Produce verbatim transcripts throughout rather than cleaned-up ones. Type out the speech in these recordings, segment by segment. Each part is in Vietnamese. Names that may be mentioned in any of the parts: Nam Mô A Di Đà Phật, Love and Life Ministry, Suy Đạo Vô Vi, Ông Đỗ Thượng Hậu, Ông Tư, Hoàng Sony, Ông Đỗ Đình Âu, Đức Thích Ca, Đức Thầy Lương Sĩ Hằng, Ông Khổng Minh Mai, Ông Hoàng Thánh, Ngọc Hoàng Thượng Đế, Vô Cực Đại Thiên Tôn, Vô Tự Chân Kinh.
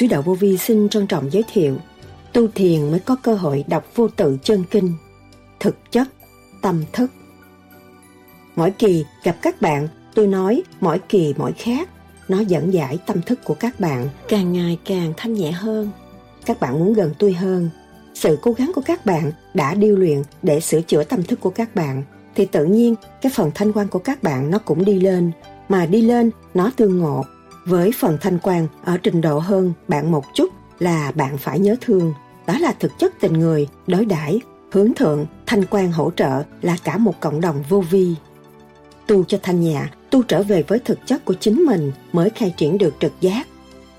Suy Đạo Vô Vi xin trân trọng giới thiệu tu thiền mới có cơ hội đọc Vô Tự Chân Kinh, thực chất, tâm thức. Mỗi kỳ gặp các bạn, tôi nói mỗi kỳ mỗi khác, nó dẫn giải tâm thức của các bạn càng ngày càng thanh nhẹ hơn. Các bạn muốn gần tôi hơn, sự cố gắng của các bạn đã điêu luyện để sửa chữa tâm thức của các bạn, thì tự nhiên cái phần thanh quan của các bạn nó cũng đi lên, mà đi lên nó tương ngộ. Với phần thanh quan ở trình độ hơn bạn một chút là bạn phải nhớ thương, đó là thực chất tình người, đối đãi hướng thượng, thanh quan hỗ trợ là cả một cộng đồng vô vi. Tu cho thanh nhẹ, tu trở về với thực chất của chính mình mới khai triển được trực giác.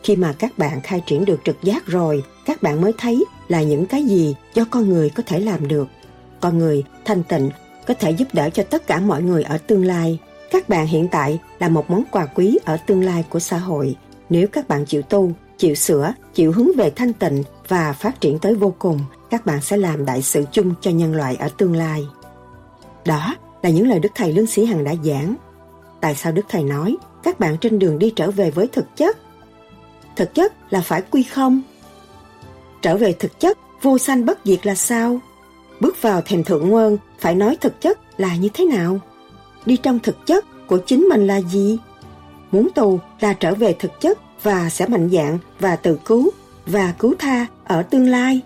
Khi mà các bạn khai triển được trực giác rồi, các bạn mới thấy là những cái gì do con người có thể làm được. Con người thanh tịnh có thể giúp đỡ cho tất cả mọi người ở tương lai. Các bạn hiện tại là một món quà quý ở tương lai của xã hội. Nếu các bạn chịu tu, chịu sửa, chịu hướng về thanh tịnh và phát triển tới vô cùng, các bạn sẽ làm đại sự chung cho nhân loại ở tương lai. Đó là những lời Đức Thầy Lương Sĩ Hằng đã giảng. Tại sao Đức Thầy nói các bạn trên đường đi trở về với thực chất? Thực chất là phải quy không. Trở về thực chất, vô sanh bất diệt là sao? Bước vào thềm thượng nguồn, phải nói thực chất là như thế nào? Đi trong thực chất của chính mình là gì? Muốn tu là trở về thực chất và sẽ mạnh dạn và tự cứu và cứu tha ở tương lai.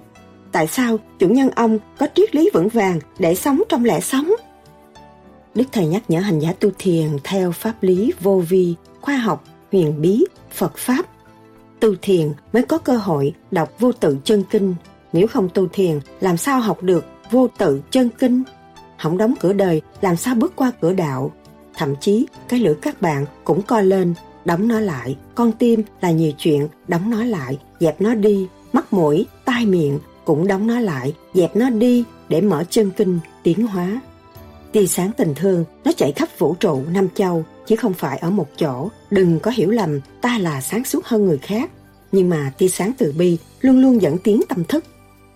Tại sao chủ nhân ông có triết lý vững vàng để sống trong lẽ sống? Đức Thầy nhắc nhở hành giả tu thiền theo pháp lý vô vi, khoa học, huyền bí, Phật Pháp. Tu thiền mới có cơ hội đọc Vô Tự Chân Kinh. Nếu không tu thiền, làm sao học được Vô Tự Chân Kinh? Không đóng cửa đời, làm sao bước qua cửa đạo? Thậm chí, cái lưỡi các bạn cũng co lên, đóng nó lại. Con tim là nhiều chuyện, đóng nó lại, dẹp nó đi. Mắt mũi, tai miệng cũng đóng nó lại, dẹp nó đi để mở chân kinh, tiến hóa. Tia sáng tình thương, nó chạy khắp vũ trụ, năm châu, chứ không phải ở một chỗ. Đừng có hiểu lầm, ta là sáng suốt hơn người khác. Nhưng mà tia sáng từ bi luôn luôn dẫn tiến tâm thức,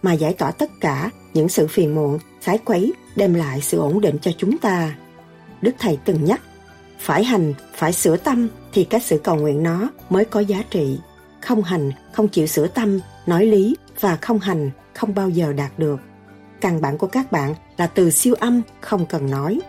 mà giải tỏa tất cả những sự phiền muộn, sái quấy, đem lại sự ổn định cho chúng ta. Đức Thầy từng nhắc, phải hành, phải sửa tâm thì cái sự cầu nguyện nó mới có giá trị. Không hành, không chịu sửa tâm, nói lý và không hành, không bao giờ đạt được. Căn bản của các bạn là từ siêu âm, không cần nói.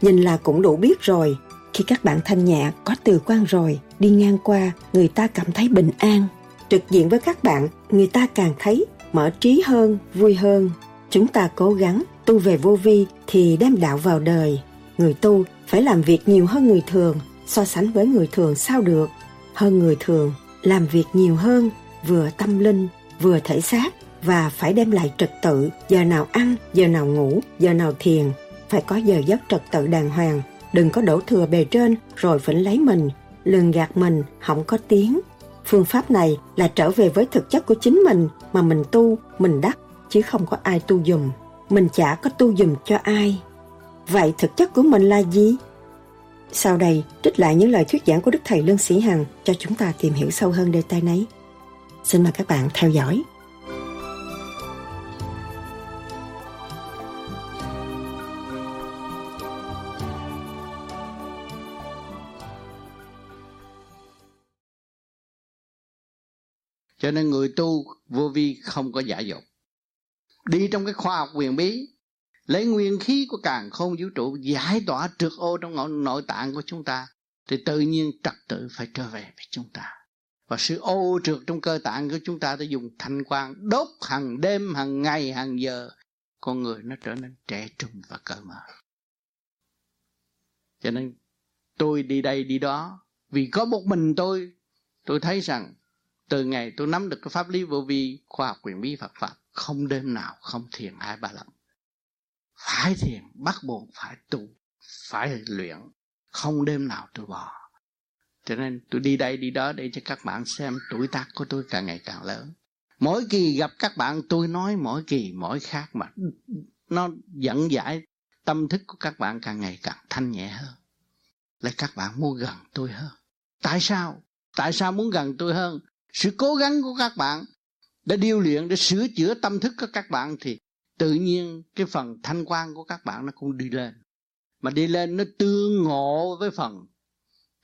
Nhìn là cũng đủ biết rồi. Khi các bạn thanh nhẹ, có từ quan rồi, đi ngang qua, người ta cảm thấy bình an. Trực diện với các bạn, người ta càng thấy mở trí hơn, vui hơn. Chúng ta cố gắng tu về vô vi thì đem đạo vào đời. Người tu phải làm việc nhiều hơn người thường, so sánh với người thường sao được. Hơn người thường, làm việc nhiều hơn, vừa tâm linh, vừa thể xác, và phải đem lại trật tự, giờ nào ăn, giờ nào ngủ, giờ nào thiền. Phải có giờ giấc trật tự đàng hoàng, đừng có đổ thừa bề trên rồi phỉnh lấy mình, lường gạt mình, không có tiếng. Phương pháp này là trở về với thực chất của chính mình mà mình tu, mình đắc, chứ không có ai tu dùm. Mình chả có tu dùm cho ai. Vậy thực chất của mình là gì? Sau đây, trích lại những lời thuyết giảng của Đức Thầy Lương Sĩ Hằng cho chúng ta tìm hiểu sâu hơn đề tài này. Xin mời các bạn theo dõi. Cho nên người tu vô vi không có giả dục. Đi trong cái khoa học huyền bí, lấy nguyên khí của càn khôn vũ trụ giải tỏa trượt ô trong nội tạng của chúng ta, thì tự nhiên trật tự phải trở về với chúng ta. Và sự ô trượt trong cơ tạng của chúng ta, ta dùng thanh quang đốt hàng đêm, hàng ngày, hàng giờ, con người nó trở nên trẻ trung và cởi mở. Cho nên tôi đi đây đi đó, vì có một mình tôi, tôi thấy rằng từ ngày tôi nắm được cái pháp lý vô vi, khoa học quyền bí Phật Pháp, không đêm nào không thiền hai ba lần. Phải thiền, bắt buộc phải tu, phải luyện, không đêm nào tôi bỏ. Cho nên tôi đi đây đi đó để cho các bạn xem tuổi tác của tôi càng ngày càng lớn. Mỗi kỳ gặp các bạn tôi nói mỗi kỳ mỗi khác mà nó dẫn giải tâm thức của các bạn càng ngày càng thanh nhẹ hơn. Lấy các bạn muốn gần tôi hơn. Tại sao? Tại sao muốn gần tôi hơn? Sự cố gắng của các bạn để điêu luyện, để sửa chữa tâm thức của các bạn thì tự nhiên cái phần thanh quan của các bạn nó cũng đi lên. Mà đi lên nó tương ngộ với phần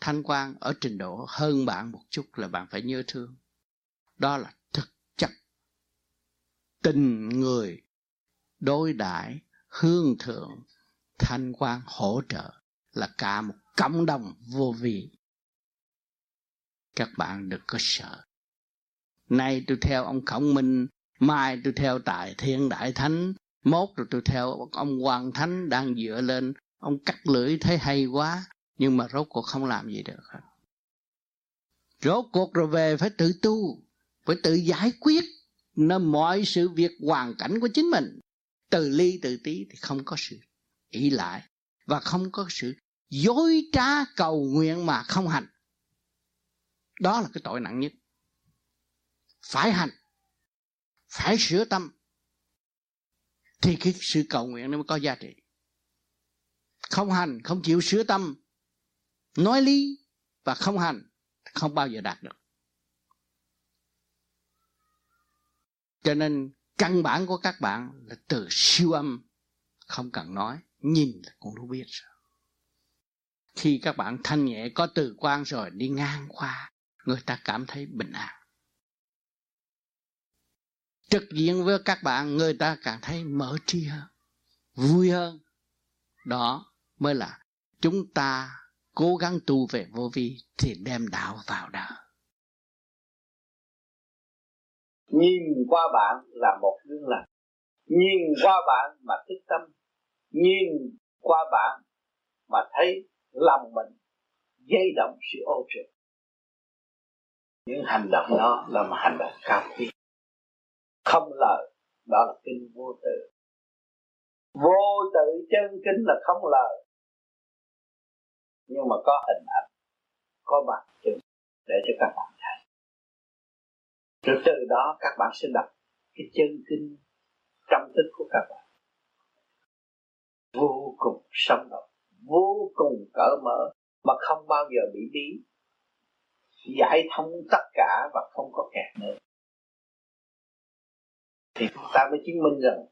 thanh quan ở trình độ hơn bạn một chút là bạn phải nhớ thương. Đó là thực chất tình người đối đãi hương thượng, thanh quan hỗ trợ, là cả một cộng đồng vô vi. Các bạn đừng có sợ. Nay tôi theo ông Khổng Minh, mai tôi theo Tài Thiên Đại Thánh, mốt rồi tôi theo ông Hoàng Thánh đang dựa lên, ông cắt lưỡi thấy hay quá, nhưng mà rốt cuộc không làm gì được. Rốt cuộc rồi về phải tự tu, phải tự giải quyết nên mọi sự việc hoàn cảnh của chính mình. Từ ly từ tí thì không có sự ỷ lại và không có sự dối trá cầu nguyện mà không hành. Đó là cái tội nặng nhất. Phải hành, phải sửa tâm thì cái sự cầu nguyện nó mới có giá trị. Không hành, không chịu sửa tâm, nói lý và không hành, không bao giờ đạt được. Cho nên căn bản của các bạn là từ siêu âm, không cần nói, nhìn là cũng đủ biết rồi. Khi các bạn thanh nhẹ có từ quan rồi đi ngang qua, người ta cảm thấy bình an. Trực diện với các bạn, người ta cảm thấy mở trí hơn, vui hơn. Đó mới là chúng ta cố gắng tu về vô vi thì đem đạo vào đời. Nhìn qua bạn là một gương lành, nhìn qua bạn mà thức tâm, nhìn qua bạn mà thấy lòng mình dây động sự ô trượt. Những hành động đó là một hành động cao quý, không lời, đó là kinh vô tự. Vô tự chân kinh là không lời, nhưng mà có hình ảnh, có bằng chứng để cho các bạn thấy. Rồi từ đó các bạn sẽ đọc cái chân kinh trong thức của các bạn, vô cùng sống động, vô cùng cởi mở mà không bao giờ bị bí, giải thông tất cả và không có kẹt nữa. Thì chúng ta mới chứng minh rằng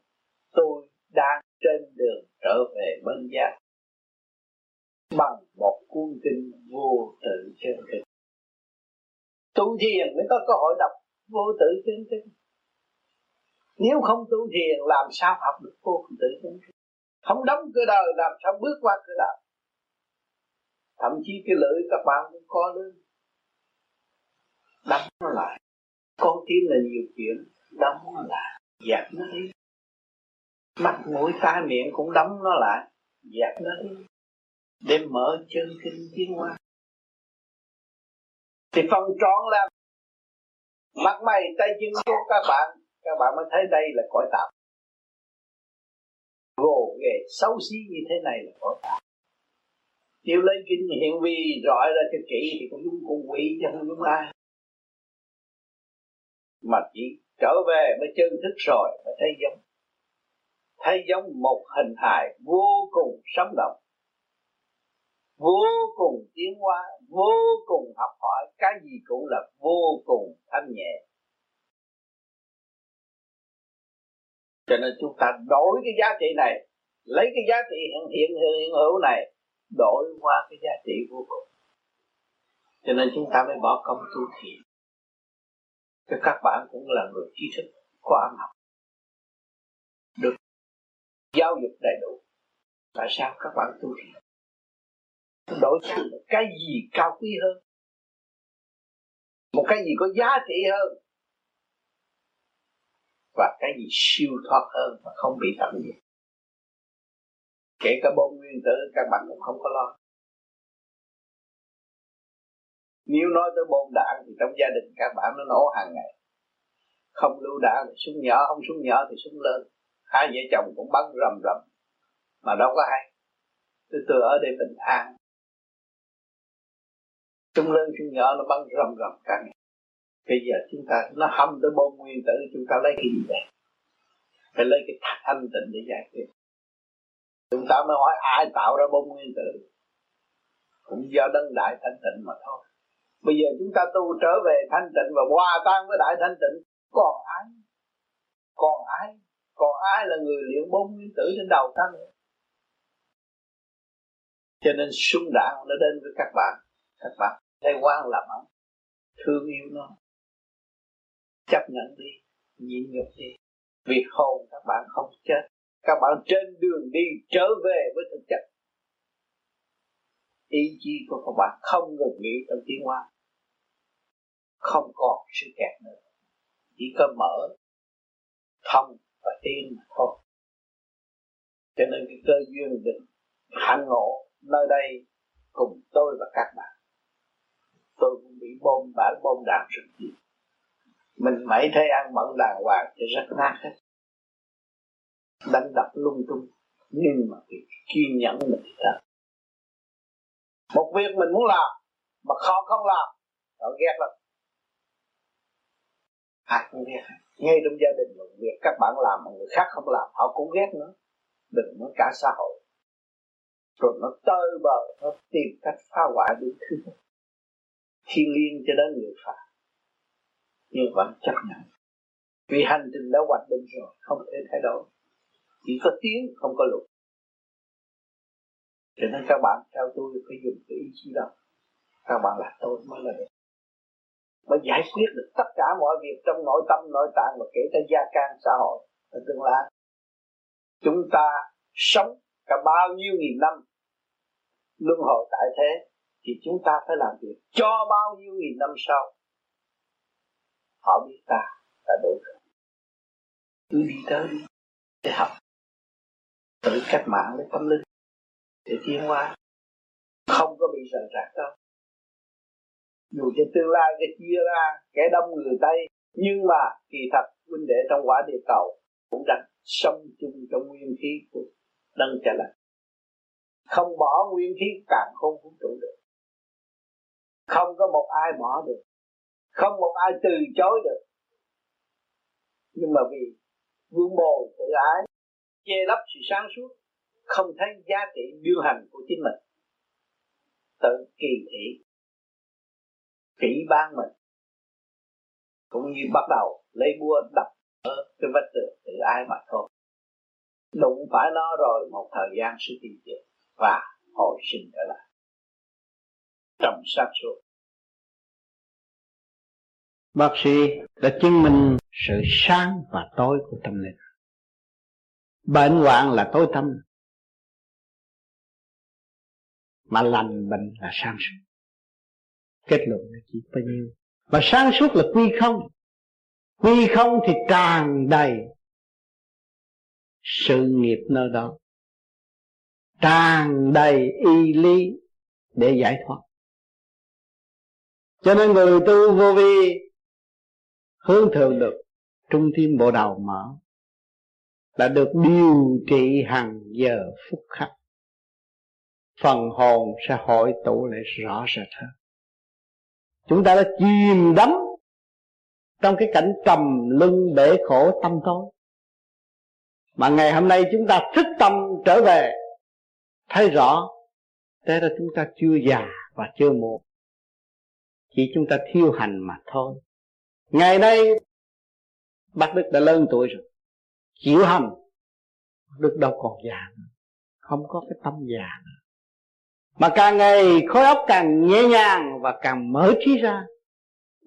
tôi đang trên đường trở về bên giác bằng một cuốn kinh vô tự chân kinh. Tu thiền mới có cơ hội đọc vô tự chân kinh. Nếu không tu thiền làm sao học được vô tự chân kinh? Không đóng cửa đời làm sao bước qua cửa đời? Thậm chí cái lưỡi các bạn cũng có lưỡi, đóng nó lại. Con tim là nhiều chuyện, đóng nó lại, dẹp nó đi. Mắt mũi tai miệng cũng đóng nó lại, dẹp nó đi, để mở chân kinh tiến hóa. Thì phần trọn là mắt mày tay chân của các bạn, các bạn mới thấy đây là cõi tạp. Gồ ghề xấu xí như thế này là cõi tạp. Nếu lấy kinh hiện vi rọi ra cho kỹ thì cũng đúng con quỷ chứ không đúng ai. Mà chỉ trở về mới chân thức rồi mới thấy giống, thấy giống một hình hài vô cùng sống động, vô cùng tiến hóa, vô cùng học hỏi, cái gì cũng là vô cùng thanh nhẹ. Cho nên chúng ta đổi cái giá trị này, lấy cái giá trị hiện hiện, hiện hữu này, đổi qua cái giá trị vô cùng. Cho nên chúng ta mới bỏ công tu thiền. Cho các bạn cũng là người trí thức, khoa học, được giáo dục đầy đủ. Tại sao các bạn tu thiền? Đổi sang một cái gì cao quý hơn, một cái gì có giá trị hơn, và cái gì siêu thoát hơn và không bị tận diệt. Kể cả bom nguyên tử các bạn cũng không có lo. Nếu nói tới bom đạn thì trong gia đình các bạn nó nổ hàng ngày. Không lưu đạn thì súng nhỏ, không súng nhỏ thì súng lớn. Hai vợ chồng cũng bắn rầm rầm mà đâu có hay. Từ từ ở đây bình an. Súng lớn súng nhỏ nó bắn rầm rầm cả ngày. Bây giờ chúng ta nó hâm tới bom nguyên tử, chúng ta lấy cái gì vậy? Phải lấy cái thanh tịnh để giải quyết. Chúng ta mới hỏi ai tạo ra bom nguyên tử? Cũng do Đấng Đại Thanh Tịnh mà thôi. Bây giờ chúng ta tu trở về thanh tịnh và hòa tan với Đại Thanh Tịnh. Còn ai? Còn ai? Còn ai là người liệu bom nguyên tử trên đầu ta nữa? Cho nên súng đạn nó đến với các bạn, các bạn thấy quan làm ấm, thương yêu nó, chấp nhận đi, nhịn nhục đi, vì hồn các bạn không chết, các bạn trên đường đi trở về với thực chất. Ý chí của các bạn không ngừng nghỉ trong tiến hóa, không còn sự kẹt nữa, chỉ có mở, thông và tin mà thôi. Cho nên cái cơ duyên được hạnh ngộ nơi đây cùng tôi và các bạn. Tôi cũng bị bom bão bom đạn rất nhiều. Mình mãi thấy ăn mặn đàng hoàng thì rất nát hết, đánh đập lung tung, nhưng mà cái kiên nhẫn mình thì sao? Một việc mình muốn làm mà khó không làm, họ ghét lắm. Ai cũng ghét. Ngay trong gia đình một việc các bạn làm mà người khác không làm, họ cũng ghét nữa. Đừng nói cả xã hội. Rồi nó tơi bờ, nó tìm cách phá hoại đủ thứ, thiên liên cho đến người phạt. Nhưng vẫn chấp nhận, vì hành trình đã hoạch định rồi, không thể thay đổi. Chỉ có tiếng không có luật. Cho nên các bạn theo tôi phải dùng cái ý chí đó. Các bạn là tôi mới là được, mới giải quyết được tất cả mọi việc trong nội tâm, nội tạng và kể cả gia can xã hội ở tương lai. Chúng ta sống cả bao nhiêu nghìn năm luân hồi tại thế, thì chúng ta phải làm việc cho bao nhiêu nghìn năm sau họ biết ta là đủ rồi. Cứ đi tới đi, để học, tự cách mạng lấy tâm linh để tiến hóa, không có bị ràng rạc đâu. Dù trên tương lai cái chia ra kẻ đông người Tây, nhưng mà kỳ thật huynh đệ trong quả địa cầu cũng đang sống chung trong nguyên khí của Đấng Cha Lành, không bỏ nguyên khí càng không vũ trụ được, không có một ai bỏ được, không một ai từ chối được. Nhưng mà vì vương bồi tự ái, che lấp sự sáng suốt, không thấy giá trị điều hành của chính mình, tự kỳ thị, kỹ ban mình, cũng như bắt đầu lấy búa đập ở cái vách tường tự ái mà thôi. Đụng phải nó rồi một thời gian sẽ tiêu diệt và hồi sinh trở lại trong sáng suốt. Bác sĩ đã chứng minh sự sáng và tối của tâm linh. Bệnh hoạn là tối tâm, mà lành bệnh là sáng suốt. Kết luận là chỉ bao nhiêu. Và sáng suốt là quy không. Quy không thì tràn đầy sự nghiệp nơi đó, tràn đầy y lý để giải thoát. Cho nên người tu vô vi hướng thượng được trung tim bộ đầu mở, đã được điều trị hàng giờ phút khắc, phần hồn sẽ hội tụ lại rõ rệt hơn. Chúng ta đã chìm đắm trong cái cảnh trầm luân bể khổ tâm tối, mà ngày hôm nay chúng ta thức tâm trở về, thấy rõ thế là chúng ta chưa già và chưa muộn, chỉ chúng ta thiêu hành mà thôi. Ngày nay bác Đức đã lớn tuổi rồi, chịu hành. Đức đâu còn già nữa, không có cái tâm già nữa, mà càng ngày khối óc càng nhẹ nhàng và càng mở trí ra,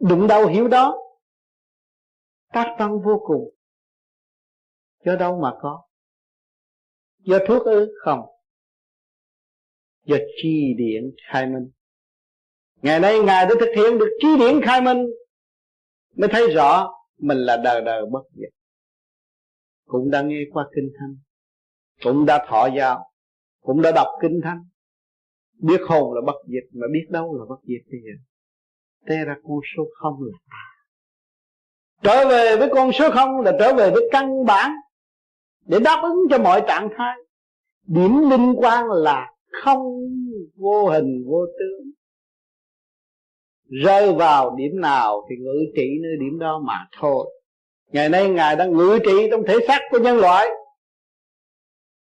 đụng đâu hiểu đó, tác tăng vô cùng. Do đâu mà có? Do thuốc ư? Không, do chi điển khai minh. Ngày nay ngài đã thực hiện được chi điển khai minh, mới thấy rõ mình là đời đời bất diệt. Cũng đã nghe qua kinh thánh, cũng đã thọ giáo, cũng đã đọc kinh thánh, biết hồn là bất diệt, mà biết đâu là bất diệt bây giờ. Thế ra con số không là ta. Trở về với con số không là trở về với căn bản để đáp ứng cho mọi trạng thái. Điểm linh quang là không, vô hình vô tướng, rơi vào điểm nào thì ngự trị nơi điểm đó mà thôi. Ngày nay ngài đang ngự trị trong thể xác của nhân loại,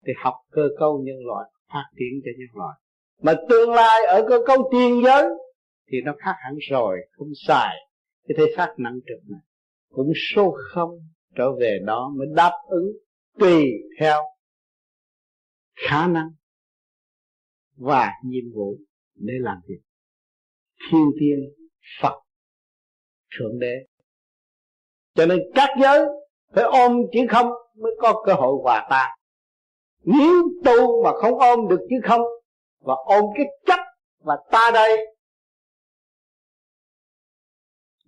thì học cơ cấu nhân loại, phát triển cho nhân loại. Mà tương lai ở cơ cấu tiên giới thì nó khác hẳn rồi, không xài cái thể xác nặng trực này, cũng số không trở về đó mới đáp ứng tùy theo khả năng và nhiệm vụ để làm việc. Thiên tiên Phật Thượng Đế Cho nên các giới phải ôm chữ không mới có cơ hội hòa tan. Nếu tu mà không ôm được chữ không và ôm cái chấp và ta đây,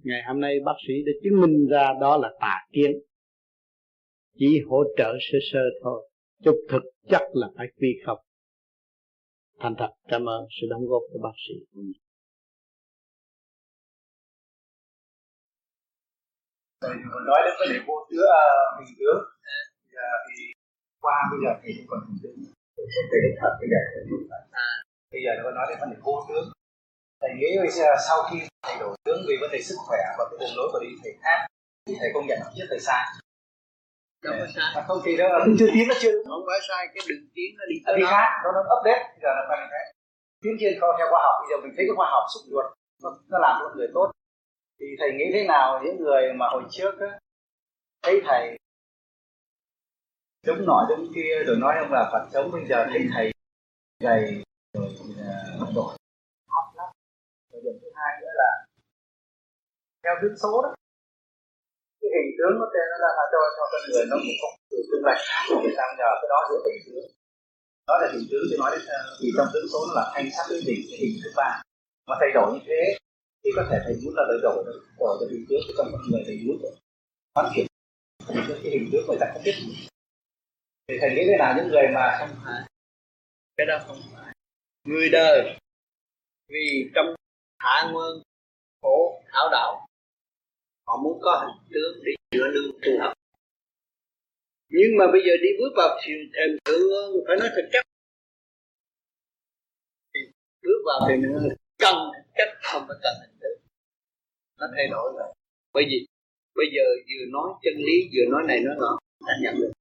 ngày hôm nay bác sĩ đã chứng minh ra đó là tà kiến, chỉ hỗ trợ sơ sơ thôi, chứ thực chất là phải quy không. Thành thật cảm ơn sự đóng góp của bác sĩ. Nói đến vấn đề vô tướng, hình tướng thì qua bây giờ thì còn hình tướng, từ cái thật bây giờ bây giờ nó nói đến vấn đề vô tướng. Thầy nghĩ sau khi thầy đổi tướng vì vấn đề sức khỏe và cái đường lối của đi thầy khác, thì thầy công nhận nhất thầy sai. Đâu có sai. Mà không thì đó là chưa tiến nó chưa đúng. Không phải sai, cái đường tiến nó đi tới khác, nó nó update bây giờ là phải như thế. Tiến trên không theo khoa học, bây giờ mình thấy cái khoa học xúc ruột nó, nó làm con người tốt. Thì thầy nghĩ thế nào những người mà hồi trước á, thấy thầy đúng nọ đúng kia rồi nói ông là Phật sống, bây giờ thấy thầy gầy rồi mất đổi hot lắm. Rồi điểm thứ hai nữa là theo tướng số đó, cái hình tướng có tên là cho cho con người nó cũng không được tương lai, người ta nhờ cái đó dựa hình tướng, đó là hình tướng. Tôi nói đến vì trong tướng số nó là thanh sắc với hình cái hình thứ ba mà thay đổi như thế. Thì có thể thầy muốn là đổi đổi đổi cái hình tướng trong con người, thầy muốn quán kiểm cái hình tướng người ta không biết. Thì thầy nghĩ thế nào những người mà không phải, cái đó không phải người đời, vì trong hạ nguyên khổ thảo đạo họ muốn có hình tướng để chữa đường tu học. Nhưng mà bây giờ đi bước vào thiền thèm thử, phải nói thật chất bước vào thì mình cần cách không phải cần hình tướng, nó thay đổi rồi. Bởi vì bây giờ vừa nói chân lý vừa nói này nói nọ, ta nhận được,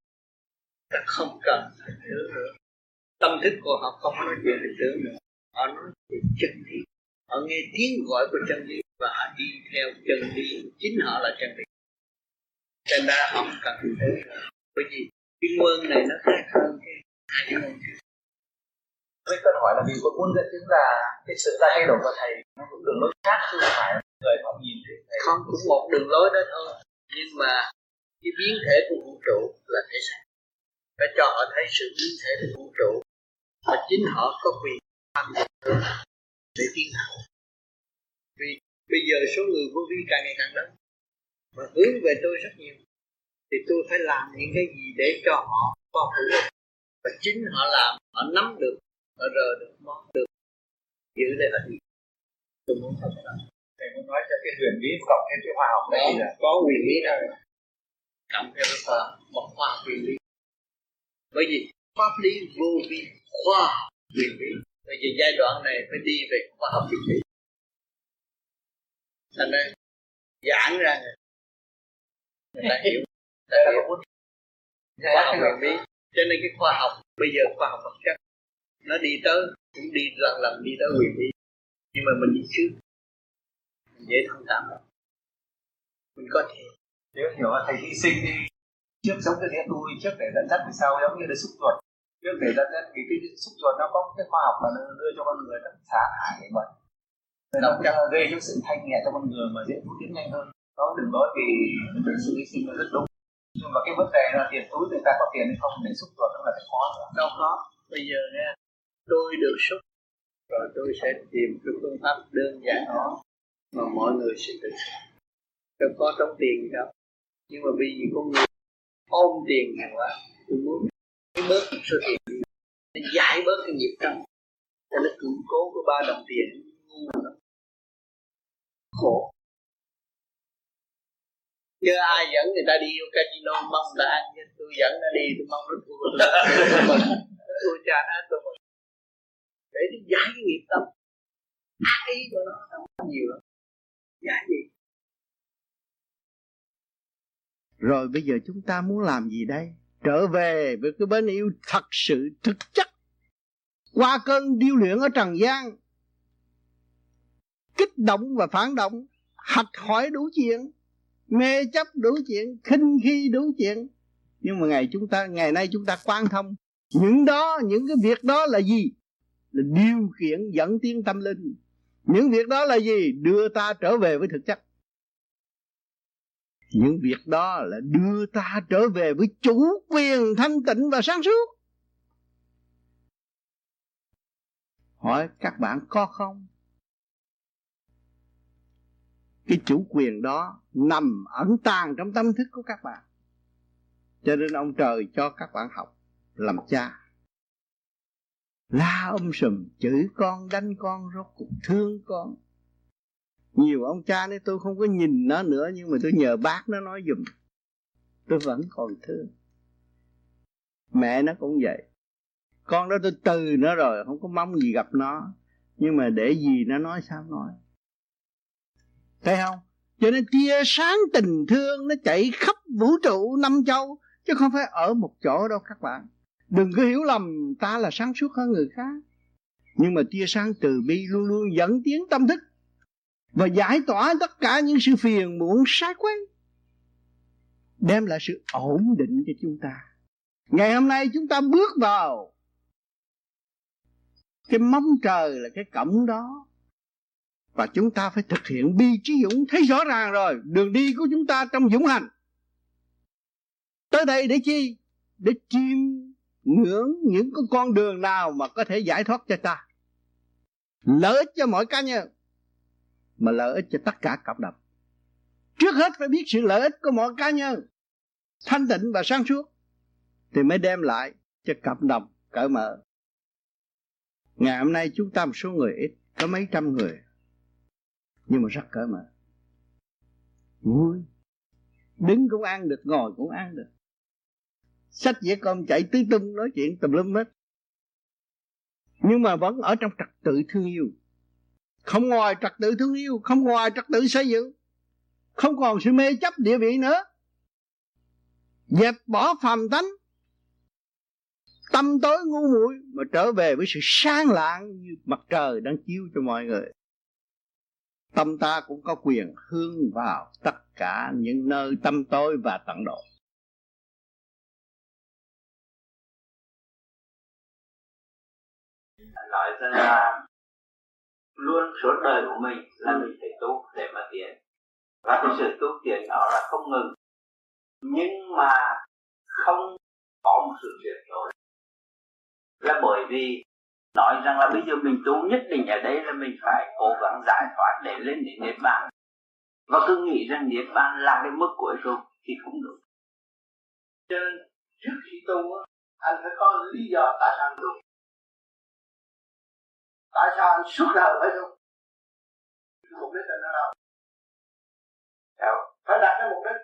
ta không cần hình tướng nữa. Tâm thức của họ không nói chuyện hình tướng nữa, họ nói chuyện chân lý, họ nghe tiếng gọi của chân lý và họ đi theo chân lý, chính họ là chân lý. Thành ra họ không cần hình tướng nữa, bởi vì cái nguyên này nó khác hơn cái hai cái nguyên. Với câu hỏi là vì tôi muốn dẫn chứng là cái sự ta thay đổi của thầy nó cũng đường lối khác, chứ không phải người không nhìn thấy thầy không cũng một đường lối đó thôi. Nhưng mà cái biến thể của vũ trụ là thể xác, phải cho họ thấy sự biến thể của vũ trụ và chính họ có quyền tham dự để tiến hành. Vì bây giờ số người vô vi càng ngày càng lớn mà hướng về tôi rất nhiều, thì tôi phải làm những cái gì để cho họ có hữu ích, và chính họ làm, họ nắm được, ở rờ được, món được, giữ đây là gì? Tôi muốn thật là thầy muốn nói cho cái huyền bí cộng thêm cái khoa học này là có huyền bí đâu, cộng thêm cái khoa một khoa huyền bí. Bởi vì pháp lý vô vi khoa huyền bí, bởi vì giai đoạn này phải đi về khoa học huyền bí. Thành ra giãn ra người, người ta hiểu, người ta hiểu khoa học huyền bí. Cho nên cái khoa học bây giờ khoa học vật chất nó đi tới, cũng đi lần lần đi tới quyền đi. Nhưng mà mình đi trước, mình dễ thông cảm lắm. Mình có thể nếu hiểu là thầy hy sinh đi, trước giống cái nghĩa tôi, trước để dẫn dắt về sau, giống như là xúc ruột. Trước để dẫn dắt, vì cái xúc ruột nó có cái khoa học mà nó đưa cho con người, nó xá hại để bệnh, nó cũng gây những sự thanh nhẹ cho con người mà dễ thú tiến nhanh hơn. Đó đừng nói vì sự hy sinh nó rất đúng. Nhưng mà cái vấn đề là tiền túi người ta có tiền hay không để xúc ruột nó là cái khó nữa. Đâu có, bây giờ nghe tôi được xúc rồi tôi sẽ tìm cái phương pháp đơn giản đó mà mọi người sẽ tự xúc. Tôi có tống tiền đâu, nhưng mà vì con người ôm tiền nhiều quá, tôi muốn bớt một số tiền để giải bớt cái nghiệp tâm, cho nó củng cố cái ba đồng tiền khổ. Chứ ai dẫn người ta đi vô casino mong người ta ăn, nhưng tôi dẫn nó đi tôi mong nó thua, tôi trả nó tôi mừng. Để nó giải cái nghiệp tâm, ác ý của nó không có nhiều lắm. Giải gì? Rồi bây giờ chúng ta muốn làm gì đây? Trở về với cái bên yêu thật sự thực chất, qua cơn điêu luyện ở trần gian, kích động và phản động, hạch hỏi đủ chuyện, mê chấp đủ chuyện, khinh khi đủ chuyện. Nhưng mà ngày chúng ta ngày nay chúng ta quan thông những đó, những cái việc đó là gì? Là điều kiện dẫn tiến tâm linh. Những việc đó là gì? Đưa ta trở về với thực chất. Những việc đó là đưa ta trở về với chủ quyền thanh tịnh và sáng suốt. Hỏi các bạn có không? Cái chủ quyền đó nằm ẩn tàng trong tâm thức của các bạn. Cho nên ông trời cho các bạn học làm cha. La um sùm, chửi con, đánh con, rốt cuộc thương con. Nhiều ông cha nói tôi không có nhìn nó nữa, nhưng mà tôi nhờ bác nó nói giùm, tôi vẫn còn thương. Mẹ nó cũng vậy. Con đó tôi từ nó rồi, không có mong gì gặp nó, nhưng mà để gì nó nói sao nói. Thấy không? Cho nên tia sáng tình thương nó chạy khắp vũ trụ năm châu, chứ không phải ở một chỗ đâu các bạn. Đừng có hiểu lầm ta là sáng suốt hơn người khác. Nhưng mà tia sáng từ bi luôn luôn dẫn tiến tâm thức và giải tỏa tất cả những sự phiền muộn sai quấy, đem lại sự ổn định cho chúng ta. Ngày hôm nay chúng ta bước vào cái móng trời là cái cổng đó, và chúng ta phải thực hiện bi trí dũng. Thấy rõ ràng rồi, đường đi của chúng ta trong dũng hành. Tới đây để chi? Để chiêm ngưỡng những con đường nào mà có thể giải thoát cho ta, lợi ích cho mỗi cá nhân, mà lợi ích cho tất cả cộng đồng. Trước hết phải biết sự lợi ích của mỗi cá nhân thanh tịnh và sáng suốt, thì mới đem lại cho cộng đồng cởi mở. Ngày hôm nay chúng ta một số người ít, có mấy trăm người, nhưng mà rất cởi mở, vui. Đứng cũng ăn được, ngồi cũng ăn được, sách dĩa cơm chạy tứ tung, nói chuyện tùm lum hết, nhưng mà vẫn ở trong trật tự thương yêu. Không ngoài trật tự thương yêu, không ngoài trật tự xây dựng, không còn sự mê chấp địa vị nữa. Dẹp bỏ phàm tánh, tâm tối ngu muội, mà trở về với sự sáng lạng như mặt trời đang chiếu cho mọi người. Tâm ta cũng có quyền hướng vào tất cả những nơi tâm tối và tận độ. Nói rằng là luôn suốt đời của mình là mình phải tu để mà tiến, và cái sự tu tiến đó là không ngừng, nhưng mà không có một sự chuyển đổi, là bởi vì nói rằng là bây giờ mình tu nhất định ở đây là mình phải cố gắng giải thoát để lên đến Niết Bàn, và cứ nghĩ rằng Niết Bàn là cái mức cuối cùng thì không được. Cho nên trước khi tu anh phải có lý do tại sao tu. Tại sao anh suốt đời phải tu? Mục đích là đâu? Đâu? Phải đạt cái mục đích.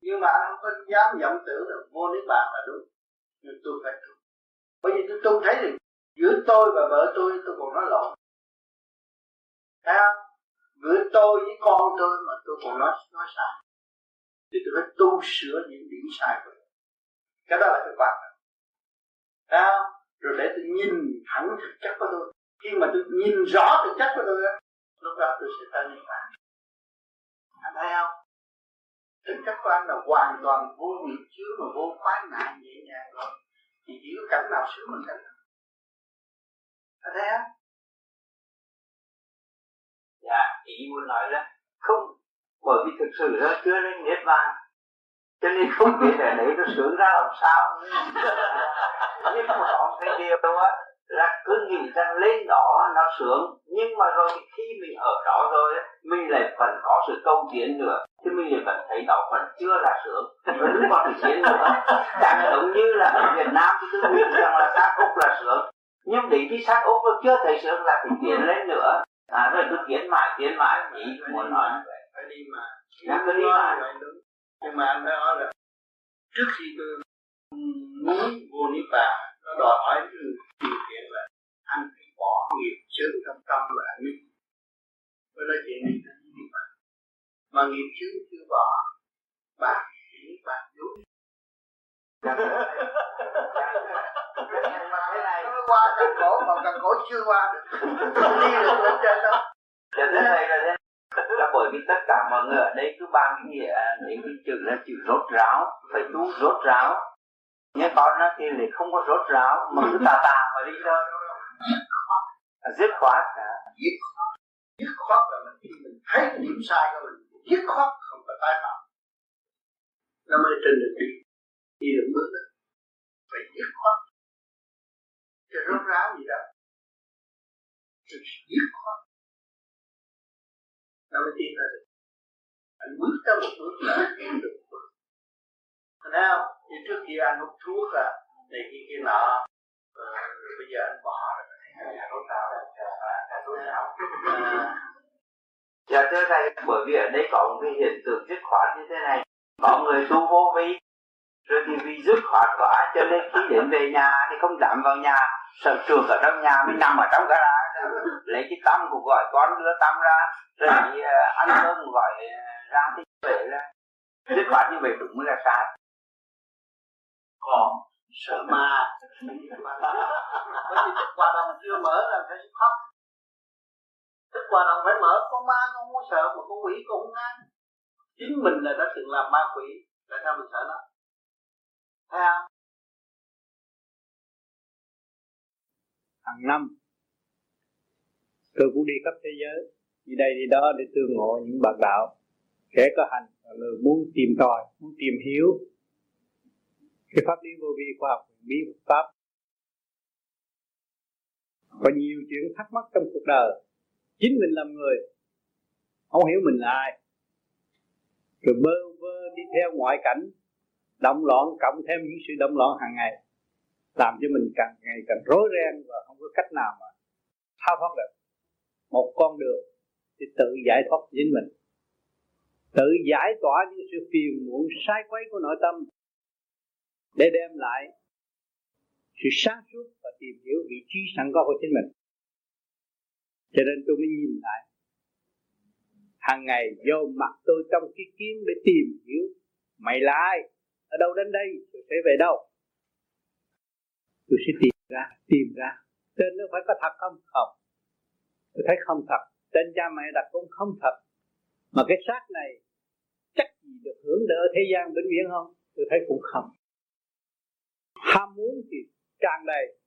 Nhưng mà anh không có dám vọng tưởng là vô Niết Bàn là đúng. Nhưng tôi phải tu. Bởi vì tôi tu thấy được giữa tôi và vợ tôi, tôi còn nói lộn. Thấy không? Giữa tôi với con tôi mà tôi còn nói nói sai. Thì tôi phải tu sửa những điểm sai của tôi. Cái đó là cái quan trọng. Thấy không? Rồi để tôi nhìn thẳng thực chất của tôi. Khi mà tôi nhìn rõ thực chất của tôi á, lúc đó tôi sẽ tới Niết Bàn. Anh thấy không? Thực chất của anh là hoàn toàn vô nhiệt chứa mà vô khoái nạn nhẹ nhàng rồi. Thì chỉ có cảnh nào sướng hơn cảnh nào. Anh thấy không? Dạ, ý muốn nói là không. Bởi vì thực sự nó chưa lên Niết Bàn, cho nên không biết để đấy nó sướng ra làm sao. Nhưng mà còn cái điều đó là cứ nghĩ rằng lên đó nó sướng, nhưng mà rồi khi mình ở đó rồi mình lại vẫn có sự câu tiến nữa, thì mình lại vẫn thấy đó vẫn chưa là sướng, vẫn còn sự tiến nữa. Chẳng giống như là ở Việt Nam thì cứ nghĩ rằng là sát Úc là sướng, nhưng đến khi sát Úc nó chưa thấy sướng là phải tiến lên nữa, à, rồi cứ tiến mãi tiến mãi. Chỉ muốn nói phải đi mà, cứ đi mà. Nhưng mà anh đã nói là trước khi tôi muốn vô Niết Bàn, nó đòi hỏi điều kiện là anh phải bỏ nghiệp chướng trong tâm là anh biết. Với nói chuyện này là Niết Bàn. Mà nghiệp chướng chưa bỏ, bạn chỉ bạn dối. Cái này nó qua cần cổ, mà cần cổ chưa qua được. Không đi được lên trên đâu. Cho nên này là thế. Là bởi vì tất cả mọi người ở đây cứ ban cái nghĩa những cái chữ là chữ rốt ráo, phải tu rốt ráo. Nhưng con nó thì lại không có rốt ráo mà cứ tà tà mà đi thôi. Dứt khoát, dứt khoát, dứt khoát là mình khi mình thấy điểm sai của mình dứt khoát không và tái phạm, nó mới trên được đi đi được bước đó. Phải dứt khoát, cái rốt ráo gì đó thực dứt khoát, nó mới tin là được. Anh bước ra một bước là anh tiến được một bước. Nào, như trước kia anh hút thuốc là này kia kia nọ, ờ, bây giờ anh bỏ rồi, anh rốt ráo rồi, anh rốt ráo. Dạ thưa thầy, bởi vì ở đây có một cái hiện tượng dứt khoát như thế này. Có người tu vô vi, rồi thì vì dứt khoát quá cho nên khi đến về nhà thì không dám vào nhà, sợ trượt ở trong nhà, mình nằm ở trong gara lấy cái tăm của gọi con đưa tăm ra, rồi thì ăn cơm gọi ra thì về là dứt khoát như vậy đúng là sai. Còn sợ ma, bởi vì thức qua đồng chưa mở là phải khóc. Thức qua đồng phải mở, con ma con không sợ, mà con quỷ con không ăn. Chính mình là đã từng làm ma quỷ, tại sao mình sợ nó? Thấy không? Hàng năm tôi cũng đi khắp thế giới, đi đây đi đó để tương ngộ những bậc đạo, kẻ có hành và người muốn tìm tòi, muốn tìm hiểu cái pháp lý vô vi khoa học bí mật pháp. Có nhiều chuyện thắc mắc trong cuộc đời, chính mình làm người không hiểu mình là ai, rồi bơ vơ đi theo ngoại cảnh, động loạn cộng thêm những sự động loạn hàng ngày, làm cho mình càng ngày càng rối ren và không có cách nào mà thao thoát được một con đường để tự giải thoát chính mình, tự giải tỏa những sự phiền muộn sai quấy của nội tâm, để đem lại sự sáng suốt và tìm hiểu vị trí sẵn có của chính mình. Cho nên tôi mới nhìn lại hàng ngày, vô mặt tôi trong cái kiếm để tìm hiểu mày là ai, ở đâu đến đây, tôi sẽ về đâu. Tôi sẽ tìm ra, tìm ra tên nó phải có thật không? Không. Tôi thấy không thật, tên cha mẹ đặt cũng không thật, mà cái xác này chắc gì được hưởng đỡ thế gian vĩnh viễn không? Tôi thấy cũng không. Ham muốn thì tràn đầy,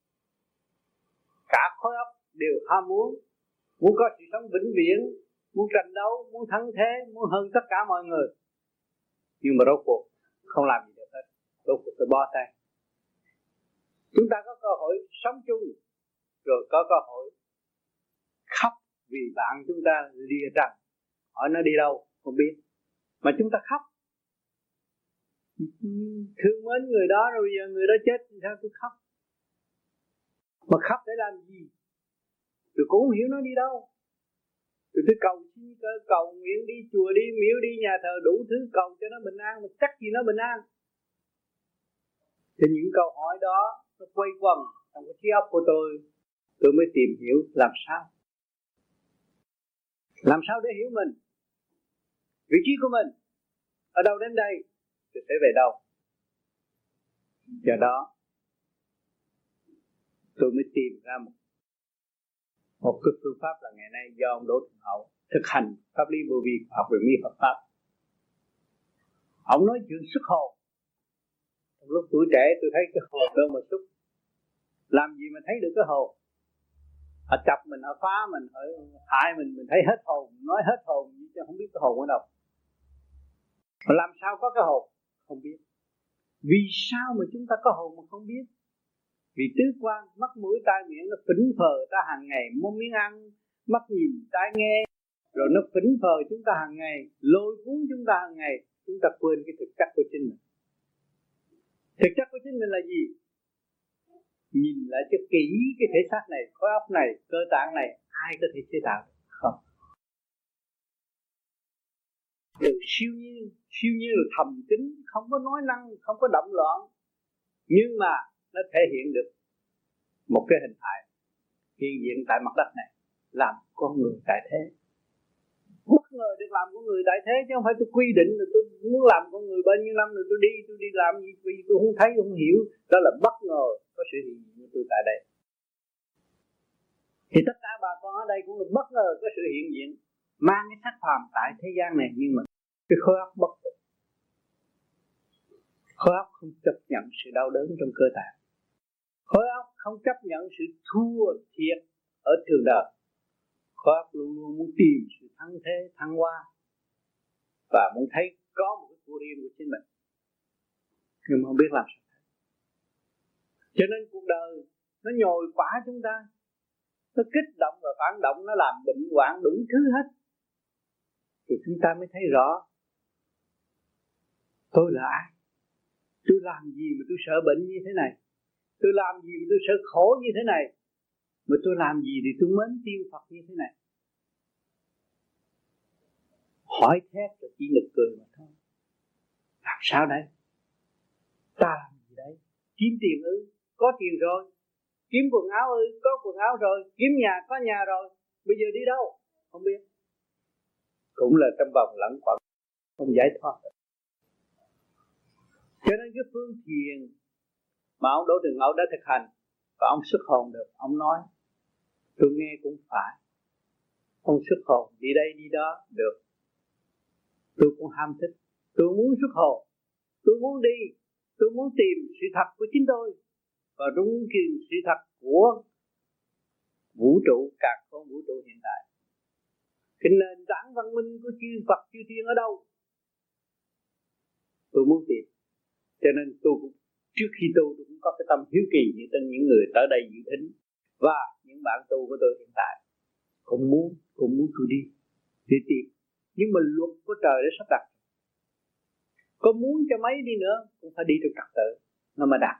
cả khối óc đều ham muốn, muốn có sự sống vĩnh viễn, muốn tranh đấu, muốn thắng thế, muốn hơn tất cả mọi người. Nhưng mà rốt cuộc không làm gì được hết, rốt cuộc phải bó tay. Chúng ta có cơ hội sống chung, rồi có cơ hội khóc vì bạn chúng ta lìa trần, hỏi nó đi đâu không biết, mà chúng ta khóc thương mến người đó, rồi bây giờ người đó chết thì sao tôi khóc? Mà khóc để làm gì? Tôi cũng không hiểu nó đi đâu. Tôi cứ cầu xin, cầu nguyện, đi chùa đi, miếu đi, nhà thờ đủ thứ cầu cho nó bình an, mà chắc gì nó bình an. Thì những câu hỏi đó nó quay quần trong cái trí óc của tôi, tôi mới tìm hiểu làm sao, làm sao để hiểu mình, vị trí của mình, ở đâu đến đây, tôi sẽ về đâu. Do đó tôi mới tìm ra một một cái phương pháp là ngày nay do ông Đỗ Thượng Hậu thực hành pháp lý vô vi học về mi Phật pháp. Ông nói chuyện xuất hồn. Trong lúc tuổi trẻ tôi thấy cái hồn đâu mà xuất, làm gì mà thấy được cái hồn? Họ chọc mình, họ phá mình, họ hại mình, mình thấy hết hồn, nói hết hồn chứ không biết cái hồn ở đâu. Mà làm sao có cái hồn? Không biết. Vì sao mà chúng ta có hồn mà không biết? Vì tứ quan, mắt mũi tai miệng nó phỉnh phờ ta hàng ngày, muốn miếng ăn, mắt nhìn, tai nghe, rồi nó phỉnh phờ chúng ta hàng ngày, lôi cuốn chúng ta hàng ngày, chúng ta quên cái thực chất của chính mình. Thực chất của chính mình là gì? Nhìn lại cho kỹ cái thể xác này, khối óc này, cơ tạng này, ai có thể chế tạo? Không. Từ siêu nhiên, siêu nhiên là thầm kín, không có nói năng, không có động loạn, nhưng mà nó thể hiện được một cái hình hài hiện diện tại mặt đất này, làm con người tại thế. Bất ngờ được làm con người tại thế, chứ không phải tôi quy định là tôi muốn làm con người bao nhiêu năm rồi tôi đi, tôi đi làm gì, vì tôi không thấy, không hiểu. Đó là bất ngờ có sự hiện diện của tôi tại đây. Thì tất cả bà con ở đây cũng là bất ngờ có sự hiện diện, mang cái xác phàm tại thế gian này, nhưng mà cái khối óc bất ngờ. Khối óc không chấp nhận sự đau đớn trong cơ thể, khối óc không chấp nhận sự thua thiệt ở trường đời, khối óc luôn luôn muốn tìm sự thắng thế, thăng hoa. và muốn thấy có một cái của riêng của chính mình, nhưng mà không biết làm sao. Cho nên cuộc đời nó nhồi quả chúng ta, nó kích động và phản động, nó làm bệnh hoạn đủ thứ hết, thì chúng ta mới thấy rõ tôi là ai, tôi làm gì mà tôi sợ bệnh như thế này, tôi làm gì mà tôi sợ khổ như thế này, mà tôi làm gì thì tôi mến tiêu Phật như thế này. Hỏi thét rồi chỉ nực cười mà thôi. Làm sao đây? Ta làm gì đấy? Kiếm tiền ư? Có tiền rồi. Kiếm quần áo ư? Có quần áo rồi. Kiếm nhà? Có nhà rồi. Bây giờ đi đâu? Không biết. Cũng là trong vòng lẩn quẩn, không giải thoát. Cho nên cái phương thiền mà ông Đỗ Đình Âu đã thực hành và ông xuất hồn được, ông nói tôi nghe cũng phải. Ông xuất hồn đi đây đi đó được, tôi cũng ham thích, tôi muốn xuất hồn, tôi muốn đi, tôi muốn tìm sự thật của chính tôi, và tôi muốn tìm sự thật của vũ trụ, cả con vũ trụ hiện tại. Cái nền tảng văn minh của chư Phật chư Thiên ở đâu? Tôi muốn tìm. Cho nên tôi cũng, trước khi tu, tôi cũng có cái tâm hiếu kỳ như tên những người tới đây dự thính và những bạn tu của tôi hiện tại. Cũng muốn, cũng muốn tôi đi, đi tìm. Nhưng mà luật của trời đã sắp đặt. Có muốn cho mấy đi nữa cũng phải đi trong trật tự nó mà đạt.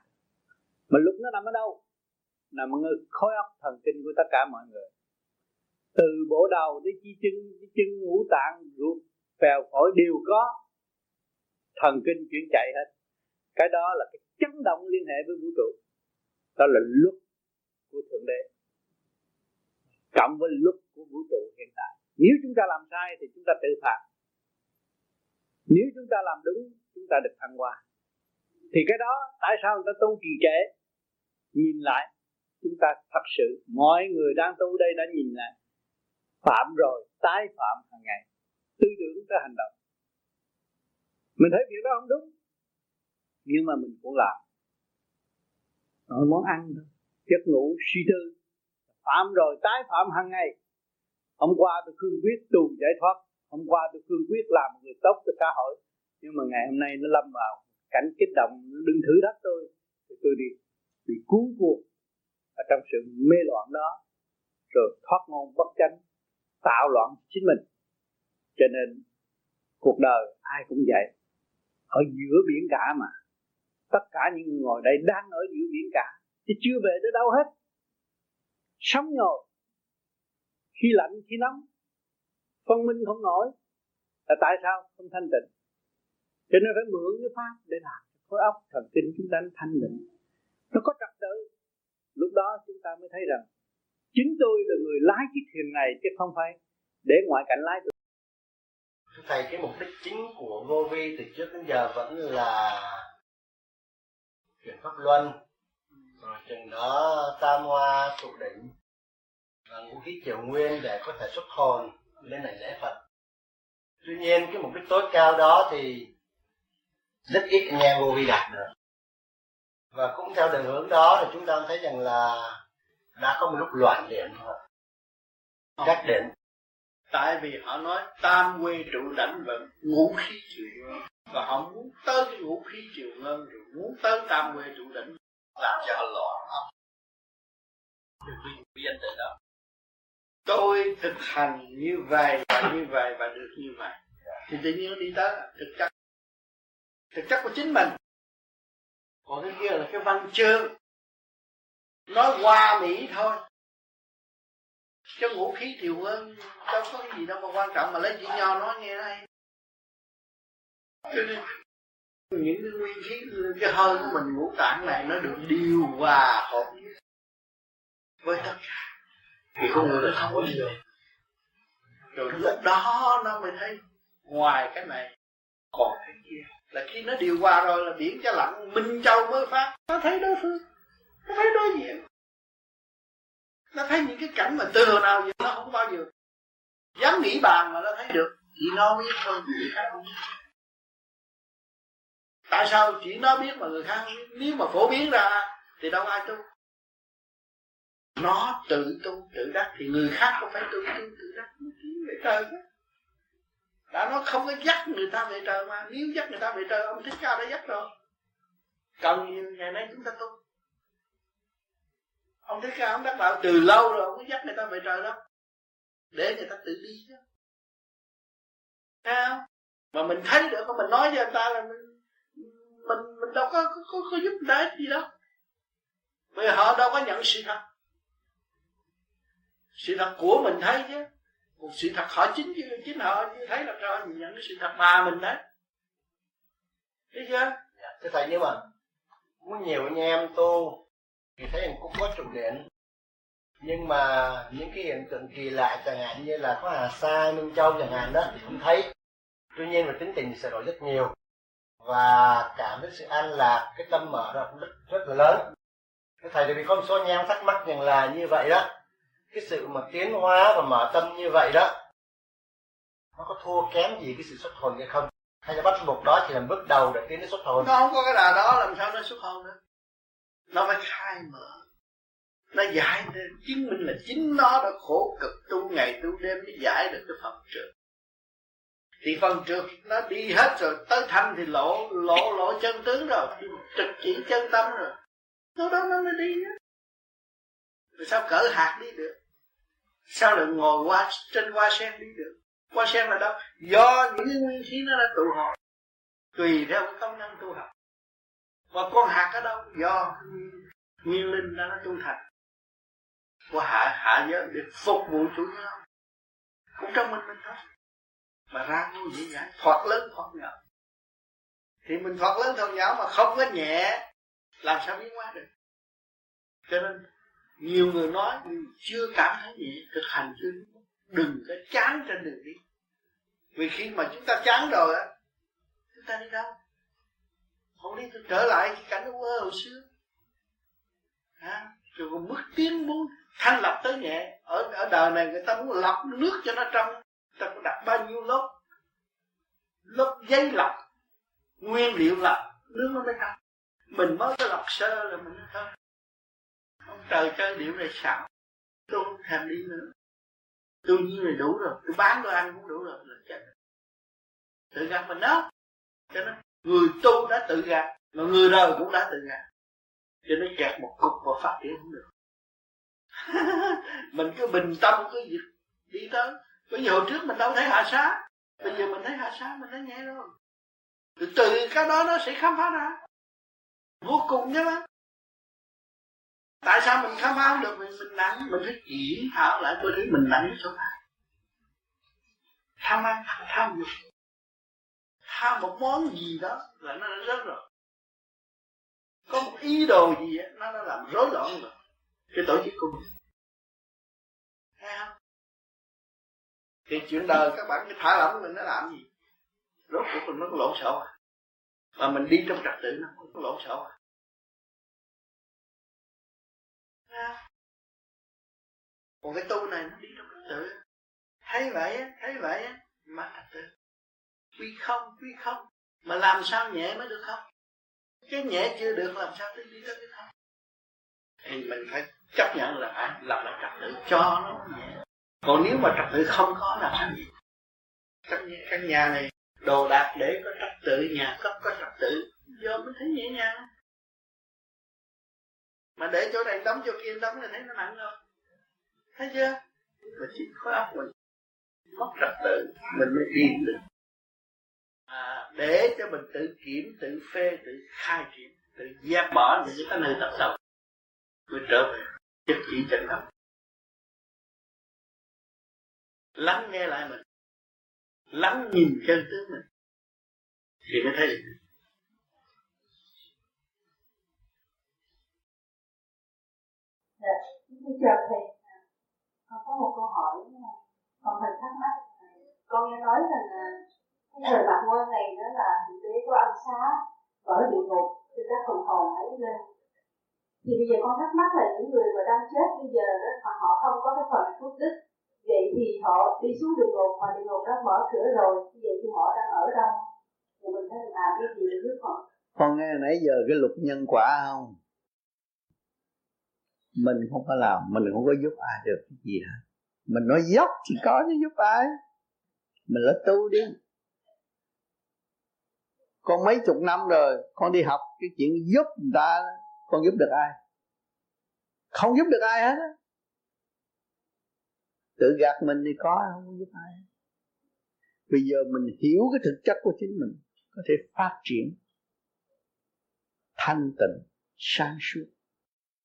Mà luật nó nằm ở đâu? Nằm ở khối óc thần kinh của tất cả mọi người, từ bộ đầu đến chi chân, chân ngũ tạng, ruột, phèo, phổi đều có thần kinh chuyển chạy hết. Cái đó là cái chấn động liên hệ với vũ trụ. Đó là luật của Thượng Đế cộng với luật của vũ trụ hiện tại. Nếu chúng ta làm sai thì chúng ta tự phạt, nếu chúng ta làm đúng chúng ta được thăng hoa. Thì cái đó tại sao người ta tu trì trệ? Nhìn lại chúng ta thật sự, mọi người đang tu đây đã nhìn lại, phạm rồi tái phạm hàng ngày, tư tưởng tới hành động. Mình thấy việc đó không đúng nhưng mà mình cũng làm. Nói món ăn thôi, giấc ngủ, suy tư, phạm rồi tái phạm hàng ngày. Hôm qua tôi cương quyết tu giải thoát, hôm qua tôi cương quyết làm người tốt cho xã hội, nhưng mà ngày hôm nay nó lâm vào cảnh kích động, nó đừng thử thách tôi, thì tôi đi bị cuốn cuồng ở trong sự mê loạn đó, rồi thoát ngôn bất chánh, tạo loạn chính mình. Cho nên cuộc đời ai cũng vậy, ở giữa biển cả mà. Tất cả những người ngồi đây đang ở giữa biển cả chứ chưa về tới đâu hết. Sống ngồi khi lạnh khi nóng, phân minh không nổi. Là tại sao? Không thanh tịnh. Cho nên phải mượn cái pháp để làm khối óc thần kinh chúng ta thanh định, nó có trật tự. Lúc đó chúng ta mới thấy rằng chính tôi là người lái chiếc thuyền này, chứ không phải để ngoại cảnh lái tôi. Thưa Thầy, cái mục đích chính của Vô Vi từ trước đến giờ vẫn là chuyển pháp luân, rồi chừng đó tam hoa tụ đỉnh và ngũ khí triều nguyên để có thể xuất hồn lên đảnh lễ Phật. Tuy nhiên cái mục đích tối cao đó thì rất ít anh em Vô Vi đạt được. Và cũng theo đường hướng đó thì chúng ta thấy rằng là đã có một lúc loạn điện rồi. Các điện, tại vì họ nói tam quê trụ đảnh và ngũ khí triều nguyên, và họ muốn tới cái ngũ khí triều nguyên, rồi muốn tới tam quê trụ đảnh, làm cho họ loạn không? Đó. Tôi thực hành như vậy và như vậy và được như vậy thì tự nhiên nó đi tới thực chất, thực chất của chính mình. Còn cái kia là cái văn chương nói hoa mỹ thôi, chứ ngũ khí thiều hơn đâu có cái gì đâu mà quan trọng, mà lấy chuyện nhau nói nghe đây. Cho nên những cái nguyên khí, cái hơi của mình, ngũ tạng này nó được điều hòa hợp với tất cả thì con người nó không có gì. Rồi lúc đó nó mới thấy ngoài cái này còn cái kia. Là khi nó điều hòa rồi là biển cho lặng, minh châu mới phát. Nó thấy đối phương, nó thấy đối diện, nó thấy những cái cảnh mà từ hồi nào giờ nó không bao giờ dám nghĩ bàn mà nó thấy được. Chỉ nó biết thôi, người khác không biết. Tại sao chỉ nó biết mà người khác không biết? Nếu mà phổ biến ra thì đâu ai tu. Nó tự tu tự đắc thì người khác không phải tự tu tự đắc, nó kiếm về trời hết. Đã nói không có dắt người ta về trời mà. Nếu dắt người ta về trời, ông Thích Ca đã dắt rồi. Cần gì ngày nay chúng ta tu. Ông Thích Ca ông đắc đạo từ lâu rồi, ông có dắt người ta về trời đó. Để người ta tự đi đó. Thấy không? Mà mình thấy được, mình nói với người ta là mình mình mình đâu có có, có, có giúp người ta gì đâu. Vì họ đâu có nhận sự thật. Sự thật của mình thấy chứ. Một sự thật họ chính chính họ thấy là cho mình nhận cái sự thật mà mình đấy. Thấy chưa? Thưa Thầy, nhưng mà có nhiều anh em tu thì thấy cũng có trục điện, nhưng mà những cái hiện tượng kỳ lạ chẳng hạn như là có Hà Sa, Minh Châu chẳng hạn đó thì không thấy. Tuy nhiên là tính tình sẽ đổi rất nhiều và cảm thấy sự an lạc, cái tâm mở ra cũng rất, rất là lớn. Thưa Thầy, tại vì có một số anh em thắc mắc rằng là như vậy đó, cái sự mà tiến hóa và mở tâm như vậy đó, nó có thua kém gì cái sự xuất hồn hay không? Hay là bắt buộc đó chỉ là bước đầu để tiến đến xuất hồn? Nó không có cái đà đó làm sao nó xuất hồn nữa. Nó phải khai mở, nó giải, chứng minh là chính nó đã khổ cực tu ngày tu đêm mới giải được cái phần trượt. Thì phần trượt nó đi hết rồi, tới thanh thì lộ lộ lộ chân tướng rồi, trực chỉ chân tâm rồi. Nó đó nó đi á. Rồi sao cỡ hạt đi được? Sao lại ngồi qua trên hoa sen đi được? Hoa sen là đâu? Do những nguyên khí nó đã tụ họp, tùy theo cái công năng tu học. Và con hạt ở đâu? Do nguyên linh đã nó tu thành. Qua hạ hạ giới để phục vụ chủ nhau. Cũng trong mình mình thôi. Mà ra vô dễ dãi, thoạt lớn thoạt nhỏ. Thì mình thoạt lớn thoạt nhỏ mà không có nhẹ, làm sao biến hóa được? Cho nên nhiều người nói chưa cảm thấy nhẹ, thực hành chưa đúng. Đừng có chán trên đường đi. Vì khi mà chúng ta chán rồi á, chúng ta đi đâu? Không đi, tôi trở lại cái cảnh u ơ hồi xưa. À, rồi còn bước tiến muốn thanh lập tới nhẹ. Ở ở đời này người ta muốn lọc nước cho nó trong, ta có đặt bao nhiêu lớp lớp giấy lọc, nguyên liệu lọc, nước nó mới trong. Mình mới cái lọc sơ là mình thôi. Ông trời chơi điệu này xạo, tôi không thèm đi nữa. Tôi như này đủ rồi, tôi bán tôi ăn cũng đủ rồi, là chết. Tự gạt mình đó. Cho nên người tu đã tự gạt, mà người đời cũng đã tự gạt. Cho nên kẹt một cục và phát triển không được. Mình cứ bình tâm cứ đi tới. Bởi vì hồi trước mình đâu thấy hạ xá, bây giờ mình thấy hạ xá mình thấy nhẹ rồi. Từ từ cái đó nó sẽ khám phá ra vô cùng chứ đó. Tại sao mình khám phá không được? Mình, mình nặng, mình phải chỉ thảo lại coi thứ mình nặng chỗ nào. Tham ăn, tham dục, tham một món gì đó là nó đã rớt rồi. Có một ý đồ gì đó, nó đã làm rối loạn rồi cái tổ chức của mình. Thấy không? Thì chuyện đời các bạn thả lỏng mình nó làm gì? Rốt cuộc mình nó có lộn xộn à? Mà mình đi trong trật tự nó không có lộn xộn à? Còn cái tu này nó đi trong trật tự. Thấy vậy, thấy vậy mà trật tự. Quy không, quy không. Mà làm sao nhẹ mới được không? Cái nhẹ chưa được làm sao tới đi tới cái không? Thì mình phải chấp nhận là phải làm lại trật tự cho nó nhẹ. Còn nếu mà trật tự không có là làm gì? Căn nhà này đồ đạc để có trật tự, nhà cấp có trật tự, giờ mới thấy nhẹ nhàng. Mà để chỗ này đóng chỗ kia đóng là thấy nó nặng rồi. Thấy chưa? Mà chỉ khối óc mình mất trật tự mình mới yên được. À, để cho mình tự kiểm, tự phê, tự khai triển, tự dẹp bỏ những cái nơi tập đầu mới trở về trực chỉ chân tâm. Lắng nghe lại mình, lắng nhìn chân tướng mình thì mới thấy được. Dạ, xin chào thầy. Con có một câu hỏi là con thầy thắc mắc. Con nghe nói rằng là cái thời Mạt Ngôn này đó là thượng đế có ăn xá ở địa ngục thì các phần hồn ấy lên. Thì bây giờ con thắc mắc là những người mà đang chết bây giờ đó mà họ không có cái phần phước đức, vậy thì họ đi xuống địa ngục mà địa ngục đã mở cửa rồi, vậy thì họ đang ở đâu? Thì mình phải làm cái gì để giúp họ? Con nghe nãy giờ cái luật nhân quả không? Mình không có làm, mình không có giúp ai được cái gì hết. Mình nói dốc thì có chứ giúp ai. Mình lấy tu đi. Con mấy chục năm rồi, con đi học cái chuyện giúp người ta, con giúp được ai? Không giúp được ai hết á. Tự gạt mình thì có, không giúp ai. Bây giờ mình hiểu cái thực chất của chính mình, có thể phát triển thanh tịnh, sáng suốt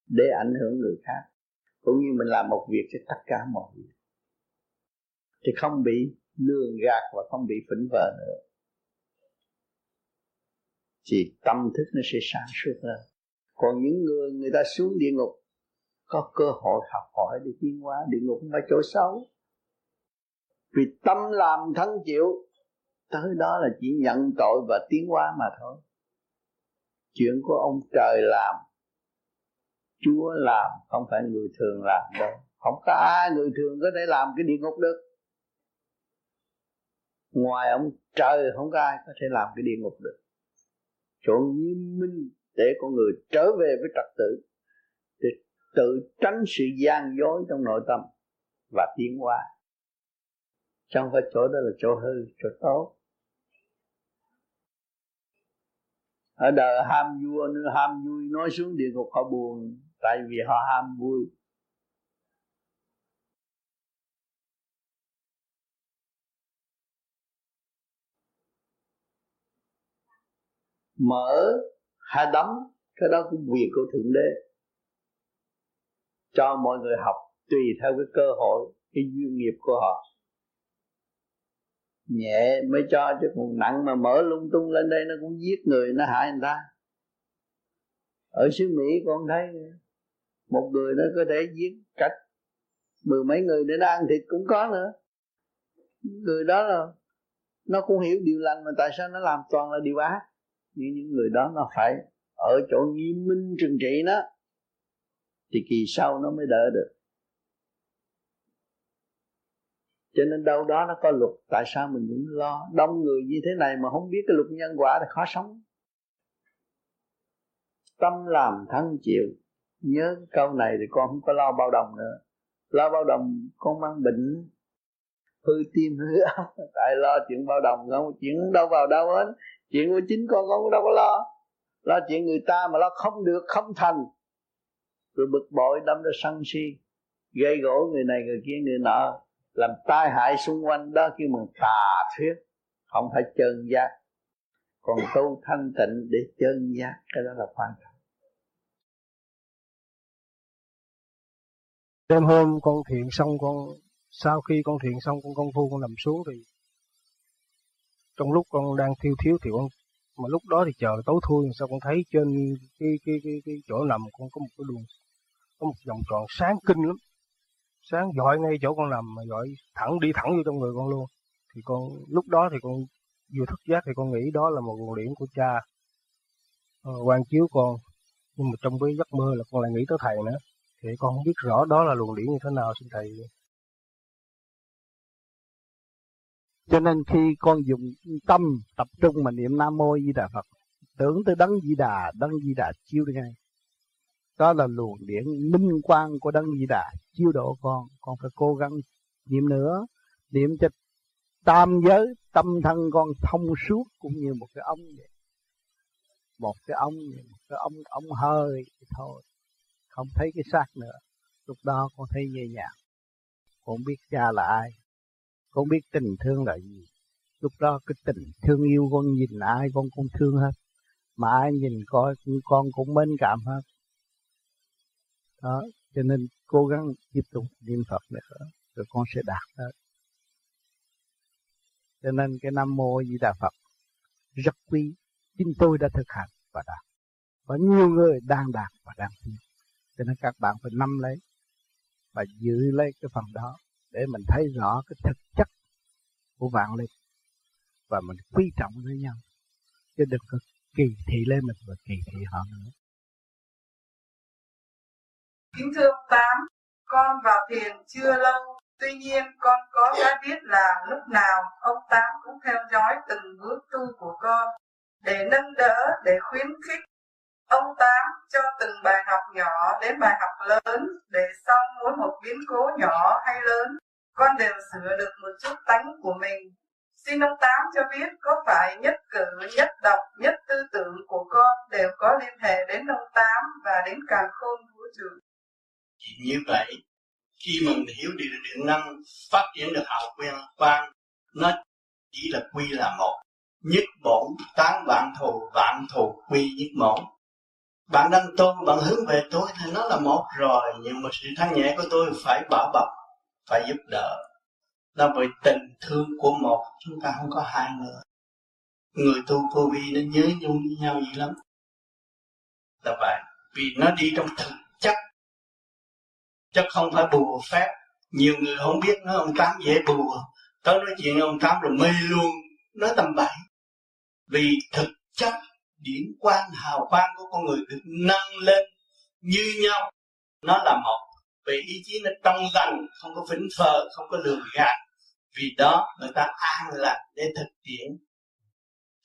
để ảnh hưởng người khác, cũng như mình làm một việc cho tất cả mọi người, thì không bị lường gạt và không bị phỉnh vợ nữa. Chỉ tâm thức nó sẽ sáng suốt hơn. Còn những người người ta xuống địa ngục có cơ hội học hỏi để tiến hóa. Địa ngục không phải chỗ xấu, vì tâm làm thân chịu, tới đó là chỉ nhận tội và tiến hóa mà thôi. Chuyện của ông trời làm, Chúa làm, không phải người thường làm đâu. Không có ai người thường có thể làm cái địa ngục được. Ngoài ông trời không có ai có thể làm cái địa ngục được. Chỗ nghiêm minh để con người trở về với trật tự, để tự tránh sự gian dối trong nội tâm và tiến hóa. Chứ không phải chỗ đó là chỗ hư, chỗ tốt. Ở đời ham vua, ham vui, nói xuống địa ngục họ buồn, tại vì họ ham vui. Mở hay đấm, cái đó cũng quyền của Thượng Đế, cho mọi người học tùy theo cái cơ hội, cái duyên nghiệp của họ. Nhẹ mới cho, chứ còn nặng mà mở lung tung lên đây nó cũng giết người, nó hại người ta. Ở xứ Mỹ con thấy một người nó có thể giết cách mười mấy người để nó ăn thịt cũng có nữa. Người đó là nó cũng hiểu điều lành, mà tại sao nó làm toàn là điều ác? Như những người đó nó phải ở chỗ nghiêm minh trừng trị nó, thì kỳ sau nó mới đỡ được. Cho nên đâu đó nó có luật. Tại sao mình cũng lo? Đông người như thế này mà không biết cái luật nhân quả thì khó sống. Tâm làm thân chịu. Nhớ câu này thì con không có lo bao đồng nữa. Lo bao đồng con mang bệnh, hư tim hư óc. Tại lo chuyện bao đồng không? Chuyện đâu vào đâu hết. Chuyện của chính con con cũng đâu có lo. Lo chuyện người ta mà lo không được, không thành, rồi bực bội đâm ra sân si, gây gỗ người này người kia người nọ, làm tai hại xung quanh đó, kêu mình tà thuyết. Không phải chân giác. Còn tu thanh tịnh để chân giác, cái đó là quan trọng. Đêm hôm con thiền xong, con sau khi con thiền xong con công phu con nằm xuống, thì trong lúc con đang thiêu thiếu thì con, mà lúc đó thì trời tối thui, sao con thấy trên cái cái cái, cái chỗ nằm con có một cái đường, có một vòng tròn sáng kinh lắm. Sáng dọi ngay chỗ con nằm, mà dọi thẳng đi thẳng vô trong người con luôn. Thì con lúc đó thì con vừa thức giác thì con nghĩ đó là một nguồn điểm của cha quan chiếu con. Nhưng mà trong cái giấc mơ là con lại nghĩ tới thầy nữa. Thì con không biết rõ đó là luồng điển như thế nào, xin thầy. Cho nên khi con dùng tâm tập trung mà niệm Nam Mô A Di Đà Phật, tưởng tới Đấng Di Đà, Đấng Di Đà chiếu đi ngay. Đó là luồng điển minh quang của Đấng Di Đà chiếu độ con. Con phải cố gắng niệm nữa, niệm cho tam giới tâm thân con thông suốt, cũng như một cái ống vậy, một cái ống vậy, một cái ống ống hơi thôi, không thấy cái xác nữa. Lúc đó con thấy nhẹ nhàng, con biết cha là ai, con biết tình thương là gì. Lúc đó cái tình thương yêu con nhìn ai con cũng thương hết, mà ai nhìn coi con cũng mến cảm hết. Đó, cho nên cố gắng tiếp tục niệm Phật nữa, rồi con sẽ đạt đó. Cho nên cái Nam Mô A Di Đà Phật rất quý, chính tôi đã thực hành và đạt, và nhiều người đang đạt và đang tiến. Cho nên các bạn phải nắm lấy và giữ lấy cái phần đó, để mình thấy rõ cái thực chất của vạn linh, và mình quý trọng với nhau, chứ đừng có kỳ thị lấy mình và kỳ thị họ nữa. Kính thưa ông Tám, con vào thiền chưa lâu, tuy nhiên con có cái biết là lúc nào ông Tám cũng theo dõi từng bước tu của con để nâng đỡ, để khuyến khích. Ông Tám cho từng bài học nhỏ đến bài học lớn, để sau mỗi một biến cố nhỏ hay lớn, con đều sửa được một chút tánh của mình. Xin ông Tám cho biết có phải nhất cử, nhất động, nhất tư tưởng của con đều có liên hệ đến ông Tám và đến càn khôn vũ trụ? Như vậy, khi mình hiểu được điện năng, phát triển được hào quang, nó chỉ là quy là một. Nhất bổn tán vạn thù, vạn thù quy nhất bổn. Bạn đang tu, bạn hướng về tôi thì nó là một rồi, nhưng mà sự thanh nhẹ của tôi phải bảo bọc, phải giúp đỡ. Là bởi tình thương của một, chúng ta không có hai người. Người tu Vô Vi nó nhớ nhung với nhau gì lắm. Là vậy, vì nó đi trong thực chất, chứ không phải bùa phép. Nhiều người không biết nó ông Tám dễ bùa, tới nói chuyện ông Tám rồi mê luôn, nói tầm bậy. Vì thực chất điển quang hào quang của con người được nâng lên như nhau, nó là một. Vì ý chí nó trong lành, không có phỉnh phờ, không có lường gạt. Vì đó người ta an lành để thực tiễn,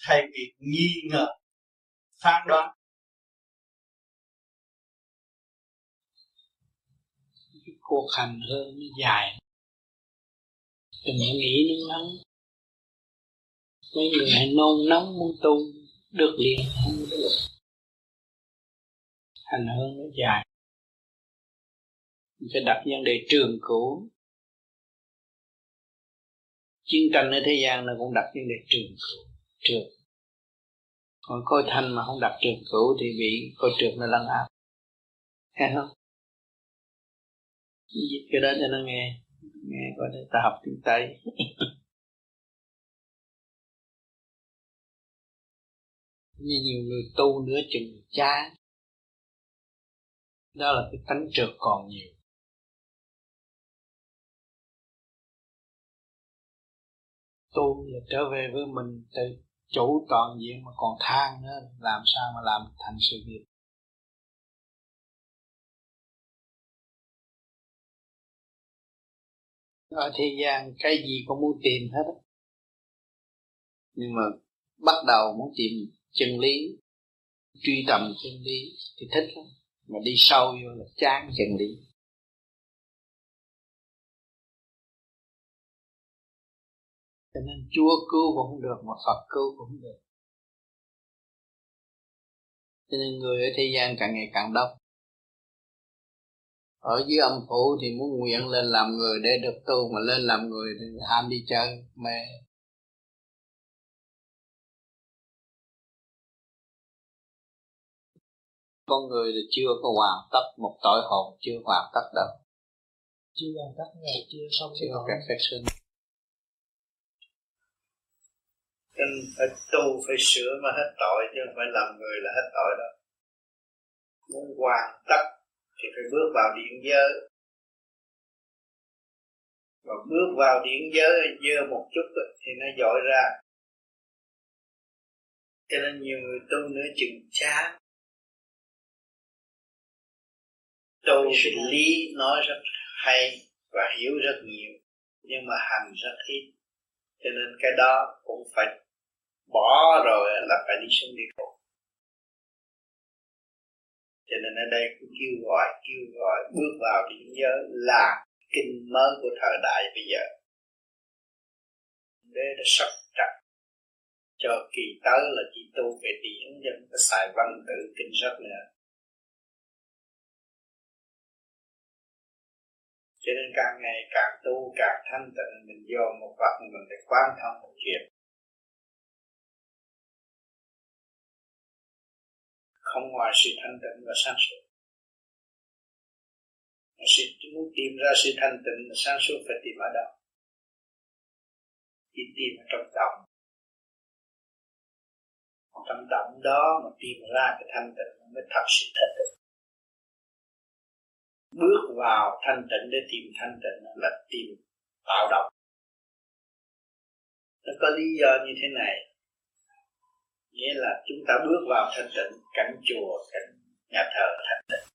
thay vì nghi ngờ phán đoán. Cuộc hành hương nó dài, đừng nghĩ nó ngắn. Mấy người hay nôn nóng muốn tu được liền không được. Hành hương nó dài, mình phải đặt vấn đề trường cửu. Chiến tranh ở thế gian là cũng đặt vấn đề trường cửu, trường. Còn coi thanh mà không đặt trường cửu thì bị coi trường nó lăng áp, nghe không? Dịch cái đó cho nó nghe, nghe coi để ta học tiếng Tây. Như nhiều người tu nữa chừng chán. Đó là cái tánh trượt còn nhiều. Tu là trở về với mình tự chủ toàn diện, mà còn than nữa, làm sao mà làm thành sự nghiệp. Ở thế gian cái gì cũng muốn tìm hết á. Nhưng mà bắt đầu muốn tìm chân lý, truy tầm chân lý thì thích lắm. Mà đi sâu vô là chán chân lý. Cho nên Chúa cứu cũng không được, mà Phật cứu cũng không được. Cho nên người ở thế gian càng ngày càng đông. Ở dưới âm phủ thì muốn nguyện lên làm người để được tu, mà lên làm người thì ham đi chơi, mê. Con người là chưa có hoàn tất, một tội hồn chưa hoàn tất đâu. Chưa hoàn tất ngày chưa xong chưa có perfection. Nên phải tu, phải sửa mà hết tội, chứ không phải làm người là hết tội đâu. Muốn hoàn tất thì phải bước vào điện giới. Và bước vào điện giới dơ một chút thì nó dội ra. Cho nên nhiều người tu nữa chừng chán. Tôi xử lý nói rất hay và hiểu rất nhiều, nhưng mà hành rất ít. Cho nên cái đó cũng phải bỏ rồi là phải đi xuống địa ngục. Cho nên ở đây cũng kêu gọi, kêu gọi bước vào điểm giới là kinh mới của thời đại bây giờ. Đế đã sắp đặt cho kỳ tới là chỉ tu về điển, nhưng ta xài văn tự kinh sách nữa. Cho nên càng ngày càng tu, càng thanh tịnh, mình vô một vật mình phải quan thông một chuyện. Không ngoài sự thanh tịnh và sáng suốt. Muốn tìm ra sự thanh tịnh và sáng suốt phải tìm ở đâu? Chỉ tìm ở trong động. Trong động đó mà tìm ra cái thanh tịnh mới thật sự thanh tịnh. Bước vào thanh tịnh để tìm thanh tịnh là tìm tạo động. Nó có lý do như thế này. Nghĩa là chúng ta bước vào thanh tịnh, cảnh chùa, cảnh nhà thờ thanh tịnh.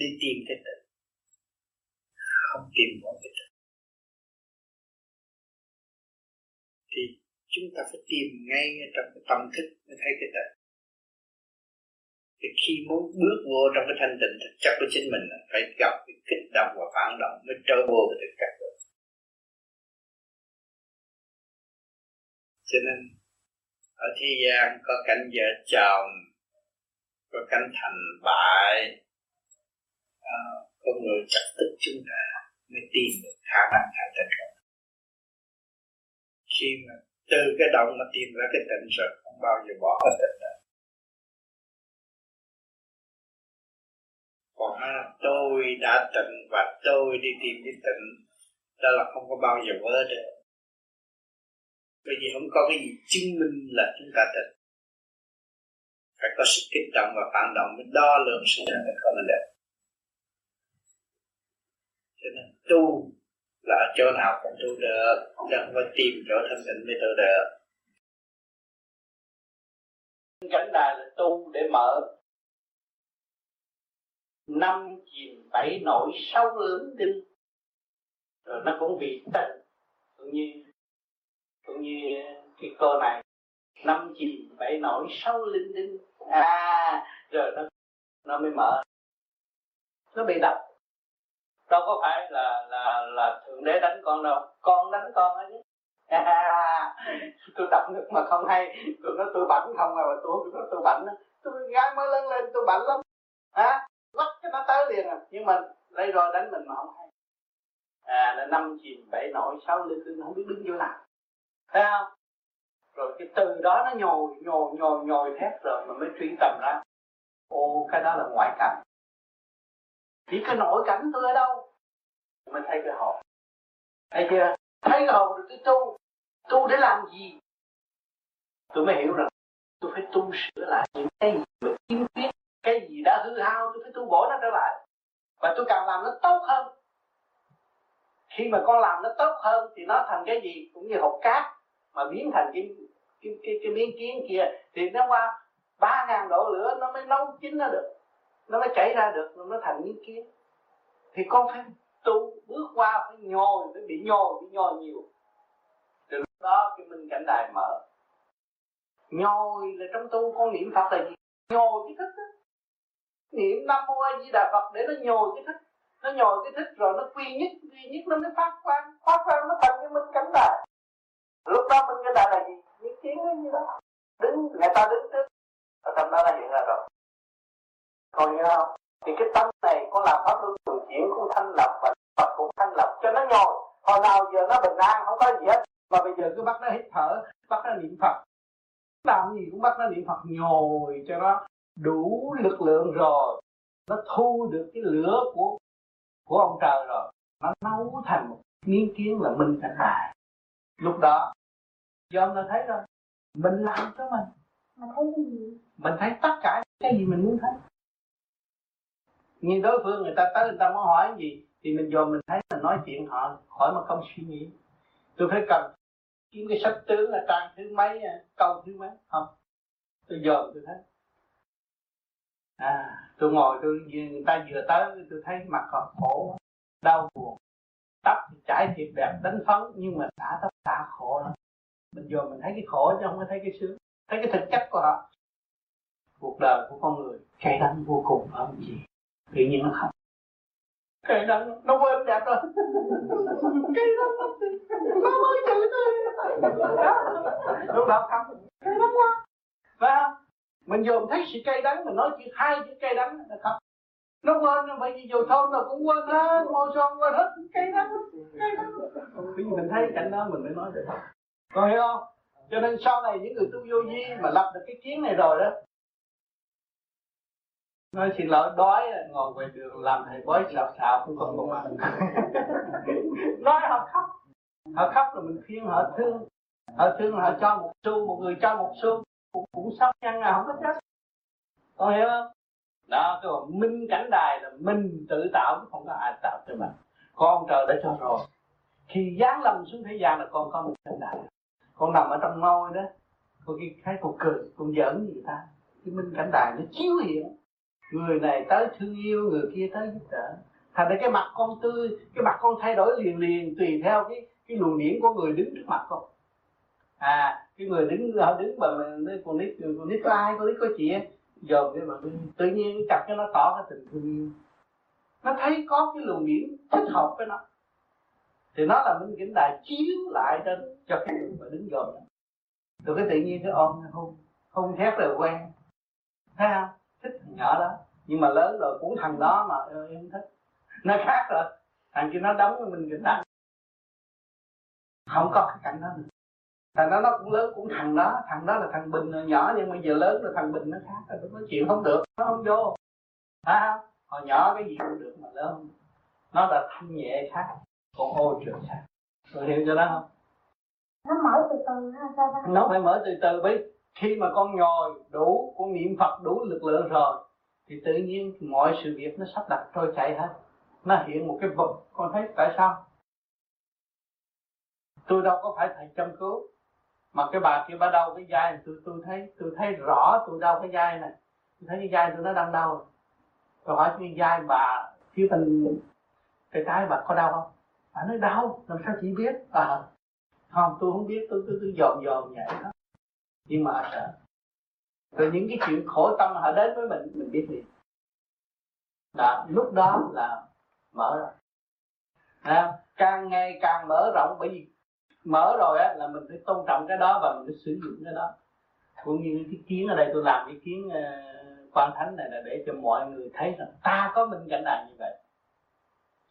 Đi tìm cái tịnh. Không tìm mỗi cái tịnh. Thì chúng ta phải tìm ngay trong cái tâm thức để thấy cái tịnh. Thì khi muốn bước vô trong cái thanh tịnh thực chất của chính mình phải gặp cái kích động và phản động mới trở vô cái thực chất. Cho nên ở thế gian có cảnh vợ chồng, có cảnh thành bại, à, có người chặt tức chúng ta mới tìm được khả năng thành tựu. Khi mà từ cái động mà tìm ra cái tịnh rồi không bao giờ bỏ cái tịnh đó. Còn tôi đã tịnh và tôi đi tìm cái tịnh, đó là không có bao giờ vỡ được. Bởi vì không có cái gì chứng minh là chúng ta tịnh. Phải có sự kích động và phản động mới đo lường sự tịnh của mình được. Cho nên tu là ở chỗ nào cũng tu được, chẳng phải tìm chỗ thanh tịnh mới tu được. Cảnh đài là tu để mở năm chìm bảy nổi sáu lớn đinh, rồi nó cũng bị tịnh, cũng như cũng như cái cô này năm chìm bảy nổi sáu linh đinh, à rồi nó nó mới mở, nó bị đập. Đâu có phải là là là Thượng Đế đánh con đâu, con đánh con ấy chứ. À, tôi đập nước mà không hay, tôi nói tôi bảnh không à, mà tôi tôi nói tôi bảnh á, tôi gái mới lớn lên tôi bảnh lắm, hả? Lắc cho nó tới liền à, nhưng mà lấy rồi đánh mình mà không hay. À, là năm chìm bảy nổi sáu lưỡi tôi không biết đứng chỗ nào, thấy không? Rồi cái từ đó nó nhồi nhồi nhồi nhồi thét rồi mà mới truy tầm ra, ô cái đó là ngoại cảnh. Chỉ cái nội cảnh tôi ở đâu mình thấy cái hồn, thấy chưa? Thấy cái hồn rồi tôi tu. Tu để làm gì? Tôi mới hiểu rằng tôi phải tu sửa lại những cái gì mình kiếm quyết, cái gì đã hư hao tôi phải tu bổ nó trở lại, và tôi càng làm nó tốt hơn. Khi mà con làm nó tốt hơn thì nó thành cái gì cũng như hột cát mà biến thành cái cái cái, cái miếng kiến kia, thì nó qua ba ngàn độ lửa nó mới nấu chín nó được, nó mới chảy ra được, nó thành miếng kiến. Thì con phải tu bước qua, phải nhồi, phải bị nhồi, bị nhồi nhiều. Từ lúc đó cái minh cảnh đài mở. Nhồi là trong tu con niệm Phật là gì? Nhồi cái thích đó. Niệm Nam Mô A Di Đà Phật để nó nhồi cái thích. Nó nhồi cái thích rồi nó quy nhất, quy nhất nó mới phát quang. Phát quang nó thành cái minh cảnh đài. Lúc đó minh cảnh đài là gì? Miếng kiến nó như đó. Đứng, người ta đứng trước. Và tâm đó đã hiện ra rồi. Còn nhớ không? Thì cái tâm này con làm pháp luân thường chuyển cũng thanh lọc và Phật cũng thanh lọc cho nó nhồi. Hồi nào giờ nó bình an không có gì hết, mà bây giờ cứ bắt nó hít thở, bắt nó niệm Phật, làm gì cũng bắt nó niệm Phật, nhồi cho nó đủ lực lượng rồi nó thu được cái lửa của của ông trời rồi nó nấu thành một miếng kiến là minh cảnh đài. Lúc đó do nó thấy rồi mình làm cho mình, mình thấy cái gì mình thấy tất cả cái gì mình muốn thấy. Nhưng đối phương người ta tới người ta muốn hỏi cái gì thì mình dồn mình thấy là nói chuyện họ khỏi mà không suy nghĩ. Tôi phải cần kiếm cái sách tướng là trang thứ mấy, câu thứ mấy, không tôi dồn tôi thấy. À, tôi ngồi tôi người ta vừa tới tôi thấy mặt họ khổ, đau buồn, tóc thì chảy thiệt đẹp đánh phấn nhưng mà đã tóc đã khổ lắm. Mình dồn mình thấy cái khổ chứ không có thấy cái sướng, thấy cái thực chất của họ. Cuộc đời của con người chạy đắng vô cùng phải không chị? Tự nhiên nó khóc. Cái đó nó quên đẹp rồi. Cái đó nó mới chữ thôi. Lúc đó khóc. Cái đó quá. Phải không? Mình dồn thấy sự cay đắng, mình nói chuyện hai chữ cay đắng là khóc. Nó quên rồi, bởi vì vô thôn nó cũng quên hết, môi son quên hết. Cay đắng, cay đắng. Bởi vì mình thấy cảnh đó mình mới nói được. Còn hiểu không? Cho nên sau này những người tu vô vi mà lập được cái kiến này rồi đó, nói xin lỗi đói ngồi ngoài đường làm thầy bói lạp xạo cũng còn một ăn. Nói họ khóc, họ khóc rồi mình khuyên họ thương, họ thương họ cho một xu, một người cho một xu cũng cũng sống nhăn nào không có chết, con hiểu không? Đó, cái mà minh cảnh đài là mình tự tạo chứ không có ai tạo cho mình. Con trời đã cho rồi, khi giáng lâm xuống thế gian là con có minh cảnh đài, con nằm ở trong ngôi đó, con khi thấy con cười, con giỡn gì ta, cái minh cảnh đài nó chiếu hiện. Người này tới thương yêu, người kia tới giúp đỡ. Thành ra cái mặt con tươi, cái mặt con thay đổi liền liền tùy theo cái cái luồng điển của người đứng trước mặt con. À, cái người đứng họ đứng mà mình con nít con nít có ai, con nít có chị em, dòm cái mà tự nhiên chặt cho nó tỏ cái tình thương yêu. Nó thấy có cái luồng điển thích hợp với nó. Thì nó là minh cảnh đài chiếu lại trên cho cái người mà đứng dòm. Rồi cái tự nhiên cái ôm hôn, hôn thét rồi quen. Thấy không? Thích thằng nhỏ đó. Nhưng mà lớn rồi cũng thằng đó mà em không thích. Nó khác rồi. Thằng kia nó đóng mình kịch đó. Không có cái cảnh đó nữa. Thằng đó nó cũng lớn, cũng thằng đó. Thằng đó là thằng Bình rồi, nhỏ. Nhưng mà giờ lớn rồi thằng Bình nó khác rồi. Nó chịu không được, nó không vô. Thấy không? Hồi nhỏ cái gì cũng được mà lớn không. Nó là thanh nhẹ khác. Còn ô trượt khác. Rồi hiểu cho đó không? Nó mở từ từ ha, sao ta? Nó phải mở từ từ với. Khi mà con ngồi đủ, con niệm Phật đủ lực lượng rồi thì tự nhiên mọi sự việc nó sắp đặt trôi chảy hết. Nó hiện một cái vật, con thấy tại sao? Tôi đâu có phải thầy châm cứu. Mà cái bà kia bà đau cái vai, tôi, tôi thấy tôi thấy rõ tôi đau cái vai này. Tôi thấy cái vai tôi nó đang đau. Tôi hỏi cái vai bà phía bên cái trái bà có đau không? Bà nói đau, làm sao chị biết? À, không, tôi không biết, tôi tôi, tôi dồn dồn vậy đó. Nhưng mà sợ. Rồi những cái chuyện khổ tâm họ đến với mình, mình biết liền. Đó, lúc đó là mở rồi. À, càng ngày càng mở rộng, bởi vì mở rồi á là mình phải tôn trọng cái đó và mình phải sử dụng cái đó. Cũng như cái kiến ở đây, tôi làm cái kiến uh, Quang Thánh này là để cho mọi người thấy rằng ta có bên cạnh này như vậy.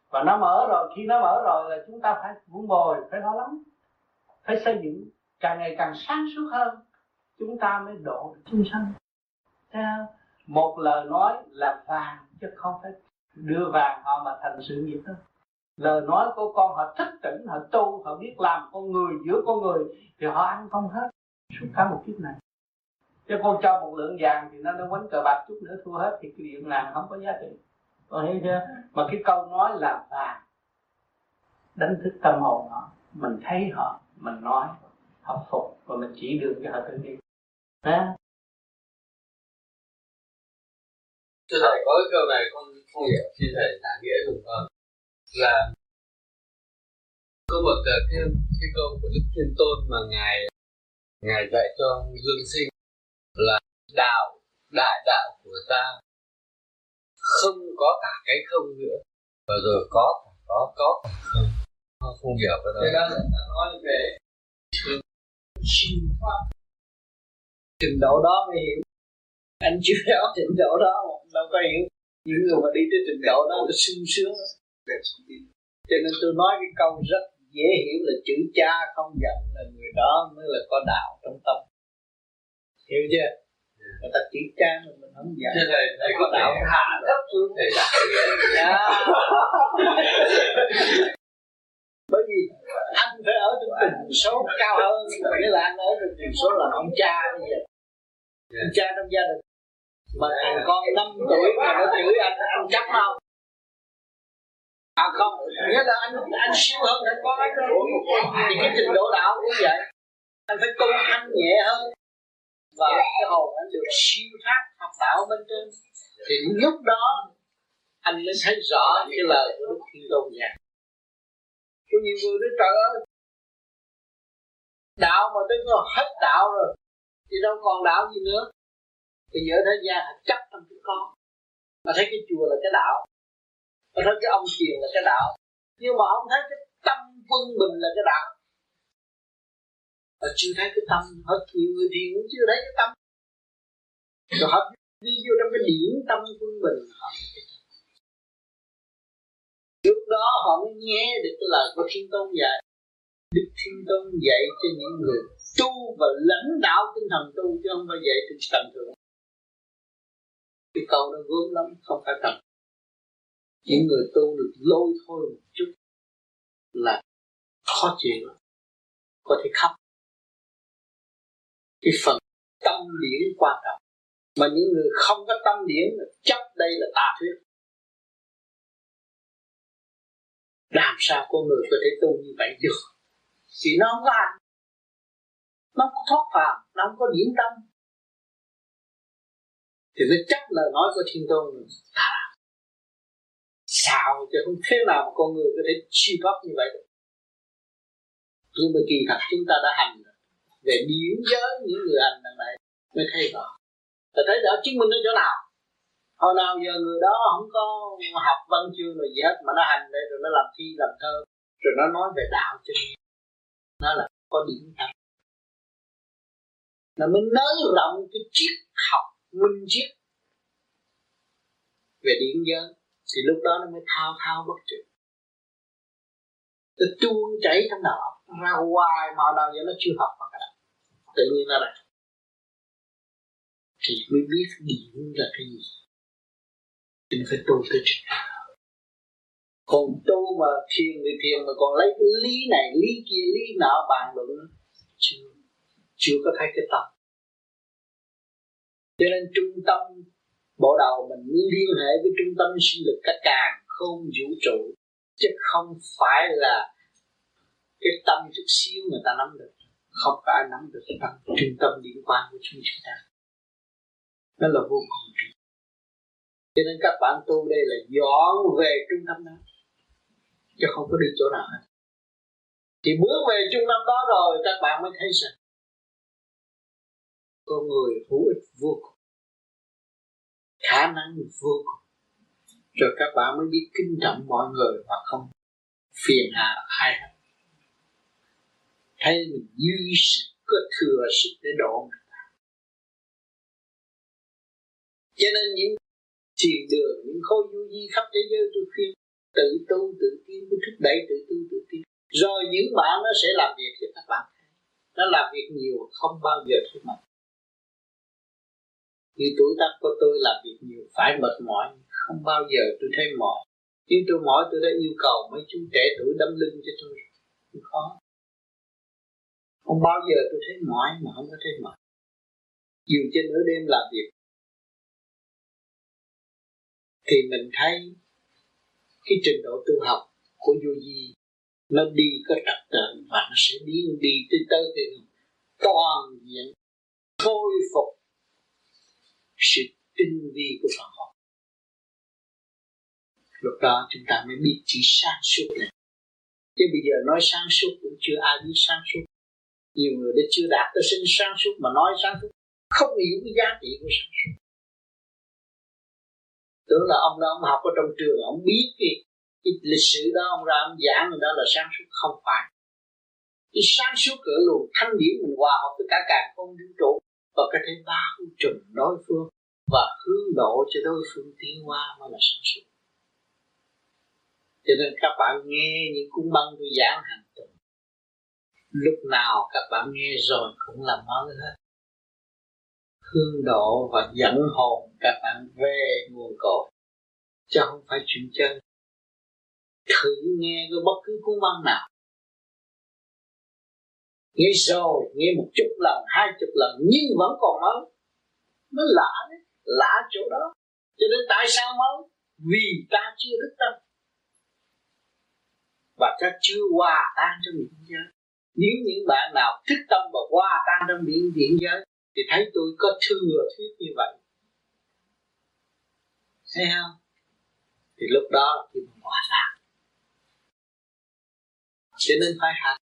Và nó mở rồi, khi nó mở rồi là chúng ta phải vun bồi, phải lo lắng, phải xây dựng càng ngày càng sáng suốt hơn. Chúng ta mới độ chúng sanh. Một lời nói là vàng, chứ không phải đưa vàng họ mà thành sự nghiệp đó. Lời nói của con họ thức tỉnh, họ tu, họ biết làm con người, giữa con người thì họ ăn không hết suốt cả một kiếp này. Chứ con cho một lượng vàng thì nó đã quánh cờ bạc chút nữa thua hết, thì cái điện nàng không có giá trị. Con hiểu chưa? Mà cái câu nói là vàng đánh thức tâm hồn họ. Mình thấy họ, mình nói, họ phục và mình chỉ đường cho họ tự đi. Hả? Thưa thầy, có cái câu này con không hiểu, xin thầy giải nghĩa dùm con. Là có một cái, cái câu của Đức Thiên Tôn mà ngài ngài dạy cho Dương Sinh là đạo, đại đạo của ta không có cả cái không nữa, và rồi có có có không. Con không hiểu cái đó. Thế đó là nói về trình độ đó mới hiểu. Anh chưa hiểu trình độ đó, đâu có hiểu. Những người mà đi tới trình độ đó là sung sướng. Cho nên tôi nói cái câu rất dễ hiểu là chữ cha không giận là người đó mới là có đạo trong tâm. Hiểu chưa? Người ta chữ cha mà mình không giận. Thưa thầy, thầy có đạo hạ thấp xuống thầy đạo. Bởi vì anh phải ở trong tần số cao hơn, nghĩa là anh ở trong tần số là ông cha bây giờ. Ông cha trong gia đình. Mà thằng con năm tuổi mà nó chửi anh, anh chắc không? À không, nghĩa là anh anh siêu hơn thằng con ấy. Thì cái trình độ đạo cũng vậy. Anh phải tu thanh nhẹ hơn. Và cái hồn anh được siêu thoát học đạo bên trên. Thì lúc đó anh mới thấy rõ cái lời của Đức Thiên Tôn nhà. Có nhiều người nói trời ơi, đạo mà tới có hết đạo rồi thì đâu còn đạo gì nữa. Thì giờ thế gian thật chắc trong cái con. Mà thấy cái chùa là cái đạo, mà thấy cái ông thiền là cái đạo, nhưng mà không thấy cái tâm quân bình là cái đạo. Mà chưa thấy cái tâm. Hết nhiều người thiền cũng chưa thấy cái tâm. Rồi họ đi vô trong cái điểm tâm quân bình. Trước đó họ mới nghe được cái lời của Thiên Tôn dạy. Đức Thiên Tôn dạy cho những người tu và lãnh đạo tinh thần tu, chứ không phải dạy từ tầm thường. Cái câu nó gớm lắm, không phải tầm. Những người tu được lôi thôi một chút là khó chịu, có thể khóc. Cái phần tâm điển quan trọng. Mà những người không có tâm điển chắc đây là tà thuyết. Làm sao con người có thể tu như vậy được? Chỉ nó không có hành, nó không có thoát phàm, nó không có điển tâm. Thì nó chắc lời nói của Thiên Tôn là sao chứ không thế nào mà con người có thể siêu thoát như vậy được. Nhưng mà kỳ thật chúng ta đã hành rồi. Về điển giới những người hành đằng này mới thấy rõ. Và thấy rõ chứng minh ở chỗ nào. Hồi nào giờ người đó không có học văn chương rồi gì hết, mà nó hành đây rồi nó làm thi làm thơ, rồi nó nói về đạo cho nó là có điển tâm. là mình nới rộng cái triết học minh triết về điện giới, thì lúc đó nó mới thao thao bất tuyệt, nó tuôn chảy trong đầu ra hoài mà nào giờ nó chưa học, mà tự nhiên nó đặt thì mới biết điện là cái gì. Mình phải tu tới chuyện đó. Còn tu mà thiền thì thiền mà còn lấy cái lý này lý kia lý nọ bàn luận, chưa chưa có thấy cái tâm. Cho nên trung tâm bộ đầu mình liên hệ với trung tâm sinh lực cả càng không vũ trụ, chứ không phải là cái tâm chút xíu người ta nắm được. Không có ai nắm được cái tâm trung tâm liên quan của chúng ta, nó là vô cùng. Cho nên các bạn tu đây là dọn về trung tâm đó, chứ không có đi chỗ nào hết. Thì bước về trung tâm đó rồi các bạn mới thấy rằng con người hữu ích vô cùng, khả năng vô cùng. Rồi các bạn mới biết kính trọng mọi người mà không phiền hà ai hết. Thấy mình dư sức, có thừa sức để độ người ta. Cho nên những thiền đường, những khối du di khắp thế giới, tôi khuyên tự tu tự tiến, tôi thúc đẩy tự tu tự tiến. Rồi những bạn nó sẽ làm việc cho các bạn, nó làm việc nhiều không bao giờ thấy mệt. Như tuổi tác của tôi làm việc nhiều phải mệt mỏi, không bao giờ tôi thấy mỏi. Nhưng tôi mỏi tôi đã yêu cầu mấy chú trẻ tuổi đấm lưng cho tôi, tôi khó. Không bao giờ tôi thấy mỏi mà không có thấy mệt. Dù trên nửa đêm làm việc thì mình thấy cái trình độ tu học của vô vi nó đi có trật tự và nó sẽ đi đi tới tới cái toàn diện khôi phục sự tinh vi của Phật học. Lúc đó chúng ta mới biết chỉ sáng suốt này, chứ bây giờ nói sáng suốt cũng chưa ai biết sáng suốt. Nhiều người đã chưa đạt tới sinh sáng suốt mà nói sáng suốt, không hiểu cái giá trị của sáng suốt. Tưởng là ông đó ông học ở trong trường, ông biết cái, cái lịch sử đó, ông ra ông giảng người đó là sáng suốt, không phải. Cái sáng suốt cửa luồng thanh điển mình hòa hợp với cả càng không vũ trụ và cái thế ba vũ trùng đối phương và hướng độ cho đối phương tiến hóa mới là sáng suốt. Cho nên các bạn nghe những cuốn băng tôi giảng hàng tuần, lúc nào các bạn nghe rồi cũng làm mới hết. Hương độ và dẫn hồn các bạn về nguồn cội, chứ không phải chuyện chân. Thử nghe cái bất cứ cuốn băng nào, nghe rồi nghe một chục lần, hai chục lần nhưng vẫn còn mới. Nó lạ đấy, lạ chỗ đó. Cho nên tại sao mới? Vì ta chưa thức tâm và ta chưa hòa tan trong biển giới. Nếu những bạn nào thức tâm và hòa tan trong biển biển giới thì thấy tôi có thừa thuyết như vậy, thấy không? Thì lúc đó thì mình hòa tan. Cho nên phải hành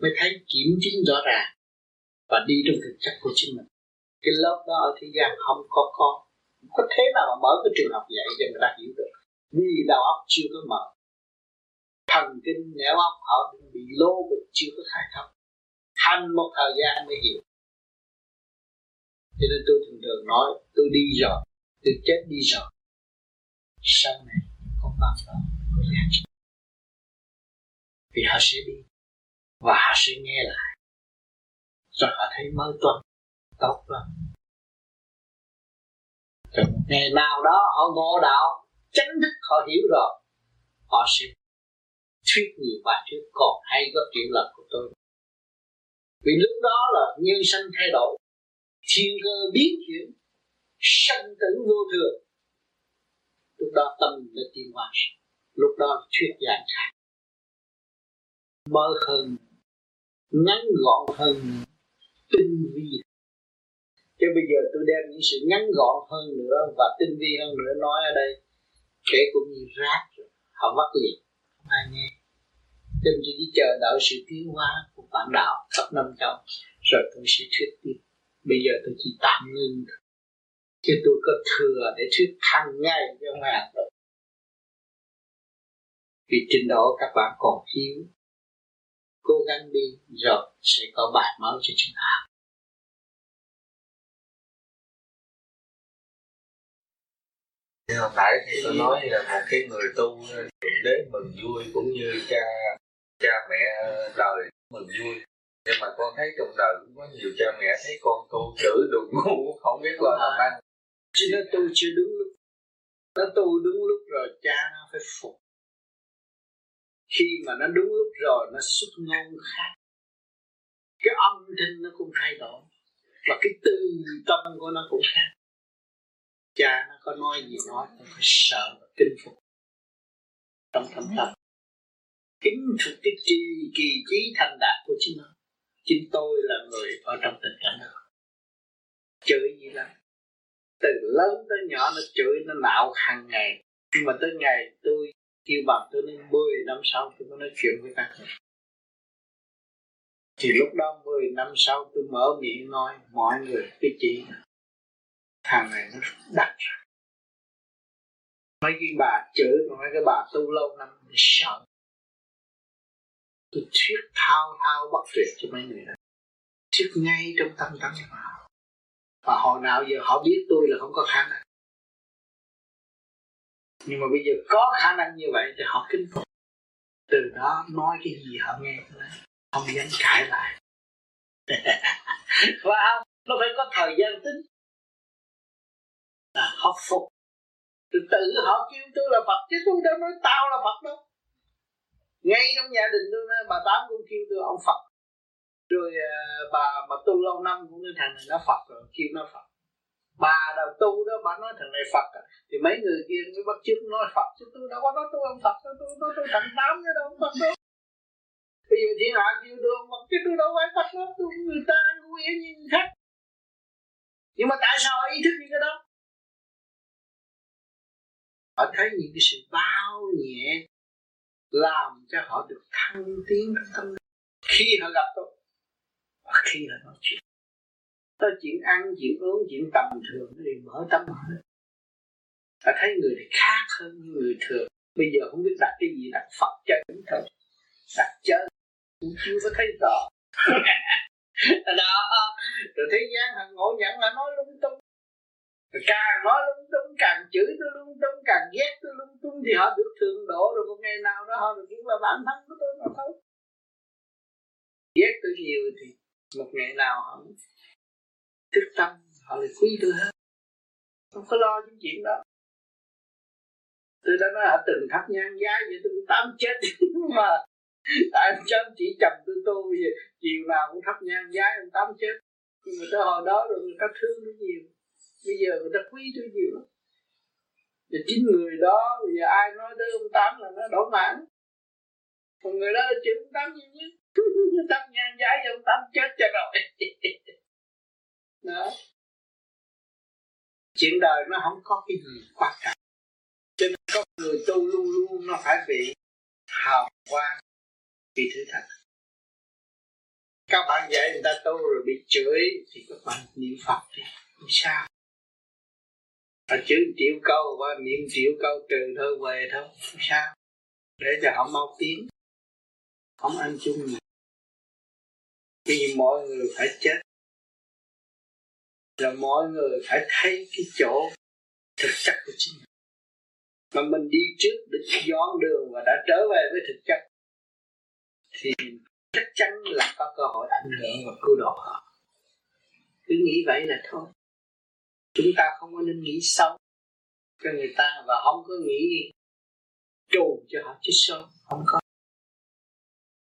mới thấy kiểm chứng rõ ràng và đi trong thực chất của chính mình. Cái lớp đó ở thế gian không có con, không có thế nào mà mở cái trường học dạy cho người ta hiểu được, vì đầu óc chưa có mở, thần kinh não óc họ bị lố bịch chưa có khai thông. Hành một thời gian mới hiểu. Cho nên tôi thường thường nói, tôi đi rồi, tôi chết đi rồi, sau này không bao giờ có lẽ vì họ sẽ đi và họ sẽ nghe lại, rồi họ thấy mới tuần tốt lắm. Rồi ngày nào đó họ ngộ đạo, chánh thức họ hiểu rồi, họ sẽ thuyết nhiều bài trước còn hay có triệu lần của tôi, vì lúc đó là nhân sinh thay đổi. Thiên cơ biến chuyển, sanh tử vô thường. Lúc đó tâm mình đã tiến hóa, lúc đó thuyết giảng khác, mới hơn, ngắn gọn hơn, tinh vi. Chứ bây giờ tôi đem những sự ngắn gọn hơn nữa và tinh vi hơn nữa nói ở đây, kể cũng như rác rồi, họ mất liền, không ai nghe. Nên tôi chỉ chờ đợi sự tiến hóa của bản đạo khắp năm châu, rồi tôi sẽ thuyết tiếp. Bây giờ tôi chỉ tạm ngưng, chứ tôi có thừa để thuyết thăng ngay cho Hoàng rồi. Vì trình độ các bạn còn thiếu, cố gắng đi rồi sẽ có bài máu cho chúng ta. Nhưng hồi nãy thì tôi nói là một cái người tu đến mừng vui cũng như cha cha mẹ đời mừng vui. Nhưng mà con thấy trong đời cũng có nhiều cha mẹ thấy con tu chữ đụng ngu không biết lo làm ăn. Chứ nó tu chưa đúng lúc. Nó tu đúng lúc rồi cha nó phải phục. Khi mà nó đúng lúc rồi nó xuất ngôn khác. Cái âm thanh nó cũng thay đổi. Và cái tư tâm của nó cũng khác. Cha nó có nói gì nói nó phải sợ và kinh phục. Trong thâm tâm kính phục cái trì kỳ trí thành đạt của chính nó. Chính tôi là người ở trong tình cảnh đó. Chửi gì lắm. Từ lớn tới nhỏ nó chửi, nó nạo hàng ngày. Nhưng mà tới ngày tôi kêu bằng tôi đến mười năm sau tôi có nói chuyện với các bạn. Thì lúc đó mười năm sau tôi mở miệng nói mọi người cái chị thằng này nó đặt ra. Mấy cái bà chửi, mấy cái bà tu lâu năm nó sợ. Tôi thuyết thao thao bất tuyệt cho mấy người đó. Thuyết ngay trong tâm tâm của họ. Và hồi nào giờ họ biết tôi là không có khả năng. Nhưng mà bây giờ có khả năng như vậy thì họ kính phục. Từ đó nói cái gì họ nghe thôi. Không dám cãi lại. Và không, nó phải có thời gian tính. À, họ phục. Từ tự họ kêu tôi là Phật chứ tôi đâu nói tao là Phật đâu. Ngay trong nhà đình tôi nói bà Tám cũng kêu tôi ông Phật. Rồi bà mà tu lâu năm cũng nói thằng này nó Phật rồi, kêu nó Phật. Bà đầu tu đó, bà nói thằng này Phật à. Thì mấy người kia mới bắt chước nói Phật. Chứ tôi đâu có nói tôi ông Phật, tôi nói tôi thằng Tám chứ đâu, ông Phật đâu. Bây giờ thiên hạ kêu tôi ông Phật, chứ tôi đâu phải Phật đâu, tôi người ta cũng yên như người khác. Nhưng mà tại sao họ ý thức những cái đó? Họ thấy những cái sự bao nhẹ làm cho họ được thăng tiến trong tâm linh. Khi họ gặp tôi, khi là nói chuyện, nói chuyện ăn, chuyện uống, chuyện tầm thường thì mở tâm họ. Ta thấy người này khác hơn người thường. Bây giờ không biết đặt cái gì, đặt Phật cho chúng thôi, đặt chơi cũng chưa có thấy rõ. Đó, rồi thế gian thằng ngộ nhận là nói lung tung, rồi càng nói lung tung, càng chửi tôi lung tung, càng ghét tôi lung tung thì họ được thượng độ rồi một ngày nào đó họ được những là bản thân của tôi mà thôi. Ghét tôi nhiều thì một ngày nào họ thức tâm, họ lại quý tôi hơn. Không có lo những chuyện đó. Tôi đã nói họ từng thắp nhang giá vậy tôi cũng tám chết. Mà tại ông chấm chỉ chồng tôi tôi bây giờ chiều nào cũng thắp nhang giá ông tám chết. Nhưng mà tới hồi đó rồi người ta thương tôi nhiều. Bây giờ người ta quý tôi nhiều lắm. Và chính người đó bây giờ ai nói tới ông Tám là nó đổ mãn. Còn người đó là chữ ông Tám nhiều nhất. Tắm nhan giái cho ông Tám chết cho rồi. Đó. Chuyện đời nó không có cái gì quan trọng. Cho nên có người tu luôn luôn nó phải bị hào quang, bị thử thách. Các bạn dạy người ta tu rồi bị chửi thì các bạn niệm Phật đi, không sao. Và chửi tiểu câu và niệm tiểu câu trừ thôi về thôi, không sao. Để cho họ mau tiến, không ăn chung gì. Vì mọi người phải chết là mọi người phải thấy cái chỗ thực chất của chính mình. Mà mình đi trước để dọn đường và đã trở về với thực chất thì chắc chắn là có cơ hội ảnh hưởng và cứu độ họ. Cứ nghĩ vậy là thôi. Chúng ta không có nên nghĩ xấu cho người ta và không có nghĩ trù cho họ chết sớm, không có.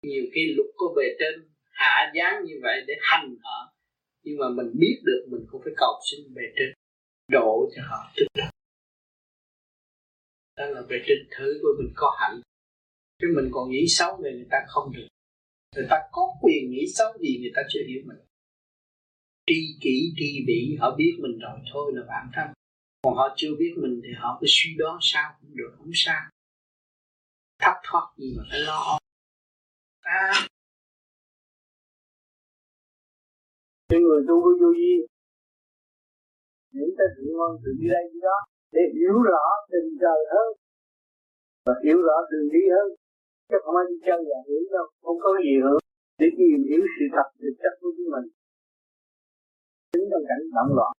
Nhiều khi luật có về trên hạ giáng như vậy để hành họ. Nhưng mà mình biết được mình cũng phải cầu xin bề trên độ cho họ tức đó. Đó là bề trên thứ của mình có hạnh. Chứ mình còn nghĩ xấu về người ta không được. Người ta có quyền nghĩ xấu gì người ta chưa hiểu mình. Tri kỷ, tri bỉ, họ biết mình rồi thôi là bản thân. Còn họ chưa biết mình thì họ cứ suy đoán sao cũng được, không sao. Thấp thoát gì mà phải lo. À, những người tu có vô vi những ta tự ngon tự đi đây đi đó để hiểu rõ tình trời hơn và hiểu rõ đường đi hơn, chứ không ai đi chơi là hiểu đâu, không có gì hơn để tìm hiểu sự thật thực chất của chính mình. Chính trong cảnh động loạn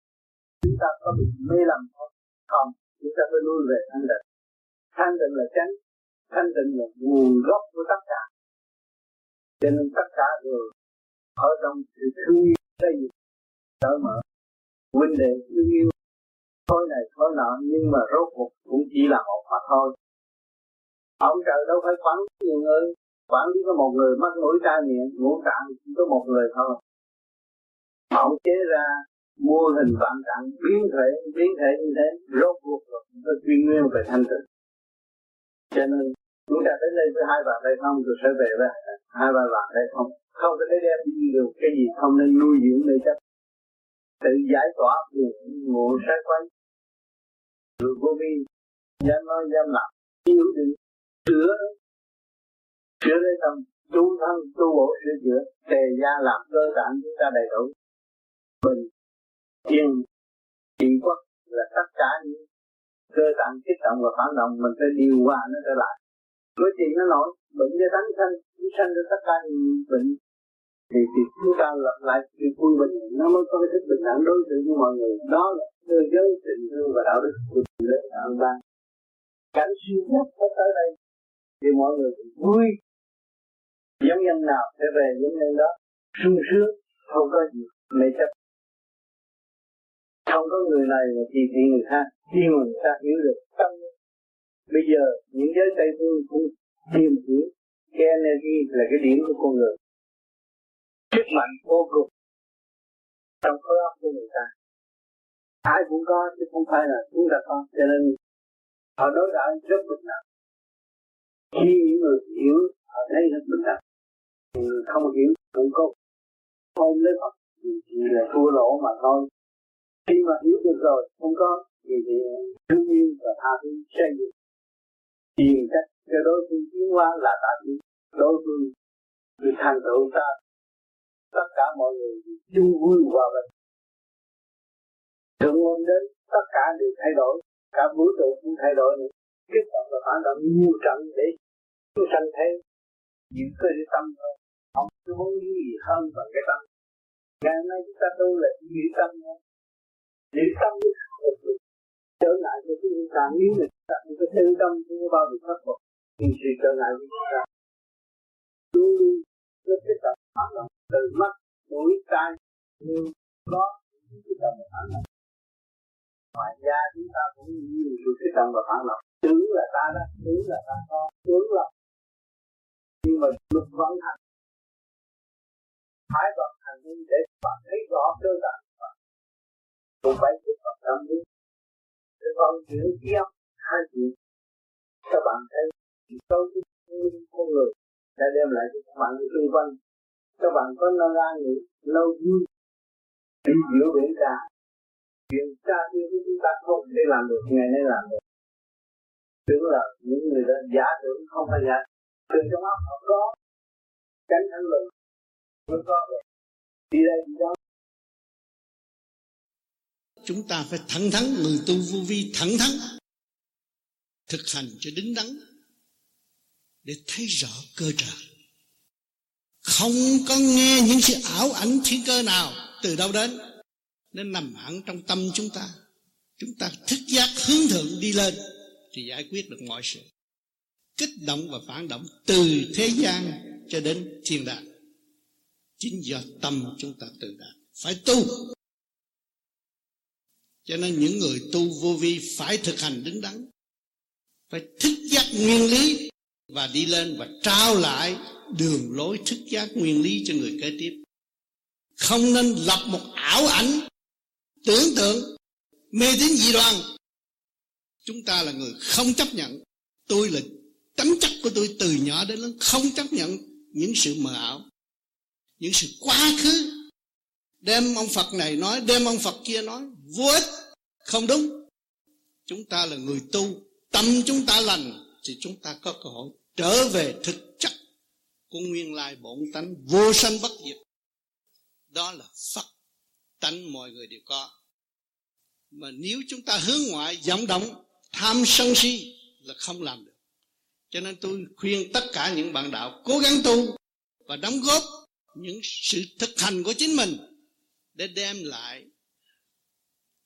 chúng ta có bị mê lầm không? Không, chúng ta phải luôn về thanh định. Thanh định là chánh, thanh định là nguồn gốc của tất cả. Cho nên tất cả đều ở trong sự thương yêu, xây dựng, cởi mở, huynh đệ thương yêu, khối này khối nọ, nhưng mà rốt cuộc cũng chỉ là một mà thôi. Ông trời đâu phải quản lý nhiều người, quản lý có một người mắt mũi tai miệng, ngũ tạng chỉ có một người thôi. Ông chế ra mô hình vạn tạng biến thể, biến thể như thế, rốt cuộc rồi chúng ta chuyên nguyên về thanh tịnh. Cho nên chúng ta đến đây với hai bạn đây không, rồi sẽ về với hai ba bạn đây không. Không có thể đem đi được cái gì, không nên nuôi dưỡng để chấp. Tự giải tỏa từ ngộ sai quanh. Rồi vô vi, dám nói dám làm, hiểu được, sửa, sửa lấy tâm, tu thân, tu bổ sửa chữa, tề gia làm cơ bản chúng ta đầy đủ. Bình, yên, trị quốc là tất cả những cơ tạng kích động và phản động mình phải điều hòa nó trở lại. Bởi vì nó nổi, bệnh do tánh sanh, cũng sanh ra tất cả những bệnh. Thì, thì chúng ta lập lại sự vui bình, nó mới có cái thức bình đẳng đối xử với mọi người. Đó là cơ giới tình thương và đạo đức của Thượng Đế Ông Ba. Cảnh siêu nhất có tới đây, thì mọi người vui. Giống nhân nào sẽ về giống nhân đó, sung sướng, không có gì mê chấp. Không có người này mà chỉ thị người khác, khi mà người ta hiểu được tâm. Bây giờ những giới Tây Phương cũng tìm hiểu cái energy là cái điểm của con người. Sức mạnh vô cùng trong khối óc của người ta. Ai cũng có chứ không phải là chúng ta có. Cho nên họ đối đãi rất bình đẳng. Khi những người hiểu họ thấy rất bình đẳng. Người không hiểu cũng có ôm lấy Phật thì là thua lỗ mà thôi. Khi mà hiểu được rồi không có thì thì thương yêu và tha thứ xây dựng. Tìm cách cho đối phương tiến hóa là ta hiểu. Đối phương thì thành tựu ta. Tất cả mọi người chung vui hòa bình. Thượng ngôn đến tất cả đều thay đổi, cả vũ trụ cũng thay đổi nữa. Tiếp tục là phản động nhiều trận để chúng sanh thấy những cái tâm thôi. Không có muốn gì hơn bằng cái tâm. Ngày nay chúng ta tu là chỉ giữ tâm thôi. Giữ tâm với sự vật lực. Trở ngại cho chúng ta, nếu là chúng ta không có thêm tâm không có bao giờ khắc phục. Thì sự trở ngại với chúng ta. Luôn luôn rất tiếp tục phản động. Từ mắt, mũi, tai, nhưng có những cái tâm và phản động. Ngoài ra chúng ta cũng nhiều những cái tâm và phản động. Tưởng là ta đó, tưởng là ta to, tưởng là. Nhưng mà luật vận hành. Phải vận hành để bạn thấy rõ cơ bản và cũng phải tiếp tục tâm lý. Để con chuyển tiếp hai chuyện. Các bạn thấy câu chuyện con người đã đem lại cho các bạn xung quanh. Các bạn có nơi an nghỉ, lâu vui, đi giữa biển cả. Chuyện xa kia của chúng ta không thể làm được, ngày nay làm được. Tưởng là những người đó giả tưởng không phải giả. Từ trong óc họ có, tránh thẳng lực, mới có được. Đi đây đi đó. Chúng ta phải thẳng thắn, người tu vô vi thẳng thắn. Thực hành cho đứng đắn, để thấy rõ cơ trời. Không có nghe những sự ảo ảnh thiên cơ nào từ đâu đến. Nó nằm hẳn trong tâm chúng ta. Chúng ta thức giác hướng thượng đi lên thì giải quyết được mọi sự. Kích động và phản động từ thế gian cho đến thiên đàng. Chính do tâm chúng ta tự đạt. Phải tu. Cho nên những người tu vô vi phải thực hành đứng đắn. Phải thức giác nguyên lý và đi lên và trao lại đường lối thức giác nguyên lý cho người kế tiếp. Không nên lập một ảo ảnh, tưởng tượng, mê tín dị đoan. Chúng ta là người không chấp nhận. Tôi là tánh chất của tôi từ nhỏ đến lớn không chấp nhận những sự mờ ảo, những sự quá khứ. Đem ông Phật này nói, đem ông Phật kia nói, vô ích, không đúng. Chúng ta là người tu, tâm chúng ta lành thì chúng ta có cơ hội trở về thực chất của nguyên lai bổn tánh vô sanh bất diệt. Đó là Phật tánh mọi người đều có. Mà nếu chúng ta hướng ngoại vọng động tham sân si là không làm được. Cho nên tôi khuyên tất cả những bạn đạo cố gắng tu và đóng góp những sự thực hành của chính mình để đem lại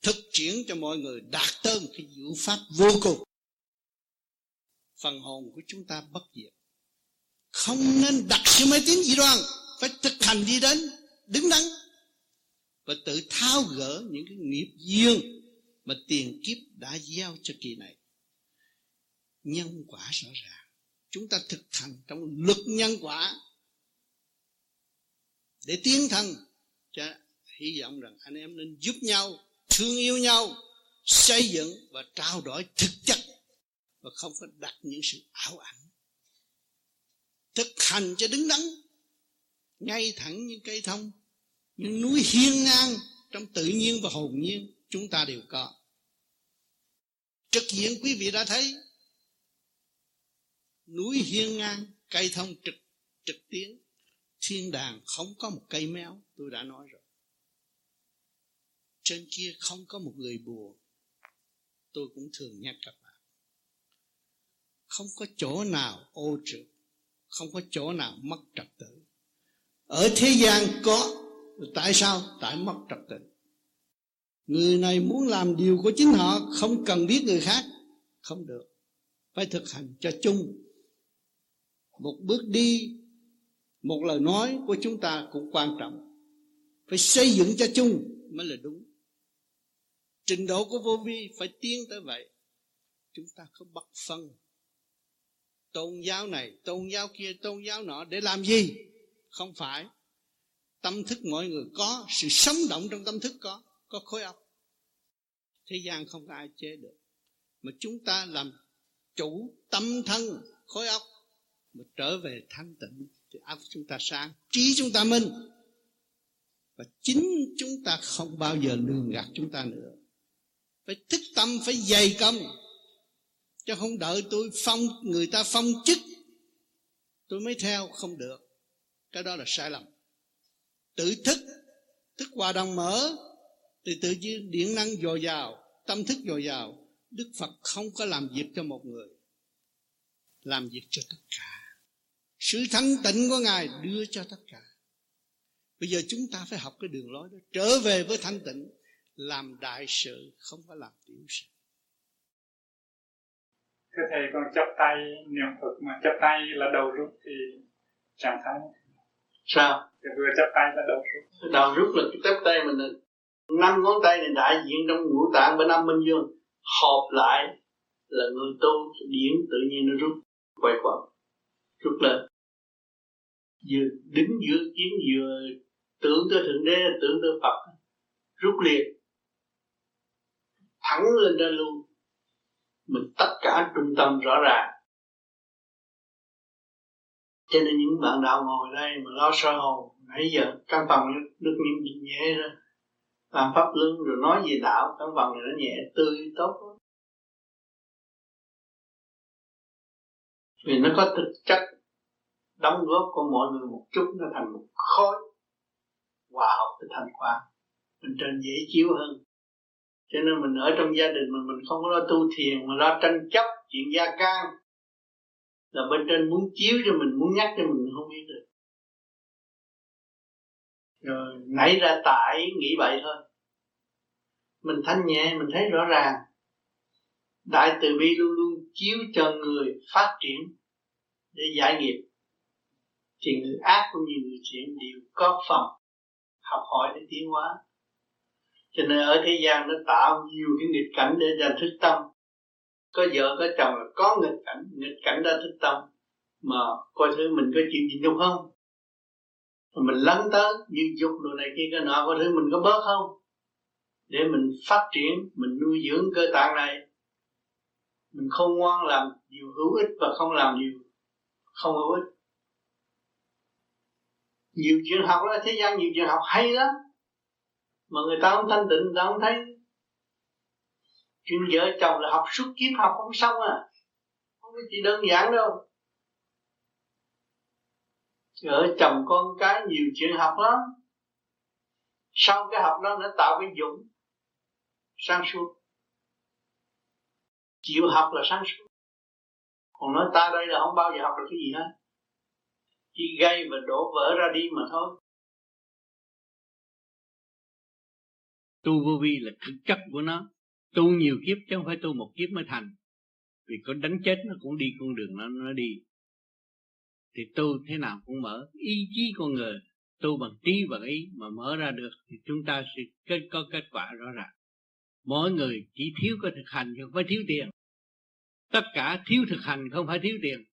thực triển cho mọi người đạt tới một cái diệu pháp vô cùng. Phần hồn của chúng ta bất diệt, không nên đặt sự mê tín dị đoan, phải thực hành đi đến đứng đắn và tự tháo gỡ những cái nghiệp duyên mà tiền kiếp đã gieo cho kỳ này. Nhân quả rõ ràng, chúng ta thực hành trong luật nhân quả để tiến thân. Cho hy vọng rằng anh em nên giúp nhau, thương yêu nhau, xây dựng và trao đổi thực chất, và không phải đặt những sự ảo ảnh. Thực hành cho đứng đắn, ngay thẳng như cây thông, những núi hiên ngang trong tự nhiên và hồn nhiên chúng ta đều có. Trực diện quý vị đã thấy núi hiên ngang, cây thông trực trực tiến, thiên đàng không có một cây méo, tôi đã nói rồi. Trên kia không có một người buồn, tôi cũng thường nhắc các bạn. Không có chỗ nào ô trượt, không có chỗ nào mất trật tự. Ở thế gian có, tại sao? Tại mất trật tự. Người này muốn làm điều của chính họ, không cần biết người khác, không được. Phải thực hành cho chung. Một bước đi, một lời nói của chúng ta cũng quan trọng. Phải xây dựng cho chung mới là đúng. Trình độ của vô vi phải tiến tới vậy. Chúng ta không bất phân tôn giáo này, tôn giáo kia, tôn giáo nọ để làm gì? Không phải. Tâm thức mọi người có, sự sống động trong tâm thức có, có khối óc. Thế gian không có ai chế được. Mà chúng ta làm chủ tâm thân, khối óc, mà trở về thanh tịnh thì óc chúng ta sáng, trí chúng ta minh. Và chính chúng ta không bao giờ lường gạt chúng ta nữa. Phải thức tâm, phải dày công. Chứ không đợi tôi phong, người ta phong chức tôi mới theo, không được. Cái đó là sai lầm. Tự thức, thức hòa đồng mở, thì tự nhiên điện năng dồi dào, tâm thức dồi dào. Đức Phật không có làm việc cho một người, làm việc cho tất cả. Sự thanh tịnh của Ngài đưa cho tất cả. Bây giờ chúng ta phải học cái đường lối đó, trở về với thanh tịnh, làm đại sự, không phải làm tiểu sự. Thưa Thầy, con chắp tay niệm Phật mà chắp tay là đầu rút thì chẳng thấy. Sao? Thì vừa chắp tay là đầu rút. Đầu rút là cái chắp tay mình, năm ngón tay này đại diện trong ngũ tạng bên âm minh dương, họp lại là người tu điển tự nhiên nó rút quay quẩn, rút lên. Vừa đứng giữa kiếm vừa tưởng tới Thượng Đế, tưởng tới Phật, rút liền thẳng lên ra luôn. Mình tất cả trung tâm rõ ràng. Cho nên những bạn đạo ngồi đây mà lo soi hồn, nãy giờ căn phòng nước miếng nhẹ ra, làm pháp luân rồi nói về đạo, căn phòng này nó nhẹ tươi tốt lắm. Vì nó có thực chất đóng góp của mọi người một chút, nó thành một khối hòa hợp để thành quả bên trên dễ chiếu hơn. Cho nên mình ở trong gia đình mà mình không có lo tu thiền mà lo tranh chấp chuyện gia can, là bên trên muốn chiếu cho mình, muốn nhắc cho mình, mình không biết được. Rồi nảy ra tại nghĩ bậy thôi. Mình thanh nhẹ, mình thấy rõ ràng. Đại từ bi luôn luôn chiếu cho người phát triển để giải nghiệp. Thì người ác cũng như người thiện đều có phần học hỏi để tiến hóa. Cho nên ở thế gian nó tạo nhiều cái nghịch cảnh để ra thức tâm. Có vợ có chồng là có nghịch cảnh, nghịch cảnh ra thức tâm. Mà coi thứ mình có chịu nhịn nhục không? Mình lấn tới như dục đồ này kia cái nọ, coi thứ mình có bớt không? Để mình phát triển, mình nuôi dưỡng cơ tạng này. Mình không ngoan làm điều hữu ích và không làm điều không hữu ích. Nhiều chuyện học đó, thế gian nhiều chuyện học hay lắm. Mà người ta không thanh tịnh, người ta không thấy. Chuyện vợ chồng là học suốt kiếp, học không xong à. Không có chỉ đơn giản đâu. Vợ chồng con cái nhiều chuyện học lắm. Sau cái học đó nó tạo cái dũng sáng suốt. Chịu học là sáng suốt. Còn nói ta đây là không bao giờ học được cái gì hết, chỉ gây và đổ vỡ ra đi mà thôi. Tu vô vi là thực chất của nó. Tu nhiều kiếp chứ không phải tu một kiếp mới thành. Vì có đánh chết nó cũng đi con đường nó, nó đi. Thì tu thế nào cũng mở. Ý chí con người tu bằng trí bằng ý mà mở ra được thì chúng ta sẽ kết, có kết quả rõ ràng. Mỗi người chỉ thiếu cái thực hành chứ không phải thiếu tiền. Tất cả thiếu thực hành không phải thiếu tiền.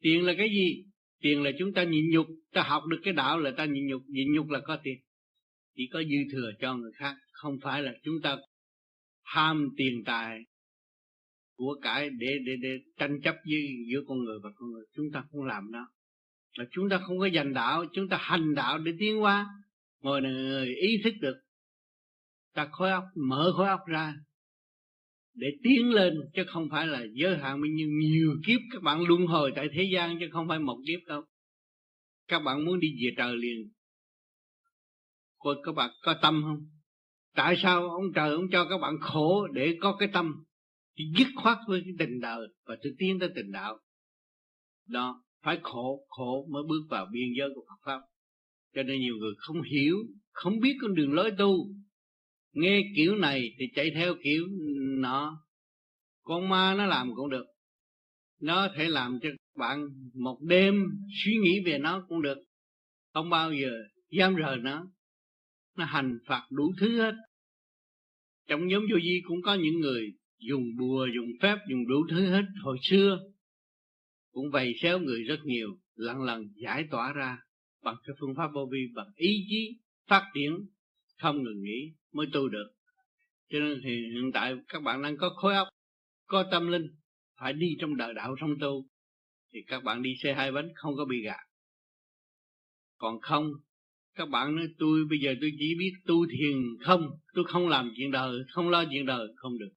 Tiền là cái gì? Tiền là chúng ta nhịn nhục. Ta học được cái đạo là ta nhịn nhục. Nhịn nhục là có tiền. Chỉ có dư thừa cho người khác. Không phải là chúng ta ham tiền tài của cải để, để, để tranh chấp với, giữa con người và con người. Chúng ta không làm đó. Là chúng ta không có dành đạo. Chúng ta hành đạo để tiến hóa. Ngồi người ý thức được. Ta khối óc, mở khối óc ra để tiến lên, chứ không phải là giới hạn bao nhiêu nhiều kiếp các bạn luân hồi tại thế gian, chứ không phải một kiếp đâu. Các bạn muốn đi về trời liền, coi các bạn có tâm không? Tại sao ông trời ông cho các bạn khổ để có cái tâm thì dứt khoát với cái tình đời và tự tiến tới tình đạo. Đó, phải khổ, khổ mới bước vào biên giới của Phật pháp. Cho nên nhiều người không hiểu, không biết con đường lối tu. Nghe kiểu này thì chạy theo kiểu nọ. Con ma nó làm cũng được. Nó thể làm cho bạn một đêm suy nghĩ về nó cũng được. Không bao giờ dám rờ nó. Nó hành phạt đủ thứ hết. Trong nhóm vô vi cũng có những người dùng bùa, dùng phép, dùng đủ thứ hết. Hồi xưa cũng vầy xéo người rất nhiều. Lần lần giải tỏa ra bằng cái phương pháp vô vi, bằng ý chí phát triển không ngừng nghỉ mới tu được. Cho nên thì hiện tại các bạn đang có khối óc, có tâm linh, phải đi trong đời đạo trong tu, thì các bạn đi xe hai bánh không có bị gạt. Còn không, các bạn nói tôi bây giờ tôi chỉ biết tu thiền không, tôi không làm chuyện đời, không lo chuyện đời, không được.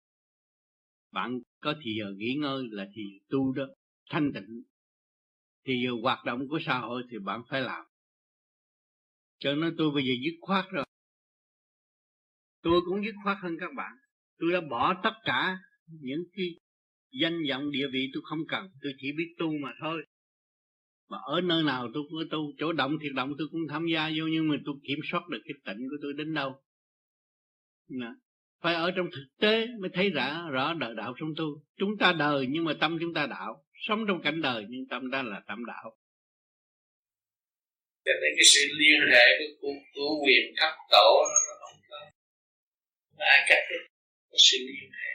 Bạn có thì giờ nghỉ ngơi là thì tu đó, thanh tịnh. Thì giờ hoạt động của xã hội thì bạn phải làm. Cho nên tôi bây giờ dứt khoát rồi. Tôi cũng dứt khoát hơn các bạn. Tôi đã bỏ tất cả những cái danh vọng địa vị tôi không cần. Tôi chỉ biết tu mà thôi. Mà ở nơi nào tôi cũng tu. Chỗ động thiệt động tôi cũng tham gia vô. Nhưng mà tôi kiểm soát được cái tịnh của tôi đến đâu. Nà, phải ở trong thực tế mới thấy rõ, rõ đời đạo trong tu. Chúng ta đời nhưng mà tâm chúng ta đạo. Sống trong cảnh đời nhưng tâm ta là tâm đạo. Cho nên cái sự liên hệ của của quyền cấp tổ nó không có. Ai cắt được cái sự liên hệ.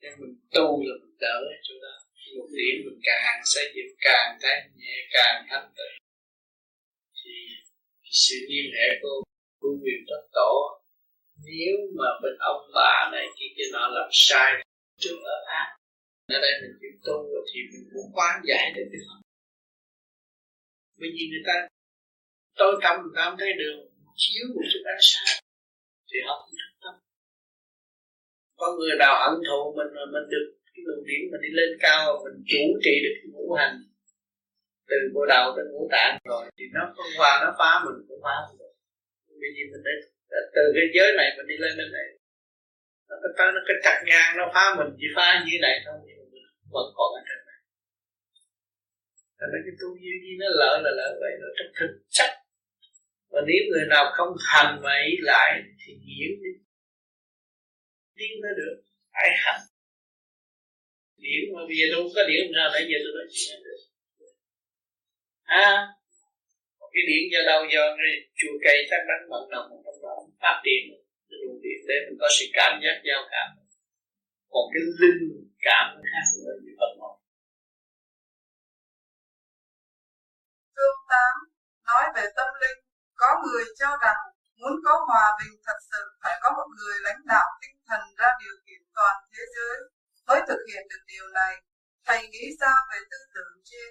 Nên mình tu là mình đỡ chỗ đó. Một điểm mình càng xây dựng càng thấy nhẹ, càng thanh tịnh. Thì cái sự liên hệ của của người Phật tổ, nếu mà bên ông bà này kia kia nọ làm sai trước ở ác, ở đây mình chịu tu rồi thì mình muốn quán giải được cái phần. Bởi vì người ta tối tâm người ta không thấy đường, chiếu một chút ánh sáng thì họ cũng thức tâm. Có người nào hận thù mình mà mình được cái luồng điển mình đi lên cao, mình chủ trị được cái ngũ hành từ bộ đầu đến ngũ tạng rồi thì nó không qua nó phá mình cũng phá mình được. Bởi vì mình đã, đã từ cái giới này mình đi lên bên này, nó cái nó cái chặt ngang nó phá mình chỉ phá như này thôi, nhưng mà mình vẫn còn ở trên này. Cho nên cái tu duy duy nó lợi là lợi vậy, nó rất thực chất. Và nếu người nào không hành mà ý lại thì hiểu đi. Tiếng nó được, phải hành. Điểm mà bây giờ tôi không có điểm nào nãy giờ tôi nói chuyện được. À, cái điểm do đâu do chùa cây chắc đắn bận nồng trong đó phát triển. Để đủ điểm để mình có sự cảm giác giao cảm. Còn cái linh cảm khác là như Phật một. Chương tám nói về tâm linh. Có người cho rằng muốn có hòa bình thật sự phải có một người lãnh đạo tinh thần ra điều khiển toàn thế giới mới thực hiện được điều này. Thầy nghĩ sao về tư tưởng trên?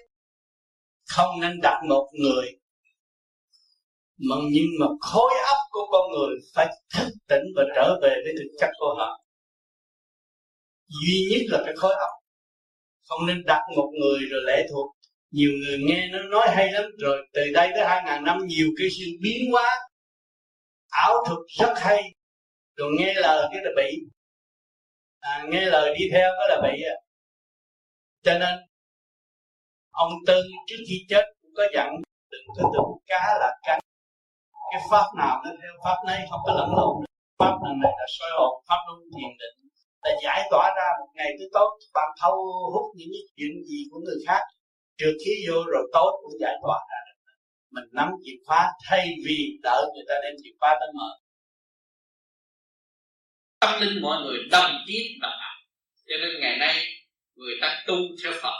Không nên đặt một người, mà nhưng mà khối óc của con người phải thức tỉnh và trở về với thực chất của họ. Duy nhất là cái khối óc. Không nên đặt một người rồi lệ thuộc. Nhiều người nghe nó nói hay lắm rồi, từ đây tới hai ngàn năm nhiều cái sự biến hóa ảo thuật rất hay, rồi nghe lời cái là bị, à, nghe lời đi theo cái là bị. Cho nên ông Tư trước khi chết cũng có dặn đừng có tưởng cá là cánh, cái pháp nào nó theo pháp này, không có lẫn lộn. Pháp này, này là soi hồn, pháp luân thiền định, là giải tỏa ra một ngày cứ tốt. Bạn thâu hút những chuyện gì của người khác, trừ khí vô rồi tốt cũng giải tỏa ra được. Mình nắm chìa khóa thay vì đợi người ta đem chìa khóa tới mở. Tâm linh mọi người đồng tiếp và học, cho nên ngày nay người ta tu theo Phật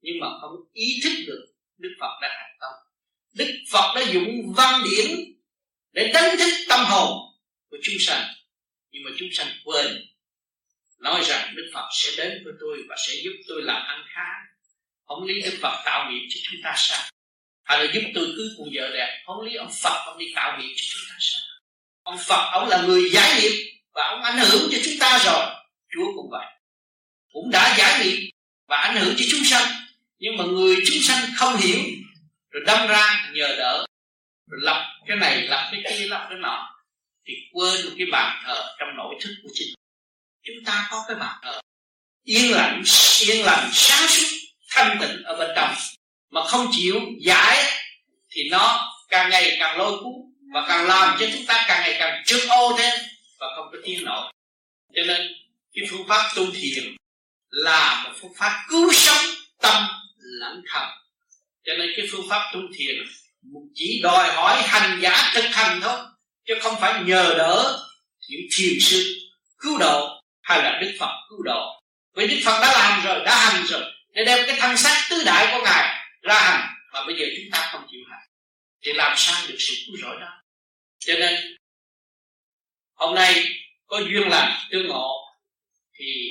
nhưng mà không ý thức được Đức Phật đã hành tâm. Đức Phật đã dùng văn điển để đánh thức tâm hồn của chúng sanh, nhưng mà chúng sanh quên, nói rằng Đức Phật sẽ đến với tôi và sẽ giúp tôi làm ăn khá. Không lý Đức Phật tạo nghiệp cho chúng ta sao? Hay là giúp tôi cưới cô vợ đẹp, không lý ông Phật ông đi tạo nghiệp cho chúng ta sao? Ông Phật ông là người giải nghiệp và ông ảnh hưởng cho chúng ta rồi. Chúa cũng vậy, cũng đã giải nghiệp và ảnh hưởng cho chúng sanh, nhưng mà người chúng sanh không hiểu, rồi đâm ra nhờ đỡ, rồi lập cái này lập cái kia lập cái nọ, thì quên cái bàn thờ trong nội thức của chính mình. Chúng ta có cái bàn thờ yên lặng, yên lặng sáng suốt thanh tịnh ở bên trong mà không chịu giải thì nó càng ngày càng lôi cuốn và càng làm cho chúng ta càng ngày càng trước ô thêm và không có tiến nổi. Cho nên cái phương pháp tu thiền là một phương pháp cứu sống tâm lẫn thần. Cho nên cái phương pháp tu thiền chỉ đòi hỏi hành giả thực hành thôi, chứ không phải nhờ đỡ những thiền sư cứu độ hay là Đức Phật cứu độ. Vì Đức Phật đã làm rồi, đã hành rồi, để đem cái thân xác tứ đại của Ngài ra hành, mà bây giờ chúng ta không chịu hành thì làm sao được sự cứu rỗi đó. Cho nên hôm nay có duyên lành tương ngộ thì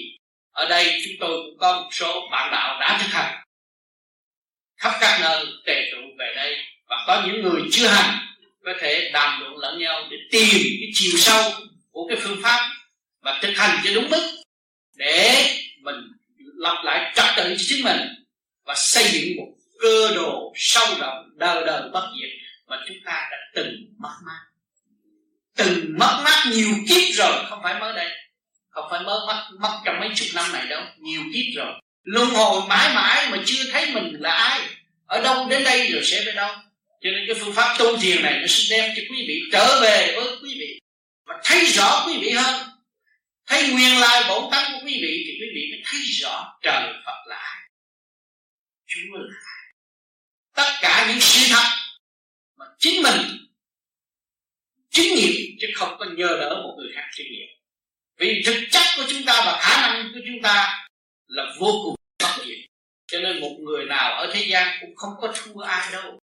ở đây chúng tôi cũng có một số bạn đạo đã thực hành khắp các nơi tề tụ về đây, và có những người chưa hành có thể đàm luận lẫn nhau để tìm cái chiều sâu của cái phương pháp và thực hành cho đúng mức để mình lập lại trật tự cho chính mình và xây dựng một cơ đồ sâu rộng đời đời bất diệt mà chúng ta đã từng mất mát, từng mất mát nhiều kiếp rồi, không phải mới đây, không phải mới mất mất trong mấy chục năm này đâu, nhiều kiếp rồi, luân hồi mãi mãi mà chưa thấy mình là ai, ở đâu đến đây rồi sẽ về đâu. Cho nên cái phương pháp tu thiền này nó sẽ đem cho quý vị trở về với quý vị và thấy rõ quý vị hơn, thấy nguyên lai bổn tánh của quý vị thì quý vị mới thấy rõ trời Phật là ai, Chúa là ai, tất cả những sự thật mà chính mình chứng nghiệm chứ không có nhờ đỡ một người khác chứng nghiệm. Vì thực chất của chúng ta và khả năng của chúng ta là vô cùng bất diệt, cho nên một người nào ở thế gian cũng không có thua ai đâu.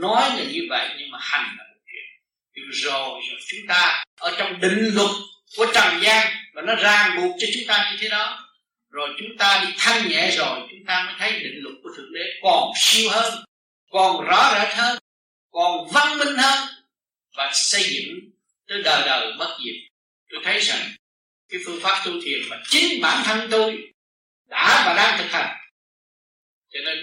Nói là như vậy nhưng mà hành là một chuyện. Điều rồi, rồi chúng ta ở trong định luật của trần gian và nó ràng buộc cho chúng ta như thế đó, rồi chúng ta đi thanh nhẹ rồi chúng ta mới thấy định luật của Thượng Đế còn siêu hơn, còn rõ rệt hơn, còn văn minh hơn và xây dựng tới đời đời bất diệt. Tôi thấy rằng cái phương pháp tu thiền mà chính bản thân tôi đã và đang thực hành cho nên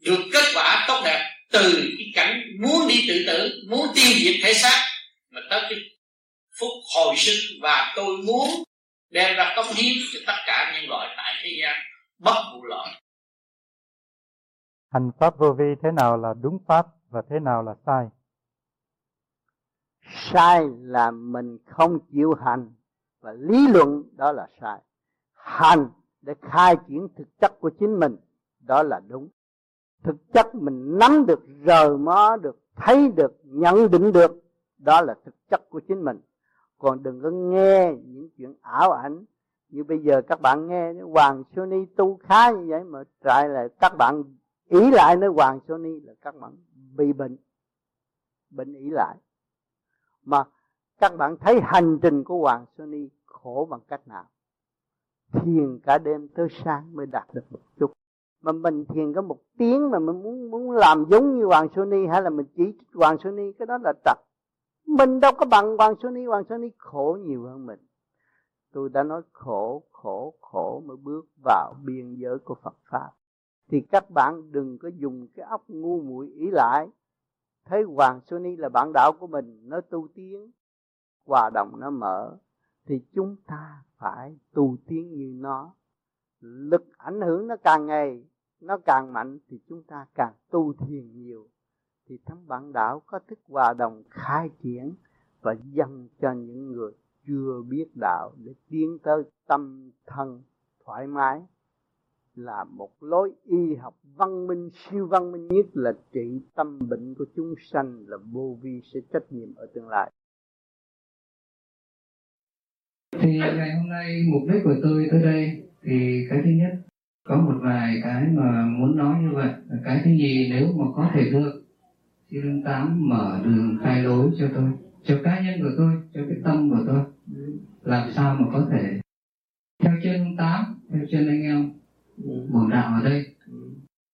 được kết quả tốt đẹp, từ cái cảnh muốn đi tự tử, muốn tiêu diệt thể xác mà tới cái phút hồi sinh, và tôi muốn đem ra cống hiến cho tất cả nhân loại tại thế gian bất vụ lợi. Hành pháp vô vi thế nào là đúng pháp và thế nào là sai? Sai là mình không chịu hành và lý luận, đó là sai. Hành để khai triển thực chất của chính mình, đó là đúng. Thực chất mình nắm được, rờ mó được, thấy được, nhận định được, đó là thực chất của chính mình. Còn đừng có nghe những chuyện ảo ảnh như bây giờ các bạn nghe Hoàng Sony tu khá như vậy mà trại là các bạn ý lại nói Hoàng Sony là các bạn bị bệnh, bệnh ý lại. Mà các bạn thấy hành trình của Hoàng Sony khổ bằng cách nào? Thiền cả đêm tới sáng mới đạt được một chút. Mà mình thiền có một tiếng mà mình muốn muốn làm giống như Hoàng Sony hay là mình chỉ Hoàng Sony, cái đó là trật. Mình đâu có bằng Hoàng Sony, Hoàng Sony khổ nhiều hơn mình. Tôi đã nói khổ, khổ, khổ mới bước vào biên giới của Phật Pháp. Thì các bạn đừng có dùng cái óc ngu muội ý lại. Thấy Hoàng Sony là bạn đạo của mình, nó tu tiến, hòa đồng nó mở. Thì chúng ta phải tu tiến như nó. Lực ảnh hưởng nó càng ngày, nó càng mạnh thì chúng ta càng tu thiền nhiều. thì thánh bạn đạo có thức hòa đồng khai triển và dâng cho những người chưa biết đạo để tiến tới tâm thân thoải mái, là một lối y học văn minh, siêu văn minh nhất, là trị tâm bệnh của chúng sanh, là Vô Vi sẽ trách nhiệm ở tương lai. Thì ngày hôm nay mục đích của tôi tới đây thì cái thứ nhất có một vài cái mà muốn nói như vậy. Cái thứ nhì nếu mà có thể được thì Lương Tám mở đường khai lối cho tôi, cho cá nhân của tôi, cho cái tâm của tôi, làm sao mà có thể theo chân Lương Tám, theo chân anh em bổn đạo ở đây.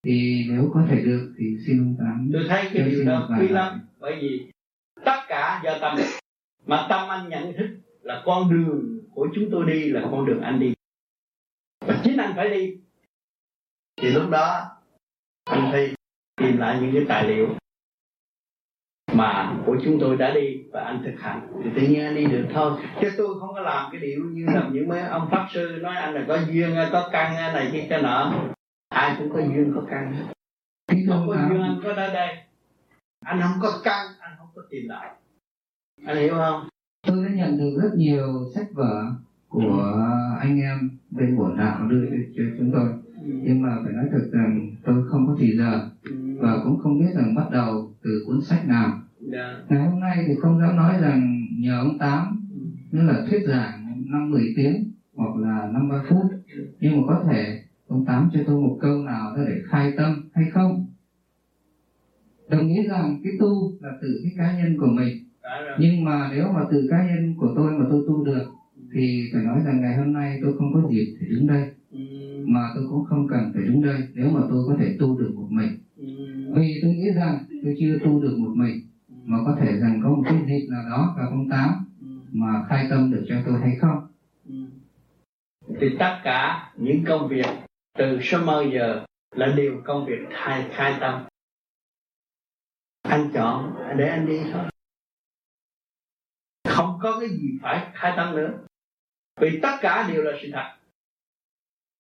Thì nếu có thể được thì xin Lương Tám. Tôi thấy cái điều đó quý lắm, bởi vì tất cả do tâm, mà tâm anh nhận thức là con đường của chúng tôi đi là con đường anh đi, và chính anh phải đi. Thì lúc đó anh phải tìm lại những cái tài liệu mà của chúng tôi đã đi và anh thực hành, thì tự nhiên anh đi được thôi. Chứ tôi không có làm cái điều như là những mấy ông pháp sư nói anh là có duyên, có căn này kia cái nọ. Ai cũng có duyên, có căn. Không có duyên anh có tới đây, anh không có căn, anh không có tìm lại. Anh hiểu không? Tôi đã nhận được rất nhiều sách vở của anh em bên bổn đạo đưa cho chúng tôi, nhưng mà phải nói thật rằng tôi không có thì giờ và cũng không biết rằng bắt đầu từ cuốn sách nào. Ngày hôm nay thì không dám nói rằng nhờ ông Tám, như là thuyết giảng năm mười tiếng hoặc là năm ba phút, nhưng mà có thể ông Tám cho tôi một câu nào đó để khai tâm hay không. Đồng ý rằng cái tu là từ cái cá nhân của mình, nhưng mà nếu mà từ cá nhân của tôi mà tôi tu được thì phải nói rằng ngày hôm nay tôi không có dịp để đứng đây, mà tôi cũng không cần phải đứng đây nếu mà tôi có thể tu được một mình. Vì tôi nghĩ rằng tôi chưa tu được một mình, mà có thể rằng có một cái dịp nào đó gặp ông Tám mà khai tâm được cho tôi hay không. Thì tất cả những công việc từ sớm bao giờ là đều công việc khai, khai tâm. Anh chọn để anh đi thôi, không có cái gì phải khai tâm nữa, vì tất cả đều là sự thật.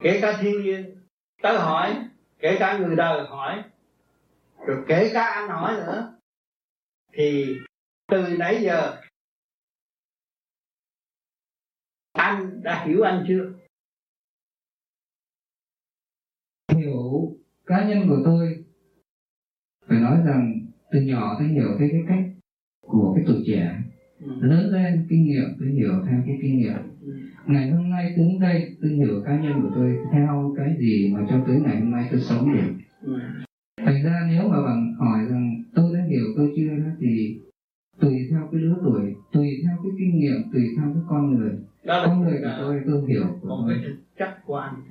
Kể cả thiên nhiên tới hỏi, kể cả người đời hỏi, rồi kể cả anh hỏi nữa. Thì từ nãy giờ anh đã hiểu anh chưa? Hiểu cá nhân của tôi phải nói rằng từ nhỏ tôi hiểu cái, cái cách của cái tuổi trẻ. Lớn lên kinh nghiệm tôi hiểu theo cái kinh nghiệm. Ngày hôm nay tới đây tôi hiểu cá nhân của tôi theo cái gì mà cho tới ngày hôm nay tôi sống được. Thành ra nếu mà bạn hỏi rằng tôi đã hiểu tôi chưa đó, thì tùy theo cái lứa tuổi, tùy theo cái kinh nghiệm, tùy theo cái con người. Đó con người của tôi tôi hiểu. Còn cái thực chất của anh,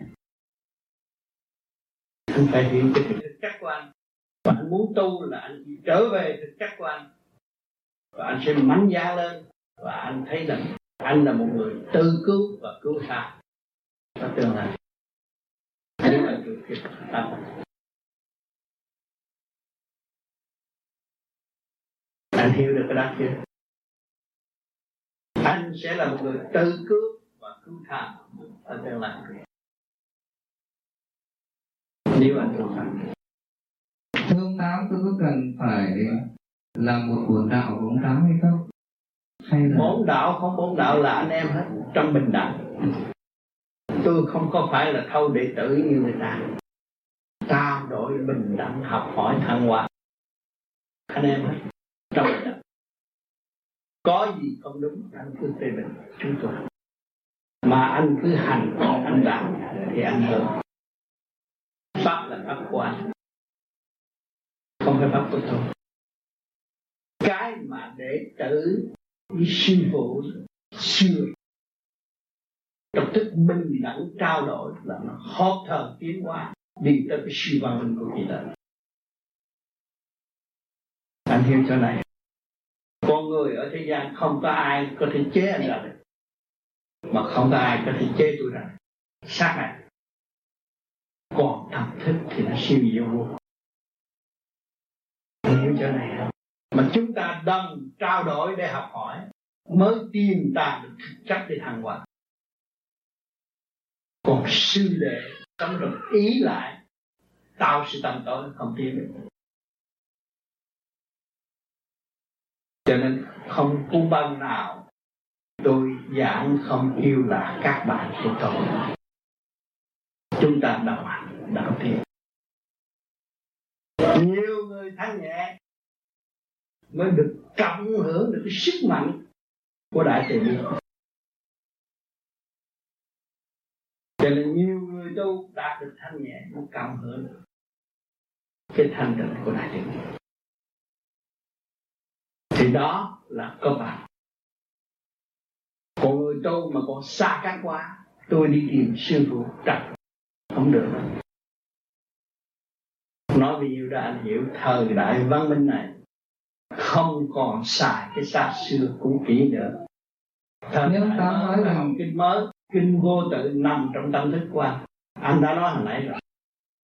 anh phải hiểu cái thực chất của anh. Và anh muốn tu là anh trở về thực chất của anh, và anh sẽ mạnh dạn lên, và anh thấy rằng anh là một người tự cứu và cứu tha và tương lai. Đấy là điều kiện tâm. Anh hiểu được cái đó chưa? Anh sẽ là một người tự cứu và cứu tha và tương lai. Nếu anh tu hành, thương táo tôi có cần phải là một bổn đạo của ông Tám hay không? Hay là bổn đạo không bổn đạo là anh em hết trong bình đẳng. Tôi không có phải là thâu đệ tử như người ta. Ta đổi bình đẳng, học hỏi thăng hoa, anh em hết trong bình đẳng. Có gì không đúng anh cứ phê bình chúng tôi, mà anh cứ hành, anh làm thì anh hơn. Pháp là pháp của anh, không phải pháp của tôi. Cái mà đệ tử với sư phụ xưa đọc thức bình đẳng trao đổi là nó hợp thờ tiến hóa đi tới cái siêu văn minh của kỳ đời. Anh hiểu chỗ này. Con người ở thế gian không có ai có thể chế anh ra được, mà không có ai có thể chế tôi ra. Xác này còn thầm thức thì nó siêu diệu vô. Anh hiểu chỗ này không? Mà chúng ta đồng trao đổi để học hỏi, mới tìm tàng được thực chất để thăng hoa. Còn sư đệ tâm rồi ý lại tạo sự tầm tối không tiến được. Cho nên không có ban nào tôi giảng không yêu là các bạn của tôi. Chúng ta đạo hành đạo thiện, nhiều người thanh nhẹ mới được cộng hưởng được cái sức mạnh của đại từ bi. Cho nên nhiều người tu đạt được thanh nhẹ mới cộng hưởng được cái thanh tịnh của đại từ bi. Thì đó là cơ bản. Còn người tu mà còn xa cách quá, tôi đi tìm sư phụ trật không được. Nói vì nhiều đã anh hiểu thời đại văn minh này không còn xài cái xa xưa cũ kỹ nữa. Thời nếu ta nói là kinh mới, kinh vô tự nằm trong tâm thức của anh. Anh đã nói hồi nãy rồi.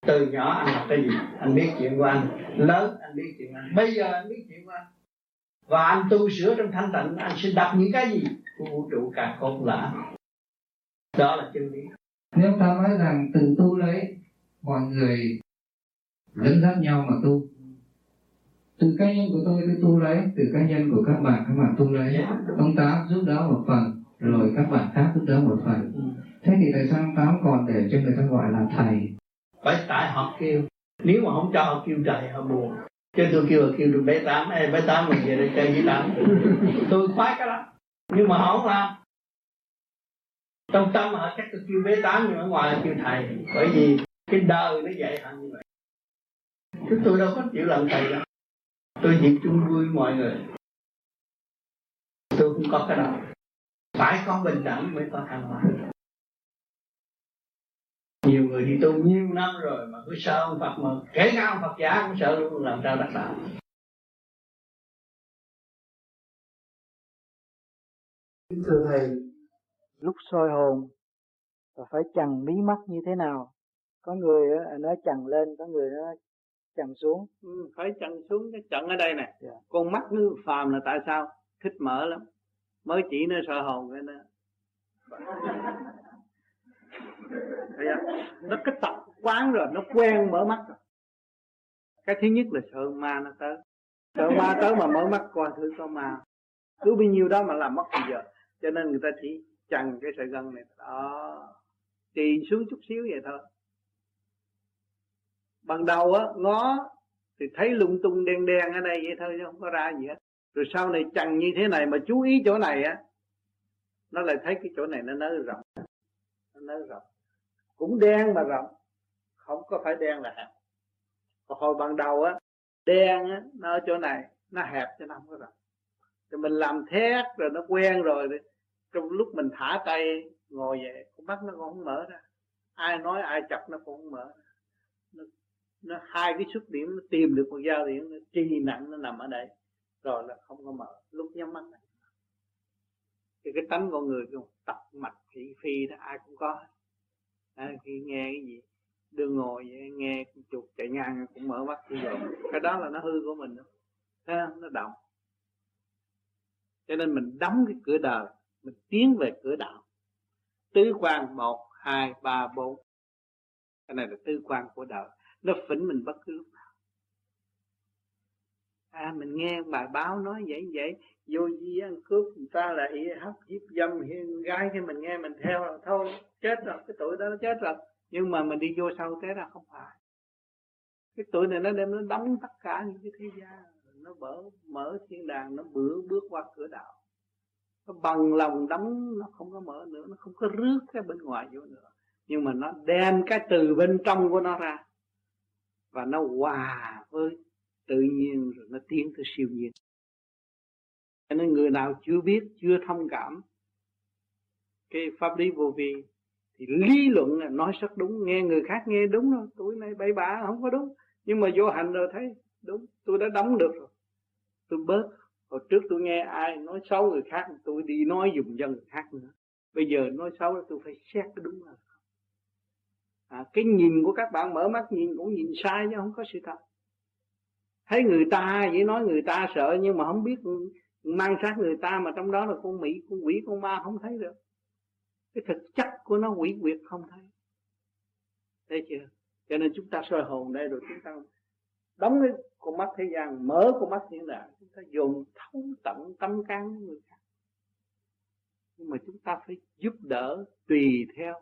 Từ nhỏ anh học cái gì, anh biết chuyện của anh. Lớn anh biết chuyện của anh. Bây giờ anh biết chuyện của anh. Và anh tu sửa trong thanh tịnh, anh sẽ đọc những cái gì của vũ trụ càng khôn lạ. Đó là chân lý. Nếu ta nói rằng từ tu lấy mọi người dẫn dắt nhau mà tu. Từ cá nhân của tôi tôi tu lấy, từ cá nhân của các bạn các bạn tu lấy. Yeah. Ông Tám giúp đỡ một phần, rồi các bạn khác giúp đỡ một phần. Ừ. Thế thì tại sao ông Tám còn để cho người ta gọi là thầy? Bởi tại họ kêu, nếu mà không cho họ kêu thầy họ buồn. Chứ tôi kêu là kêu được bé Tám, ê bé Tám mình về đây chơi với Tám. Tôi khoái cái đó, nhưng mà họ không làm. Trong tâm họ chắc tôi kêu bé Tám nhưng ở ngoài là kêu thầy. Bởi vì cái đời nó dạy họ như vậy. Chứ tôi đâu có chịu làm thầy đâu. Tôi chỉ chung vui mọi người. Tôi không có cái đó. Phải có bình đẳng mới có thăng hoa. Nhiều người đi tu nhiều năm rồi mà cứ sợ ông Phật, mà kể cả ông Phật giả cũng sợ luôn, làm sao đắc đạo. Thưa Thầy, lúc soi hồn là phải chằn mí mắt như thế nào? Có người nói chằn lên, có người nói chằn xuống. Ừ, phải chằn xuống, cái chằn ở đây nè. Yeah. Con mắt nó phàm là tại sao? Thích mở lắm. Mới chỉ nó soi hồn cái đó. Nó cái tập quán rồi, nó quen mở mắt rồi. Cái thứ nhất là sợ ma nó tới. Sợ ma tới mà mở mắt coi thử có ma. Cứ bao nhiêu đó mà làm mất bây giờ. Cho nên người ta chỉ chằn cái sợi gân này. Đó, trì xuống chút xíu vậy thôi. Ban đầu á, ngó thì thấy lung tung đen đen ở đây vậy thôi chứ không có ra gì hết. Rồi sau này chằn như thế này mà chú ý chỗ này á, nó lại thấy cái chỗ này nó nới rộng. Nó nới rộng, cũng đen mà rộng, không có phải đen là hẹp. Còn hồi ban đầu á, đen á, nó ở chỗ này, nó hẹp cho nó không có rộng. Rồi mình làm thét rồi nó quen rồi, trong lúc mình thả tay ngồi vậy, con mắt nó cũng không mở ra. Ai nói ai chọc nó cũng không mở ra. Nó, nó hai cái xuất điểm, nó tìm được một giao điểm, nó chi nặng nó nằm ở đây, rồi nó không có mở, lúc nhắm mắt này. Thì cái tánh con người cái tập mạch thị phi đó ai cũng có. À, khi nghe cái gì đưa ngồi vậy, nghe chuột chạy ngang cũng mở mắt như vậy, cái đó là nó hư của mình đó. À, nó động, cho nên mình đóng cái cửa đời, mình tiến về cửa đạo. Tứ quan một hai ba bốn, cái này là tứ quan của đời, nó phỉnh mình bất cứ lúc nào. À, mình nghe bài báo nói vậy vậy, vô di ăn cướp người ta lại hấp hiếp dâm hiên gái, khi mình nghe mình theo là thôi chết rồi, cái tuổi đó nó chết rồi. Nhưng mà mình đi vô sau thế ra không phải. Cái tuổi này nó đem nó đóng tất cả những cái thế gian, nó mở mở thiên đàng, nó bữa bước qua cửa đạo. Nó bằng lòng đóng, nó không có mở nữa, nó không có rước cái bên ngoài vô nữa. Nhưng mà nó đem cái từ bên trong của nó ra và nó hòa với tự nhiên rồi nó tiến tới siêu nhiên. Cho nên người nào chưa biết, chưa thông cảm cái pháp lý vô vi thì lý luận là nói rất đúng, nghe người khác nghe đúng thôi, tuổi này bậy bạ không có đúng. Nhưng mà vô hành rồi thấy đúng, tôi đã đóng được rồi, tôi bớt. Hồi trước tôi nghe ai nói xấu người khác, tôi đi nói dùng dân người khác nữa. Bây giờ nói xấu là tôi phải xét cái đúng rồi. À, cái nhìn của các bạn mở mắt nhìn cũng nhìn sai chứ không có sự thật. Thấy người ta vậy nói người ta sợ, nhưng mà không biết mang sát người ta mà trong đó là con Mỹ, con quỷ, con ma không thấy được. Cái thực chất của nó quỷ quyệt không thấy. Thấy chưa? Cho nên chúng ta soi hồn đây rồi chúng ta đóng cái con mắt thế gian, mở con mắt thiên đàng, chúng ta dùng thấu tận tâm can của người khác. Nhưng mà chúng ta phải giúp đỡ tùy theo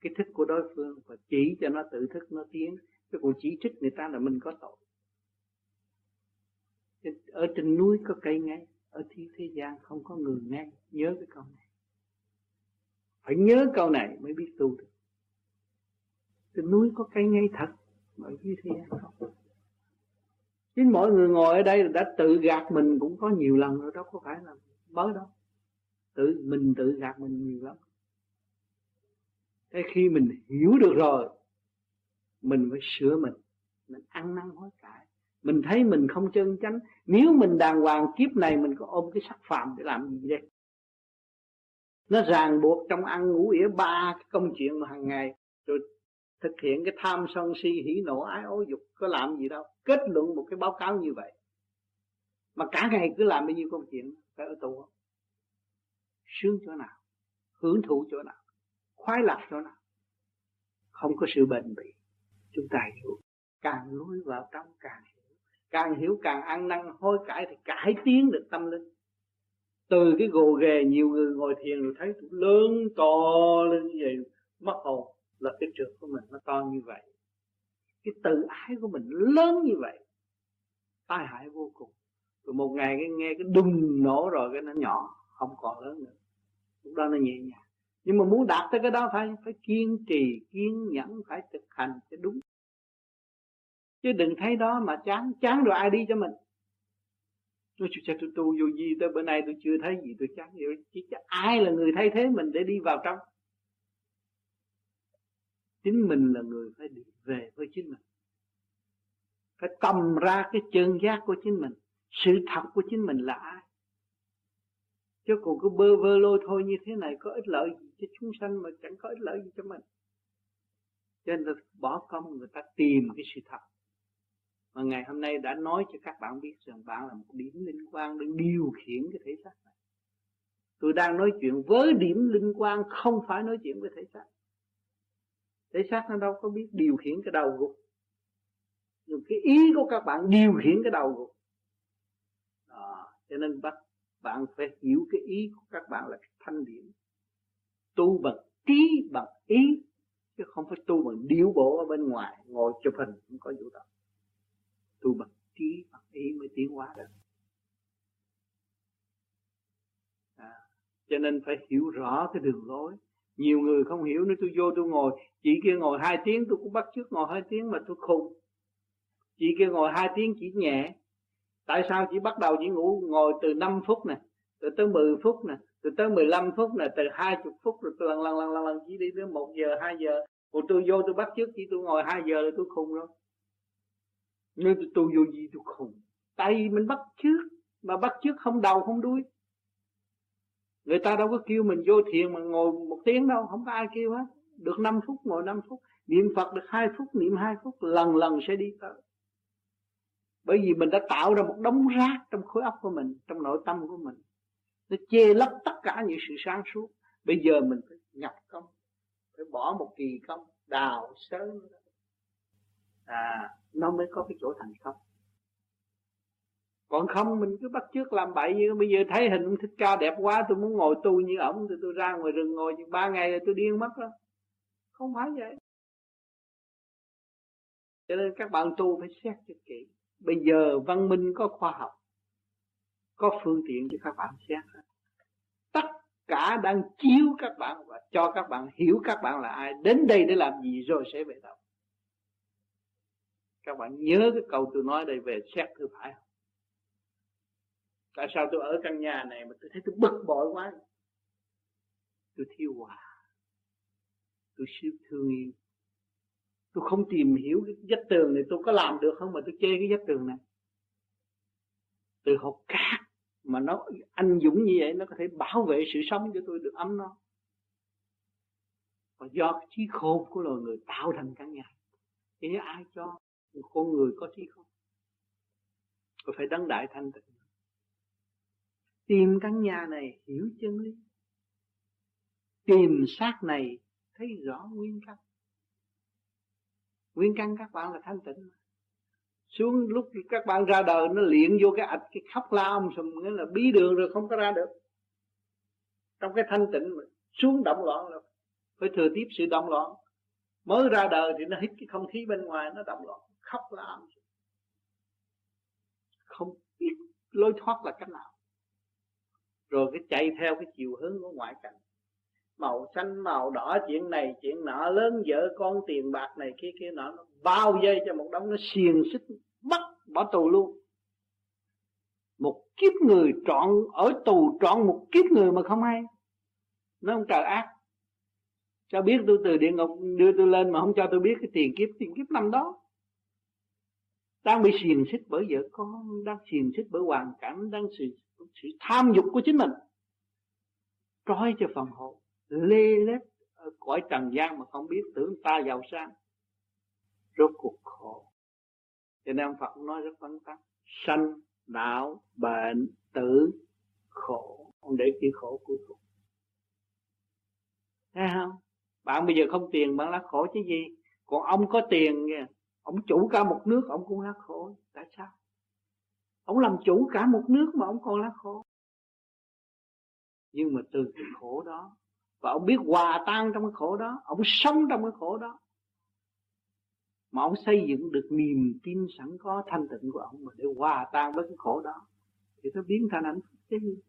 cái thích của đối phương và chỉ cho nó tự thức nó tiến. Cái cuộc chỉ trích người ta là mình có tội. Ở trên núi có cây ngay, ở thi thế gian không có người ngay. Nhớ cái câu này, phải nhớ câu này mới biết tu được. Trên núi có cây ngay thật, mà ở thi thế gian không. Chính mọi người ngồi ở đây đã tự gạt mình cũng có nhiều lần rồi, đó có phải là mới đâu. Tự mình tự gạt mình nhiều lắm. Thế khi mình hiểu được rồi, mình phải sửa mình, mình ăn năn hối cải. Mình thấy mình không chân chánh. Nếu mình đàng hoàng kiếp này mình có ôm cái sắc phàm để làm gì đây? Nó ràng buộc trong ăn ngủ ỉa ba cái công chuyện mà hàng ngày, rồi thực hiện cái tham sân si hỉ nộ ái ố dục, có làm gì đâu. Kết luận một cái báo cáo như vậy mà cả ngày cứ làm bao nhiêu công chuyện, phải ở tù không? Sướng chỗ nào, hưởng thụ chỗ nào, khoái lạc chỗ nào? Không có sự bền bỉ. Chúng ta hiểu, càng lối vào trong càng hiểu, càng hiểu càng ăn năn hối cải thì cải tiến được tâm linh. Từ cái gồ ghề nhiều người ngồi thiền rồi thấy lớn to lên như vậy, mất hồn, là cái trượt của mình nó to như vậy, cái tự ái của mình lớn như vậy, tai hại vô cùng. Rồi một ngày cái nghe cái đùng nổ rồi cái nó nhỏ, không còn lớn nữa, lúc đó nó nhẹ nhàng. Nhưng mà muốn đạt tới cái đó phải phải kiên trì, kiên nhẫn, phải thực hành cho đúng. Chứ đừng thấy đó mà chán, chán rồi ai đi cho mình. Tôi chưa tôi tu vô gì, tới bữa nay tôi chưa thấy gì tôi chán vậy. Chỉ cho ai là người thay thế mình để đi vào trong. Chính mình là người phải đi về với chính mình, phải cầm ra cái chân giác của chính mình, sự thật của chính mình là ai. Chứ còn cứ bơ vơ lôi thôi như thế này có ích lợi gì cho chúng sanh mà chẳng có ích lợi gì cho mình. Cho nên là bỏ công người ta tìm cái sự thật. Mà ngày hôm nay đã nói cho các bạn biết rằng bạn là một điểm linh quang đang điều khiển cái thể xác này. Tôi đang nói chuyện với điểm linh quang, không phải nói chuyện với thể xác. Thể xác nó đâu có biết điều khiển cái đầu gục. Nhưng cái ý của các bạn điều khiển cái đầu gục. À, cho nên bắt bạn phải hiểu cái ý của các bạn là thanh điển. Tu bằng trí, bằng ý, chứ không phải tu bằng điệu bộ ở bên ngoài, ngồi chụp hình cũng có vụ đó. Tu bằng trí, bằng ý mới tiến hóa được. À, cho nên phải hiểu rõ cái đường lối. Nhiều người không hiểu nữa, tôi vô tôi ngồi, chị kia ngồi hai tiếng tôi cũng bắt chước ngồi hai tiếng mà tôi khùng. Chị kia ngồi hai tiếng chỉ nhẹ. Tại sao chỉ bắt đầu chỉ ngủ ngồi từ năm phút nè, rồi tới mười phút nè, rồi tới mười lăm phút nè, từ hai mươi phút rồi lần lần lần lần lần chỉ đi tới một giờ, hai giờ. Còn tôi vô tôi bắt trước chỉ tôi ngồi hai giờ là tôi khùng rồi. Nếu tôi tu vô gì tôi khùng. Tại vì mình bắt trước, mà bắt trước không đầu không đuôi. Người ta đâu có kêu mình vô thiền mà ngồi một tiếng đâu, không có ai kêu hết. Được năm phút ngồi năm phút, niệm Phật được hai phút niệm hai phút, lần lần sẽ đi tới. Bởi vì mình đã tạo ra một đống rác trong khối óc của mình, trong nội tâm của mình. Nó che lấp tất cả những sự sáng suốt. Bây giờ mình phải nhập công, phải bỏ một kỳ công, đào sớm. À, nó mới có cái chỗ thành công. Còn không mình cứ bắt chước làm bậy như bây giờ thấy hình ông Thích Ca đẹp quá, tôi muốn ngồi tu như ổng, thì tôi ra ngoài rừng ngồi chừng ba ngày rồi tôi điên mất đó. Không phải vậy. Cho nên các bạn tu phải xét cho kỹ. Bây giờ văn minh có khoa học, có phương tiện cho các bạn xem. Tất cả đang chiếu các bạn và cho các bạn hiểu các bạn là ai, đến đây để làm gì rồi sẽ về đâu. Các bạn nhớ cái câu tôi nói đây về xét thứ phải không? Tại sao tôi ở căn nhà này mà tôi thấy tôi bực bội quá. Tôi thiếu hòa, tôi siêu thương yêu. Tôi không tìm hiểu cái vách tường này tôi có làm được không mà tôi chê cái vách tường này. Từ hột cát mà nó anh dũng như vậy, nó có thể bảo vệ sự sống cho tôi được ấm no. Và do cái trí khôn của loài người tạo thành căn nhà. Thế ai cho một con người có trí khôn? Tôi phải đấng đại thanh tịnh. Tìm căn nhà này hiểu chân lý. Tìm xác này thấy rõ nguyên căn. Nguyên căn các bạn là thanh tịnh. xuống lúc các bạn ra đời nó luyện vô cái ạch, cái khóc la ông sùm, nghĩa là bí đường rồi không có ra được. Trong cái thanh tịnh mà xuống động loạn là phải thừa tiếp sự động loạn. Mới ra đời thì nó hít cái không khí bên ngoài, nó động loạn, khóc la ông sùm, không biết lối thoát là cách nào. Rồi cái chạy theo cái chiều hướng của ngoại cảnh, màu xanh màu đỏ, chuyện này chuyện nọ, lớn vợ con, tiền bạc này kia kia nọ, nó bao dây cho một đống, nó xiềng xích bắt bỏ tù luôn. Một kiếp người trọn ở tù, trọn một kiếp người mà không hay. Nó không trời ác, cho biết tôi từ địa ngục đưa tôi lên mà không cho tôi biết cái tiền kiếp, tiền kiếp năm đó đang bị xiềng xích bởi vợ con, đang xiềng xích bởi hoàn cảnh, đang sự, sự tham dục của chính mình, trói cho phần hồn lê lết ở cõi trần gian mà không biết, tưởng ta giàu sang, rốt cuộc khổ. Cho nên Phật nói rất vắn tắt: sanh, đạo, bệnh, tử, khổ. Ông để cái khổ cuối cùng. Thấy không? Bạn bây giờ không tiền bạn lá khổ chứ gì. Còn ông có tiền nha, ông chủ cả một nước ông cũng lá khổ. Tại sao? Ông làm chủ cả một nước mà ông còn lá khổ. Nhưng mà từ cái khổ đó, và ông biết hòa tan trong cái khổ đó, ông sống trong cái khổ đó, mà ông xây dựng được niềm tin sẵn có thanh tịnh của ông mà để hòa tan với cái khổ đó, thì nó biến thành hạnh phúc chứ.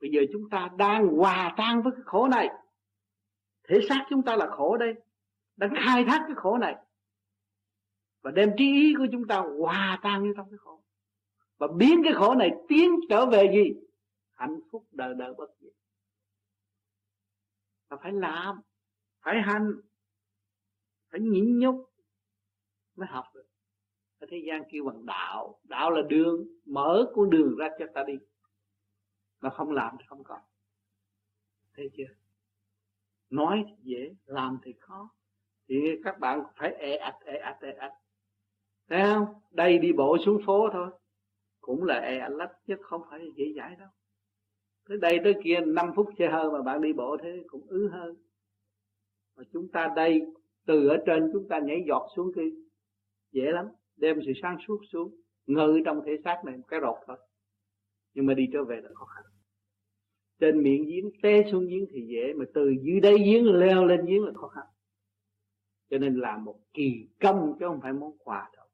Bây giờ chúng ta đang hòa tan với cái khổ này. Thể xác chúng ta là khổ đây, đang khai thác cái khổ này, và đem trí ý của chúng ta hòa tan như trong cái khổ, và biến cái khổ này tiến trở về gì? Hạnh phúc đời đời bất diệt. Ta phải làm, phải hành, phải nhịn nhục mới học được. Ở thế gian kêu bằng đạo. Đạo là đường, mở con đường ra cho ta đi, mà không làm thì không có. Thấy chưa? Nói thì dễ, làm thì khó. Thì các bạn phải e ạch, e ạch, e ạch. Thấy không? Đây đi bộ xuống phố thôi cũng là e ạch lách, chứ không phải dễ dãi đâu. Tới đây tới kia năm phút xe hơi mà bạn đi bộ thế cũng ứ hơn. Mà chúng ta đây, từ ở trên chúng ta nhảy giọt xuống kia dễ lắm. Đem sự sáng suốt xuống, ngự trong thể xác này một cái rột thôi, nhưng mà đi trở về là khó khăn. Trên miệng giếng té xuống giếng thì dễ, mà từ dưới đáy giếng leo lên giếng là khó khăn. Cho nên là một kỳ công chứ không phải món quà đâu,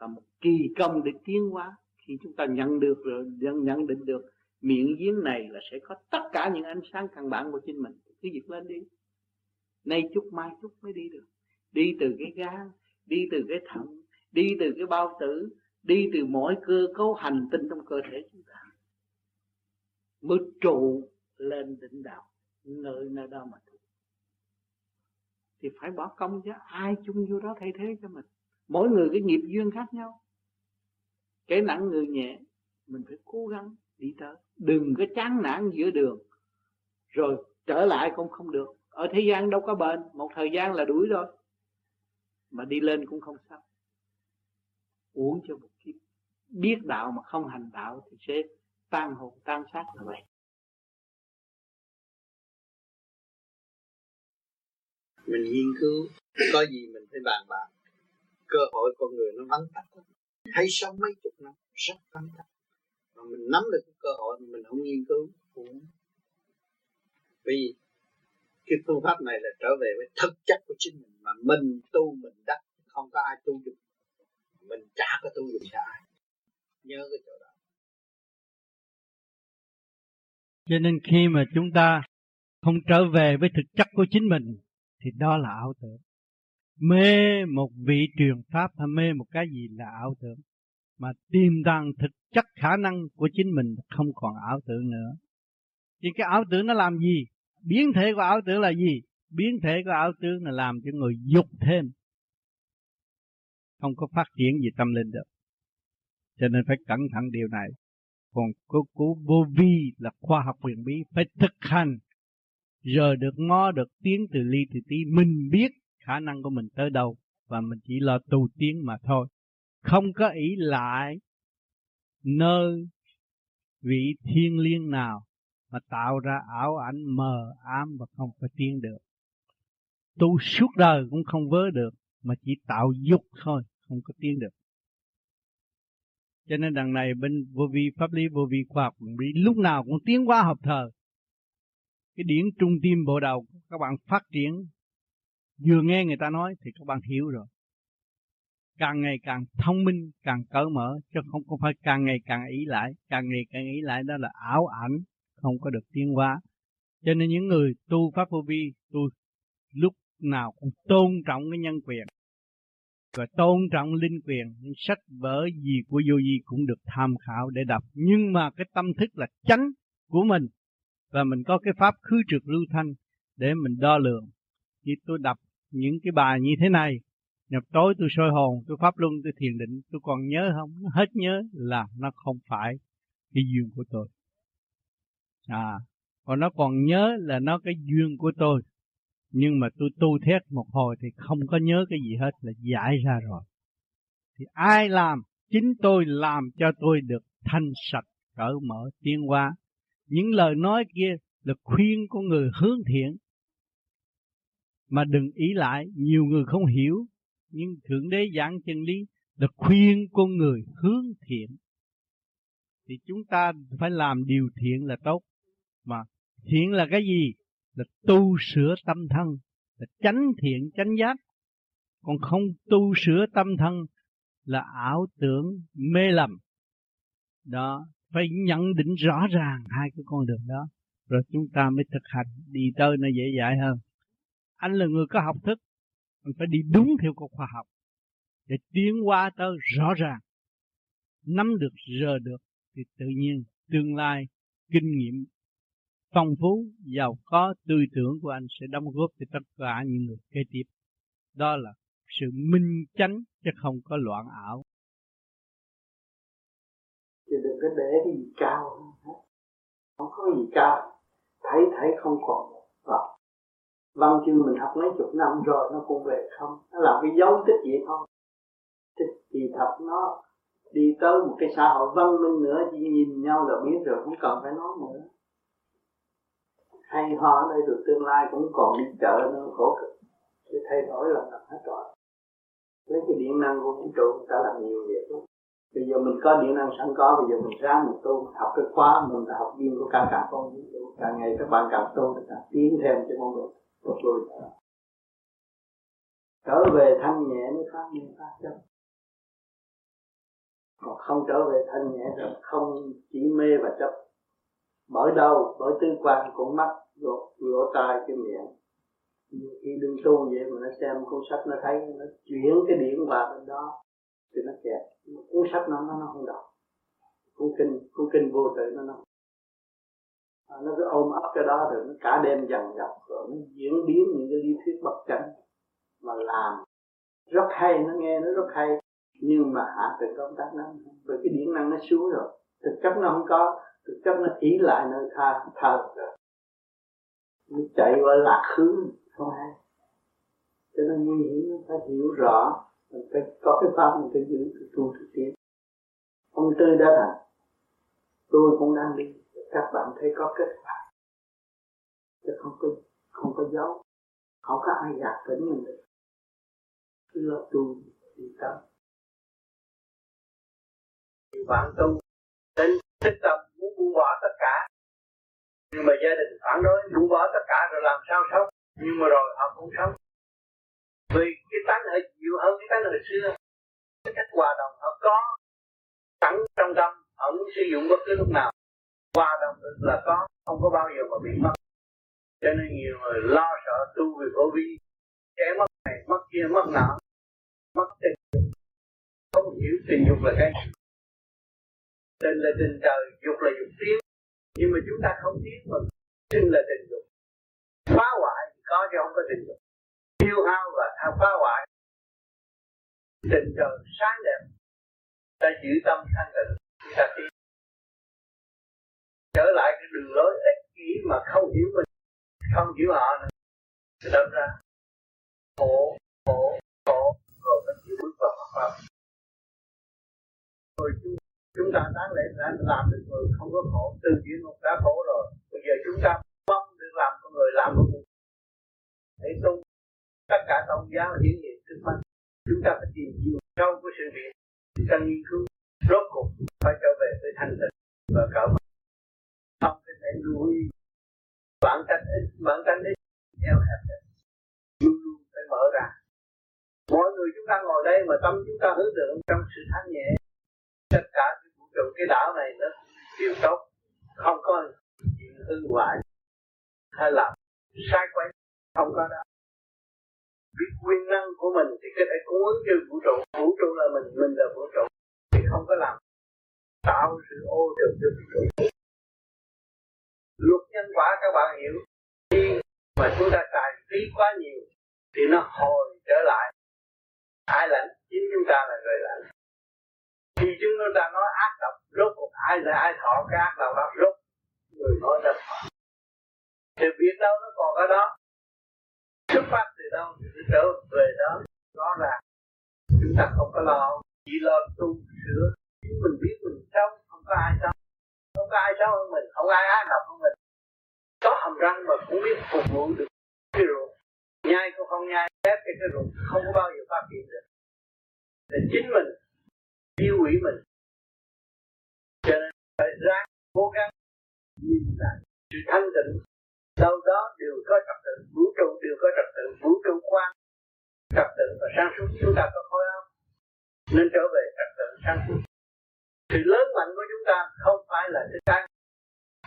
là một kỳ công để tiến hóa. Khi chúng ta nhận được rồi, nhận định được miệng giếng này là sẽ có tất cả những ánh sáng căn bản của chính mình, cứ việc lên đi, nay chút mai chút mới đi được. Đi từ cái gan, đi từ cái thận, đi từ cái bao tử, đi từ mỗi cơ cấu hành tinh trong cơ thể chúng ta, mới trụ lên đỉnh đạo, ngự nơi đó mà thôi. Thì phải bỏ công chứ, ai chung vô đó thay thế cho mình. Mỗi người cái nghiệp duyên khác nhau, cái nặng người nhẹ, mình phải cố gắng đi tới, đừng có chán nản giữa đường rồi trở lại cũng không được. Ở thế gian đâu có bền, một thời gian là đuổi rồi, mà đi lên cũng không sao. Uống cho một kiếp biết đạo mà không hành đạo thì sẽ tan hồn tan xác là vậy. Mình nghiên cứu có gì mình phải bàn bạc. Cơ hội con người nó vắng tắt lắm, thấy sống mấy chục năm rất vắng tắt. Mà mình nắm được cái cơ hội mà mình không nghiên cứu cũng... Vì cái phương pháp này là trở về với thực chất của chính mình, mà mình tu mình đắc, không có ai tu được, mình chả có tu được cho ai. Nhớ cái chỗ đó. Cho nên khi mà chúng ta không trở về với thực chất của chính mình thì đó là ảo tưởng. Mê một vị truyền pháp hay mê một cái gì là ảo tưởng, mà tiềm tàng thực chất khả năng của chính mình không còn ảo tưởng nữa. Thì cái ảo tưởng nó làm gì? Biến thể của ảo tưởng là gì? Biến thể của ảo tưởng là làm cho người dục thêm, không có phát triển gì tâm linh được. Cho nên phải cẩn thận điều này. Còn cứu cứu vô vi là khoa học huyền bí, phải thực hành, giờ được ngó được tiếng từ ly từ tí. Mình biết khả năng của mình tới đâu và mình chỉ lo tu tiến mà thôi, không có ỷ lại nơi vị thiên liêng nào mà tạo ra ảo ảnh mờ ám và không phải tiến được. Tu suốt đời cũng không vớ được, mà chỉ tạo dục thôi, không có tiến được. Cho nên đằng này bên vô vi, pháp lý vô vi khoa học lúc nào cũng tiến qua hợp thờ. Cái điển trung tim bộ đầu các bạn phát triển, vừa nghe người ta nói thì các bạn hiểu rồi. Càng ngày càng thông minh, càng cởi mở, chứ không có phải càng ngày càng ý lại. Càng ngày càng ý lại đó là ảo ảnh, không có được tiến hóa. Cho nên những người tu pháp vô vi, tu lúc nào cũng tôn trọng cái nhân quyền và tôn trọng linh quyền. Những sách vở gì của vô vi cũng được tham khảo để đọc, nhưng mà cái tâm thức là chánh của mình, và mình có cái pháp khứ trược lưu thanh để mình đo lường. Khi tôi đọc những cái bài như thế này, nhập tối tôi soi hồn, tôi pháp luân, tôi thiền định, tôi còn nhớ không? Nó hết nhớ là nó không phải cái duyên của tôi. À, còn nó còn nhớ là nó cái duyên của tôi. Nhưng mà tôi tu thét một hồi thì không có nhớ cái gì hết, là giải ra rồi. Thì ai làm? Chính tôi làm cho tôi được thanh sạch, cởi mở, tiến hóa. Những lời nói kia là khuyên của người hướng thiện, mà đừng ý lại. Nhiều người không hiểu, nhưng Thượng Đế giảng chân lý là khuyên con người hướng thiện. Thì chúng ta phải làm điều thiện là tốt. Mà thiện là cái gì? Là tu sửa tâm thân, là chánh thiện, chánh giác. Còn không tu sửa tâm thân là ảo tưởng, mê lầm. Đó, phải nhận định rõ ràng hai cái con đường đó, rồi chúng ta mới thực hành, đi tới nó dễ dãi hơn. Anh là người có học thức, anh phải đi đúng theo cuộc khoa học để tiến qua tới rõ ràng, nắm được, rờ được, thì tự nhiên tương lai kinh nghiệm phong phú, giàu có, tư tưởng của anh sẽ đóng góp cho tất cả những người kế tiếp. Đó là sự minh chánh chứ không có loạn ảo. Chứ đừng có để cái gì cao, không có gì cao, thấy thấy không còn đó. Văn chương mình học mấy chục năm rồi nó cũng về không, nó làm cái dấu tích gì không? Thì thật nó đi tới một cái xã hội văn minh nữa, chỉ nhìn nhau là biết rồi, không cần phải nói nữa. Hay ho đây được, tương lai cũng còn đi chợ nữa, khổ cực. Thì thay đổi là làm hết rồi. Lấy cái điện năng của vũ trụ đã làm nhiều việc lắm. Bây giờ mình có điện năng sẵn có, bây giờ mình ra mình tu, học cái khóa mình là học viên của cả cả con vũ trụ. Càng ngày các bạn càng tu, càng tiến thêm cho mọi người. Một người trở về thanh nhẹ mới phát minh pháp chấp, còn không trở về thanh nhẹ rồi không chỉ mê và chấp, bởi đầu, bởi tư quan, cũng mắt, lỗ, lỗ tai, cái miệng. Khi đương tu vậy mà nó xem cuốn sách nó thấy, nó chuyển cái điểm vào bên đó thì nó kẹt, cuốn sách nó nó không đọc, cuốn kinh, cuốn kinh vô tự nó nó nó cứ ôm ấp cái đó rồi nó cả đêm dằn dọc, rồi nó diễn biến những cái lý thuyết bất chánh mà làm rất hay, nó nghe nó rất hay, nhưng mà hạ từ công tác nó bởi cái điển năng nó xuống rồi, thực chất nó không có, thực chất nó ý lại nơi tha thờ rồi nó chạy qua lạc hướng không hay. Cho nên nguy hiểm, nó phải hiểu rõ, mình phải có cái pháp mình phải giữ tu thực tiễn. Ông Tư đã thành, tôi cũng đang đi. Các bạn thấy có kết quả, chứ không có, không có dấu, không có ai gạt đến mình được. Cứ lo tu, đi tâm. Bạn tu, đến thích tâm, muốn buông bỏ tất cả. Nhưng mà gia đình phản đối, buông bỏ tất cả rồi làm sao sống. Nhưng mà rồi họ cũng sống. Vì cái tánh hơi nhiều hơn cái tánh hồi xưa. Cái cách hòa đồng họ có, sẵn trong tâm, họ muốn sử dụng bất cứ lúc nào. Qua đồng lực là có, không có bao giờ mà bị mất. Cho nên nhiều người lo sợ tu về vô vi, sẽ mất này, mất kia, mất nọ, mất tình dục. Không hiểu tình dục là cái gì. Tình là tình trời, dục là dục tiến. Nhưng mà chúng ta không tiến mà sinh là tình dục. Phá hoại thì có chứ không có tình dục. Tiêu hao và tham phá hoại. Tình trời sáng đẹp, ta giữ tâm thanh tịnh, ta tiến. Trở lại cái đường lối ích kỷ mà không hiểu mình, không hiểu họ nữa, thì đâm ra khổ, khổ, khổ, rồi mới chịu bước vào Phật pháp. Rồi chúng, chúng ta đáng lẽ đã làm được người không có khổ, từ chỉ một đã khổ rồi, bây giờ chúng ta mong được làm con người làm một người. Để tu, tất cả tôn giáo hiển hiện trước mắt, chúng ta phải tìm hiểu sâu của sự việc, chúng ta nghiên cứu rốt cuộc phải trở về với thanh tịnh và cởi mở. Không có thể nuôi bản tánh ích, bản tánh ích theo hẹp định, luôn luôn phải mở ra. Mỗi người chúng ta ngồi đây mà tâm chúng ta hướng tượng trong sự thanh nhẹ, tất cả những vũ trụ cái đảo này nó điều tốt, không có chuyện hư hoại hay là sai quấy, không có đó. Biết nguyên năng của mình thì có thể cung ứng cho vũ trụ, vũ trụ là mình, mình là vũ trụ, thì không có làm tạo sự ô trừ cho vũ trụ. Luật nhân quả các bạn hiểu, khi mà chúng ta tài phí quá nhiều thì nó hồi trở lại, ai lãnh chính chúng ta là người lãnh. Khi chúng ta nói ác độc, rốt cuộc ai là ai thọ cái ác độc đó, rốt người nói ra thọ. Thì biết đâu nó còn ở đó, xuất phát từ đâu thì nó trở về đó. Đó là chúng ta không có lo, chỉ lo tu sửa, chính mình biết mình sống, không có ai sống, không có ai sống hơn mình, không ai ác độc hơn mình. Có hầm răng mà cũng biết phục vụ được cái ruột, nhai cũng không nhai, ép cái cái ruột không có bao giờ phát hiện được. Thì chính mình tiêu hủy mình, cho nên phải ráng cố gắng nhìn lại sự thanh tịnh. Sau đó đều có trật tự, vũ trụ đều có trật tự, vũ trụ quan trật tự và sáng suốt. Chúng ta có khối óc nên trở về trật tự sáng suốt. Sự lớn mạnh của chúng ta không phải là thức ăn,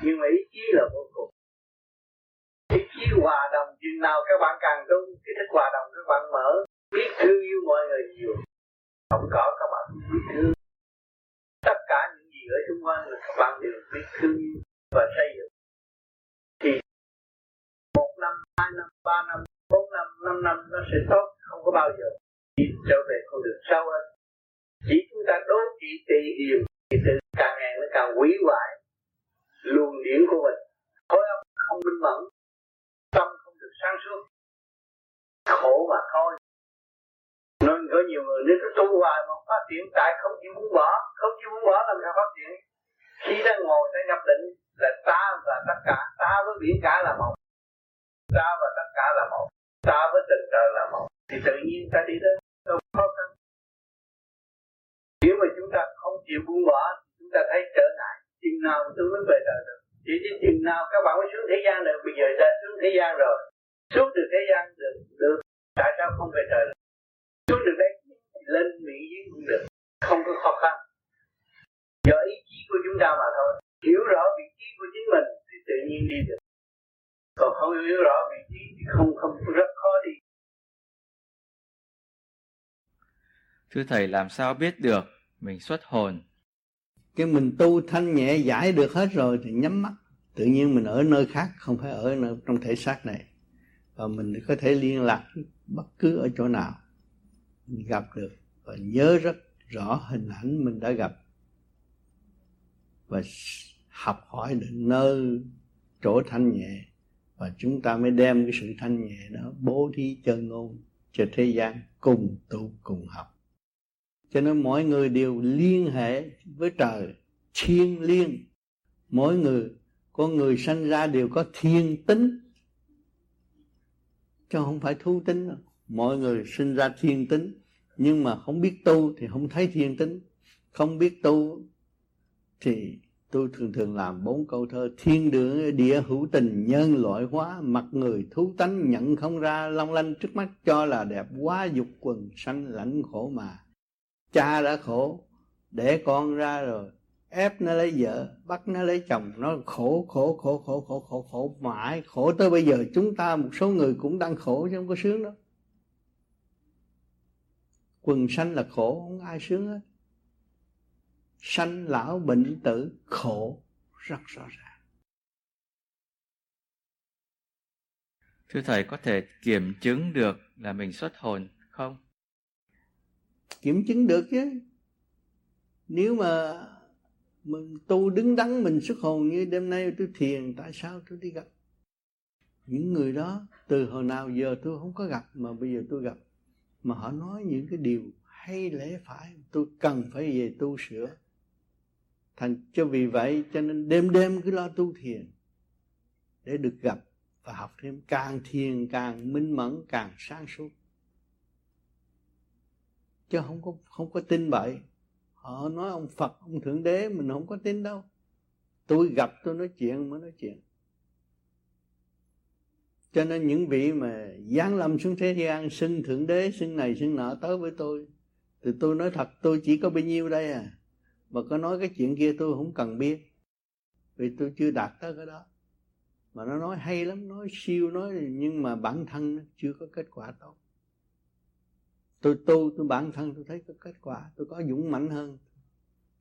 nhưng mà ý chí là vô cùng. Ý chí hòa đồng, chừng nào các bạn càng đúng cái thức hòa đồng, các bạn mở, biết thương yêu mọi người nhiều. Không có các bạn biết thương tất cả những gì ở xung quanh, là các bạn đều biết thương yêu và xây dựng. Thì một năm, hai năm, ba năm, bốn năm, năm năm nó sẽ tốt, không có bao giờ chỉ trở về con đường sâu hơn. Chỉ chúng ta đối trị tỳ hiềm thì từ càng ngày nó càng hủy hoại luồng điển của mình. Khối óc không minh mẫn, tâm không được sáng suốt, khổ mà thôi. Nên có nhiều người nếu cứ tu hoài mà phát triển, tại không chịu muốn bỏ, không chịu muốn bỏ làm sao phát triển. Khi ta ngồi ta nhập định là ta và tất cả, ta với biển cả là một, ta và tất cả là một, ta với tình trời là một, thì tự nhiên ta đi đến đâu khó khăn. Nếu mà chúng ta không chịu buông bỏ, chúng ta thấy trở ngại, chừng nào tôi mới về đời được. Chỉ đến chừng nào các bạn mới xuống thế gian được, bây giờ đã xuống thế gian rồi, xuống được thế gian được, được, tại sao không về trời được? Xuống được đấy, lên Mỹ dưới cũng được, không có khó khăn. Do ý chí của chúng ta mà thôi, hiểu rõ vị trí của chính mình thì tự nhiên đi được. Còn không hiểu rõ vị trí thì không, không rất khó đi. Thưa Thầy, làm sao biết được mình xuất hồn? Cái mình tu thanh nhẹ giải được hết rồi thì nhắm mắt, tự nhiên mình ở nơi khác, không phải ở nơi, trong thể xác này. Và mình có thể liên lạc bất cứ ở chỗ nào, mình gặp được và nhớ rất rõ hình ảnh mình đã gặp. Và học hỏi được nơi chỗ thanh nhẹ, và chúng ta mới đem cái sự thanh nhẹ đó bố thí chân ngôn cho thế gian cùng tu cùng học. Cho nên mỗi người đều liên hệ với trời, thiên liêng. Mỗi người, con người sanh ra đều có thiên tính, chứ không phải thú tính đâu. Mọi người sinh ra thiên tính, nhưng mà không biết tu thì không thấy thiên tính. Không biết tu thì tôi thường thường làm bốn câu thơ: thiên đường địa hữu tình nhân loại hóa, mặt người thú tánh nhận không ra, long lanh trước mắt cho là đẹp quá, dục quần sanh lãnh khổ mà. Cha đã khổ, để con ra rồi, ép nó lấy vợ, bắt nó lấy chồng, nó khổ, khổ, khổ, khổ, khổ, khổ, khổ mãi, khổ tới bây giờ chúng ta một số người cũng đang khổ chứ không có sướng đâu. Quần sanh là khổ, không ai sướng hết. Sanh lão bệnh tử khổ rất rõ ràng. Thưa Thầy, có thể kiểm chứng được là mình xuất hồn không? Kiểm chứng được chứ. Nếu mà mình tu đứng đắn mình xuất hồn, như đêm nay tôi thiền, tại sao tôi đi gặp những người đó từ hồi nào giờ tôi không có gặp, mà bây giờ tôi gặp, mà họ nói những cái điều hay lẽ phải, tôi cần phải về tu sửa. Thành cho vì vậy cho nên đêm đêm cứ lo tu thiền để được gặp và học thêm, càng thiền càng minh mẫn, càng sáng suốt. chứ không có không có tin bậy. Họ nói ông Phật, ông Thượng Đế, mình không có tin đâu. Tôi gặp tôi nói chuyện mới nói chuyện. Cho nên những vị mà giáng lâm xuống thế gian, xưng Thượng Đế, xưng này xưng nọ tới với tôi, thì tôi nói thật, tôi chỉ có bấy nhiêu đây à. Mà có nói cái chuyện kia tôi không cần biết, vì tôi chưa đạt tới cái đó. Mà nó nói hay lắm, nói siêu, nói nhưng mà bản thân nó chưa có kết quả tốt. Tôi tu, tôi bản thân tôi thấy có kết quả, tôi có dũng mãnh hơn.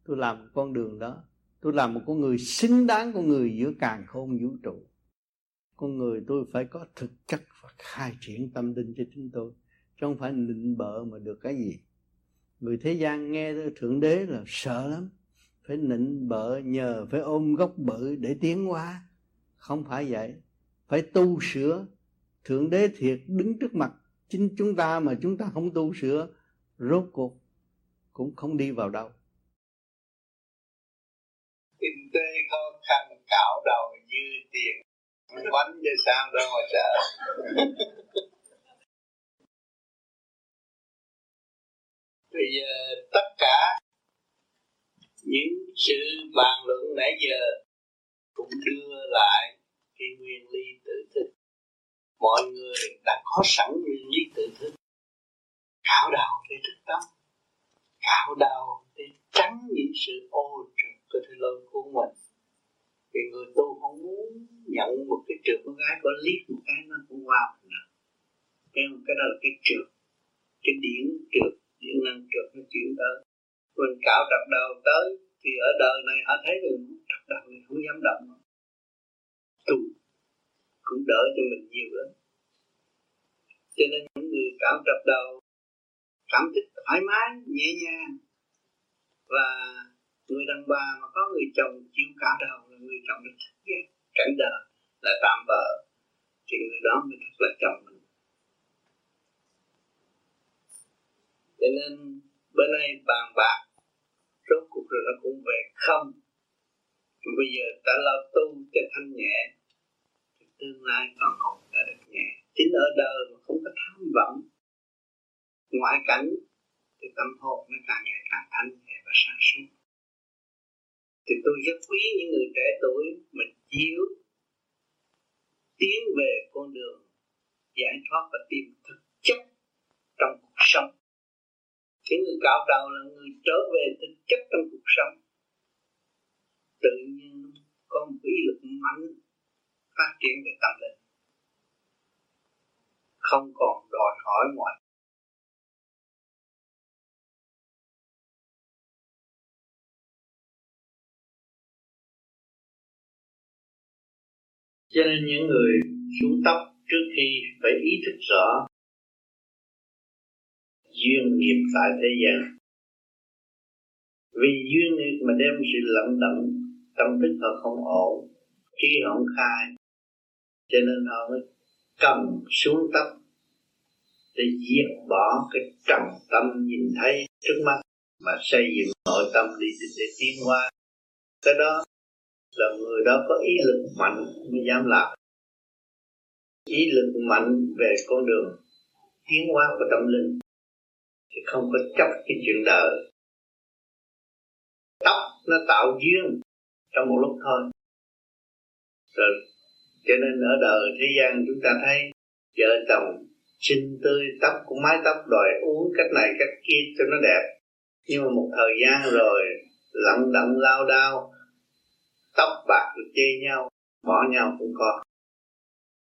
Tôi làm một con đường đó, tôi làm một con người xứng đáng, con người giữa càn khôn vũ trụ. Con người tôi phải có thực chất và khai triển tâm linh cho chính tôi, chứ không phải nịnh bợ mà được cái gì. Người thế gian nghe Thượng Đế là sợ lắm, phải nịnh bợ nhờ, phải ôm gốc bự để tiến hóa. Không phải vậy, phải tu sửa. Thượng Đế thiệt đứng trước mặt chính chúng ta mà chúng ta không tu sửa, rốt cuộc cũng không đi vào đâu. Kinh tế khó khăn cạo đầu như tiền bánh như sao đâu mà sợ. Thì uh, tất cả những sự bàn luận nãy giờ cũng đưa lại cái nguyên lý tự thức. Mọi người đã có sẵn nguyên lý tự thức. Cạo đầu để thức tâm, cạo đầu để tránh những sự ô trượt cơ thể lôi của mình. Vì người tu không muốn nhận một cái trượt, con gái có liếc một cái nó cũng qua wow. Mình cái, cái đó là cái trượt, cái điển trượt, điển năng trượt nó chuyển tới. Mình cạo trật đầu tới thì ở đời này họ thấy mình trật đầu mình không dám động. Tu cũng đỡ cho mình nhiều lắm. Cho nên những người cạo trật đầu cảm thấy thoải mái, nhẹ nhàng. Và người đàn bà mà có người chồng chịu cạo đầu là người chồng được thức giác, cảnh đời là tạm bợ, thì người đó mới thật là chồng mình. Cho nên bên đây bàn bạc rốt cuộc rồi nó cũng về không. Rồi bây giờ ta lo tu cho thanh nhẹ, thì tương lai còn hồn ta được nhẹ. Chính ở đời mà không có tham vọng ngoại cảnh thì tâm hồn nó càng ngày càng thanh nhẹ và sáng suốt. Thì tôi rất quý những người trẻ tuổi mình chiếu tiến về con đường giải thoát và tìm thực chất trong cuộc sống. Những người cạo đầu là người trở về thực chất trong cuộc sống. Tự nhiên có một ý lực mạnh phát triển về tâm linh, không còn đòi hỏi ngoại. Cho nên những người xuống tóc trước khi phải ý thức rõ duyên nghiệp tại thế gian. Vì duyên nghiệp mà đem sự lận đận, tâm thức họ không ổn, khi họ không khai, cho nên họ mới cầm xuống tóc để diệt bỏ cái trầm tâm nhìn thấy trước mắt mà xây dựng nội tâm đi để tiến hóa. Cái đó là người đó có ý lực mạnh mới dám làm. Ý lực mạnh về con đường tiến hóa của tâm linh thì không có chấp cái chuyện đỡ. Tóc nó tạo duyên trong một lúc thôi rồi. Cho nên ở đời thế gian chúng ta thấy vợ chồng xinh tươi, tóc cũng mái tóc đòi uống cách này cách kia cho nó đẹp. Nhưng mà một thời gian rồi lận đận lao đao, tóc bạc rồi chê nhau, bỏ nhau cũng có.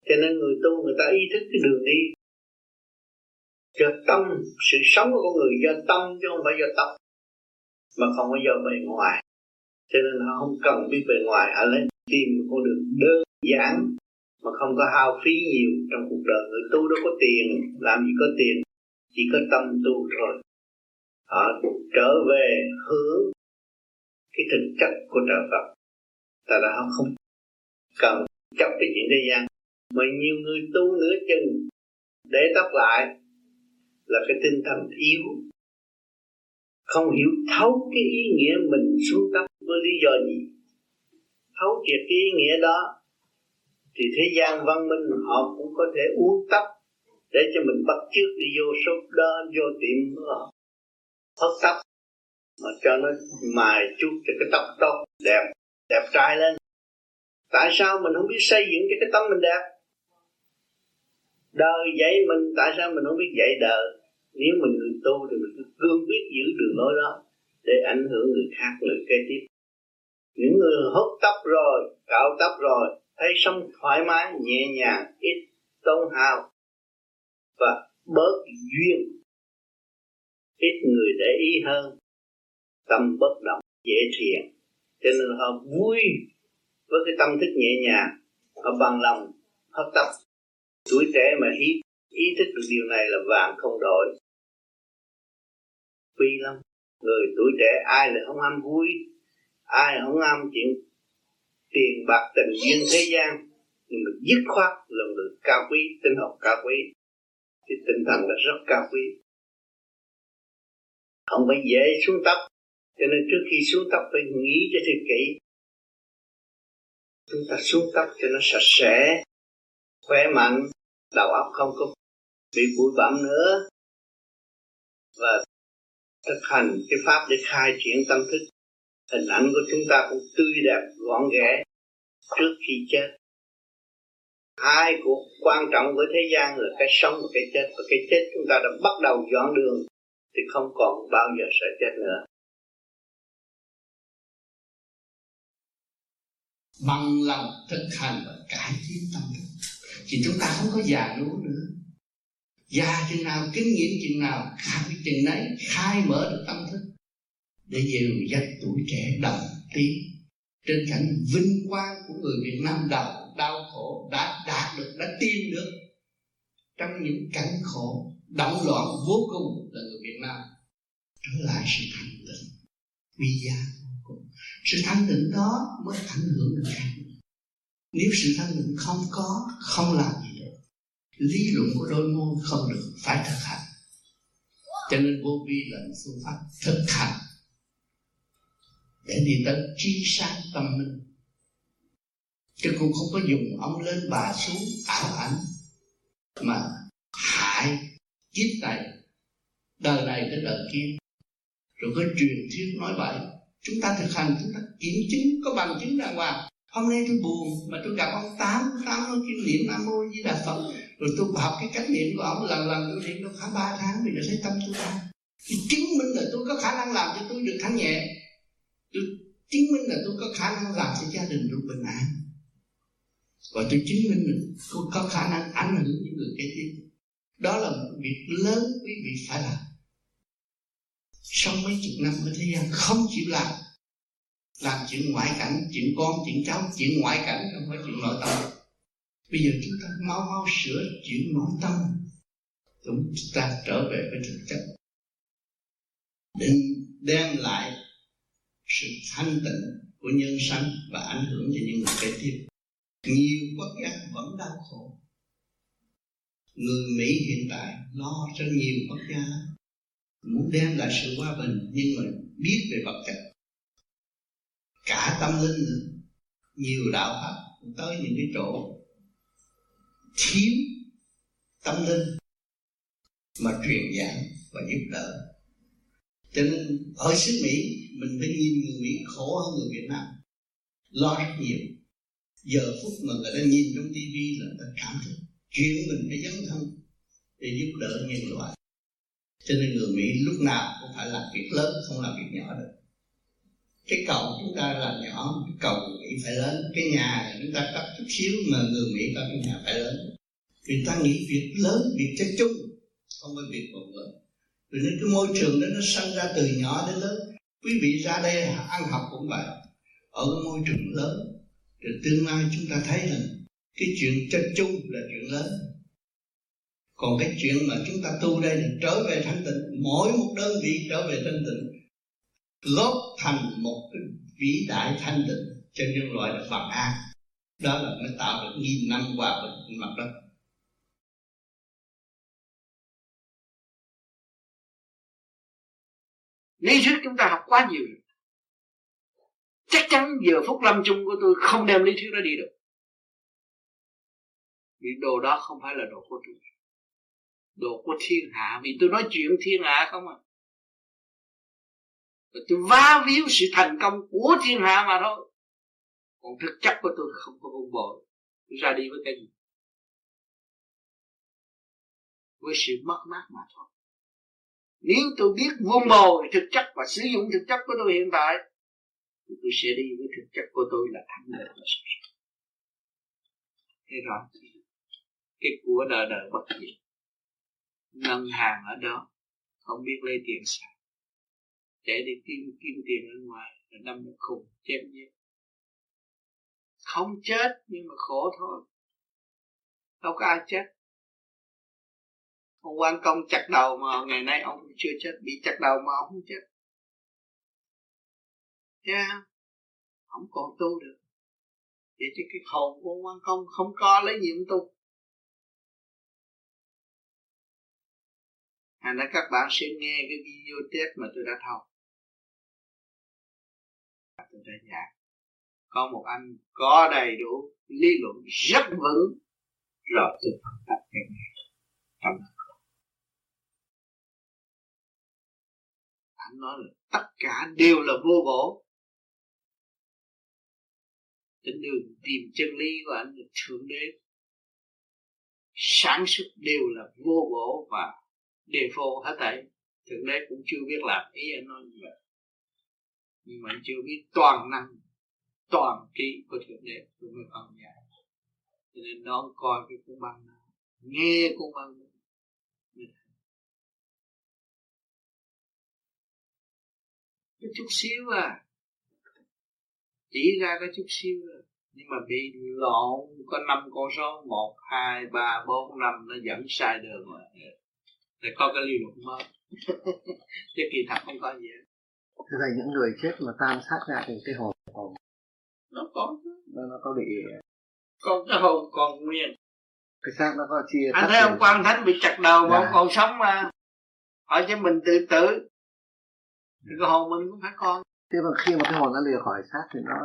Cho nên người tu người ta ý thức cái đường đi. Do tâm, sự sống của con người do tâm chứ không phải do tóc, mà không phải do bề ngoài. Cho nên họ không cần biết bề ngoài, họ lấy tìm một con đường đơn giản mà không có hao phí nhiều trong cuộc đời. Người tu đâu có tiền, làm gì có tiền, chỉ có tâm tu thôi. Họ trở về hướng cái thực chất của trời Phật. Ta đã không cần chấp cái chuyện thế gian. Mà nhiều người tu nửa chừng để tóc lại là cái tinh thần yếu, không hiểu thấu cái ý nghĩa mình xuống tóc với lý do gì. Thấu triệt cái ý nghĩa đó thì thế gian văn minh họ cũng có thể uống tóc để cho mình bắt chước đi vô shop đó, vô tiệm đó, hớt tóc mà cho nó mài chút cho cái tóc tốt đẹp, đẹp trai lên. Tại sao mình không biết xây dựng cho cái tóc mình đẹp? Đời dạy mình, tại sao mình không biết dạy đời? Nếu mình người tu thì mình cứ cương quyết giữ đường lối đó để ảnh hưởng người khác, người kế tiếp. Những người hớt tóc rồi, cạo tóc rồi, thấy sống thoải mái, nhẹ nhàng, ít tốn hao và bớt duyên, ít người để ý hơn, tâm bất động, dễ thiện. Cho nên họ vui với cái tâm thức nhẹ nhàng, họ bằng lòng hớt tóc. Tuổi trẻ mà ý, ý thức được điều này là vàng không đổi. Phi lắm, người tuổi trẻ ai lại không ham vui, ai không ham chuyện tiền bạc tình duyên thế gian. Nhưng mà dứt khoát là người cao quý, tinh thần cao quý, cái tinh thần là rất cao quý. Không phải dễ xuống tóc, cho nên trước khi xuống tóc phải nghĩ cho thật kỹ. Chúng ta xuống tóc cho nó sạch sẽ, khỏe mạnh, đầu óc không có bị bụi bặm nữa, và thực hành cái pháp để khai triển tâm thức. Hình ảnh của chúng ta cũng tươi đẹp, gọn ghẽ trước khi chết. Hai cuộc quan trọng với thế gian là cái sống và cái chết. Và cái chết chúng ta đã bắt đầu dọn đường thì không còn bao giờ sẽ chết nữa. Bằng lòng thực hành và cải tiến tâm thức thì chúng ta không có già lúa nữa. Già chừng nào, kinh nghiệm chừng nào, khai chừng nấy, khai mở được tâm thức để dìu dắt tuổi trẻ đồng tiến trên cảnh vinh quang của người Việt Nam đồng. Đau khổ đã đạt được, đã tin được. Trong những cảnh khổ động loạn vô cùng là người Việt Nam trở lại sự thanh tịnh, quy gia vô cùng. Sự thanh tịnh đó mới ảnh hưởng người khác. Nếu sự thanh tịnh không có, không làm gì được. Lý luận của đôi môi không được, phải thực hành. Cho nên vô vi là phương pháp thực hành để đi tới trí sáng tâm minh. Chứ cũng không có dùng ông lên bà xuống ảo ảnh mà hại kiếp này, đời này tới đời kia. Rồi có truyền thuyết nói vậy. Chúng ta thực hành, chúng ta kiểm chứng, có bằng chứng đàng hoàng. Hôm nay tôi buồn mà tôi gặp ông Tám, Tám nói kinh niệm Nam Mô A Di Đà Phật. Rồi tôi học cái cách niệm của ông, lần lần tôi niệm nó khoảng ba tháng mình đã thấy tâm tôi an. Tôi chứng minh là tôi có khả năng làm cho tôi được thanh nhẹ. Tôi chứng minh là tôi có khả năng làm cho gia đình được bình an. Và tôi chứng minh mình có khả năng ảnh hưởng những người kế tiếp. Đó là một việc lớn quý vị phải làm. Sau mấy chục năm ở thế gian không chịu làm. Làm chuyện ngoại cảnh, chuyện con, chuyện cháu, chuyện ngoại cảnh không phải chuyện nội tâm. Bây giờ chúng ta mau mau sửa chuyện nội tâm. Chúng ta trở về với thực chất để đem lại sự thanh tịnh của nhân sanh và ảnh hưởng cho những người kế tiếp. Nhiều quốc gia vẫn đau khổ. Người Mỹ hiện tại lo cho nhiều quốc gia, muốn đem lại sự hòa bình, nhưng mà biết về vật chất, cả tâm linh nữa. Nhiều đạo Phật cũng tới những cái chỗ thiếu tâm linh mà truyền giảng và giúp đỡ. Cho nên ở xứ Mỹ mình phải nhìn người Mỹ khổ hơn người Việt Nam, lo rất nhiều. Giờ phút mà người ta nhìn trong ti vi là người ta cảm thấy chuyện mình phải dấn thân để giúp đỡ nhân loại. Cho nên người Mỹ lúc nào cũng phải làm việc lớn, không làm việc nhỏ được. Cái cầu chúng ta làm nhỏ, cái cầu người Mỹ phải lớn. Cái nhà chúng ta cắt chút xíu mà người Mỹ có cái nhà phải lớn. Người ta nghĩ việc lớn, việc cho chung, không phải việc một người. Vì nên cái môi trường đó nó sanh ra từ nhỏ đến lớn. Quý vị ra đây ăn học cũng vậy, ở cái môi trường lớn. Rồi tương lai chúng ta thấy rằng cái chuyện cho chung là chuyện lớn. Còn cái chuyện mà chúng ta tu đây là trở về thanh tịnh. Mỗi một đơn vị trở về thanh tịnh, góp thành một cái vĩ đại thanh tịnh cho nhân loại được bằng an. Đó là mới tạo được nghìn năm hòa bình trên mặt đất. Ngay trước chúng ta học quá nhiều, chắc chắn giờ phút lâm chung của tôi không đem lý thuyết đó đi được. Vì đồ đó không phải là đồ của tôi, đồ của thiên hạ. Vì tôi nói chuyện thiên hạ không à. Tôi va víu sự thành công của thiên hạ mà thôi. Còn thực chất của tôi không có ủng bội. Tôi ra đi với cái gì? Với sự mất mát mà thôi. Nếu tôi biết vun bồi thực chất và sử dụng thực chất của tôi hiện tại, thì tôi sẽ đi với thực chất của tôi là thắng lợi. Thế rồi, cái của đời đời bất diệt, ngân hàng ở đó, không biết lấy tiền sao, để đi kiếm kiếm tiền ở ngoài, rồi đâm nó khùng, chém giết, không chết nhưng mà khổ thôi, đâu có ai chết. Ông Quan Công chặt đầu mà ngày nay ông chưa chết, bị chặt đầu mà ông không chết. Thế không? Ông còn tu được. Vậy chứ cái hồn của ông Quan Công không có lấy nhiệm tu. Hay là các bạn sẽ nghe cái video test mà tôi đã thâu. Tôi đã giảng. Có một anh có đầy đủ lý luận rất vững. Rồi tôi phân tích cái này. Anh nói là tất cả đều là vô bổ. Trên đường tìm chân lý của anh là Thượng Đế sản xuất đều là vô bổ và đề phô hết thảy. Thượng Đế cũng chưa biết làm, ý anh nói như vậy. Nhưng mà anh chưa biết toàn năng toàn trí của Thượng Đế cũng mới còn dài. Cho nên đón coi cái cuốn băng này, nghe cuốn băng này. Cái chút xíu à, chỉ ra cái chút xíu à. Nhưng mà bị lộn có năm con số một, hai, ba, bốn, năm, nó dẫn sai đường rồi. Để có cái lý luận mới. Chứ kỳ thật không có gì hết. Thế là những người chết mà tan sát ra thì cái hồn còn... Nó có. Nó, nó có bị... Còn cái hồn còn nguyên. Cái xác nó có chia... Anh thấy ông Quang Thánh bị chặt đầu mà à. Ông còn sống mà. Hỏi cho mình tự tử. Thì cái hồn mình cũng phải con. Thế mà khi mà cái hồn nó lìa khỏi xác thì nó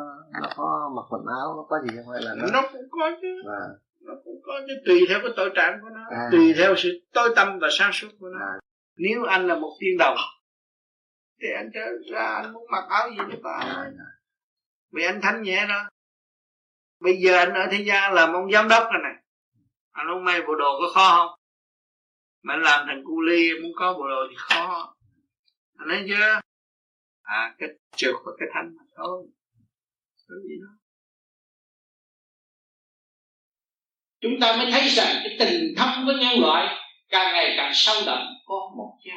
nó có mặc quần áo, nó có gì không hay là nó... Nó cũng có chứ. À. Nó cũng có chứ, tùy theo cái tội trạng của nó, à. Tùy theo sự tối tâm và sáng suốt của nó. À. Nếu anh là một tiên đồng, thì anh trở ra anh muốn mặc áo gì nó vào. À. Vì anh thánh nhẹ đó. Bây giờ anh ở thế gian làm ông giám đốc rồi này. Anh muốn may bộ đồ có khó không? Mà anh làm thành cu ly muốn có bộ đồ thì khó. Anh nói chưa? À, cái trượt và cái thanh mà thôi. Cái gì đó. Chúng ta mới thấy rằng cái tình thông với nhân loại càng ngày càng sâu đậm, có một gia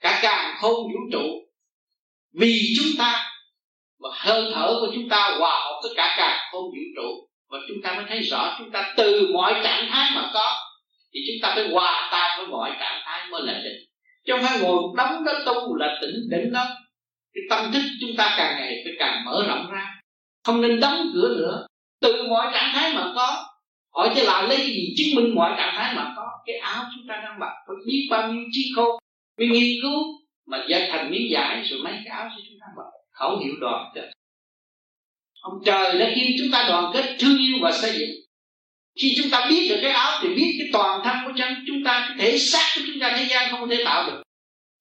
cả càng không vũ trụ. Vì chúng ta và hơi thở của chúng ta hòa hợp với cả càng không vũ trụ, và chúng ta mới thấy rõ chúng ta từ mọi trạng thái mà có, thì chúng ta phải hòa tan với mọi trạng thái mới là định. Chứ không phải ngồi đóng đó tu là tỉnh định đó. Cái tâm thức chúng ta càng ngày phải càng mở rộng ra, không nên đóng cửa nữa. Từ mọi trạng thái mà có. Hỏi chứ là lấy gì chứng minh mọi trạng thái mà có? Cái áo chúng ta đang mặc phải biết bao nhiêu trí khôn, vì nghiên cứu mà dệt thành miếng vải rồi mấy cái áo chúng ta mặc. Khẩu hiệu đoàn kết. Ông trời đã kêu chúng ta đoàn kết, thương yêu và xây dựng. Khi chúng ta biết được cái áo thì biết cái toàn thân của chân chúng ta, cái thể xác của chúng ta thế gian không thể tạo được.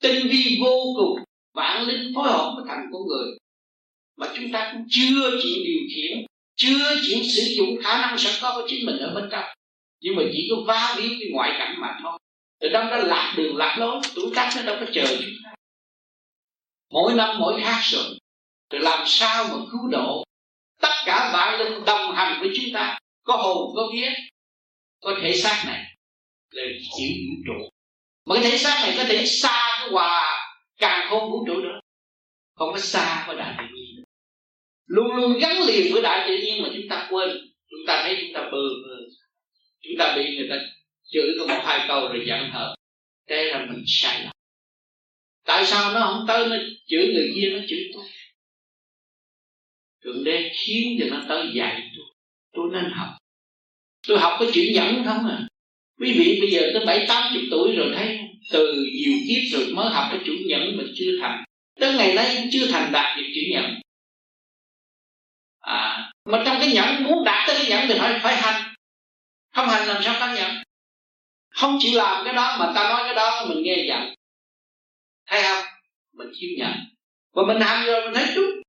Tinh vi vô cùng, vạn linh phối hợp với thành con người, mà chúng ta cũng chưa chịu điều khiển, chưa chịu sử dụng khả năng sẵn có của chính mình ở bên trong, nhưng mà chỉ có va víu cái ngoại cảnh mà thôi. Từ đó nó lạc đường lạc lối, tuổi tác nó đâu có chờ chúng ta. Mỗi năm mỗi khác rồi, rồi làm sao mà cứu độ tất cả vạn linh đồng hành với chúng ta? Có hồn, có vía, có thể xác này là chịu vũ trụ, mà cái thể xác này có thể xa cái hòa càng không vũ trụ nữa, không có xa với đại tự nhiên nữa. Luôn luôn gắn liền với đại tự nhiên mà chúng ta quên. Chúng ta thấy chúng ta bơ vơ, chúng ta bị người ta chửi có một hai câu rồi giận hờn, thế là mình sai lầm. Tại sao nó không tới nó chửi người kia, nó chửi tôi? Thượng Đế khiến cho nó tới dạy tôi. Tôi nên học. Tôi học có chữ nhẫn không à? Quý vị bây giờ tới bảy tám chục tuổi rồi thấy từ nhiều kiếp rồi mới học cái chữ nhẫn mình chưa thành. Tới ngày nay cũng chưa thành đạt được chữ nhẫn. À, mà trong cái nhẫn muốn đạt tới cái nhẫn thì phải phải hành. Không hành làm sao có nhẫn? Không chỉ làm cái đó mà ta nói cái đó mình nghe giận. Thấy không? Mình thiếu nhẫn. Và mình ăn rồi mình thấy chút,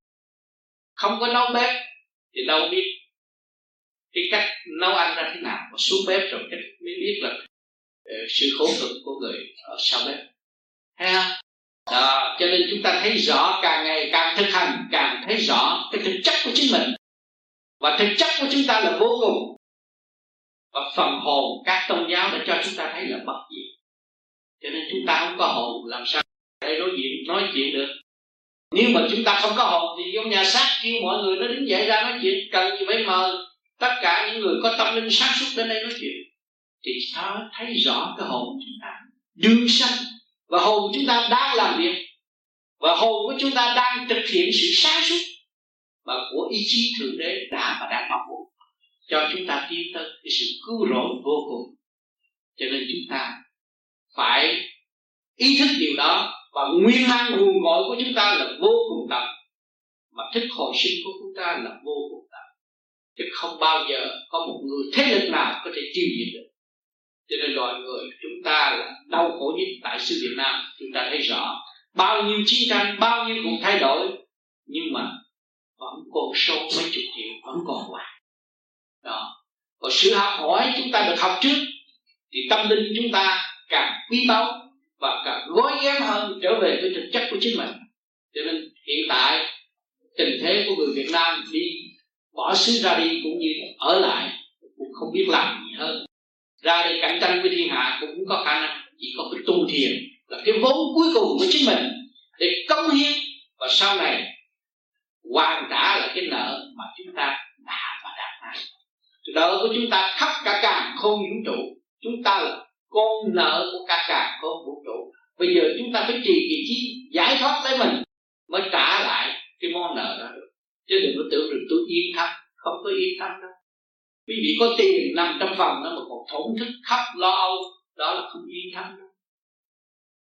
không có nấu bếp thì đâu biết cái cách nấu ăn ra thế nào, mà xuống bếp rồi cách mới biết là sự khổ cực của người ở sau bếp. Thấy không? Đó, cho nên chúng ta thấy rõ, càng ngày càng thực hành càng thấy rõ cái thực chất của chính mình. Và thực chất của chúng ta là vô cùng. Và phần hồn các tôn giáo đã cho chúng ta thấy là bất diệt. Cho nên chúng ta không có hồn làm sao để đối diện nói chuyện được. Nếu mà chúng ta không có hồn thì vô nhà xác kêu mọi người nó đứng dậy ra nói chuyện, cần gì phải mời tất cả những người có tâm linh sáng suốt đến đây nói chuyện. Thì sao thấy rõ cái hồn chúng ta đương sanh, và hồn chúng ta đang làm việc, và hồn của chúng ta đang thực hiện sự sáng suốt mà của ý chí Thượng Đế đã và đang bảo hộ cho chúng ta tiến tới cái sự cứu rỗi vô cùng. Cho nên chúng ta phải ý thức điều đó, và nguyên năng nguồn cội của chúng ta là vô cùng tận, mà thức hồi sinh của chúng ta là vô cùng tận, chứ không bao giờ có một người thế lực nào có thể tiêu diệt được. Cho nên loài người chúng ta là đau khổ nhất tại xứ Việt Nam. Chúng ta thấy rõ bao nhiêu chiến tranh, bao nhiêu cuộc thay đổi, nhưng mà vẫn còn số mấy chục triệu vẫn còn hoài đó. Còn sự học hỏi chúng ta được học trước thì tâm linh chúng ta càng quý báu và càng gói ghém hơn trở về với thực chất của chính mình. Cho nên hiện tại tình thế của người Việt Nam đi bỏ xứ ra đi cũng như ở lại cũng không biết làm gì hơn, ra để cạnh tranh với thiên hạ cũng có khả năng, chỉ có cái tu thiền là cái vốn cuối cùng của chính mình để cống hiến, và sau này hoàn trả lại cái nợ mà chúng ta đã và đã mang. Nợ của chúng ta khắp cả càn khôn vũ trụ, chúng ta là con nợ của cả càn khôn vũ trụ. Bây giờ chúng ta phải trì kỳ trí giải thoát lấy mình mới trả lại cái món nợ đó được, chứ đừng có tưởng rằng tôi yên tâm, không có yên tâm đâu. Quý vị có tiền nằm trong phòng đó mà còn thổn thức khắp lo âu, đó là không yên thân đâu.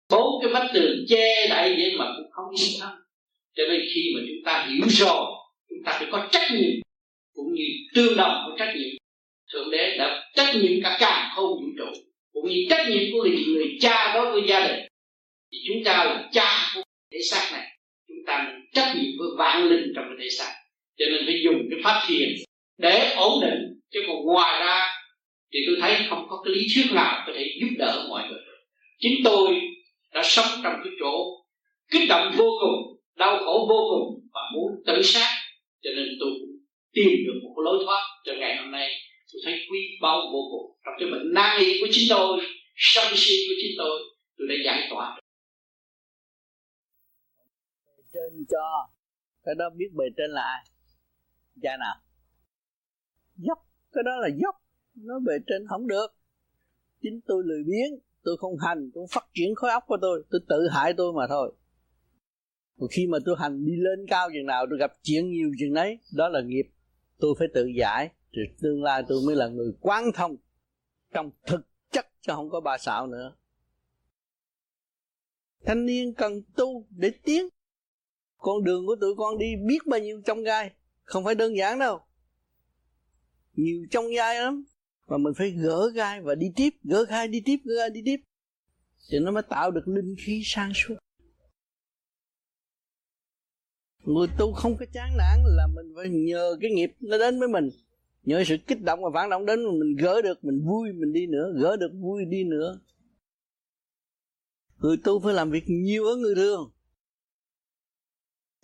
Bốn cái vách tường che đậy vậy mà cũng không yên thân. Cho nên khi mà chúng ta hiểu rồi, chúng ta phải có trách nhiệm, cũng như tương đồng của trách nhiệm Thượng Đế đã trách nhiệm cả càn khôn vũ trụ, cũng như trách nhiệm của người, người cha đối với gia đình. Thì chúng ta là cha của thể xác này, chúng ta là trách nhiệm với vạn linh trong thể xác. Cho nên phải dùng cái pháp thiền để ổn định, chứ còn ngoài ra thì tôi thấy không có cái lý thuyết nào có thể giúp đỡ mọi người. Chính tôi đã sống trong cái chỗ kích động vô cùng, đau khổ vô cùng và muốn tự sát, cho nên tôi tìm được một lối thoát. Cho ngày hôm nay tôi thấy quý báu vô cùng. Trong cái bệnh nan y của chính tôi, sân si của chính tôi, tôi đã giải tỏa. Bề trên cho, cái đó biết bề trên là ai? Cha nào? Dốc, cái đó là dốc, nó bề trên không được. Chính tôi lười biếng, tôi không hành, tôi phát triển khối óc của tôi, tôi tự hại tôi mà thôi. Còn khi mà tôi hành đi lên cao chừng nào, tôi gặp chuyện nhiều chừng nấy, đó là nghiệp, tôi phải tự giải, rồi tương lai tôi mới là người quán thông trong thực chất, chứ không có bà xạo nữa. Thanh niên cần tu để tiến, con đường của tụi con đi biết bao nhiêu trong gai, không phải đơn giản đâu. Nhiều trong gai lắm, mà mình phải gỡ gai và đi tiếp, gỡ gai đi tiếp, gỡ gai đi tiếp, thì nó mới tạo được linh khí sáng suốt. Người tu không có chán nản là mình phải nhờ cái nghiệp nó đến với mình, nhờ sự kích động và phản động đến mình gỡ được, mình vui mình đi nữa, gỡ được vui đi nữa. Người tu phải làm việc nhiều hơn người thường,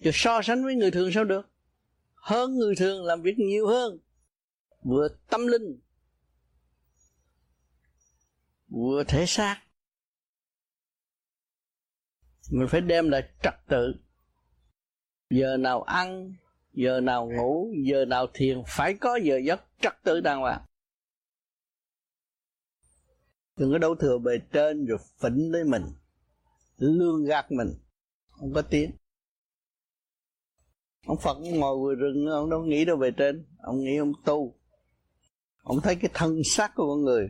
chứ so sánh với người thường sao được. Hơn người thường làm việc nhiều hơn, vừa tâm linh, vừa thể xác. Mình phải đem lại trật tự. Giờ nào ăn, giờ nào ngủ, giờ nào thiền, phải có giờ giấc trật tự đàng hoàng. Đừng có đấu thừa bề trên rồi phỉnh lấy mình, lương gạt mình, không có tiếng. Ông Phật ngồi vừa rừng, ông đâu nghĩ đâu bề trên, ông nghĩ ông tu. Ông thấy cái thân xác của con người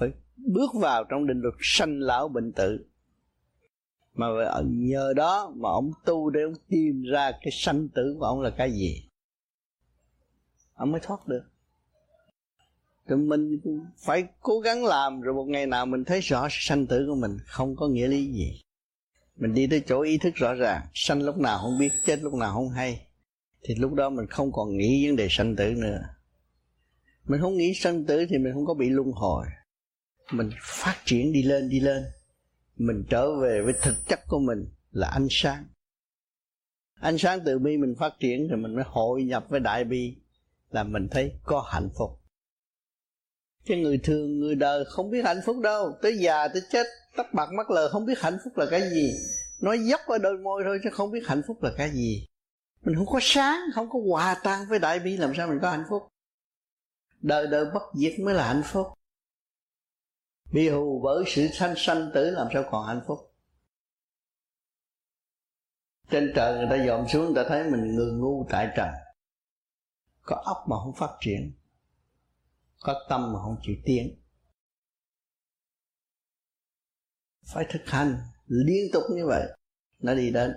phải bước vào trong định luật sanh lão bệnh tử, mà nhờ đó mà ông tu để ông tìm ra cái sanh tử của ông là cái gì, ông mới thoát được. Thì mình phải cố gắng làm, rồi một ngày nào mình thấy rõ sanh tử của mình, không có nghĩa lý gì. Mình đi tới chỗ ý thức rõ ràng, sanh lúc nào không biết, chết lúc nào không hay, thì lúc đó mình không còn nghĩ vấn đề sanh tử nữa. Mình không nghĩ sanh tử thì mình không có bị luân hồi. Mình phát triển đi lên đi lên. Mình trở về với thực chất của mình là ánh sáng. Ánh sáng từ bi mình phát triển thì mình mới hội nhập với đại bi, là mình thấy có hạnh phúc. Chứ người thường, người đời không biết hạnh phúc đâu. Tới già tới chết tóc bạc mắt lờ, không biết hạnh phúc là cái gì. Nói dốc ở đôi môi thôi chứ không biết hạnh phúc là cái gì. Mình không có sáng, không có hòa tan với đại bi, làm sao mình có hạnh phúc? Đời đời bất diệt mới là hạnh phúc. Bị hù bởi sự sanh sanh tử làm sao còn hạnh phúc? Trên trời người ta dòm xuống, người ta thấy mình người ngu tại trần, có óc mà không phát triển, có tâm mà không chịu tiến. Phải thực hành liên tục như vậy, nó đi đến.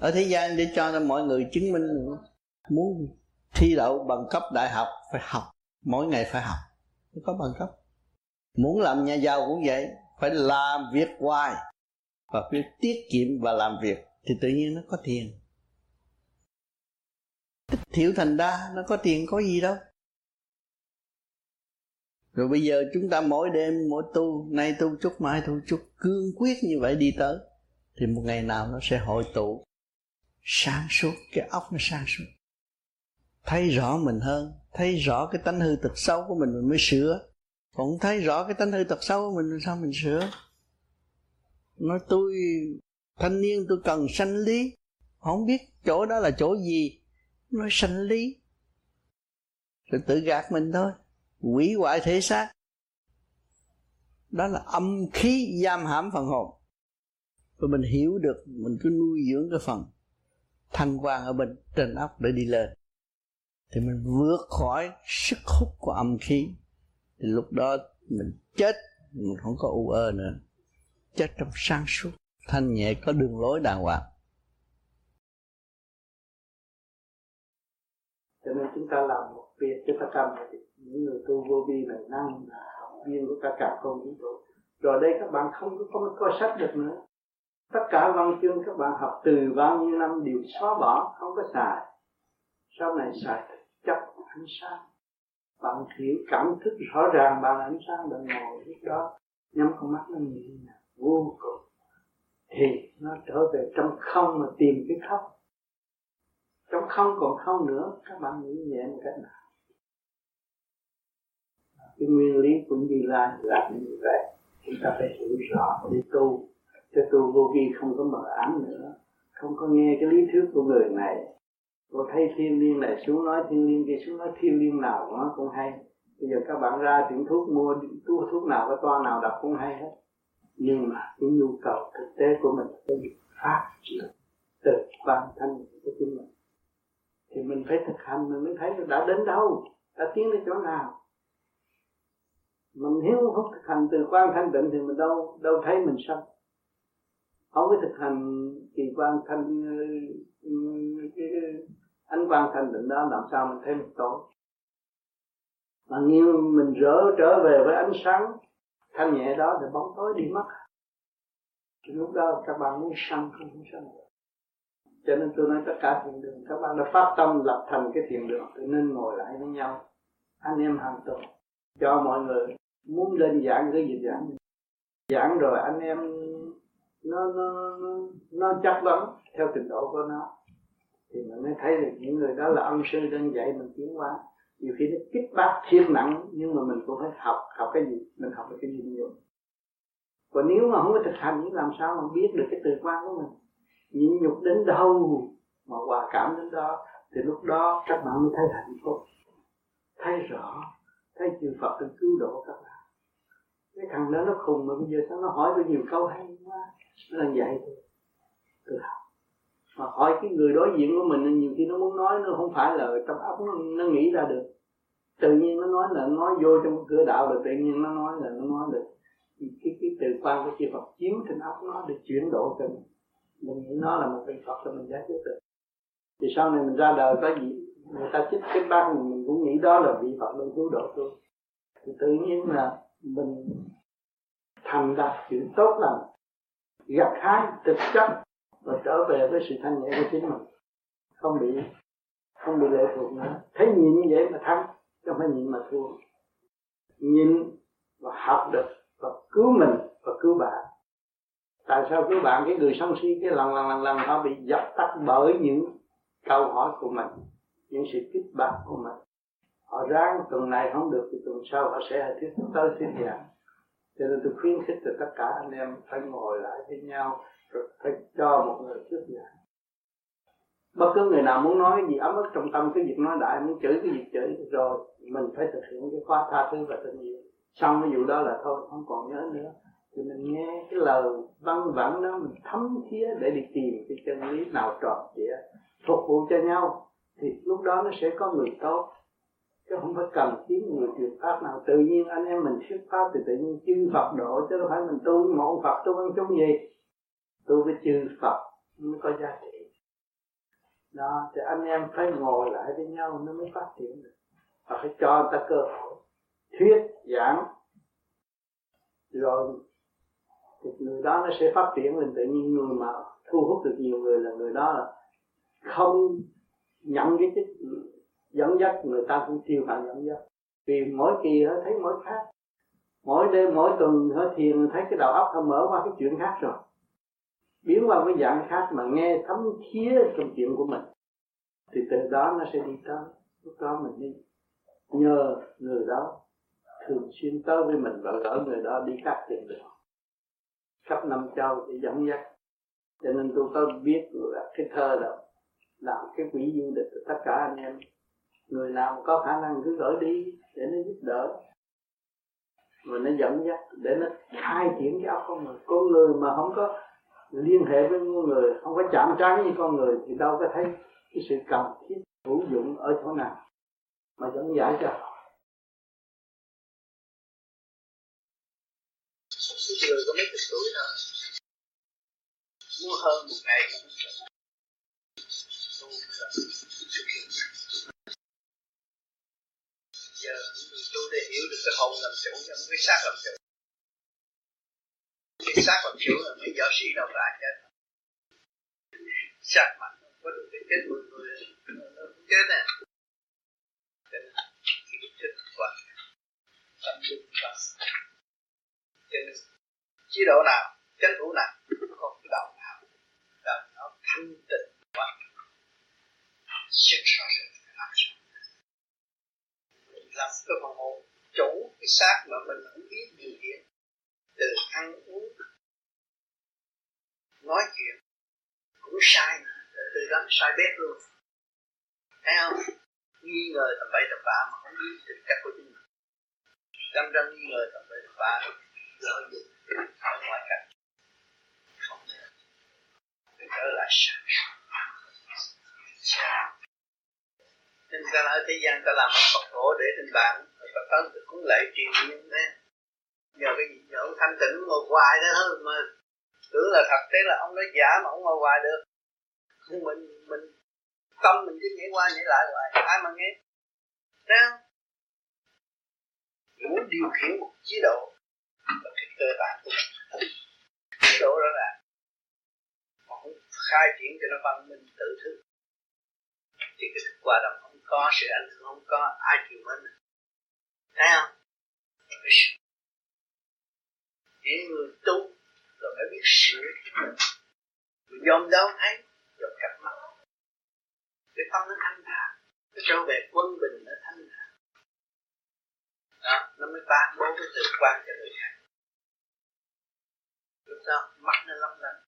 Ở thế gian để cho mọi người chứng minh, muốn thi đậu bằng cấp đại học phải học, mỗi ngày phải học mới có bằng cấp. Muốn làm nhà giàu cũng vậy, phải làm việc hoài và biết tiết kiệm và làm việc thì tự nhiên nó có tiền. Tích thiểu thành đa, nó có tiền có gì đâu. Rồi bây giờ chúng ta mỗi đêm mỗi tu, nay tu chút mai tu chút, cương quyết như vậy đi tới thì một ngày nào nó sẽ hội tụ sáng suốt, cái óc nó sáng suốt, thấy rõ mình hơn, thấy rõ cái tánh hư tật xấu của mình mình mới sửa. Còn thấy rõ cái tánh hư tật xấu của mình sao mình sửa? Nói tôi thanh niên tôi cần sanh lý, không biết chỗ đó là chỗ gì, nói sanh lý, rồi tự gạt mình thôi, hủy hoại thể xác. Đó là âm khí giam hãm phần hồn. Rồi mình hiểu được, mình cứ nuôi dưỡng cái phần thanh quan ở bên trên óc để đi lên, thì mình vượt khỏi sức hút của âm khí. Thì lúc đó mình chết, mình không có u ơ nữa, chết trong sáng suốt, thanh nhẹ, có đường lối đàng hoàng. Cho nên chúng ta làm một việc cho các cam, những người tu vô vi này năng là học viên của các cam công chúng tôi. Rồi đây các bạn không có coi sách được nữa. Tất cả văn chương các bạn học từ bao nhiêu năm đều xóa bỏ, không có xài. Sau này xài chấp ánh sáng. Bạn hiểu cảm thức rõ ràng bằng ánh sáng, bạn ngồi lúc đó nhắm con mắt nó nhìn là vô cùng, thì nó trở về trong không mà tìm cái không. Trong không còn không nữa, các bạn nghĩ nhẹ một cách nào? Cái nguyên lý của Như Lai là như vậy. Chúng ta phải hiểu rõ để tu, cho tu vô vi không có mờ ám nữa, không có nghe cái lý thuyết của người này. Cô thấy thiên liên này xuống nói thiên liên kia, xuống nói thiên liên nào nó cũng hay. Bây giờ các bạn ra tiệm thuốc mua thuốc, thuốc nào cái toa nào đọc cũng hay hết. Nhưng mà cái nhu cầu thực tế của mình phải được phát triển từ bản thân của chính mình. Thì mình phải thực hành mình mới thấy mình đã đến đâu, đã tiến đến chỗ nào. Mình hiểu không thực hành từ quan thanh định thì mình đâu đâu thấy mình sanh. Không có thực hành thì quan thanh cái ánh quan thanh định đó làm sao mình thấy mình tối. Mà như mình rỡ trở về với ánh sáng thanh nhẹ đó thì bóng tối đi mất. Lúc đó các bạn muốn sanh không muốn sanh. Cho nên tôi nói tất cả thiền đường các bạn đã phát tâm lập thành cái thiền đường, thì nên ngồi lại với nhau anh em hàng tuần, cho mọi người muốn lên giảng cái gì giảng. Giảng rồi anh em nó nó nó, nó chắc lắm theo trình độ của nó, thì mình mới thấy được những người đó là ân sư đang dạy mình tiến hóa. Nhiều khi nó kích bác thiên nặng nhưng mà mình cũng phải học. Học cái gì? Mình học được cái gì nhiều. Còn nếu mà không có thực hành thì làm sao mà biết được cái từ quan của mình, nhịn nhục đến đâu mà hòa cảm đến đó, thì lúc đó các bạn mới thấy hạnh phúc, thấy rõ, thấy chư Phật đang cứu độ các bạn. Cái thằng đó nó khùng mà bây giờ sao nó hỏi tôi nhiều câu hay quá, nó là vậy thôi. Tôi học mà hỏi cái người đối diện của mình, nhiều khi nó muốn nói nó không phải là trong óc nó, nó nghĩ ra được, tự nhiên nó nói là nói vô trong cửa đạo rồi tự nhiên nó nói là nó nói được cái cái từ quan của chư Phật chiếm trên óc nó để chuyển độ cho mình. Mình nghĩ nó là một vị Phật rồi mình giải quyết được. Thì sau này mình ra đời có gì người ta chích cái băng mình, mình cũng nghĩ đó là vị Phật nên cứu độ tôi. Thì tự nhiên là mình thành đạt chuyện tốt lành, gặt hái thực chất và trở về với sự thanh nhẹ của chính mình, không bị không bị lệ thuộc nữa. Thấy nhịn như vậy mà thắng, chứ không phải nhịn mà thua. Nhịn và học được và cứu mình và cứu bạn. Tại sao cứu bạn? Cái người sân si cái lần lần lần lần họ bị dập tắt bởi những câu hỏi của mình, những sự kích bạc của mình. Họ ráng tuần này không được thì tuần sau họ sẽ tiếp tới tiếp giảng. Cho nên tôi khuyến khích cho tất cả anh em phải ngồi lại với nhau, rồi phải cho một người tiếp giảng. Bất cứ người nào muốn nói cái gì ấm ức trong tâm, cái việc nói đại, muốn chửi cái việc chửi, rồi mình phải thực hiện cái khóa tha thứ và tình yêu. Xong cái vụ đó là thôi, không còn nhớ nữa. Thì mình nghe cái lời văn vẳng đó, mình thấm thía để đi tìm cái chân lý nào trọn trịa, phục vụ cho nhau. Thì lúc đó nó sẽ có người tốt, chứ không phải cần kiếm người truyền pháp nào. Tự nhiên anh em mình thuyết pháp thì tự nhiên chư Phật độ, chứ đâu phải mình tu với một Phật tu ăn chung gì. Tu với chư Phật mới có giá trị. Đó, thì anh em phải ngồi lại với nhau nó mới phát triển được. Và phải cho người ta cơ hội thuyết giảng, rồi thì người đó nó sẽ phát triển lên. Tự nhiên người mà thu hút được nhiều người là người đó là không nhận cái chức dẫn dắt, người ta cũng siêu phàm dẫn dắt. Vì mỗi kỳ họ thấy mỗi khác, mỗi đêm mỗi tuần họ thiền thấy cái đầu óc họ mở qua cái chuyện khác rồi, biến qua cái dạng khác mà nghe thấm thía trong chuyện của mình, thì từ đó nó sẽ đi tới. Lúc đó mình đi nhờ người đó thường xuyên tới với mình và gỡ người đó đi các chuyện được khắp năm châu để dẫn dắt. Cho nên tôi có biết là cái thơ đó làm cái quỹ du lịch cho tất cả anh em. Người nào có khả năng cứ gửi đi để nó giúp đỡ, rồi nó dẫn dắt để nó khai triển cái óc con người. Con người mà không có liên hệ với con người, không có chạm trán với con người thì đâu có thấy cái sự cần thiết hữu dụng ở chỗ nào mà dẫn giải cho họ. Người có mấy chục tuổi thôi, mua hơn một ngày giờ tôi để hiểu được cái hồn làm chủ nhưng cái xác làm chủ. Cái xác làm chủ là mấy giáo sĩ đào lại chết. Xác mạnh có được cái chết mười người nó cũng chết nè. Cho nên khi đức thích và tâm linh và cho nên chế độ nào, chính phủ nào, không cái đầu nào là nó thanh tịnh và sáng soi được cái áp dụng. Làm cái phần hồn chủ cái xác mà mình không biết điều khiển, từ ăn uống nói chuyện cũng sai, từ đó sai bét luôn, thấy không? Nghi ngờ tầm bậy tầm bạ mà không biết thực chất của chính mình, tâm ra nghi ngờ tầm bậy tầm bạ lợi dụng ở ngoài cảnh, không nên để trở lại sai. Nên ta ở thế gian ta làm một Phật cổ để tình bạn, Phật tấn thì cũng lệ truyền như thế. Nhờ cái gì nhờ ông thanh tịnh ngồi hoài đó thôi mà tưởng là thật, thế là ông nói giả mà ông ngồi hoài được. Nhưng mình mình tâm mình cứ nhảy qua nhảy lại hoài, ai mà nghe? Thấy không? Muốn điều khiển một chế độ là cái cơ bản của mình. Chế độ đó là mà không khai triển cho nó văn minh tự thức thì cái thức qua đồng không có sự ảnh hưởng, không có ai chịu mình, thấy không? Chỉ người tu rồi phải biết sửa chính mình. Người dòm đâu thấy dòm cặp mắt, cái tâm nó thanh thản, nó trở về quân bình, nó thanh thản đó, nó mới ban bố cái tự quan cho người khác. Lúc đó mắt nó lấp lánh,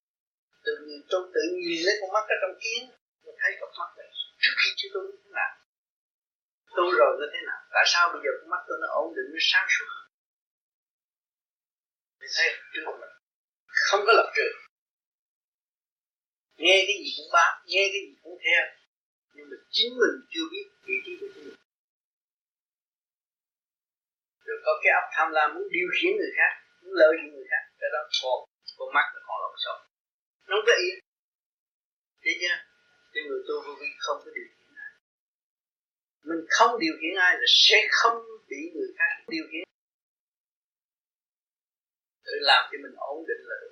tự nhiên tôi tự nhìn lấy con mắt ở trong kiến, tôi thấy cặp mắt này trước khi chưa tu như thế nào, tu rồi nó thế nào, tại sao bây giờ con mắt tôi nó ổn định, nó sáng suốt hơn? Mình thấy trước mình không có lập trường, nghe cái gì cũng bám, nghe cái gì cũng theo, nhưng mà chính mình chưa biết vị trí của chính mình. Rồi có cái áp tham lam muốn điều khiển người khác, muốn lợi dụng người khác, cái đó còn con mắt nó còn lộn xộn, nó không có yên, thấy chưa? Thì người tu vô vi không có điều khiển ai. Mình không điều khiển ai là sẽ không bị người khác điều khiển. Tự làm cho mình ổn định là đủ.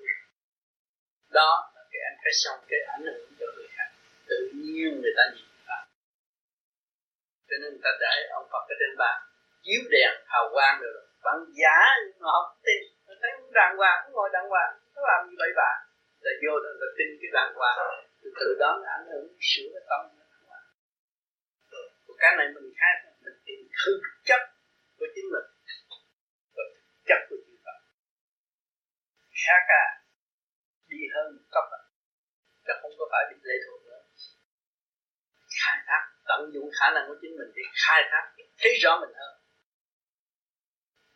đó là cái anh phải xong cái ảnh hưởng cho người khác, tự nhiên người ta nhìn vào. Cho nên người ta để ông Phật ở trên bàn chiếu đèn hào quang được, bằng giả mà không tin, nó thấy đàng hoàng, nó ngồi đàng hoàng, nó làm như vậy bà, là vô đó là tin cái đàng hoàng, từ từ đó nó ảnh hưởng sửa cái tâm nó đàng hoàng. Còn cái này mình khác, mình tìm thực chất của chính mình, và thực chất của chính Phật. Khác à, đi hơn một cấp à, chứ không có phải bị lệ thuộc nữa. Khai thác, tận dụng khả năng của chính mình để khai thác, thấy rõ mình hơn.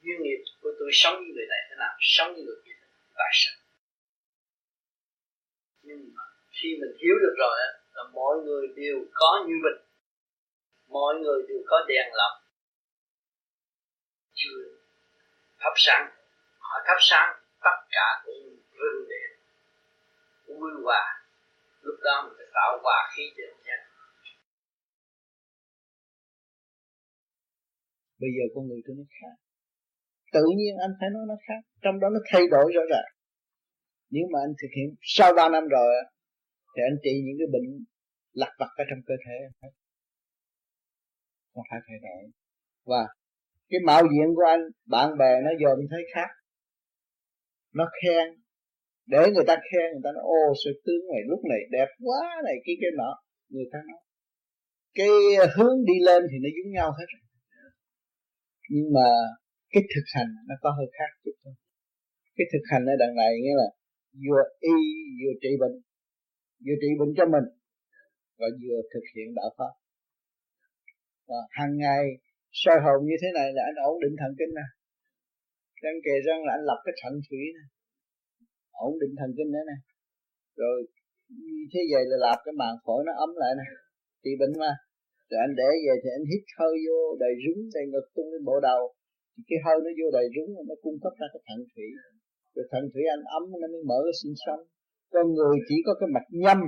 Duyên nghiệp của tôi sống như người này thế nào, sống như người kia thế nào, tại sao? Nhưng mà khi mình hiểu được rồi á, là mọi người đều có như mình, mọi người đều có đèn lồng chưa thắp sáng, họ thắp sáng tất cả cũng rưng đèn, vui hòa. Lúc đó mình phải tạo hòa khí cho nhau. Bây giờ con người tôi nó khác. Tự nhiên anh phải nói nó khác. Trong đó nó thay đổi rõ ràng. Nếu mà anh thực hiện sau ba năm rồi thì anh trị những cái bệnh lặt vặt ở trong cơ thể anh, nó phải thay đổi. Và cái mạo diện của anh, bạn bè nó dòm thấy khác, nó khen, để người ta khen, người ta nói ô sư tướng này lúc này đẹp quá này kia kia nọ. Người ta nói cái hướng đi lên thì nó giống nhau hết. Nhưng mà cái thực hành nó có hơi khác chút thôi. Cái thực hành ở đằng này nghĩa là vừa y vừa trị bệnh, vừa trị bệnh cho mình và vừa thực hiện đạo pháp. Và hàng ngày soi hồn như thế này là anh ổn định thần kinh nè, đang kề răng là anh lập cái thận thủy nè, ổn định thần kinh nữa nè, rồi như thế vậy là lập cái màng phổi nó ấm lại nè, trị bệnh mà. Rồi anh để về thì anh hít hơi vô đầy rúng, đầy ngực tung lên bộ đầu. Cái hơi nó vô đầy rúng, nó cung cấp ra cái thận thủy. Rồi thận thủy anh ấm, nó mới mở cái sinh sống. Con người chỉ có cái mạch nhâm,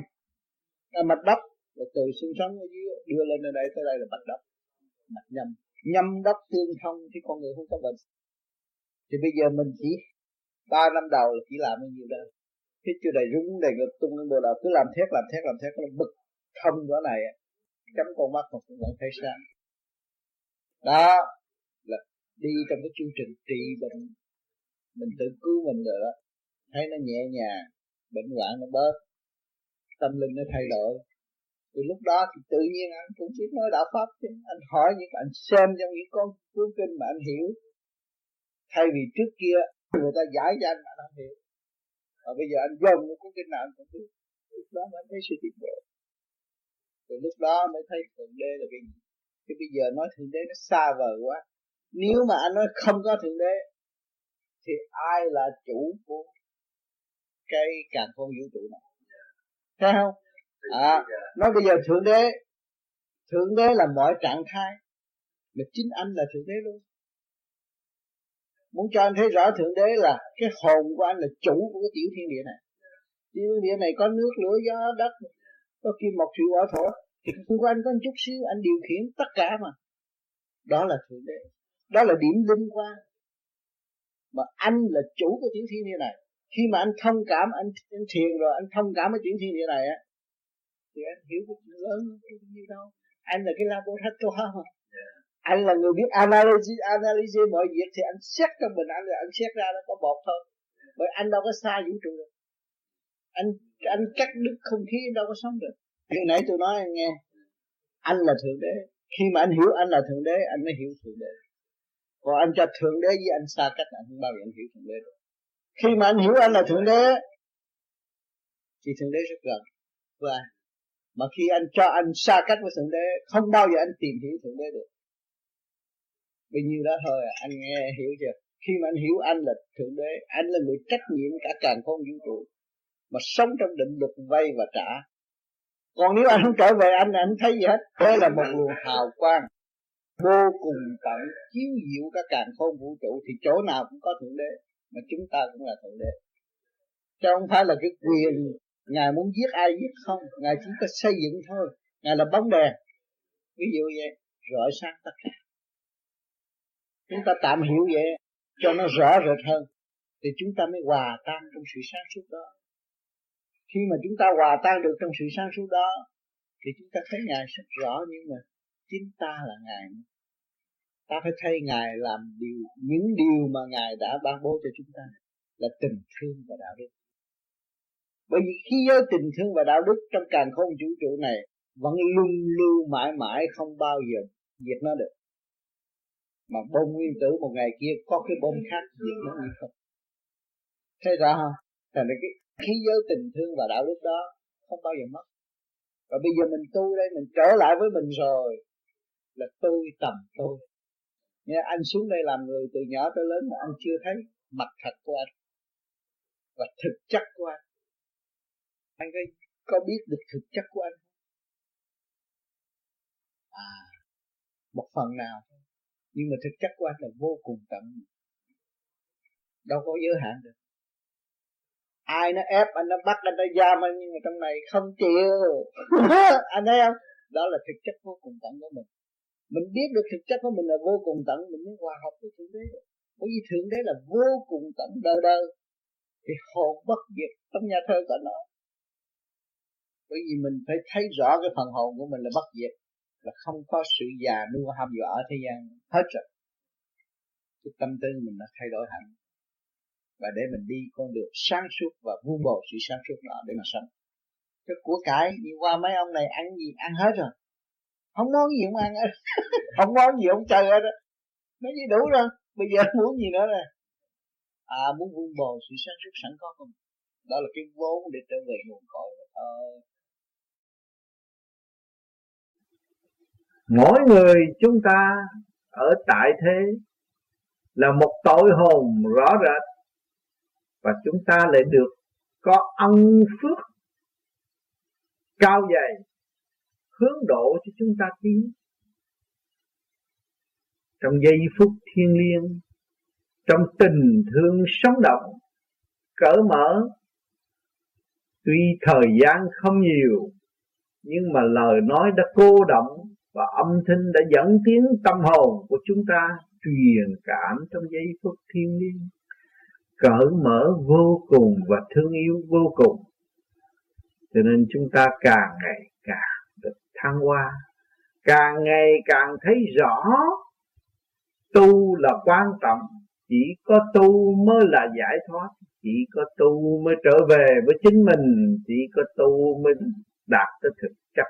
cái mạch đốc. Rồi từ sinh sống ở dưới đưa lên đây tới đây là mạch đốc, mạch nhâm. Nhâm đốc tương thông thì con người không có bệnh. Thì bây giờ mình chỉ ba năm đầu là chỉ làm bao nhiêu đó, hít chưa đầy rúng, đầy ngực tung lên bộ đầu. Cứ làm thét, làm thét, làm thét, nó bực thông chỗ này, chấm con mắt mà cũng vẫn thấy sáng. Đó là đi trong cái chương trình trị bệnh, mình tự cứu mình rồi đó, thấy nó nhẹ nhàng, bệnh hoạn nó bớt, tâm linh nó thay đổi. Từ lúc đó thì tự nhiên anh cũng biết nói đạo pháp chứ. Anh hỏi những anh xem trong những con cuốn kinh mà anh hiểu, thay vì trước kia người ta giải cho anh mà anh không hiểu. Và bây giờ anh dồn những cuốn kinh nào anh cũng biết. Lúc đó mới thấy sự tiến bộ. Từ lúc đó mới thấy Thượng Đế là cái gì. Chứ bây giờ nói Thượng Đế nó xa vời quá. Nếu mà anh nói không có Thượng Đế thì ai là chủ của cái càn khôn vũ trụ này? Thấy không? À, nói bây giờ Thượng Đế, Thượng Đế là mọi trạng thái, mà chính anh là Thượng Đế luôn. Muốn cho anh thấy rõ Thượng Đế là cái hồn của anh là chủ của cái tiểu thiên địa này. Tiểu thiên địa này có nước, lửa, gió, đất, có kim một triệu ở thổ, thì xung quanh có một chút xíu anh điều khiển tất cả mà. Đó là Thượng Đế, đó là điểm linh quang. Mà anh là chủ của tiểu thiên địa này. Khi mà anh thông cảm, anh, anh thiền rồi, anh thông cảm với tiểu thiên địa này á, thì anh hiểu cái chuyện lớn như đâu. Anh là cái laboratory mà. Anh là người biết analyze, analyze mọi việc, thì anh xét trong mình anh là anh xét ra nó có bột thôi. Bởi anh đâu có xa vũ trụ được. Anh anh cắt đứt không khí đâu có sống được. Hồi nãy tôi nói anh nghe, anh là Thượng Đế. Khi mà anh hiểu anh là Thượng Đế, anh mới hiểu Thượng Đế. Còn anh cho Thượng Đế với anh xa cách, anh không bao giờ anh hiểu Thượng Đế được. Khi mà anh hiểu anh là Thượng Đế thì Thượng Đế rất gần với anh. Mà khi anh cho anh xa cách với Thượng Đế, không bao giờ anh tìm hiểu Thượng Đế được. Vì như đó thôi, anh nghe hiểu chưa? Khi mà anh hiểu anh là Thượng Đế, anh là người trách nhiệm cả càn khôn vũ trụ, mà sống trong định luật vay và trả. Còn nếu anh không trở về anh, anh không thấy gì hết. Đó là một luồng hào quang vô cùng tận chiếu diệu cả càn khôn vũ trụ, thì chỗ nào cũng có Thượng Đế, mà chúng ta cũng là Thượng Đế. Chứ không phải là cái quyền Ngài muốn giết ai giết không. Ngài chỉ có xây dựng thôi. Ngài là bóng đèn, ví dụ vậy, rọi sáng tất cả. Chúng ta tạm hiểu vậy cho nó rõ rệt hơn, thì chúng ta mới hòa tan trong sự sáng suốt đó. Khi mà chúng ta hòa tan được trong sự sáng suốt đó thì chúng ta thấy Ngài rất rõ, nhưng mà chính ta là Ngài. Ta phải thay Ngài làm điều, những điều mà Ngài đã ban bố cho chúng ta là tình thương và đạo đức. Bởi vì khi giới tình thương và đạo đức trong càn khôn vũ trụ này vẫn luân lưu mãi mãi, không bao giờ diệt nó được. Mà bom nguyên tử một ngày kia có cái bom khác diệt nó như không. Thấy rõ không? Thành ra cái khí giới tình thương và đạo đức đó không bao giờ mất. Và bây giờ mình tu đây, mình trở lại với mình rồi, là tôi tầm tôi. Nghe anh xuống đây làm người từ nhỏ tới lớn mà anh chưa thấy mặt thật của anh và thực chất của anh. Anh có biết được thực chất của anh? À, một phần nào. Nhưng mà thực chất của anh là vô cùng tận, đâu có giới hạn được. Ai nó ép anh, nó bắt anh, nó giam anh, nhưng mà trong này không chịu. Anh thấy không? Đó là thực chất vô cùng tận của mình. Mình biết được thực chất của mình là vô cùng tận, mình mới hòa hợp với Thượng Đế. Bởi vì Thượng Đế là vô cùng tận đời đời, thì hồn bất diệt trong nhà thơ có nói. Bởi vì mình phải thấy rõ cái phần hồn của mình là bất diệt, là không có sự già nua ham dọa ở thế gian hết rồi. Cái tâm tư mình nó thay đổi hẳn, và để mình đi con đường sáng suốt và vun bồi sự sáng suốt đó để mà sống. Cái của cải đi qua mấy ông này ăn gì ăn hết rồi, không món gì không ăn hết, không món gì không chơi hết, nó gì đủ rồi. Bây giờ muốn gì nữa rồi? À, muốn vun bồi sự sáng suốt sẵn có không? Đó là cái vốn để trở về nguồn cội thôi. Mỗi người chúng ta ở tại thế là một tội hồn rõ rệt, và chúng ta lại được có ân phước cao dày hướng độ cho chúng ta tiến. Trong giây phút thiêng liêng, trong tình thương sống động, cởi mở, tuy thời gian không nhiều, nhưng mà lời nói đã cô động và âm thanh đã dẫn tiếng tâm hồn của chúng ta truyền cảm trong giây phút thiêng liêng, cởi mở vô cùng và thương yêu vô cùng. Cho nên chúng ta càng ngày càng được thăng hoa, càng ngày càng thấy rõ tu là quan trọng. Chỉ có tu mới là giải thoát, chỉ có tu mới trở về với chính mình, chỉ có tu mới đạt tới thực chất.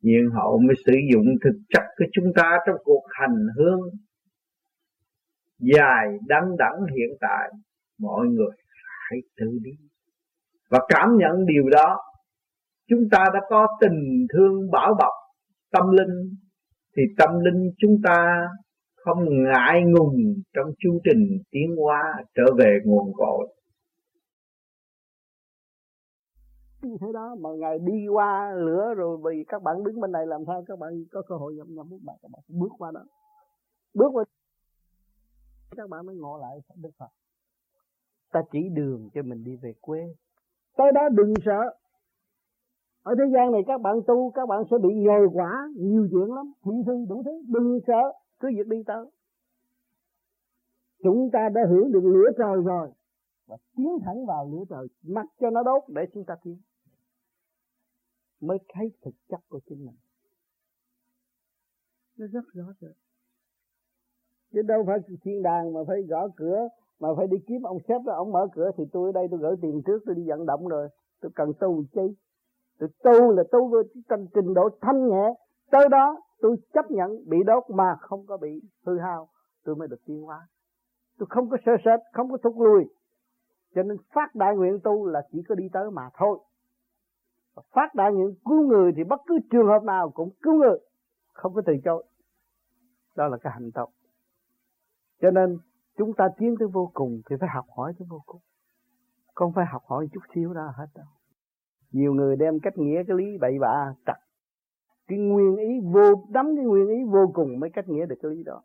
Nhiên hậu mới sử dụng thực chất của chúng ta trong cuộc hành hương dài đăng đẳng hiện tại. Mọi người phải tự đi và cảm nhận điều đó. Chúng ta đã có tình thương bảo bọc tâm linh, thì tâm linh chúng ta không ngại ngùng trong chương trình tiến hóa trở về nguồn cội. Thế đó mà ngày đi qua lửa rồi, vì các bạn đứng bên này làm sao các bạn có cơ hội nhập nhập các bạn, các bạn bước qua đó, bước qua các bạn mới ngộ lại Đức Phật ta chỉ đường cho mình đi về quê. Tới đó đừng sợ. Ở thế gian này các bạn tu các bạn sẽ bị nhồi quả nhiều chuyện lắm, thị phi đủ thứ, đừng sợ, cứ việc đi tới. Chúng ta đã hưởng được lửa trời rồi và tiến thẳng vào lửa trời, mặc cho nó đốt để chúng ta tiến, mới thấy thực chất của chính mình. Nó rất rõ rồi. Chứ đâu phải thiên đàng mà phải gõ cửa, mà phải đi kiếm ông sếp đó, ông mở cửa thì tôi ở đây tôi gửi tiền trước, tôi đi vận động rồi, tôi cần tu chi. Tôi tu là tu với trong trình độ thanh nhẹ, tới đó tôi chấp nhận bị đốt mà không có bị hư hao, tôi mới được tiến hóa. Tôi không có sợ sệt, không có thụt lùi. Cho nên phát đại nguyện tu là chỉ có đi tới mà thôi. Phát đại nguyện cứu người thì bất cứ trường hợp nào cũng cứu người, không có từ chối. Đó là cái hành động. Cho nên chúng ta tiến tới vô cùng thì phải học hỏi tới vô cùng, không phải học hỏi chút xíu đó hết đâu. Nhiều người đem cách nghĩa cái lý bậy bạ trật, cái nguyên ý vô đắm, cái nguyên ý vô cùng mới cách nghĩa được cái lý đó.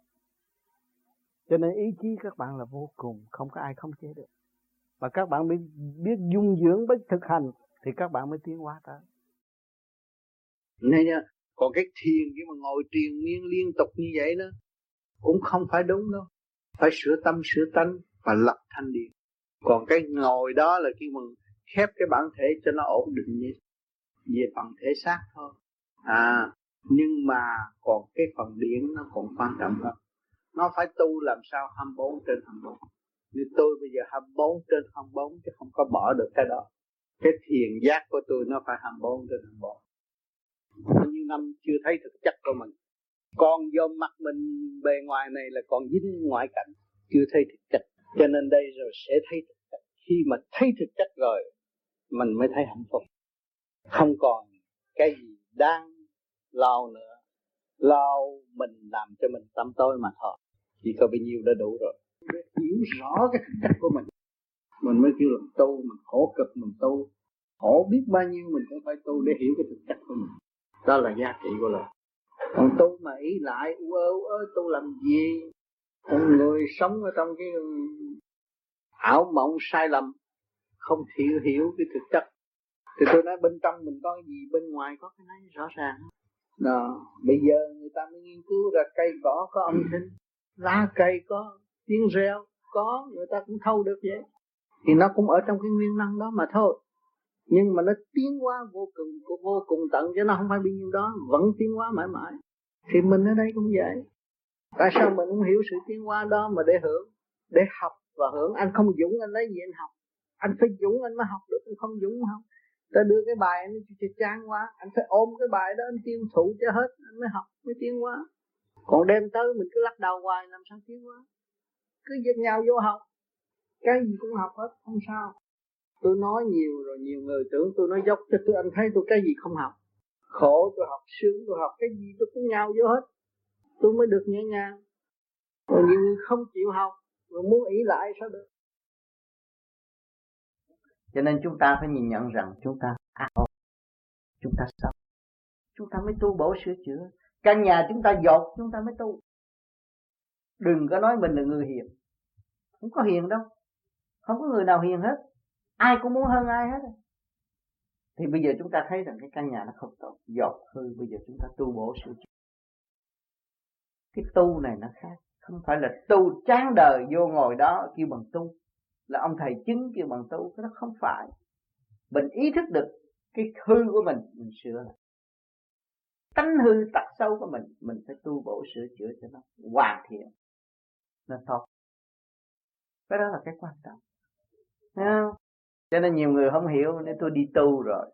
Cho nên ý chí các bạn là vô cùng, không có ai khống chế được. Mà các bạn biết, biết dung dưỡng, biết thực hành thì các bạn mới tiến hóa tới. Này nha, còn cái thiền cái mà ngồi triền miên liên tục như vậy đó cũng không phải đúng đâu. Phải sửa tâm sửa tánh và lập thanh điển. Còn cái ngồi đó là khi mà khép cái bản thể cho nó ổn định như về phần thể xác thôi. À, nhưng mà còn cái phần điển nó còn quan trọng hơn. Nó phải tu làm sao hai mươi bốn trên hai mươi bốn. Như tôi bây giờ hai mươi bốn trên hai mươi bốn chứ không có bỏ được cái đó. Cái thiền giác của tôi nó phải hai mươi bốn trên hai mươi bốn. Bao nhiêu năm chưa thấy thực chất của mình. Còn do mặt mình bề ngoài này là còn dính ngoại cảnh, chưa thấy thực chất. Cho nên đây rồi sẽ thấy thực chất. Khi mà thấy thực chất rồi, mình mới thấy hạnh phúc. Không còn cái gì đang lao nữa. Lao mình làm cho mình tâm tối mà thôi. Chỉ có bao nhiêu đã đủ rồi. Hiểu rõ cái thực chất của mình, mình mới kêu làm tu. Mình khổ cực mình tu, khổ biết bao nhiêu mình cũng phải tu để hiểu cái thực chất của mình. Đó là giá trị của lời. Còn tu mà ý lại u ơ u ơ tu làm gì? Con người sống ở trong cái ảo mộng sai lầm, không hiểu hiểu cái thực chất. Thì tôi nói bên trong mình có cái gì, bên ngoài có cái này rõ ràng. Đó, bây giờ người ta mới nghiên cứu ra cây cỏ có âm thanh, lá cây có tiếng reo, có người ta cũng thâu được vậy. Thì nó cũng ở trong cái nguyên năng đó mà thôi. Nhưng mà nó tiến hóa vô cùng của vô cùng tận, chứ nó không phải bao nhiêu đó, vẫn tiến hóa mãi mãi. Thì mình ở đây cũng vậy. Tại sao mình không hiểu sự tiến hóa đó mà để hưởng, để học và hưởng? Anh không dũng anh lấy gì anh học? Anh phải dũng anh mới học được, anh không dũng không? Ta đưa cái bài anh cho trang quá, anh phải ôm cái bài đó anh tiêu thụ cho hết, anh mới học, mới tiến hóa. Còn đem tới mình cứ lắc đầu hoài làm sao tiến hóa? Cứ giật nhau vô học, cái gì cũng học hết, không sao. Tôi nói nhiều rồi, nhiều người tưởng tôi nói dốc cho tôi, anh thấy tôi cái gì không học. Khổ tôi học, sướng tôi học, cái gì tôi cũng nhau vô hết. Tôi mới được nhẹ nhàng. Còn nhiều người không chịu học, rồi muốn ý lại sao được. Cho nên chúng ta phải nhìn nhận rằng chúng ta ảo, chúng ta sống, chúng ta mới tu bổ sửa chữa. Căn nhà chúng ta dột, chúng ta mới tu. Đừng có nói mình là người hiền. Không có hiền đâu. Không có người nào hiền hết. Ai cũng muốn hơn ai hết. Thì bây giờ chúng ta thấy rằng cái căn nhà nó không tốt, dột hư, bây giờ chúng ta tu bổ sửa chữa. Cái tu này nó khác. Không phải là tu chán đời vô ngồi đó kêu bằng tu, là ông thầy chứng kêu bằng tu. Cái đó không phải. Mình ý thức được cái hư của mình, mình sửa lại. Tánh hư tật sâu của mình, mình phải tu bổ sửa chữa cho nó hoàn thiện, nó tốt. Cái đó là cái quan trọng. Thấy không? Cho nên nhiều người không hiểu, nên tôi đi tu rồi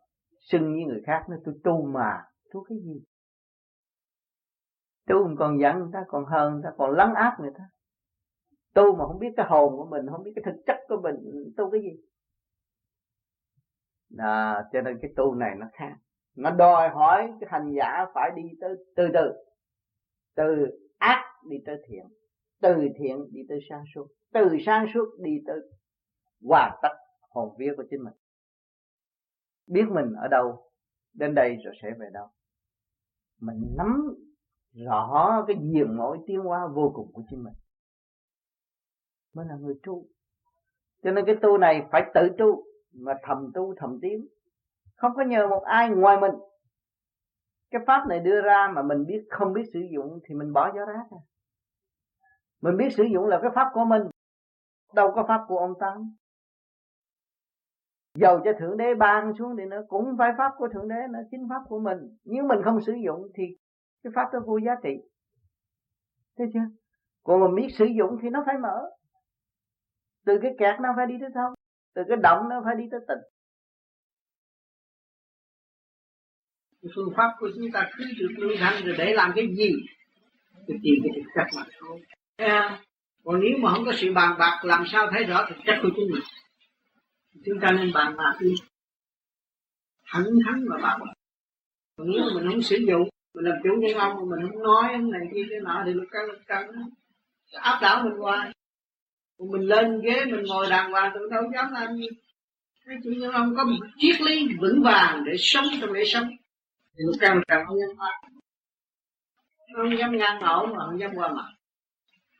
xưng với người khác, nói tôi tu mà. Tu cái gì? Tu mà còn giận người ta, còn hờn người ta, còn lấn áp người ta. Tu mà không biết cái hồn của mình, không biết cái thực chất của mình, tu cái gì? Đó, cho nên cái tu này nó khác. Nó đòi hỏi cái hành giả phải đi tới từ từ. Từ ác đi tới thiện, từ thiện đi tới sáng suốt, từ sáng suốt đi tới hoàn tất hồn vía của chính mình. Biết mình ở đâu, đến đây rồi sẽ về đâu. Mình nắm rõ cái diện mạo tiến hóa vô cùng của chính mình mới là người tu. Cho nên cái tu này phải tự tu mà thầm tu thầm tiến, không có nhờ một ai ngoài mình. Cái pháp này đưa ra mà mình biết không biết sử dụng thì mình bỏ vô rác à. Mình biết sử dụng là cái pháp của mình, đâu có pháp của ông Tám. Dầu cho Thượng Đế ban xuống thì nó cũng phải pháp của Thượng Đế, nó chính pháp của mình. Nếu mình không sử dụng thì cái pháp đó vô giá trị. Thấy chưa? Còn mình biết sử dụng thì nó phải mở. Từ cái kẹt nó phải đi tới thông, từ cái động nó phải đi tới tịnh. Phương pháp của chúng ta cứ được lưu hành rồi để làm cái gì? Để tìm cái thực chất mà thôi. À, còn nếu mà không có sự bàn bạc làm sao thấy rõ thực chất của chúng mình? Chúng ta nên bàn bạc đi, thẳng thắn mà bàn bạc. Còn nếu mà mình không sử dụng, mình làm chủ nhân ông mà mình không nói cái này kia cái nọ thì lúc căng lúc căng áp đảo mình hoài. Còn mình lên ghế mình ngồi đàng hoàng tôi đâu dám làm gì. Cái chủ nhân ông có một triết lý vững vàng để sống trong lễ sống. Thì lúc căng lúc căng không dám hoài, không dám ngang ngẫu mà không dám qua mặt.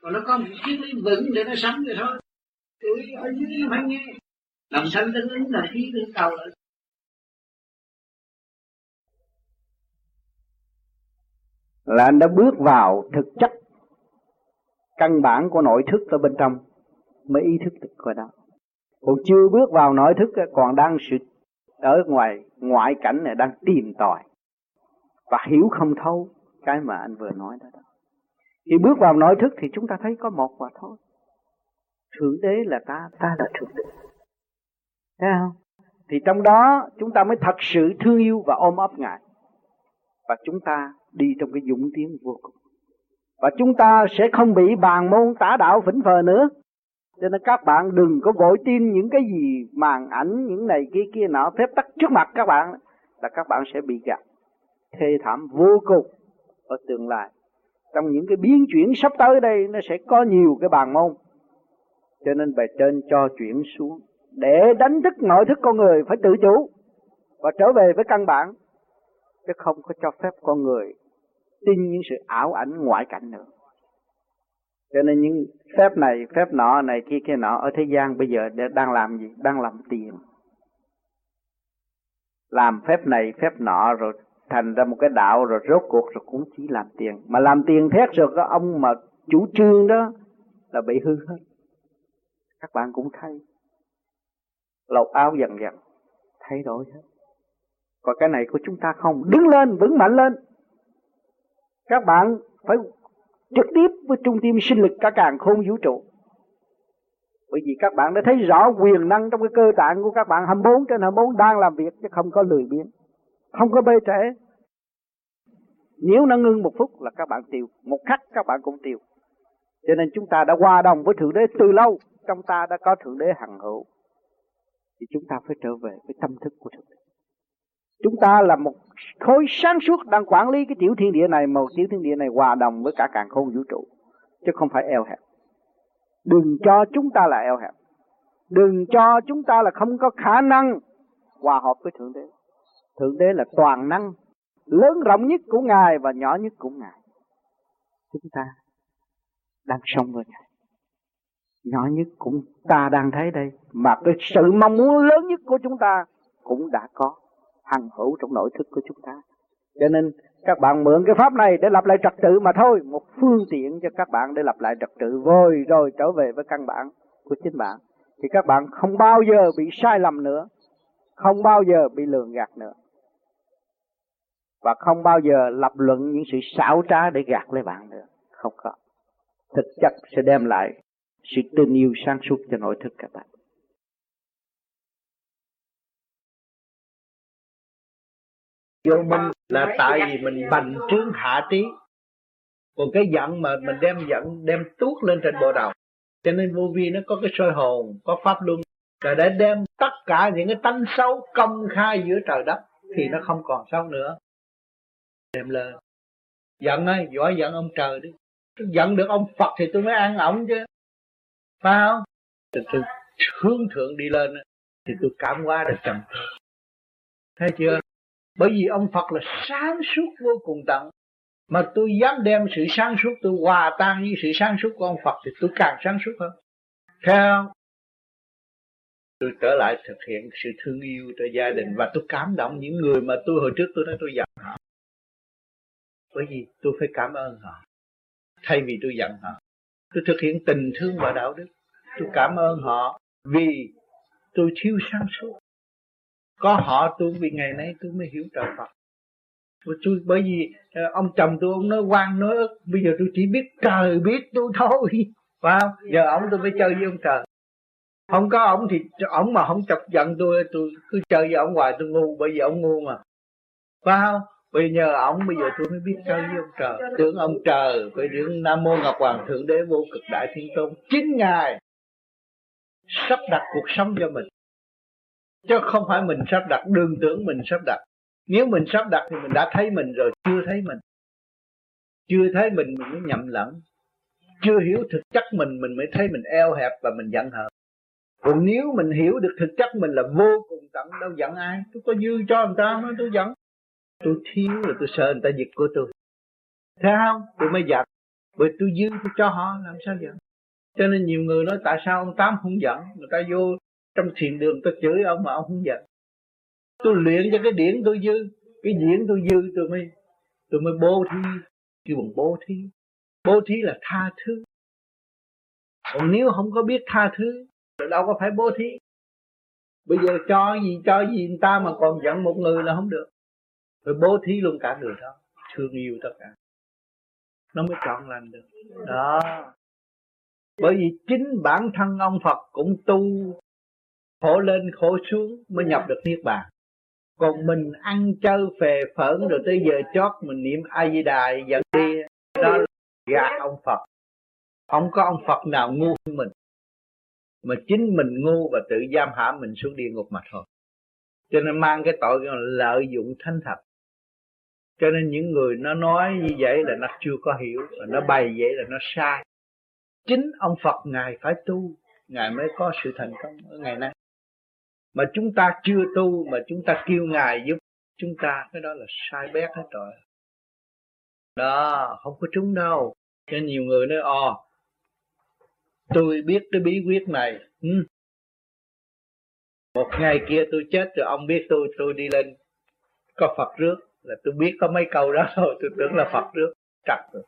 Còn nó có một triết lý vững để nó sống thì thôi. Tôi ở dưới nó phải nghe. Làm sanh tính ứng là khí tương cầu lại. Là anh đã bước vào thực chất căn bản của nội thức ở bên trong, mới ý thức được coi đó. Còn chưa bước vào nội thức, còn đang sự ở ngoài ngoại cảnh này, đang tìm tòi và hiểu không thấu cái mà anh vừa nói đó, đó. Khi bước vào nội thức thì chúng ta thấy có một và thôi. Thượng Đế là ta, ta là Thượng Đế. Thấy không? Thì trong đó chúng ta mới thật sự thương yêu và ôm ấp Ngài. Và chúng ta đi trong cái dũng tiến vô cùng. Và chúng ta sẽ không bị bàn môn tả đạo phỉnh phờ nữa. Cho nên các bạn đừng có vội tin những cái gì màn ảnh, những này kia kia nọ phép tắc trước mặt các bạn. Là các bạn sẽ bị gạt thê thảm vô cùng ở tương lai. Trong những cái biến chuyển sắp tới đây nó sẽ có nhiều cái bàn môn. Cho nên bề trên cho chuyển xuống để đánh thức nội thức con người phải tự chủ và trở về với căn bản, chứ không có cho phép con người tin những sự ảo ảnh ngoại cảnh nữa. Cho nên những phép này, phép nọ, này kia kia nọ ở thế gian bây giờ đang làm gì? Đang làm tiền. Làm phép này, phép nọ rồi thành ra một cái đạo, rồi rốt cuộc rồi cũng chỉ làm tiền. Mà làm tiền thét rồi có ông mà chủ trương đó là bị hư hết. Các bạn cũng thấy lột áo dần dần thay đổi hết. Còn cái này của chúng ta không, đứng lên, vững mạnh lên. Các bạn phải trực tiếp với trung tâm sinh lực cả càn khôn vũ trụ. Bởi vì các bạn đã thấy rõ quyền năng trong cái cơ tạng của các bạn hai mươi bốn trên hai mươi bốn đang làm việc, chứ không có lười biếng, không có bê trễ. Nếu nó ngưng một phút là các bạn tiêu, một khắc các bạn cũng tiêu. Cho nên chúng ta đã hòa đồng với Thượng Đế từ lâu. Trong ta đã có Thượng Đế hằng hữu. Thì chúng ta phải trở về với tâm thức của Thượng Đế. Chúng ta là một khối sáng suốt đang quản lý cái tiểu thiên địa này. Một tiểu thiên địa này hòa đồng với cả càn khôn vũ trụ, chứ không phải eo hẹp. Đừng cho chúng ta là eo hẹp. Đừng cho chúng ta là không có khả năng hòa hợp với Thượng Đế. Thượng Đế là toàn năng, lớn rộng nhất của Ngài và nhỏ nhất của Ngài. Chúng ta đang sống với Ngài. Nhỏ nhất cũng ta đang thấy đây. Mà cái sự mong muốn lớn nhất của chúng ta cũng đã có hằng hữu trong nội thức của chúng ta. Cho nên các bạn mượn cái pháp này để lập lại trật tự mà thôi. Một phương tiện cho các bạn để lập lại trật tự vôi rồi trở về với căn bản của chính bạn. Thì các bạn không bao giờ bị sai lầm nữa, không bao giờ bị lường gạt nữa, và không bao giờ lập luận những sự xảo trá để gạt lấy bạn nữa. Không có. Thực chất sẽ đem lại sự tình yêu sáng suốt cho nội thức các bạn. Vô minh là tại vì mình bành trướng hạ trí. Còn cái giận mà mình đem giận, đem tuốt lên trên bộ đầu. Cho nên vô vi nó có cái soi hồn, có pháp luân, rồi để đem tất cả những cái tánh xấu công khai giữa trời đất. Thì nó không còn xấu nữa. Đem lên. Giận ấy, giỏi giận ông trời đi. Giận được ông Phật thì tôi mới an ổn chứ, phải không? Từ từ hướng thượng đi lên thì tôi cảm hóa được trần. Thấy chưa? Bởi vì ông Phật là sáng suốt vô cùng tận, mà tôi dám đem sự sáng suốt tôi hòa tan với sự sáng suốt của ông Phật thì tôi càng sáng suốt hơn. Thấy không? Tôi trở lại thực hiện sự thương yêu cho gia đình, và tôi cảm động những người mà tôi hồi trước tôi nói tôi giận họ. Bởi vì tôi phải cảm ơn họ. Thay vì tôi giận họ, tôi thực hiện tình thương và đạo đức. Tôi cảm ơn họ vì tôi thiếu sáng suốt. Có họ tôi vì ngày nay tôi mới hiểu trời Phật. Tôi, bởi vì ông chồng tôi ông nói quan nói ức. Bây giờ tôi chỉ biết trời biết tôi thôi. Phải không? Giờ ổng tôi mới chơi với ông trời. Không có ổng thì ổng mà không chọc giận tôi, tôi cứ chơi với ổng hoài tôi ngu. Bởi vì ổng ngu mà. Phải không? Bây giờ ổng bây giờ tôi mới biết chơi với ông trời. Tưởng ông trời, phải tưởng Nam Mô Ngọc Hoàng Thượng Đế Vô Cực Đại Thiên Tôn. Chính Ngài sắp đặt cuộc sống cho mình, chứ không phải mình sắp đặt. Đừng tưởng mình sắp đặt. Nếu mình sắp đặt thì mình đã thấy mình rồi. Chưa thấy mình, chưa thấy mình mình mới nhầm lẫn. Chưa hiểu thực chất mình, mình mới thấy mình eo hẹp và mình giận hờn. Còn nếu mình hiểu được thực chất mình là vô cùng tận, đâu giận ai. Tôi có dư cho người ta nói tôi giận. Tôi thiếu là tôi sợ người ta giật của tôi. Thấy không? Tôi mới giận. Bởi tôi dư tôi cho họ, làm sao giận. Cho nên nhiều người nói tại sao ông Tám không giận. Người ta vô trong thiền đường tôi chửi ông mà ông không giận. Tôi luyện cho cái điển tôi dư. Cái điển tôi dư tôi mới Tôi mới bố thí. Kêu bằng bố thí. Bố thí là tha thứ. Còn nếu không có biết tha thứ, đâu có phải bố thí. Bây giờ cho gì cho gì người ta mà còn giận một người là không được. Rồi bố thí luôn cả người đó, thương yêu tất cả, nó mới trọn lành được. Đó, bởi vì chính bản thân ông Phật cũng tu khổ lên khổ xuống mới nhập được niết bàn. Còn mình ăn chơi phè phỡn rồi tới giờ chót mình niệm A Di Đà dẫn đi, đó là gạt ông Phật. Không có ông Phật nào ngu hơn mình, mà chính mình ngu và tự giam hãm mình xuống địa ngục mà thôi. Cho nên mang cái tội lợi dụng thánh thật. Cho nên những người nó nói như vậy là nó chưa có hiểu, và nó bày vậy là nó sai. Chính ông Phật Ngài phải tu, Ngài mới có sự thành công ở ngày nay. Mà chúng ta chưa tu mà chúng ta kêu Ngài giúp chúng ta, cái đó là sai bét hết rồi. Đó, không có trúng đâu. Cho nên nhiều người nói, ồ, tôi biết cái bí quyết này. Ừ. Một ngày kia tôi chết rồi ông biết tôi, tôi đi lên có Phật rước. Là tôi biết có mấy câu đó thôi, tôi tưởng là Phật rước, trật rồi.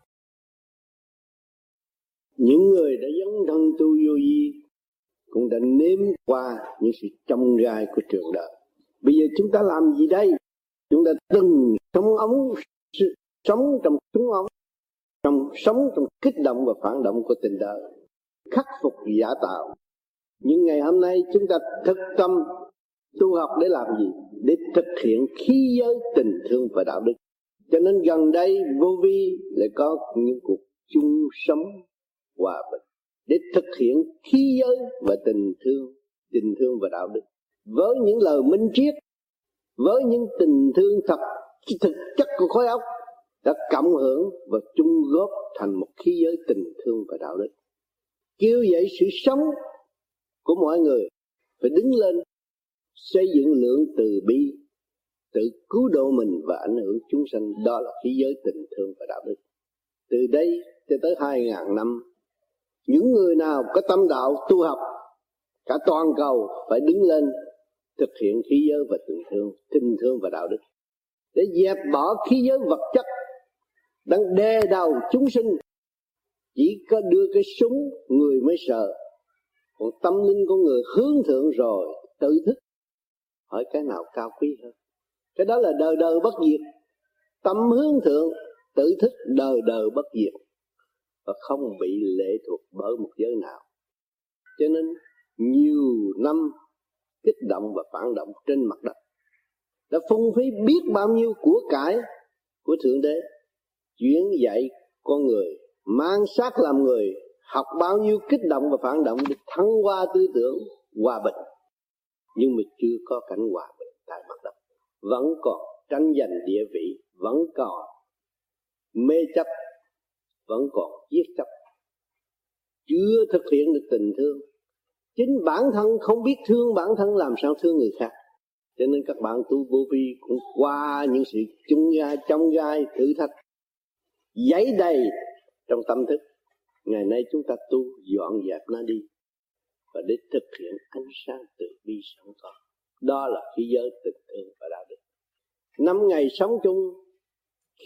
Những người đã dấn thân tu vô vi cũng đã nếm qua những sự trong gai của trường đời. Bây giờ chúng ta làm gì đây? Chúng ta từng sống ống, sống trong súng ống, trong, sống trong kích động và phản động của tình đời, khắc phục giả tạo. Nhưng ngày hôm nay chúng ta thực tâm tu học để làm gì? Để thực hiện khí giới tình thương và đạo đức. Cho nên gần đây vô vi lại có những cuộc chung sống hòa bình để thực hiện khí giới và tình thương, tình thương và đạo đức, với những lời minh triết, với những tình thương thật, thực chất của khối óc đã cộng hưởng và chung góp thành một khí giới tình thương và đạo đức. Kêu dậy sự sống của mọi người phải đứng lên, xây dựng lượng từ bi, tự cứu độ mình và ảnh hưởng chúng sanh. Đó là khí giới tình thương và đạo đức. Từ đây cho tới hai ngàn năm, những người nào có tâm đạo tu học cả toàn cầu phải đứng lên thực hiện khí giới và tình thương, tình thương và đạo đức, để dẹp bỏ khí giới vật chất đang đè đầu chúng sinh. Chỉ có đưa cái súng người mới sợ, còn tâm linh của người hướng thượng rồi tự thức, hỏi cái nào cao quý hơn. Cái đó là đời đời bất diệt. Tâm hướng thượng tự thức đời đời bất diệt, và không bị lệ thuộc bởi một giới nào. Cho nên nhiều năm kích động và phản động trên mặt đất đã phung phí biết bao nhiêu của cải của Thượng Đế, chuyển dạy con người, mang xác làm người, học bao nhiêu kích động và phản động để thăng hoa tư tưởng hòa bình. Nhưng mà chưa có cảnh hòa bình tại mặt đất, vẫn còn tranh giành địa vị, vẫn còn mê chấp, vẫn còn giết chấp, chưa thực hiện được tình thương. Chính bản thân không biết thương bản thân, làm sao thương người khác. Cho nên các bạn tu vô vi cũng qua những sự chung gai, trong gai, thử thách, giấy đầy trong tâm thức. Ngày nay chúng ta tu dọn dẹp nó đi, và để thực hiện ánh sáng từ bi sẵn có. Đó là khí giới tình thương và đạo đức. Năm ngày sống chung,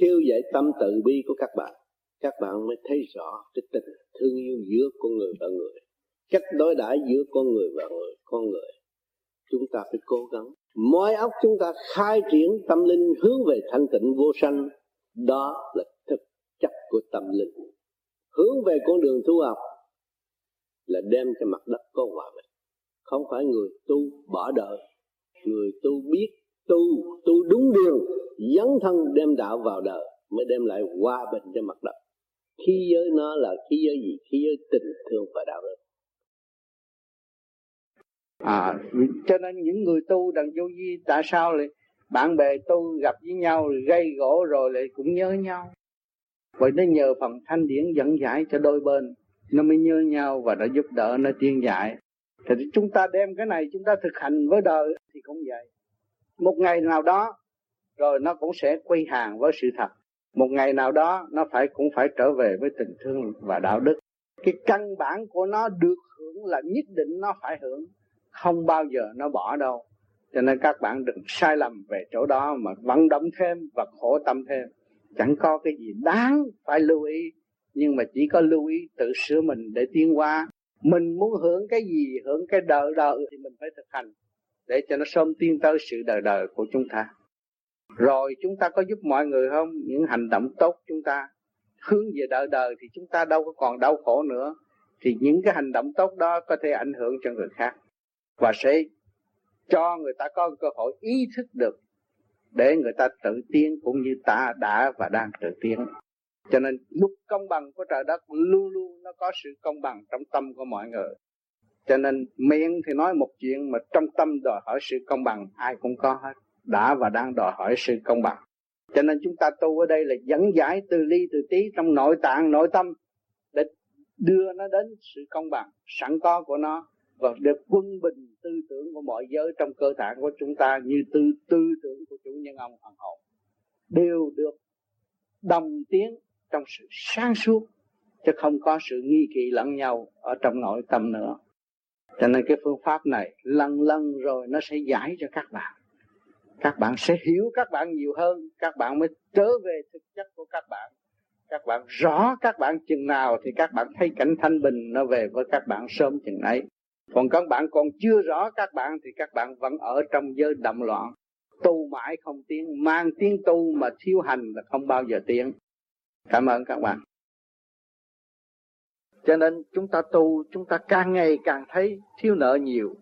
khiêu dậy tâm từ bi của các bạn, các bạn mới thấy rõ cái tình thương yêu giữa con người và người, cách đối đãi giữa con người và người, con người. Chúng ta phải cố gắng, mối óc chúng ta khai triển tâm linh hướng về thanh tịnh vô sanh. Đó là thực chất của tâm linh. Hướng về con đường tu học là đem cho mặt đất có hòa bình. Không phải người tu bỏ đời, người tu biết tu, tu đúng đường, dấn thân đem đạo vào đời, mới đem lại hòa bình cho mặt đất. Khí giới nó là khí giới gì? Khí giới tình thương và đạo đức. À, cho nên những người tu đằng vô vi, tại sao lại bạn bè tu gặp với nhau gây gỗ rồi lại cũng nhớ nhau? Vậy nó nhờ phần thanh điển dẫn giải cho đôi bên, nó mới nhớ nhau và nó giúp đỡ, nó tiên dạy. Thì chúng ta đem cái này chúng ta thực hành với đời thì cũng vậy. Một ngày nào đó rồi nó cũng sẽ quy hàng với sự thật. Một ngày nào đó nó phải cũng phải trở về với tình thương và đạo đức. Cái căn bản của nó được hưởng là nhất định nó phải hưởng, không bao giờ nó bỏ đâu. Cho nên các bạn đừng sai lầm về chỗ đó mà vận động thêm và khổ tâm thêm. Chẳng có cái gì đáng phải lưu ý, nhưng mà chỉ có lưu ý tự sửa mình để tiến hóa. Mình muốn hưởng cái gì, hưởng cái đời đời thì mình phải thực hành. để cho nó sớm tiến tới sự đời đời của chúng ta. Rồi chúng ta có giúp mọi người không? Những hành động tốt chúng ta hướng về đời đời thì chúng ta đâu có còn đau khổ nữa. Thì những cái hành động tốt đó có thể ảnh hưởng cho người khác và sẽ cho người ta có cơ hội ý thức được để người ta tự tiến cũng như ta đã và đang tự tiến. Cho nên mức công bằng của trời đất luôn luôn nó có sự công bằng trong tâm của mọi người. Cho nên miệng thì nói một chuyện mà trong tâm đòi hỏi sự công bằng, ai cũng có hết, đã và đang đòi hỏi sự công bằng. Cho nên chúng ta tu ở đây là dẫn giải từ ly từ tí trong nội tạng nội tâm để đưa nó đến sự công bằng sẵn có của nó và được quân bình tư tưởng của mọi giới trong cơ thể của chúng ta như tư tư tưởng của chủ nhân ông Hoàng Hậu đều được đồng tiếng trong sự sáng suốt, chứ không có sự nghi kỵ lẫn nhau ở trong nội tâm nữa. Cho nên cái phương pháp này lần lần rồi nó sẽ giải cho các bạn. Các bạn sẽ hiểu các bạn nhiều hơn, các bạn mới trở về thực chất của các bạn. Các bạn rõ các bạn chừng nào thì các bạn thấy cảnh thanh bình nó về với các bạn sớm chừng ấy. Còn các bạn còn chưa rõ các bạn thì các bạn vẫn ở trong giới động loạn. Tu mãi không tiến, mang tiếng tu mà thiếu hành là không bao giờ tiến. Cảm ơn các bạn. Cho nên chúng ta tu, chúng ta càng ngày càng thấy thiếu nợ nhiều.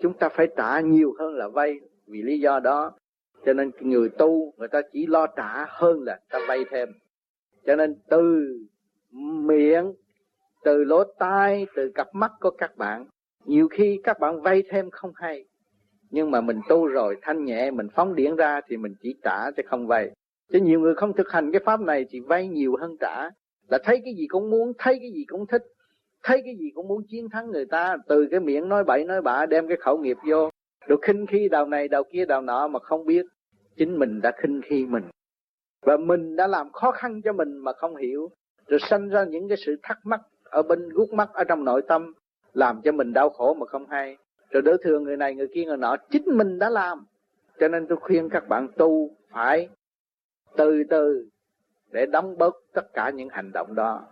Chúng ta phải trả nhiều hơn là vay. Vì lý do đó, cho nên người tu người ta chỉ lo trả hơn là ta vay thêm. Cho nên từ miệng, từ lỗ tai, từ cặp mắt của các bạn, nhiều khi các bạn vay thêm không hay. Nhưng mà mình tu rồi thanh nhẹ, mình phóng điển ra thì mình chỉ trả chứ không vay. Chứ nhiều người không thực hành cái pháp này thì vay nhiều hơn trả. Là thấy cái gì cũng muốn, thấy cái gì cũng thích, thấy cái gì cũng muốn chiến thắng người ta. Từ cái miệng nói bậy nói bạ đem cái khẩu nghiệp vô, rồi khinh khi đào này đào kia đào nọ mà không biết chính mình đã khinh khi mình. Và mình đã làm khó khăn cho mình mà không hiểu. Rồi sanh ra những cái sự thắc mắc ở bên guốc mắt ở trong nội tâm, làm cho mình đau khổ mà không hay. Rồi đỡ thương người này người kia người nọ, chính mình đã làm. Cho nên tôi khuyên các bạn tu phải từ từ để đóng bớt tất cả những hành động đó.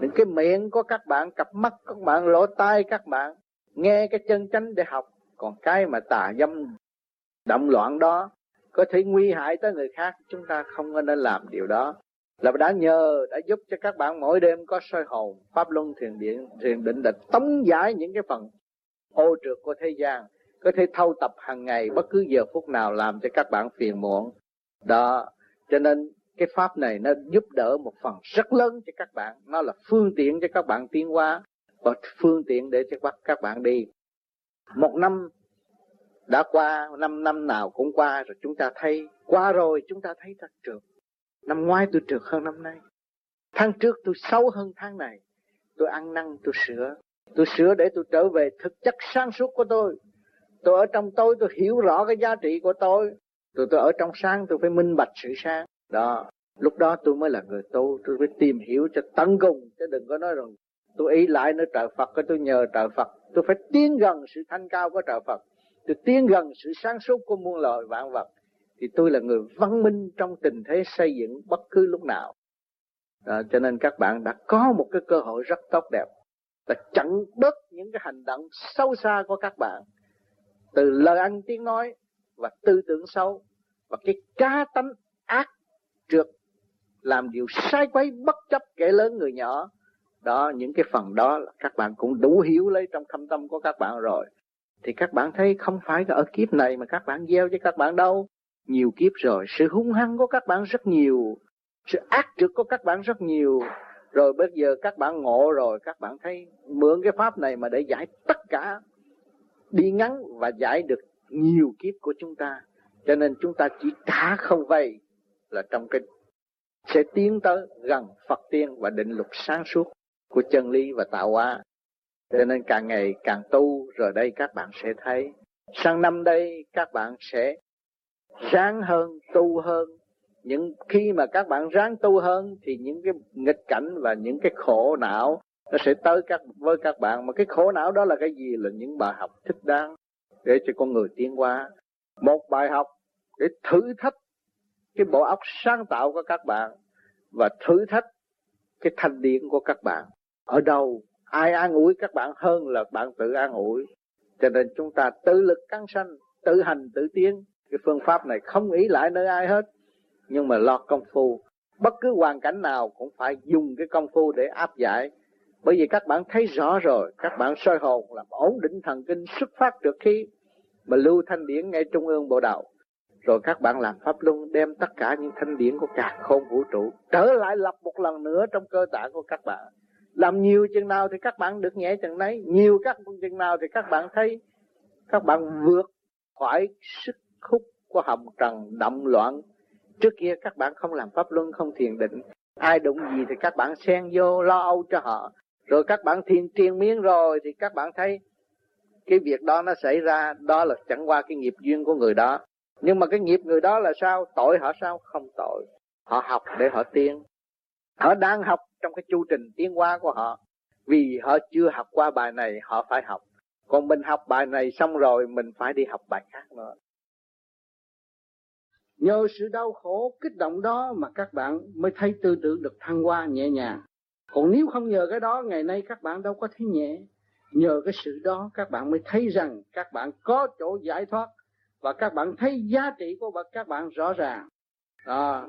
Những cái miệng của các bạn, cặp mắt các bạn, lỗ tai các bạn, nghe cái chân chánh để học. Còn cái mà tà dâm động loạn đó có thể nguy hại tới người khác, chúng ta không nên làm điều đó. Là đã nhờ, đã giúp cho các bạn mỗi đêm có soi hồn, pháp luân thiền điện, thiền định để tống giải những cái phần ô trượt của thế gian, có thể thâu tập hàng ngày bất cứ giờ phút nào làm cho các bạn phiền muộn. Đó, cho nên cái pháp này nó giúp đỡ một phần rất lớn cho các bạn. Nó là phương tiện cho các bạn tiến hóa và phương tiện để cho các bạn đi. Một năm đã qua, năm năm nào cũng qua rồi chúng ta thấy, qua rồi chúng ta thấy ta trượt. Năm ngoái tôi trượt hơn năm nay, tháng trước tôi xấu hơn tháng này. Tôi ăn năn, tôi sửa. Tôi sửa để tôi trở về thực chất sáng suốt của tôi. Tôi ở trong tôi, tôi hiểu rõ cái giá trị của tôi. Tôi, tôi ở trong sáng, tôi phải minh bạch sự sáng. Đó, lúc đó tôi mới là người tu, tôi phải tìm hiểu cho tận cùng, chứ đừng có nói rằng tôi ý lại nơi trời Phật, tôi nhờ trời Phật. Tôi phải tiến gần sự thanh cao của trời Phật, tôi tiến gần sự sáng suốt của muôn loài vạn vật, thì tôi là người văn minh trong tình thế xây dựng bất cứ lúc nào. Đó, cho nên các bạn đã có một cái cơ hội rất tốt đẹp là chặn đứt những cái hành động sâu xa của các bạn, từ lời ăn tiếng nói và tư tưởng xấu và cái cá tánh ác trượt, làm điều sai quấy bất chấp kẻ lớn người nhỏ. Đó, những cái phần đó là các bạn cũng đủ hiểu lấy trong thâm tâm của các bạn rồi. Thì các bạn thấy không phải là ở kiếp này mà các bạn gieo cho các bạn đâu. Nhiều kiếp rồi, sự hung hăng của các bạn rất nhiều, sự ác trượt của các bạn rất nhiều. Rồi bây giờ các bạn ngộ rồi, các bạn thấy mượn cái pháp này mà để giải tất cả, đi ngắn và giải được nhiều kiếp của chúng ta. Cho nên chúng ta chỉ trả không vay là trong cái sẽ tiến tới gần Phật tiên và định luật sáng suốt của chân lý và tạo hóa. Cho nên càng ngày càng tu rồi đây các bạn sẽ thấy. Sang năm đây các bạn sẽ ráng hơn, tu hơn. Những khi mà các bạn ráng tu hơn thì những cái nghịch cảnh và những cái khổ não nó sẽ tới các với các bạn. Mà cái khổ não đó là cái gì? Là những bài học thích đáng để cho con người tiến hóa. Một bài học để thử thách cái bộ óc sáng tạo của các bạn và thử thách cái thanh điển của các bạn. Ở đâu ai an ủi các bạn hơn là bạn tự an ủi. Cho nên chúng ta tự lực căng sanh tự hành tự tiến. Cái phương pháp này không ý lại nơi ai hết, nhưng mà lọt công phu bất cứ hoàn cảnh nào cũng phải dùng cái công phu để áp giải. Bởi vì các bạn thấy rõ rồi, các bạn soi hồn làm ổn định thần kinh xuất phát trước khi mà lưu thanh điển ngay trung ương bộ đầu. Rồi các bạn làm pháp luân đem tất cả những thanh điển của cả khôn vũ trụ trở lại lập một lần nữa trong cơ tạng của các bạn. Làm nhiều chừng nào thì các bạn được nhẹ chừng nấy, nhiều các chừng nào thì các bạn thấy các bạn vượt khỏi sức khúc của hồng trần động loạn. Trước kia các bạn không làm pháp luân, không thiền định, ai đụng gì thì các bạn xen vô lo âu cho họ. Rồi các bạn thiền triền miên rồi thì các bạn thấy cái việc đó nó xảy ra, đó là chẳng qua cái nghiệp duyên của người đó. Nhưng mà cái nghiệp người đó là sao? Tội họ sao? Không tội. Họ học để họ tiến. Họ đang học trong cái chu trình tiến hóa của họ. Vì họ chưa học qua bài này, họ phải học. Còn mình học bài này xong rồi, mình phải đi học bài khác nữa. Nhờ sự đau khổ, kích động đó mà các bạn mới thấy tư tưởng được thăng hoa nhẹ nhàng. Còn nếu không nhờ cái đó, ngày nay các bạn đâu có thấy nhẹ. Nhờ cái sự đó các bạn mới thấy rằng các bạn có chỗ giải thoát. Và các bạn thấy giá trị của các bạn rõ ràng. Đó.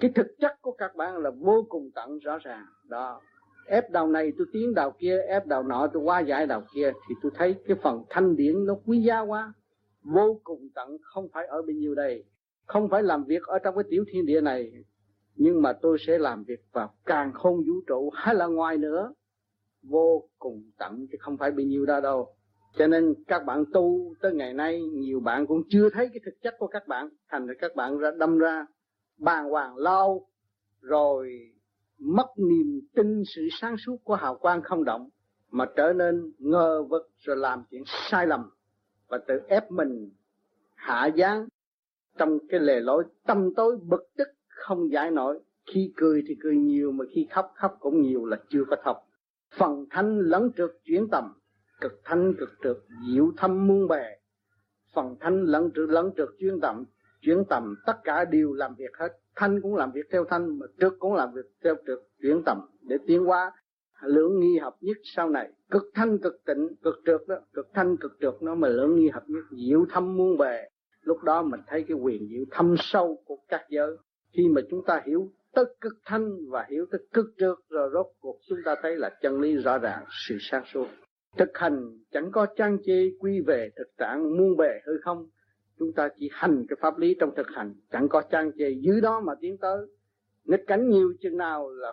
Cái thực chất của các bạn là vô cùng tận rõ ràng. Đó. Ép đầu này tôi tiến đầu kia, ép đầu nọ tôi qua giải đầu kia. Thì tôi thấy cái phần thanh điển nó quý giá quá. Vô cùng tận, không phải ở bên nhiêu đây. Không phải làm việc ở trong cái tiểu thiên địa này. Nhưng mà tôi sẽ làm việc vào càn khôn vũ trụ hay là ngoài nữa. Vô cùng tận chứ không phải bao nhiêu đó đâu. Cho nên các bạn tu tới ngày nay, nhiều bạn cũng chưa thấy cái thực chất của các bạn. Thành ra các bạn ra đâm ra bàng hoàng lâu, rồi mất niềm tin sự sáng suốt của hào quang không động, mà trở nên ngờ vực rồi làm chuyện sai lầm và tự ép mình hạ giáng trong cái lề lối tâm tối bực tức không giải nổi. Khi cười thì cười nhiều, mà khi khóc khóc cũng nhiều, là chưa có thật. Phần thanh lẫn trượt chuyển tầm, cực thanh cực trượt diệu thâm muôn bề. Phần thanh lẫn trượt lẫn trượt chuyển tầm, chuyển tầm tất cả đều làm việc hết. Thanh cũng làm việc theo thanh, mà trượt cũng làm việc theo trượt chuyển tầm để tiến qua lưỡng nghi hợp nhất sau này. Cực thanh cực tịnh, cực trượt đó, cực thanh cực trượt nó mà lưỡng nghi hợp nhất diệu thâm muôn bề. Lúc đó mình thấy cái quyền diệu thâm sâu của các giới. Khi mà chúng ta hiểu tới cực thanh và hiểu tới cực trượt rồi rốt cuộc chúng ta thấy là chân lý rõ ràng, sự sáng suốt. Thực hành chẳng có trang chi, quy về thực trạng muôn bề hư không. Chúng ta chỉ hành cái pháp lý trong thực hành, chẳng có trang chi, dưới đó mà tiến tới. Nghịch cảnh nhiều chừng nào là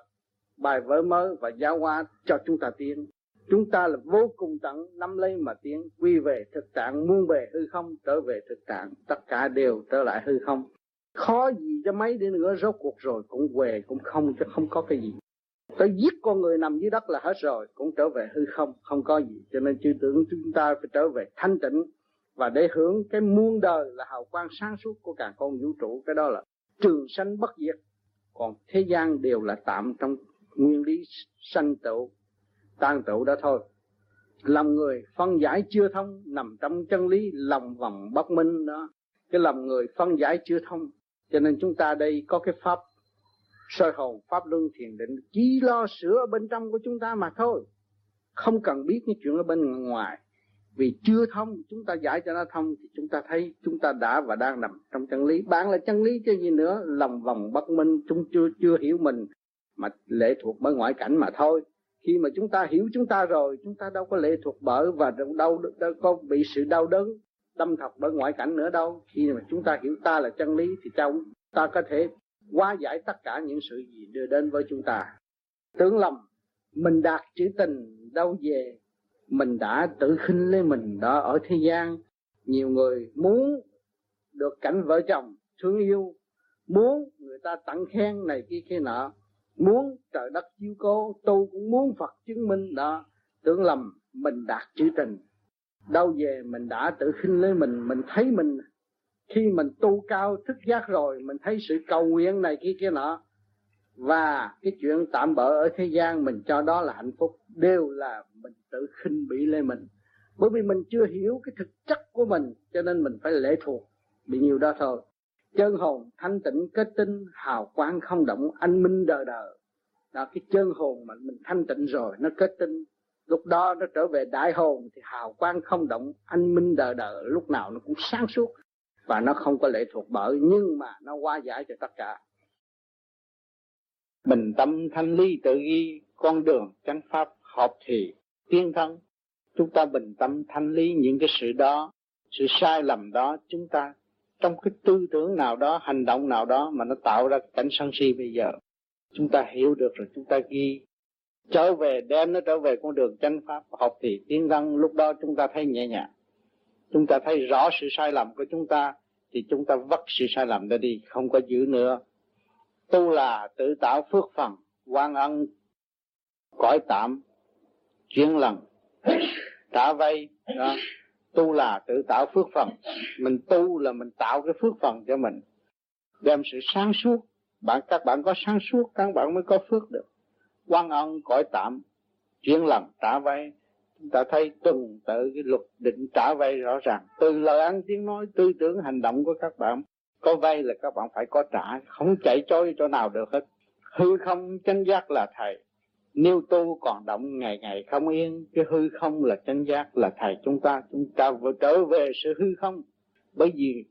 bài vở mới và giáo hóa cho chúng ta tiến. Chúng ta là vô cùng tận, nắm lấy mà tiến, quy về thực trạng muôn bề hư không, trở về thực trạng, tất cả đều trở lại hư không. Khó gì cho mấy đi nữa, rốt cuộc rồi cũng về cũng không, chứ không có cái gì. Tới giết con người nằm dưới đất là hết rồi, cũng trở về hư không, không có gì. Cho nên chư tưởng chúng ta phải trở về thanh tịnh, và để hưởng cái muôn đời là hào quang sáng suốt của cả con vũ trụ. Cái đó là trường sanh bất diệt. Còn thế gian đều là tạm trong nguyên lý sanh tựu, tan tựu đó thôi. Lòng người phân giải chưa thông, nằm trong chân lý lòng vòng bất minh đó. Cái lòng người phân giải chưa thông, cho nên chúng ta đây có cái pháp soi hồn, pháp luân, thiền định, chỉ lo sửa ở bên trong của chúng ta mà thôi. Không cần biết những chuyện ở bên ngoài. Vì chưa thông, chúng ta giải cho nó thông thì chúng ta thấy chúng ta đã và đang nằm trong chân lý. Bạn là chân lý chứ gì nữa. Lòng vòng bất minh, chúng chưa chưa hiểu mình mà lệ thuộc bởi ngoại cảnh mà thôi. Khi mà chúng ta hiểu chúng ta rồi, chúng ta đâu có lệ thuộc bởi và đâu, đâu, đâu có bị sự đau đớn tâm thập bởi ngoại cảnh nữa đâu. Khi mà chúng ta hiểu ta là chân lý thì chúng ta có thể hóa giải tất cả những sự gì đưa đến với chúng ta. Tưởng lầm mình đạt chữ tình đâu về, mình đã tự khinh lấy mình đó. Ở thế gian nhiều người muốn được cảnh vợ chồng thương yêu, muốn người ta tặng khen này kia kia nọ, muốn trời đất chiếu cố, tu cũng muốn Phật chứng minh đó. Tưởng lầm mình đạt chữ tình đâu về, mình đã tự khinh lấy mình. Mình thấy mình khi mình tu cao thức giác rồi, mình thấy sự cầu nguyện này kia kia nọ và cái chuyện tạm bợ ở thế gian, mình cho đó là hạnh phúc, đều là mình tự khinh bỉ lên mình. Bởi vì mình chưa hiểu cái thực chất của mình, cho nên mình phải lệ thuộc bị nhiều đó thôi. Chân hồn thanh tịnh kết tinh, hào quang không động, anh minh đời đời. Đó, cái chân hồn mà mình thanh tịnh rồi nó kết tinh, Lúc đó nó trở về đại hồn thì hào quang không động, anh minh đờ đờ, lúc nào nó cũng sáng suốt. Và nó không có lệ thuộc bởi, nhưng mà nó hóa giải cho tất cả. Bình tâm thanh ly tự ghi, con đường chánh pháp hợp thì tiên thân. Chúng ta bình tâm thanh lý những cái sự đó, sự sai lầm đó, chúng ta trong cái tư tưởng nào đó, hành động nào đó mà nó tạo ra cảnh sân si bây giờ. Chúng ta hiểu được rồi, chúng ta ghi trở về, đem nó trở về con đường chánh pháp học thì tiến thân. Lúc đó chúng ta thấy nhẹ nhàng, chúng ta thấy rõ sự sai lầm của chúng ta thì chúng ta vắt sự sai lầm ra đi, không có giữ nữa. Tu là tự tạo phước phần, quan ân cõi tạm, chuyên lần trả vay đó. Tu là tự tạo phước phần, mình tu là mình tạo cái phước phần cho mình, đem sự sáng suốt. Bạn các bạn có sáng suốt, các bạn mới có phước được. Quan ân cõi tạm, chuyên làm trả vay. Chúng ta thấy tuần tự cái luật định trả vay rõ ràng, từ lời ăn tiếng nói, tư tưởng hành động của các bạn. Có vay là các bạn phải có trả, không chạy trôi chỗ nào được hết. Hư không chánh giác là thầy, nếu tu còn động ngày ngày không yên. Cái hư không là chánh giác là thầy chúng ta. Chúng ta vừa trở về sự hư không. Bởi vì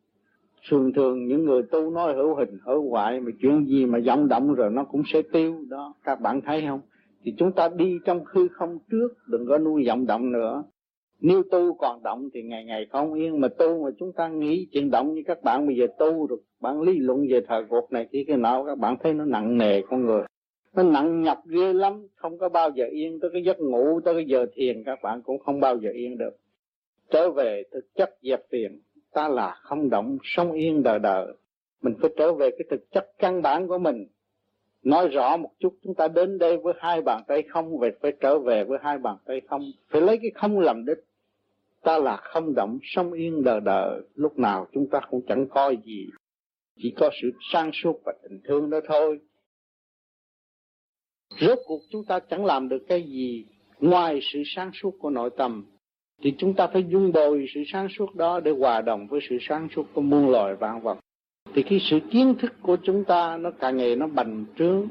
thường thường những người tu nói hữu hình hữu ngoại, mà chuyện gì mà vọng động rồi nó cũng sẽ tiêu đó, các bạn thấy không? Thì chúng ta đi trong hư không trước, đừng có nuôi vọng động nữa. Nếu tu còn động thì ngày ngày không yên. Mà tu mà chúng ta nghĩ chuyện động như các bạn bây giờ tu rồi, bạn lý luận về thời cuộc này kia cái nào, các bạn thấy nó nặng nề con người, nó nặng nhọc ghê lắm, không có bao giờ yên. Tới cái giấc ngủ, tới cái giờ thiền các bạn cũng không bao giờ yên được. Trở về thực chất dẹp phiền, ta là không động, sống yên đời đời. Mình phải trở về cái thực chất căn bản của mình. Nói rõ một chút, chúng ta đến đây với hai bàn tay không, vậy phải trở về với hai bàn tay không. Phải lấy cái không làm đích. Ta là không động, sống yên đời đời. Lúc nào chúng ta cũng chẳng coi gì, chỉ có sự sáng suốt và tình thương đó thôi. Rốt cuộc chúng ta chẳng làm được cái gì ngoài sự sáng suốt của nội tâm. Thì chúng ta phải dung bồi sự sáng suốt đó để hòa đồng với sự sáng suốt của muôn loài vạn vật. Thì khi sự kiến thức của chúng ta nó càng ngày nó bành trướng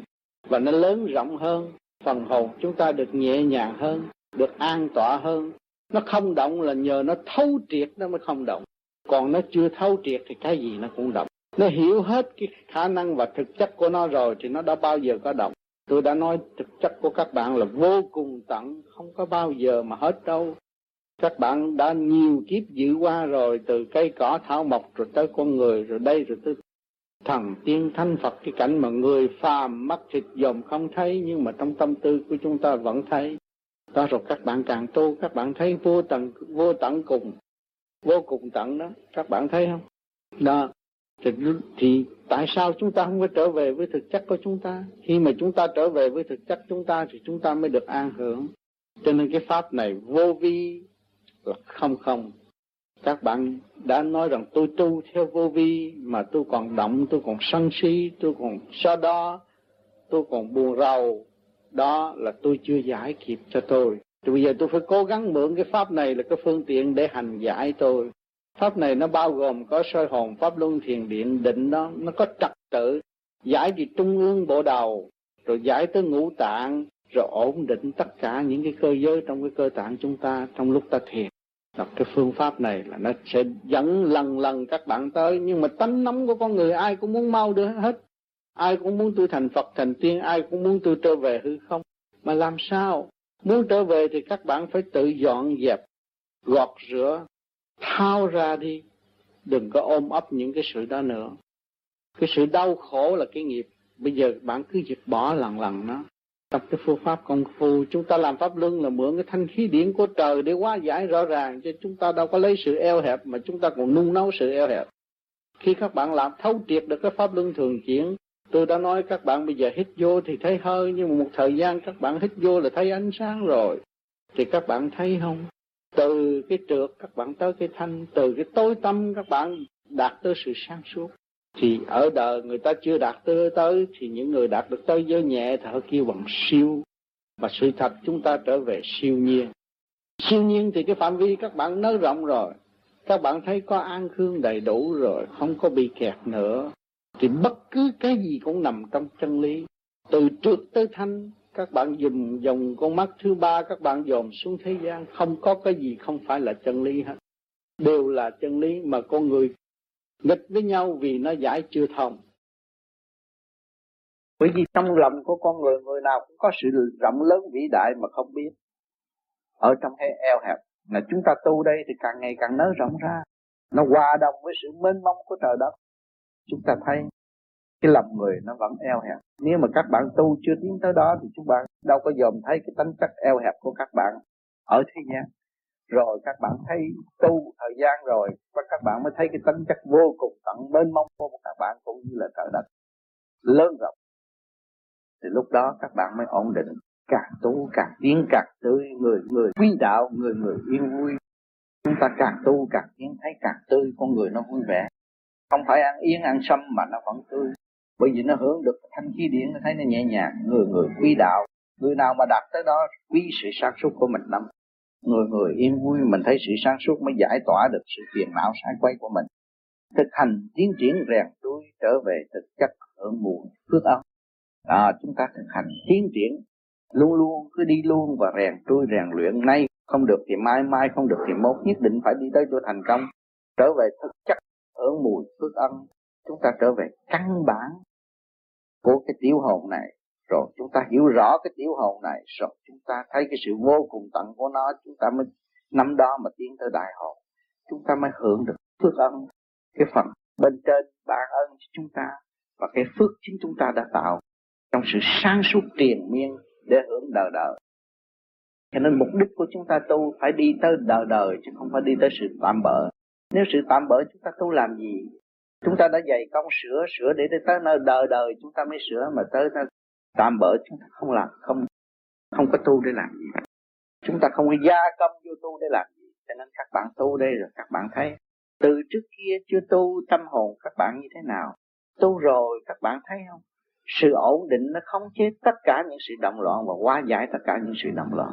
và nó lớn rộng hơn, phần hồn chúng ta được nhẹ nhàng hơn, được an tọa hơn. Nó không động là nhờ nó thấu triệt nó mới không động. Còn nó chưa thấu triệt thì cái gì nó cũng động. Nó hiểu hết cái khả năng và thực chất của nó rồi thì nó đã bao giờ có động. Tôi đã nói thực chất của các bạn là vô cùng tận, không có bao giờ mà hết đâu. Các bạn đã nhiều kiếp dự qua rồi, từ cây cỏ thảo mộc rồi tới con người, rồi đây rồi tới thần tiên thánh Phật. Cái cảnh mà người phàm mắt thịt dòm không thấy, nhưng mà trong tâm tư của chúng ta vẫn thấy đó. Rồi các bạn càng tu, các bạn thấy vô tận, vô tận cùng, vô cùng tận đó, các bạn thấy không đó. Thì, thì tại sao chúng ta không có trở về với thực chất của chúng ta? Khi mà chúng ta trở về với thực chất chúng ta thì chúng ta mới được an hưởng. Cho nên cái pháp này vô vi là không không. Các bạn đã nói rằng tôi tu theo vô vi mà tôi còn động, tôi còn sân si, tôi còn so đo, tôi còn buồn rầu. Đó là tôi chưa giải kịp cho tôi. Thì bây giờ tôi phải cố gắng mượn cái pháp này là cái phương tiện để hành giải tôi. Pháp này nó bao gồm có soi hồn, pháp luân, thiền điện, định đó. Nó có trật tự, giải từ trung ương bộ đầu, rồi giải tới ngũ tạng, rồi ổn định tất cả những cái cơ giới trong cái cơ tạng chúng ta trong lúc ta thiền. Đọc cái phương pháp này là nó sẽ dẫn lần lần các bạn tới. Nhưng mà tánh nóng của con người ai cũng muốn mau được hết, ai cũng muốn tôi thành Phật thành tiên, ai cũng muốn tôi trở về hư không. Mà làm sao muốn trở về thì các bạn phải tự dọn dẹp, gọt rửa, tháo ra đi. Đừng có ôm ấp những cái sự đó nữa. Cái sự đau khổ là cái nghiệp. Bây giờ bạn cứ dẹp bỏ lần lần nó. Tập cái phương pháp công phu, chúng ta làm pháp luân là mượn cái thanh khí điển của trời để hóa giải rõ ràng, chứ chúng ta đâu có lấy sự eo hẹp mà chúng ta còn nung nấu sự eo hẹp. Khi các bạn làm thấu triệt được cái pháp luân thường chuyển, tôi đã nói các bạn bây giờ hít vô thì thấy hơi, nhưng mà một thời gian các bạn hít vô là thấy ánh sáng rồi. Thì các bạn thấy không? Từ cái trượt các bạn tới cái thanh, từ cái tối tâm các bạn đạt tới sự sáng suốt. Thì ở đời người ta chưa đạt tới, tới thì những người đạt được tới giới nhẹ thở kêu bằng siêu. Mà sự thật chúng ta trở về siêu nhiên. Siêu nhiên thì cái phạm vi các bạn nới rộng rồi. Các bạn thấy có an khương đầy đủ rồi, không có bị kẹt nữa. Thì bất cứ cái gì cũng nằm trong chân lý. Từ trước tới thanh, các bạn dùng dòng con mắt thứ ba các bạn dồn xuống thế gian, không có cái gì không phải là chân lý hết. Đều là chân lý mà con người nghịch với nhau vì nó giải chưa thông. Bởi vì trong lòng của con người, người nào cũng có sự rộng lớn vĩ đại mà không biết. Ở trong cái eo hẹp là chúng ta tu đây thì càng ngày càng nới rộng ra. Nó hòa đồng với sự mênh mông của trời đất. Chúng ta thấy cái lòng người nó vẫn eo hẹp. Nếu mà các bạn tu chưa tiến tới đó thì chúng bạn đâu có dòm thấy cái tính chất eo hẹp của các bạn ở thế gian. Rồi các bạn thấy tu thời gian rồi và các bạn mới thấy cái tính chất vô cùng tận mênh mông của các bạn cũng như là trời đất lớn rộng. Thì lúc đó các bạn mới ổn định, càng tu càng tiến càng tươi, người người quý đạo, người người yên vui. Chúng ta càng tu càng tiến thấy càng tươi, con người nó vui vẻ. Không phải ăn yến ăn sâm mà nó vẫn tươi. Bởi vì nó hưởng được thanh khí điển, nó thấy nó nhẹ nhàng, người người quý đạo. Người nào mà đạt tới đó quý sự sáng suốt của mình lắm. Người người yên vui, mình thấy sự sáng suốt mới giải tỏa được sự phiền não sai quay của mình. Thực hành tiến triển rèn tươi trở về thực chất hưởng muộn phước âm. À, chúng ta thực hành tiến triển luôn luôn cứ đi luôn và rèn trui rèn luyện, nay không được thì mai, mai không được thì mốt, nhất định phải đi tới chỗ thành công, trở về thực chất ở mùi phước âm. Chúng ta trở về căn bản của cái tiểu hồn này, rồi chúng ta hiểu rõ cái tiểu hồn này, rồi chúng ta thấy cái sự vô cùng tận của nó, chúng ta mới nắm đó mà tiến tới đại hồn, chúng ta mới hưởng được phước âm, cái phần bên trên ban ơn cho chúng ta và cái phước chính chúng ta đã tạo trong sự sáng suốt triền miên để hưởng đời đời. Cho nên mục đích của chúng ta tu phải đi tới đời đời chứ không phải đi tới sự tạm bỡ. Nếu sự tạm bỡ chúng ta tu làm gì? Chúng ta đã dày công sửa sửa để tới nơi đời đời chúng ta mới sửa, mà tới nơi tạm bỡ chúng ta không làm, không không có tu để làm gì. Chúng ta không có gia công vô tu để làm gì. Cho nên các bạn tu đây rồi các bạn thấy từ trước kia chưa tu tâm hồn các bạn như thế nào, tu rồi các bạn thấy không? Sự ổn định nó khống chế tất cả những sự động loạn và hóa giải tất cả những sự động loạn.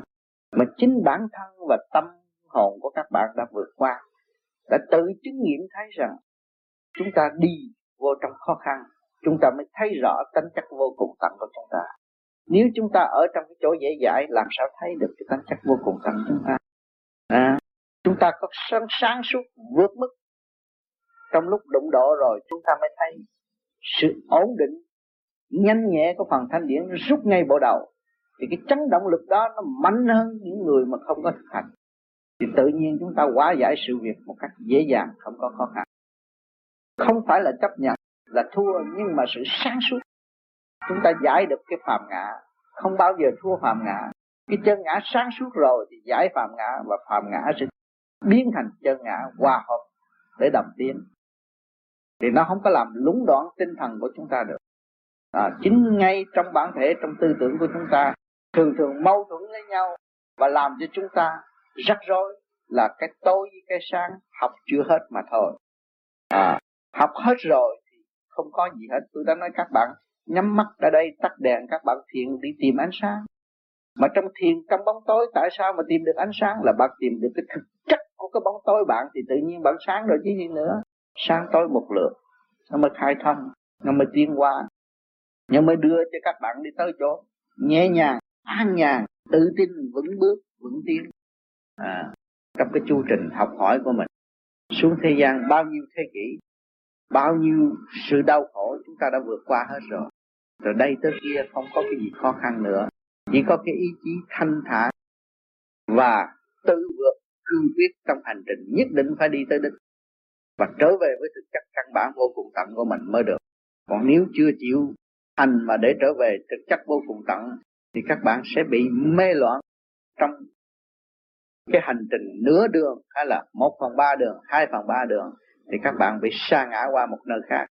Mà chính bản thân và tâm hồn của các bạn đã vượt qua, đã tự chứng nghiệm thấy rằng chúng ta đi vô trong khó khăn, chúng ta mới thấy rõ tính chất vô cùng tận của chúng ta. Nếu chúng ta ở trong cái chỗ dễ dãi, làm sao thấy được cái tính chất vô cùng tận của chúng ta? À, chúng ta có sáng, sáng suốt vượt mức. Trong lúc đụng độ rồi chúng ta mới thấy sự ổn định nhanh nhẹ của phần thanh điển rút ngay bộ đầu, thì cái chấn động lực đó nó mạnh hơn những người mà không có thực hành, thì tự nhiên chúng ta hóa giải sự việc một cách dễ dàng, không có khó khăn. Không phải là chấp nhận là thua, nhưng mà sự sáng suốt chúng ta giải được cái phàm ngã, không bao giờ thua phàm ngã. Cái chân ngã sáng suốt rồi thì giải phàm ngã, và phàm ngã sẽ biến thành chân ngã hòa hợp để đồng tiến, thì nó không có làm lúng đoạn tinh thần của chúng ta được. À, chính ngay trong bản thể, trong tư tưởng của chúng ta thường thường mâu thuẫn với nhau và làm cho chúng ta rắc rối, là cái tối với cái sáng, học chưa hết mà thôi. À, học hết rồi thì không có gì hết. Tôi đã nói các bạn nhắm mắt ra đây, tắt đèn, các bạn thiền đi tìm ánh sáng. Mà trong thiền, trong bóng tối, tại sao mà tìm được ánh sáng? Là bạn tìm được cái thực chất của cái bóng tối bạn, thì tự nhiên bạn sáng rồi chứ gì nữa. Sáng tối một lượt, nó mới khai thông, nó mới tiến qua, nhưng mới đưa cho các bạn đi tới chỗ nhẹ nhàng, an nhàn, tự tin, vững bước, vững tiến. À, trong cái chu trình học hỏi của mình xuống thế gian, bao nhiêu thế kỷ, bao nhiêu sự đau khổ chúng ta đã vượt qua hết rồi. Rồi đây tới kia không có cái gì khó khăn nữa, chỉ có cái ý chí thanh thản và tự vượt cương quyết trong hành trình nhất định phải đi tới đích và trở về với thực chất căn bản vô cùng tận của mình mới được. Còn nếu chưa chịu hành mà để trở về thực chất vô cùng tận thì các bạn sẽ bị mê loạn trong cái hành trình nửa đường, hay là một phần ba đường, hai phần ba đường, thì các bạn bị sa ngã qua một nơi khác,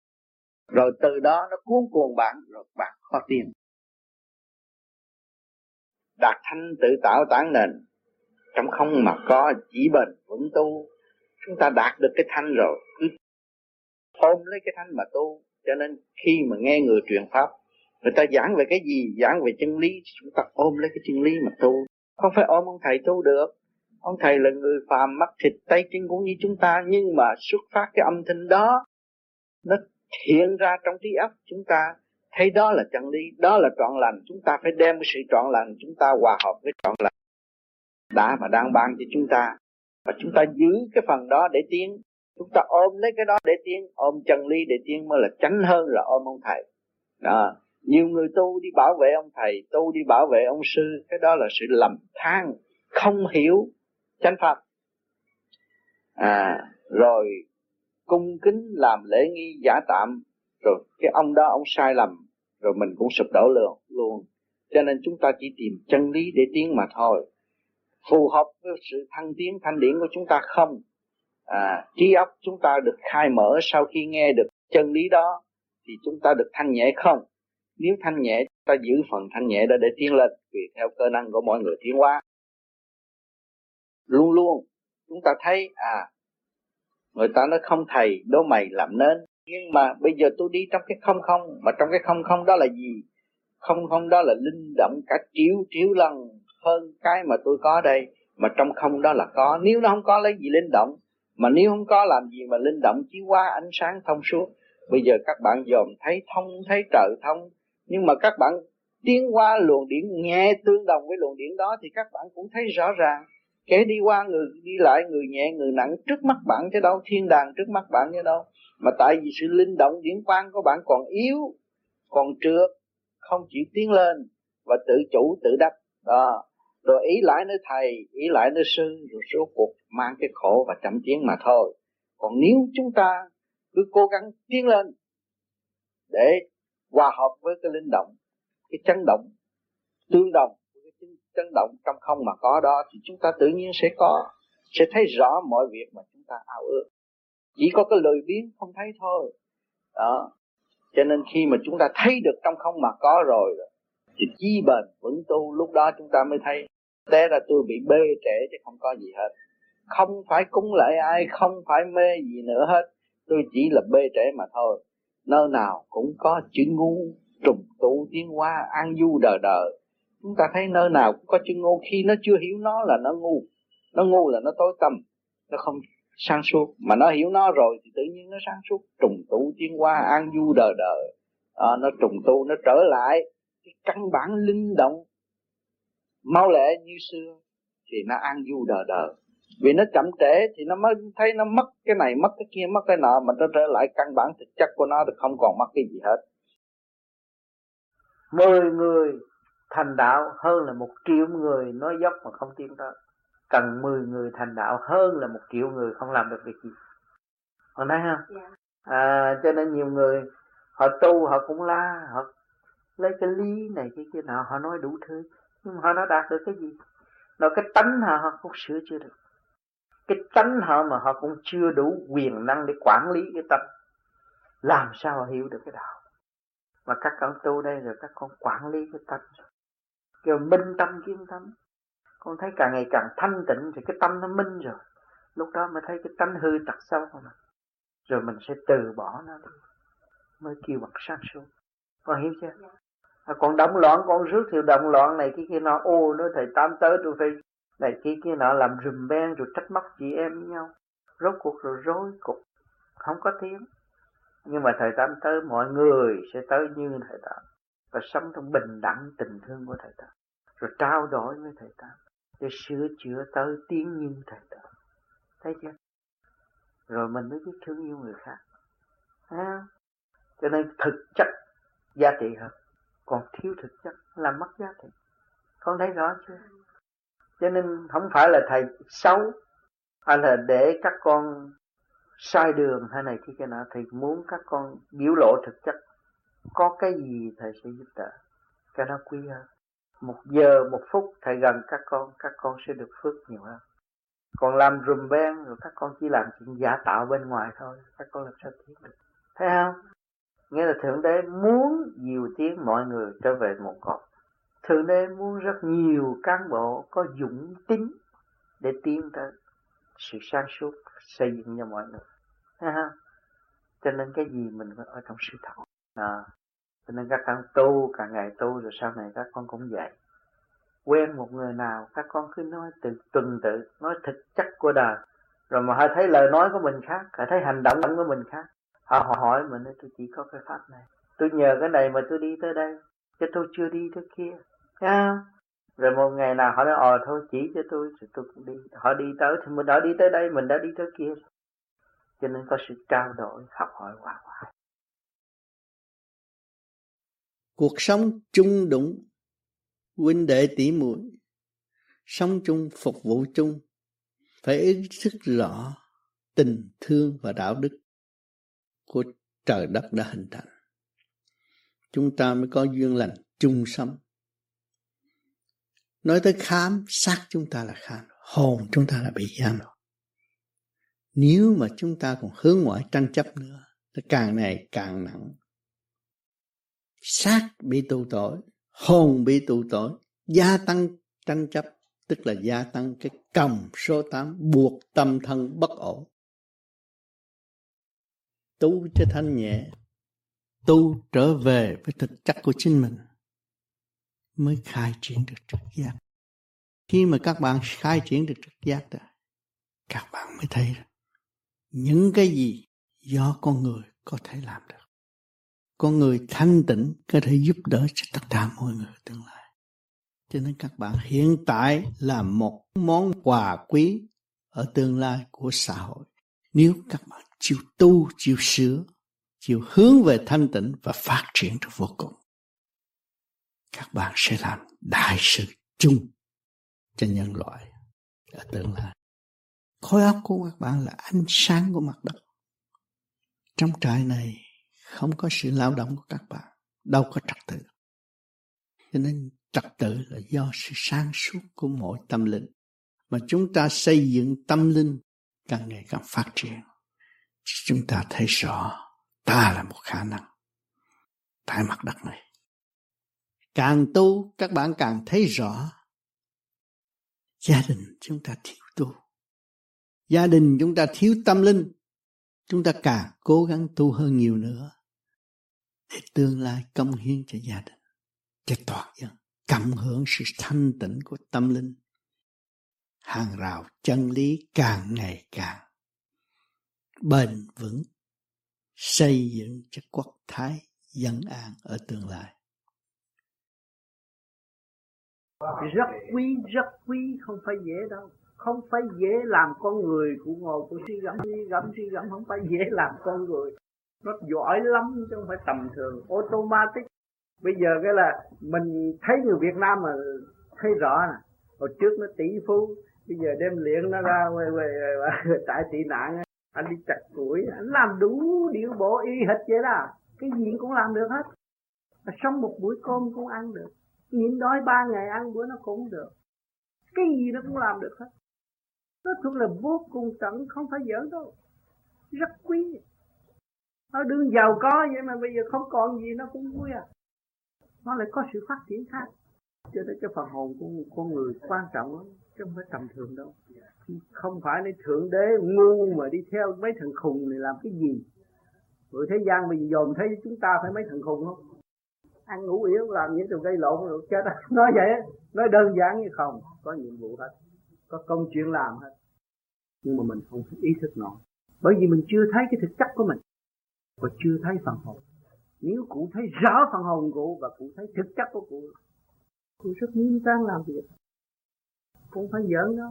rồi từ đó nó cuốn cuồng bạn, rồi bạn khó tin. Đạt thanh tự tạo tán nền, trong không mà có, chỉ bền vững tu. Chúng ta đạt được cái thanh rồi cứ ôm lấy cái thanh mà tu. Cho nên khi mà nghe người truyền pháp, người ta giảng về cái gì, giảng về chân lý, chúng ta ôm lấy cái chân lý mà tu. Không phải ôm ông thầy tu được. Ông thầy là người phàm, mắt thịt tay chân cũng như chúng ta, nhưng mà xuất phát cái âm thanh đó nó hiện ra trong trí óc chúng ta, thấy đó là chân lý, đó là trọn lành. Chúng ta phải đem cái sự trọn lành, chúng ta hòa hợp với trọn lành đã mà đang ban cho chúng ta, và chúng ta giữ cái phần đó để tiến. Chúng ta ôm lấy cái đó để tiến, ôm chân lý để tiến mới là tránh hơn là ôm ông thầy đó. Nhiều người tu đi bảo vệ ông thầy, tu đi bảo vệ ông sư, cái đó là sự lầm than, không hiểu chánh pháp. À, rồi cung kính làm lễ nghi giả tạm, rồi cái ông đó ông sai lầm, rồi mình cũng sụp đổ luôn, luôn. Cho nên chúng ta chỉ tìm chân lý để tiến mà thôi. Phù hợp với sự thăng tiến thanh điển của chúng ta không? À, trí óc chúng ta được khai mở sau khi nghe được chân lý đó, thì chúng ta được thanh nhẹ không? Nếu thanh nhẹ, chúng ta giữ phần thanh nhẹ đó để tiến lên, vì theo cơ năng của mọi người tiến hóa. Luôn luôn chúng ta thấy à, người ta nói không thầy đố mày làm nên, nhưng mà bây giờ tôi đi trong cái không không, mà trong cái không không đó là gì? Không không đó là linh động cả triệu triệu lần hơn cái mà tôi có đây, mà trong không đó là có. Nếu nó không có lấy gì linh động, mà nếu không có làm gì mà linh động chiếu qua ánh sáng thông suốt. Bây giờ các bạn dòm thấy thông, thấy trời thông, nhưng mà các bạn tiến qua luồng điển nghe tương đồng với luồng điển đó thì các bạn cũng thấy rõ ràng. Kể đi qua người đi lại, người nhẹ người nặng trước mắt bạn chứ đâu, thiên đàng trước mắt bạn chứ đâu. Mà tại vì sự linh động điển quang của bạn còn yếu, còn trượt, không chịu tiến lên và tự chủ tự đắc đó. Rồi ý lại nơi thầy, ý lại nơi sư, rồi số cuộc mang cái khổ và chậm tiến mà thôi. Còn nếu chúng ta cứ cố gắng tiến lên để hòa hợp với cái linh động, cái chấn động tương đồng, cái chấn động trong không mà có đó, thì chúng ta tự nhiên sẽ có, sẽ thấy rõ mọi việc mà chúng ta ao ước. Chỉ có cái lười biếng không thấy thôi đó. Cho nên khi mà chúng ta thấy được trong không mà có rồi thì chí bền vững tu, lúc đó chúng ta mới thấy té ra tôi bị bê trễ chứ không có gì hết. Không phải cúng lạy ai, không phải mê gì nữa hết, tôi chỉ là bê trễ mà thôi. Nơi nào cũng có chữ ngu, trùng tụ tiến hóa an du đời đời. Chúng ta thấy nơi nào cũng có chữ ngu, khi nó chưa hiểu nó là nó ngu. Nó ngu là nó tối tăm, nó không sáng suốt. Mà nó hiểu nó rồi thì tự nhiên nó sáng suốt, trùng tụ tiến hóa an du đời đời. À, nó trùng tu, nó trở lại cái căn bản linh động mau lẹ như xưa thì nó an du đời đời. Vì nó chậm trễ thì nó mới thấy nó mất cái này, mất cái kia, mất cái nọ, mà nó trở lại căn bản thực chất của nó thì không còn mất cái gì hết. Mười người thành đạo hơn là một triệu người nói dốc mà không tiến tới. Cần mười người thành đạo hơn là một triệu người không làm được việc gì. Còn thấy không? À, cho nên nhiều người họ tu họ cũng la, họ lấy cái lý này cái kia nọ, họ nói đủ thứ, nhưng mà họ nó đạt được cái gì? Nó cái tánh họ, họ cũng sửa chưa được. Cái tánh họ mà họ cũng chưa đủ quyền năng để quản lý cái tâm, làm sao họ hiểu được cái đạo? Mà các con tu đây rồi các con quản lý cái tâm, kêu minh tâm kiến tâm. Con thấy càng ngày càng thanh tịnh thì cái tâm nó minh rồi. Lúc đó mới thấy cái tánh hư tật xấu của mình, rồi mình sẽ từ bỏ nó đi, mới kêu bằng sáng suốt. Con hiểu chưa? À, còn động loạn, con rước theo động loạn này cái kia nọ, ô nói thầy Tám tới tôi phải này kia kia nọ, làm rùm beng rồi trách móc chị em với nhau, rốt cuộc rồi rối cục không có tiếng. Nhưng mà thầy Tám tới, mọi người sẽ tới như thầy Tám và sống trong bình đẳng tình thương của thầy Tám, rồi trao đổi với thầy Tám để sửa chữa tới tiếng như thầy Tám. Thấy chưa? Rồi mình mới biết thương yêu người khác. À, cho nên thực chất giá trị hơn, còn thiếu thực chất làm mất giá trị. Con thấy rõ chưa? Cho nên không phải là thầy xấu hay là để các con sai đường hay này kia kia nọ, thầy muốn các con biểu lộ thực chất, có cái gì thầy sẽ giúp đỡ, cái đó quý hơn. Một giờ một phút thầy gần các con, các con sẽ được phước nhiều hơn. Còn làm rùm beng rồi các con chỉ làm chuyện giả tạo bên ngoài thôi, các con làm sao tiến được? Thấy không? Nghĩa là Thượng Đế muốn nhiều tiếng mọi người trở về một cột. Thượng Đế muốn rất nhiều cán bộ có dũng tính để tiến tới sự sáng suốt xây dựng cho mọi người. Ha. Cho nên cái gì mình phải ở trong sự thật. À. Cho nên các con tu, càng ngày tu rồi sau này các con cũng vậy. Quen một người nào các con cứ nói từ tuần tự, nói thực chất của đời. Rồi mà họ thấy lời nói của mình khác, họ thấy hành động của mình khác. Họ hỏi mình, tôi chỉ có cái pháp này, tôi nhờ cái này mà tôi đi tới đây, chứ tôi chưa đi tới kia, thấy không? Rồi một ngày nào họ nói, ờ thôi chỉ cho tôi, rồi tôi cũng đi. Họ đi tới thì mình đã đi tới đây, mình đã đi tới kia. Cho nên có sự trao đổi, học hỏi hoài hoài. Cuộc sống chung đụng, huynh đệ tỷ muội, sống chung, phục vụ chung, phải ý thức rõ tình thương và đạo đức của trời đất đã hình thành. Chúng ta mới có duyên lành chung sống. Nói tới khám, xác chúng ta là khám, hồn chúng ta là bị giam. Nếu mà chúng ta còn hướng ngoại tranh chấp nữa, nó càng này càng nặng. Xác bị tù tội, hồn bị tù tội, gia tăng tranh chấp, tức là gia tăng cái còng số tám, buộc tâm thân bất ổn. Tu cho thanh nhẹ, tu trở về với thực chất của chính mình, mới khai triển được trực giác. Khi mà các bạn khai triển được trực giác rồi, các bạn mới thấy rồi, những cái gì do con người có thể làm được. Con người thanh tịnh có thể giúp đỡ cho tất cả mọi người tương lai. Cho nên các bạn hiện tại là một món quà quý ở tương lai của xã hội. Nếu các bạn chịu tu, chịu sửa, chịu hướng về thanh tịnh và phát triển được vô cùng, các bạn sẽ làm đại sự chung cho nhân loại ở tương lai. Khối óc của các bạn là ánh sáng của mặt đất. Trong trại này không có sự lao động của các bạn, đâu có trật tự. Cho nên trật tự là do sự sáng suốt của mỗi tâm linh. Mà chúng ta xây dựng tâm linh càng ngày càng phát triển. Chúng ta thấy rõ ta là một khả năng tại mặt đất này. Càng tu các bạn càng thấy rõ gia đình chúng ta thiếu tu. Gia đình chúng ta thiếu tâm linh. Chúng ta càng cố gắng tu hơn nhiều nữa để tương lai cống hiến cho gia đình, cho toàn dân, cảm hưởng sự thanh tịnh của tâm linh. Hàng rào chân lý càng ngày càng bền vững, xây dựng cho quốc thái dân an ở tương lai. Rất quý, rất quý, không phải dễ đâu. Không phải dễ làm con người, cụ ngồi cụ suy gẫm, suy gẫm, suy gẫm, không phải dễ làm con người. Nó giỏi lắm chứ không phải tầm thường, automatic. Bây giờ cái là mình thấy người Việt Nam mà thấy rõ nè. Hồi trước nó tỷ phú, bây giờ đem liễn nó ra về, về, về tại tị nạn ấy. Anh đi chặt củi, anh làm đủ điệu bộ y hệt vậy đó. Cái gì cũng làm được hết. Sống một buổi cơm cũng ăn được. Nhịn đói ba ngày ăn bữa nó cũng được. Cái gì nó cũng làm được hết. Nó thuộc là vô cùng tận, không phải giỡn đâu. Rất quý. Nó đương giàu có vậy mà bây giờ không còn gì nó cũng vui à. Nó lại có sự phát triển khác. Cho nên cái phần hồn của con người quan trọng lắm, chứ không phải tầm thường đâu. Không phải để Thượng Đế ngu mà đi theo mấy thằng khùng này làm cái gì. Rồi thế gian mình dồn thấy chúng ta phải mấy thằng khùng không? Ăn ngủ yếu làm những điều gây lộn rồi chết. Nói vậy nói đơn giản như không. Có nhiệm vụ hết, có công chuyện làm hết. Nhưng mà mình không ý thức nổi, bởi vì mình chưa thấy cái thực chất của mình và chưa thấy phần hồn. Nếu cụ thấy rõ phần hồn cụ và cụ thấy thực chất của cụ, cụ rất nghiêm trang làm việc, cũng phải giỡn đó.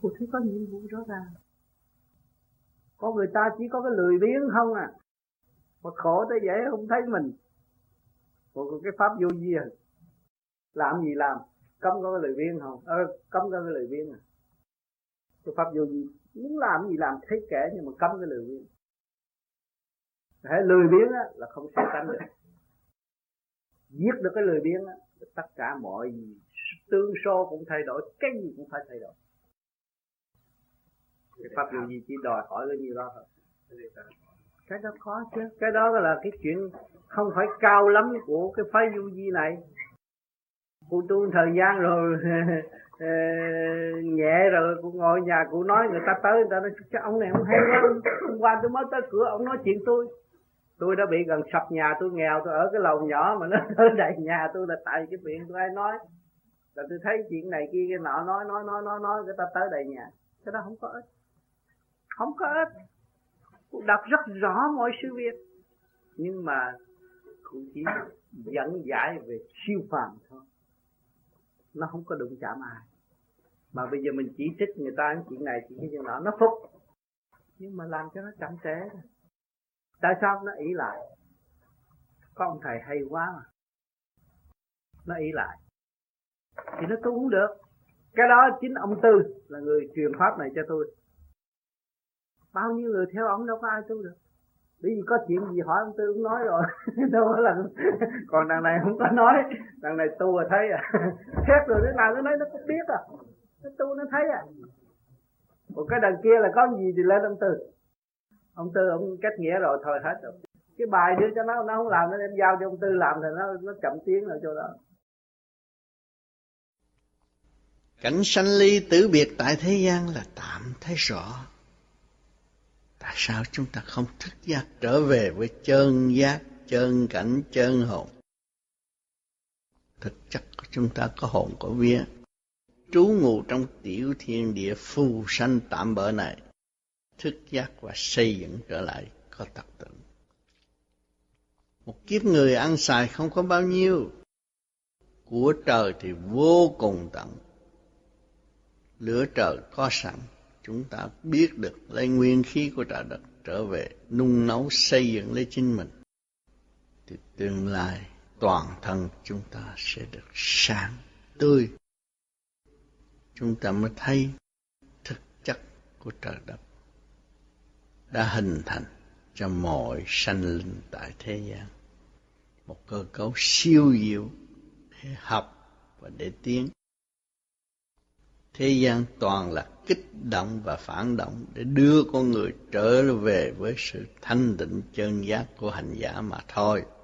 Cụ thấy có nhiệm vụ rõ ràng. Có người ta chỉ có cái lười biếng không à, mà khổ tới vậy không thấy mình. Còn cái pháp vô vi à, làm gì làm, cấm có cái lười biếng không? Ờ, cấm có cái lười biếng à. Cái pháp vô vi muốn làm gì làm thấy kể, nhưng mà cấm cái lười biếng. Hãy lười biếng á là không sẽ tránh được. Giết được cái lười biếng á, tất cả mọi gì, tương số cũng thay đổi, cái gì cũng phải thay đổi. Cái pháp vô vi chỉ đòi hỏi cái nhiêu đó thôi. Cái đó khó chứ, cái đó là cái chuyện không phải cao lắm của cái phái vô vi này. Cụ tu thời gian rồi nhẹ rồi, cụ ngồi nhà cụ nói người ta tới, người ta nói chắc ông này không hay quá. Hôm qua tôi mới tới cửa ông nói chuyện tôi, tôi đã bị gần sập nhà, tôi nghèo, tôi ở cái lầu nhỏ mà nó tới đầy nhà tôi là tại cái miệng tôi hay nói, là tôi thấy chuyện này kia cái nọ nói nói nói nói nói người ta tới đầy nhà. Cái đó không có ích, không có ích. Cụ đọc rất rõ mọi sự việc, nhưng mà cũng chỉ dẫn giải về siêu phàm thôi, nó không có đụng chạm ai. Mà bây giờ mình chỉ trích người ta cái chuyện này chỉ cái chuyện nọ, nó phục, nhưng mà làm cho nó chậm trễ. Tại sao nó ý lại? Có ông thầy hay quá mà nó ý lại thì nó tu cũng được. Cái đó chính ông Tư là người truyền pháp này cho tôi. Bao nhiêu người theo ông đâu có ai tu được. Bởi vì có chuyện gì hỏi ông Tư cũng nói rồi. Đâu có lần. Còn đằng này không có nói. Đằng này tu là thấy à. Thét rồi thế nào nó nói nó cũng biết à. Nó tu nó thấy à. Một cái đằng kia là có gì thì lên ông Tư. Ông Tư ông cách nghĩa rồi thôi hết rồi. Cái bài đưa cho nó nó không làm, nó đem giao cho ông Tư làm thì nó nó chậm tiếng ở chỗ đó. Cảnh sanh ly tử biệt tại thế gian là tạm thấy rõ. Tại sao chúng ta không thức giác trở về với chân giác, chân cảnh, chân hồn? Thực chất chúng ta có hồn có vía, trú ngụ trong tiểu thiên địa phù sanh tạm bỡ này, thức giác và xây dựng trở lại có tập tưởng. Một kiếp người ăn xài không có bao nhiêu, của trời thì vô cùng tận, lửa trời có sẵn. Chúng ta biết được lấy nguyên khí của trời đất trở về nung nấu xây dựng lấy chính mình, thì tương lai toàn thân chúng ta sẽ được sáng tươi. Chúng ta mới thấy thực chất của trời đất đã hình thành cho mọi sanh linh tại thế gian một cơ cấu siêu diệu để học và để tiến. Thế gian toàn là kích động và phản động để đưa con người trở về với sự thanh tịnh chân giác của hành giả mà thôi.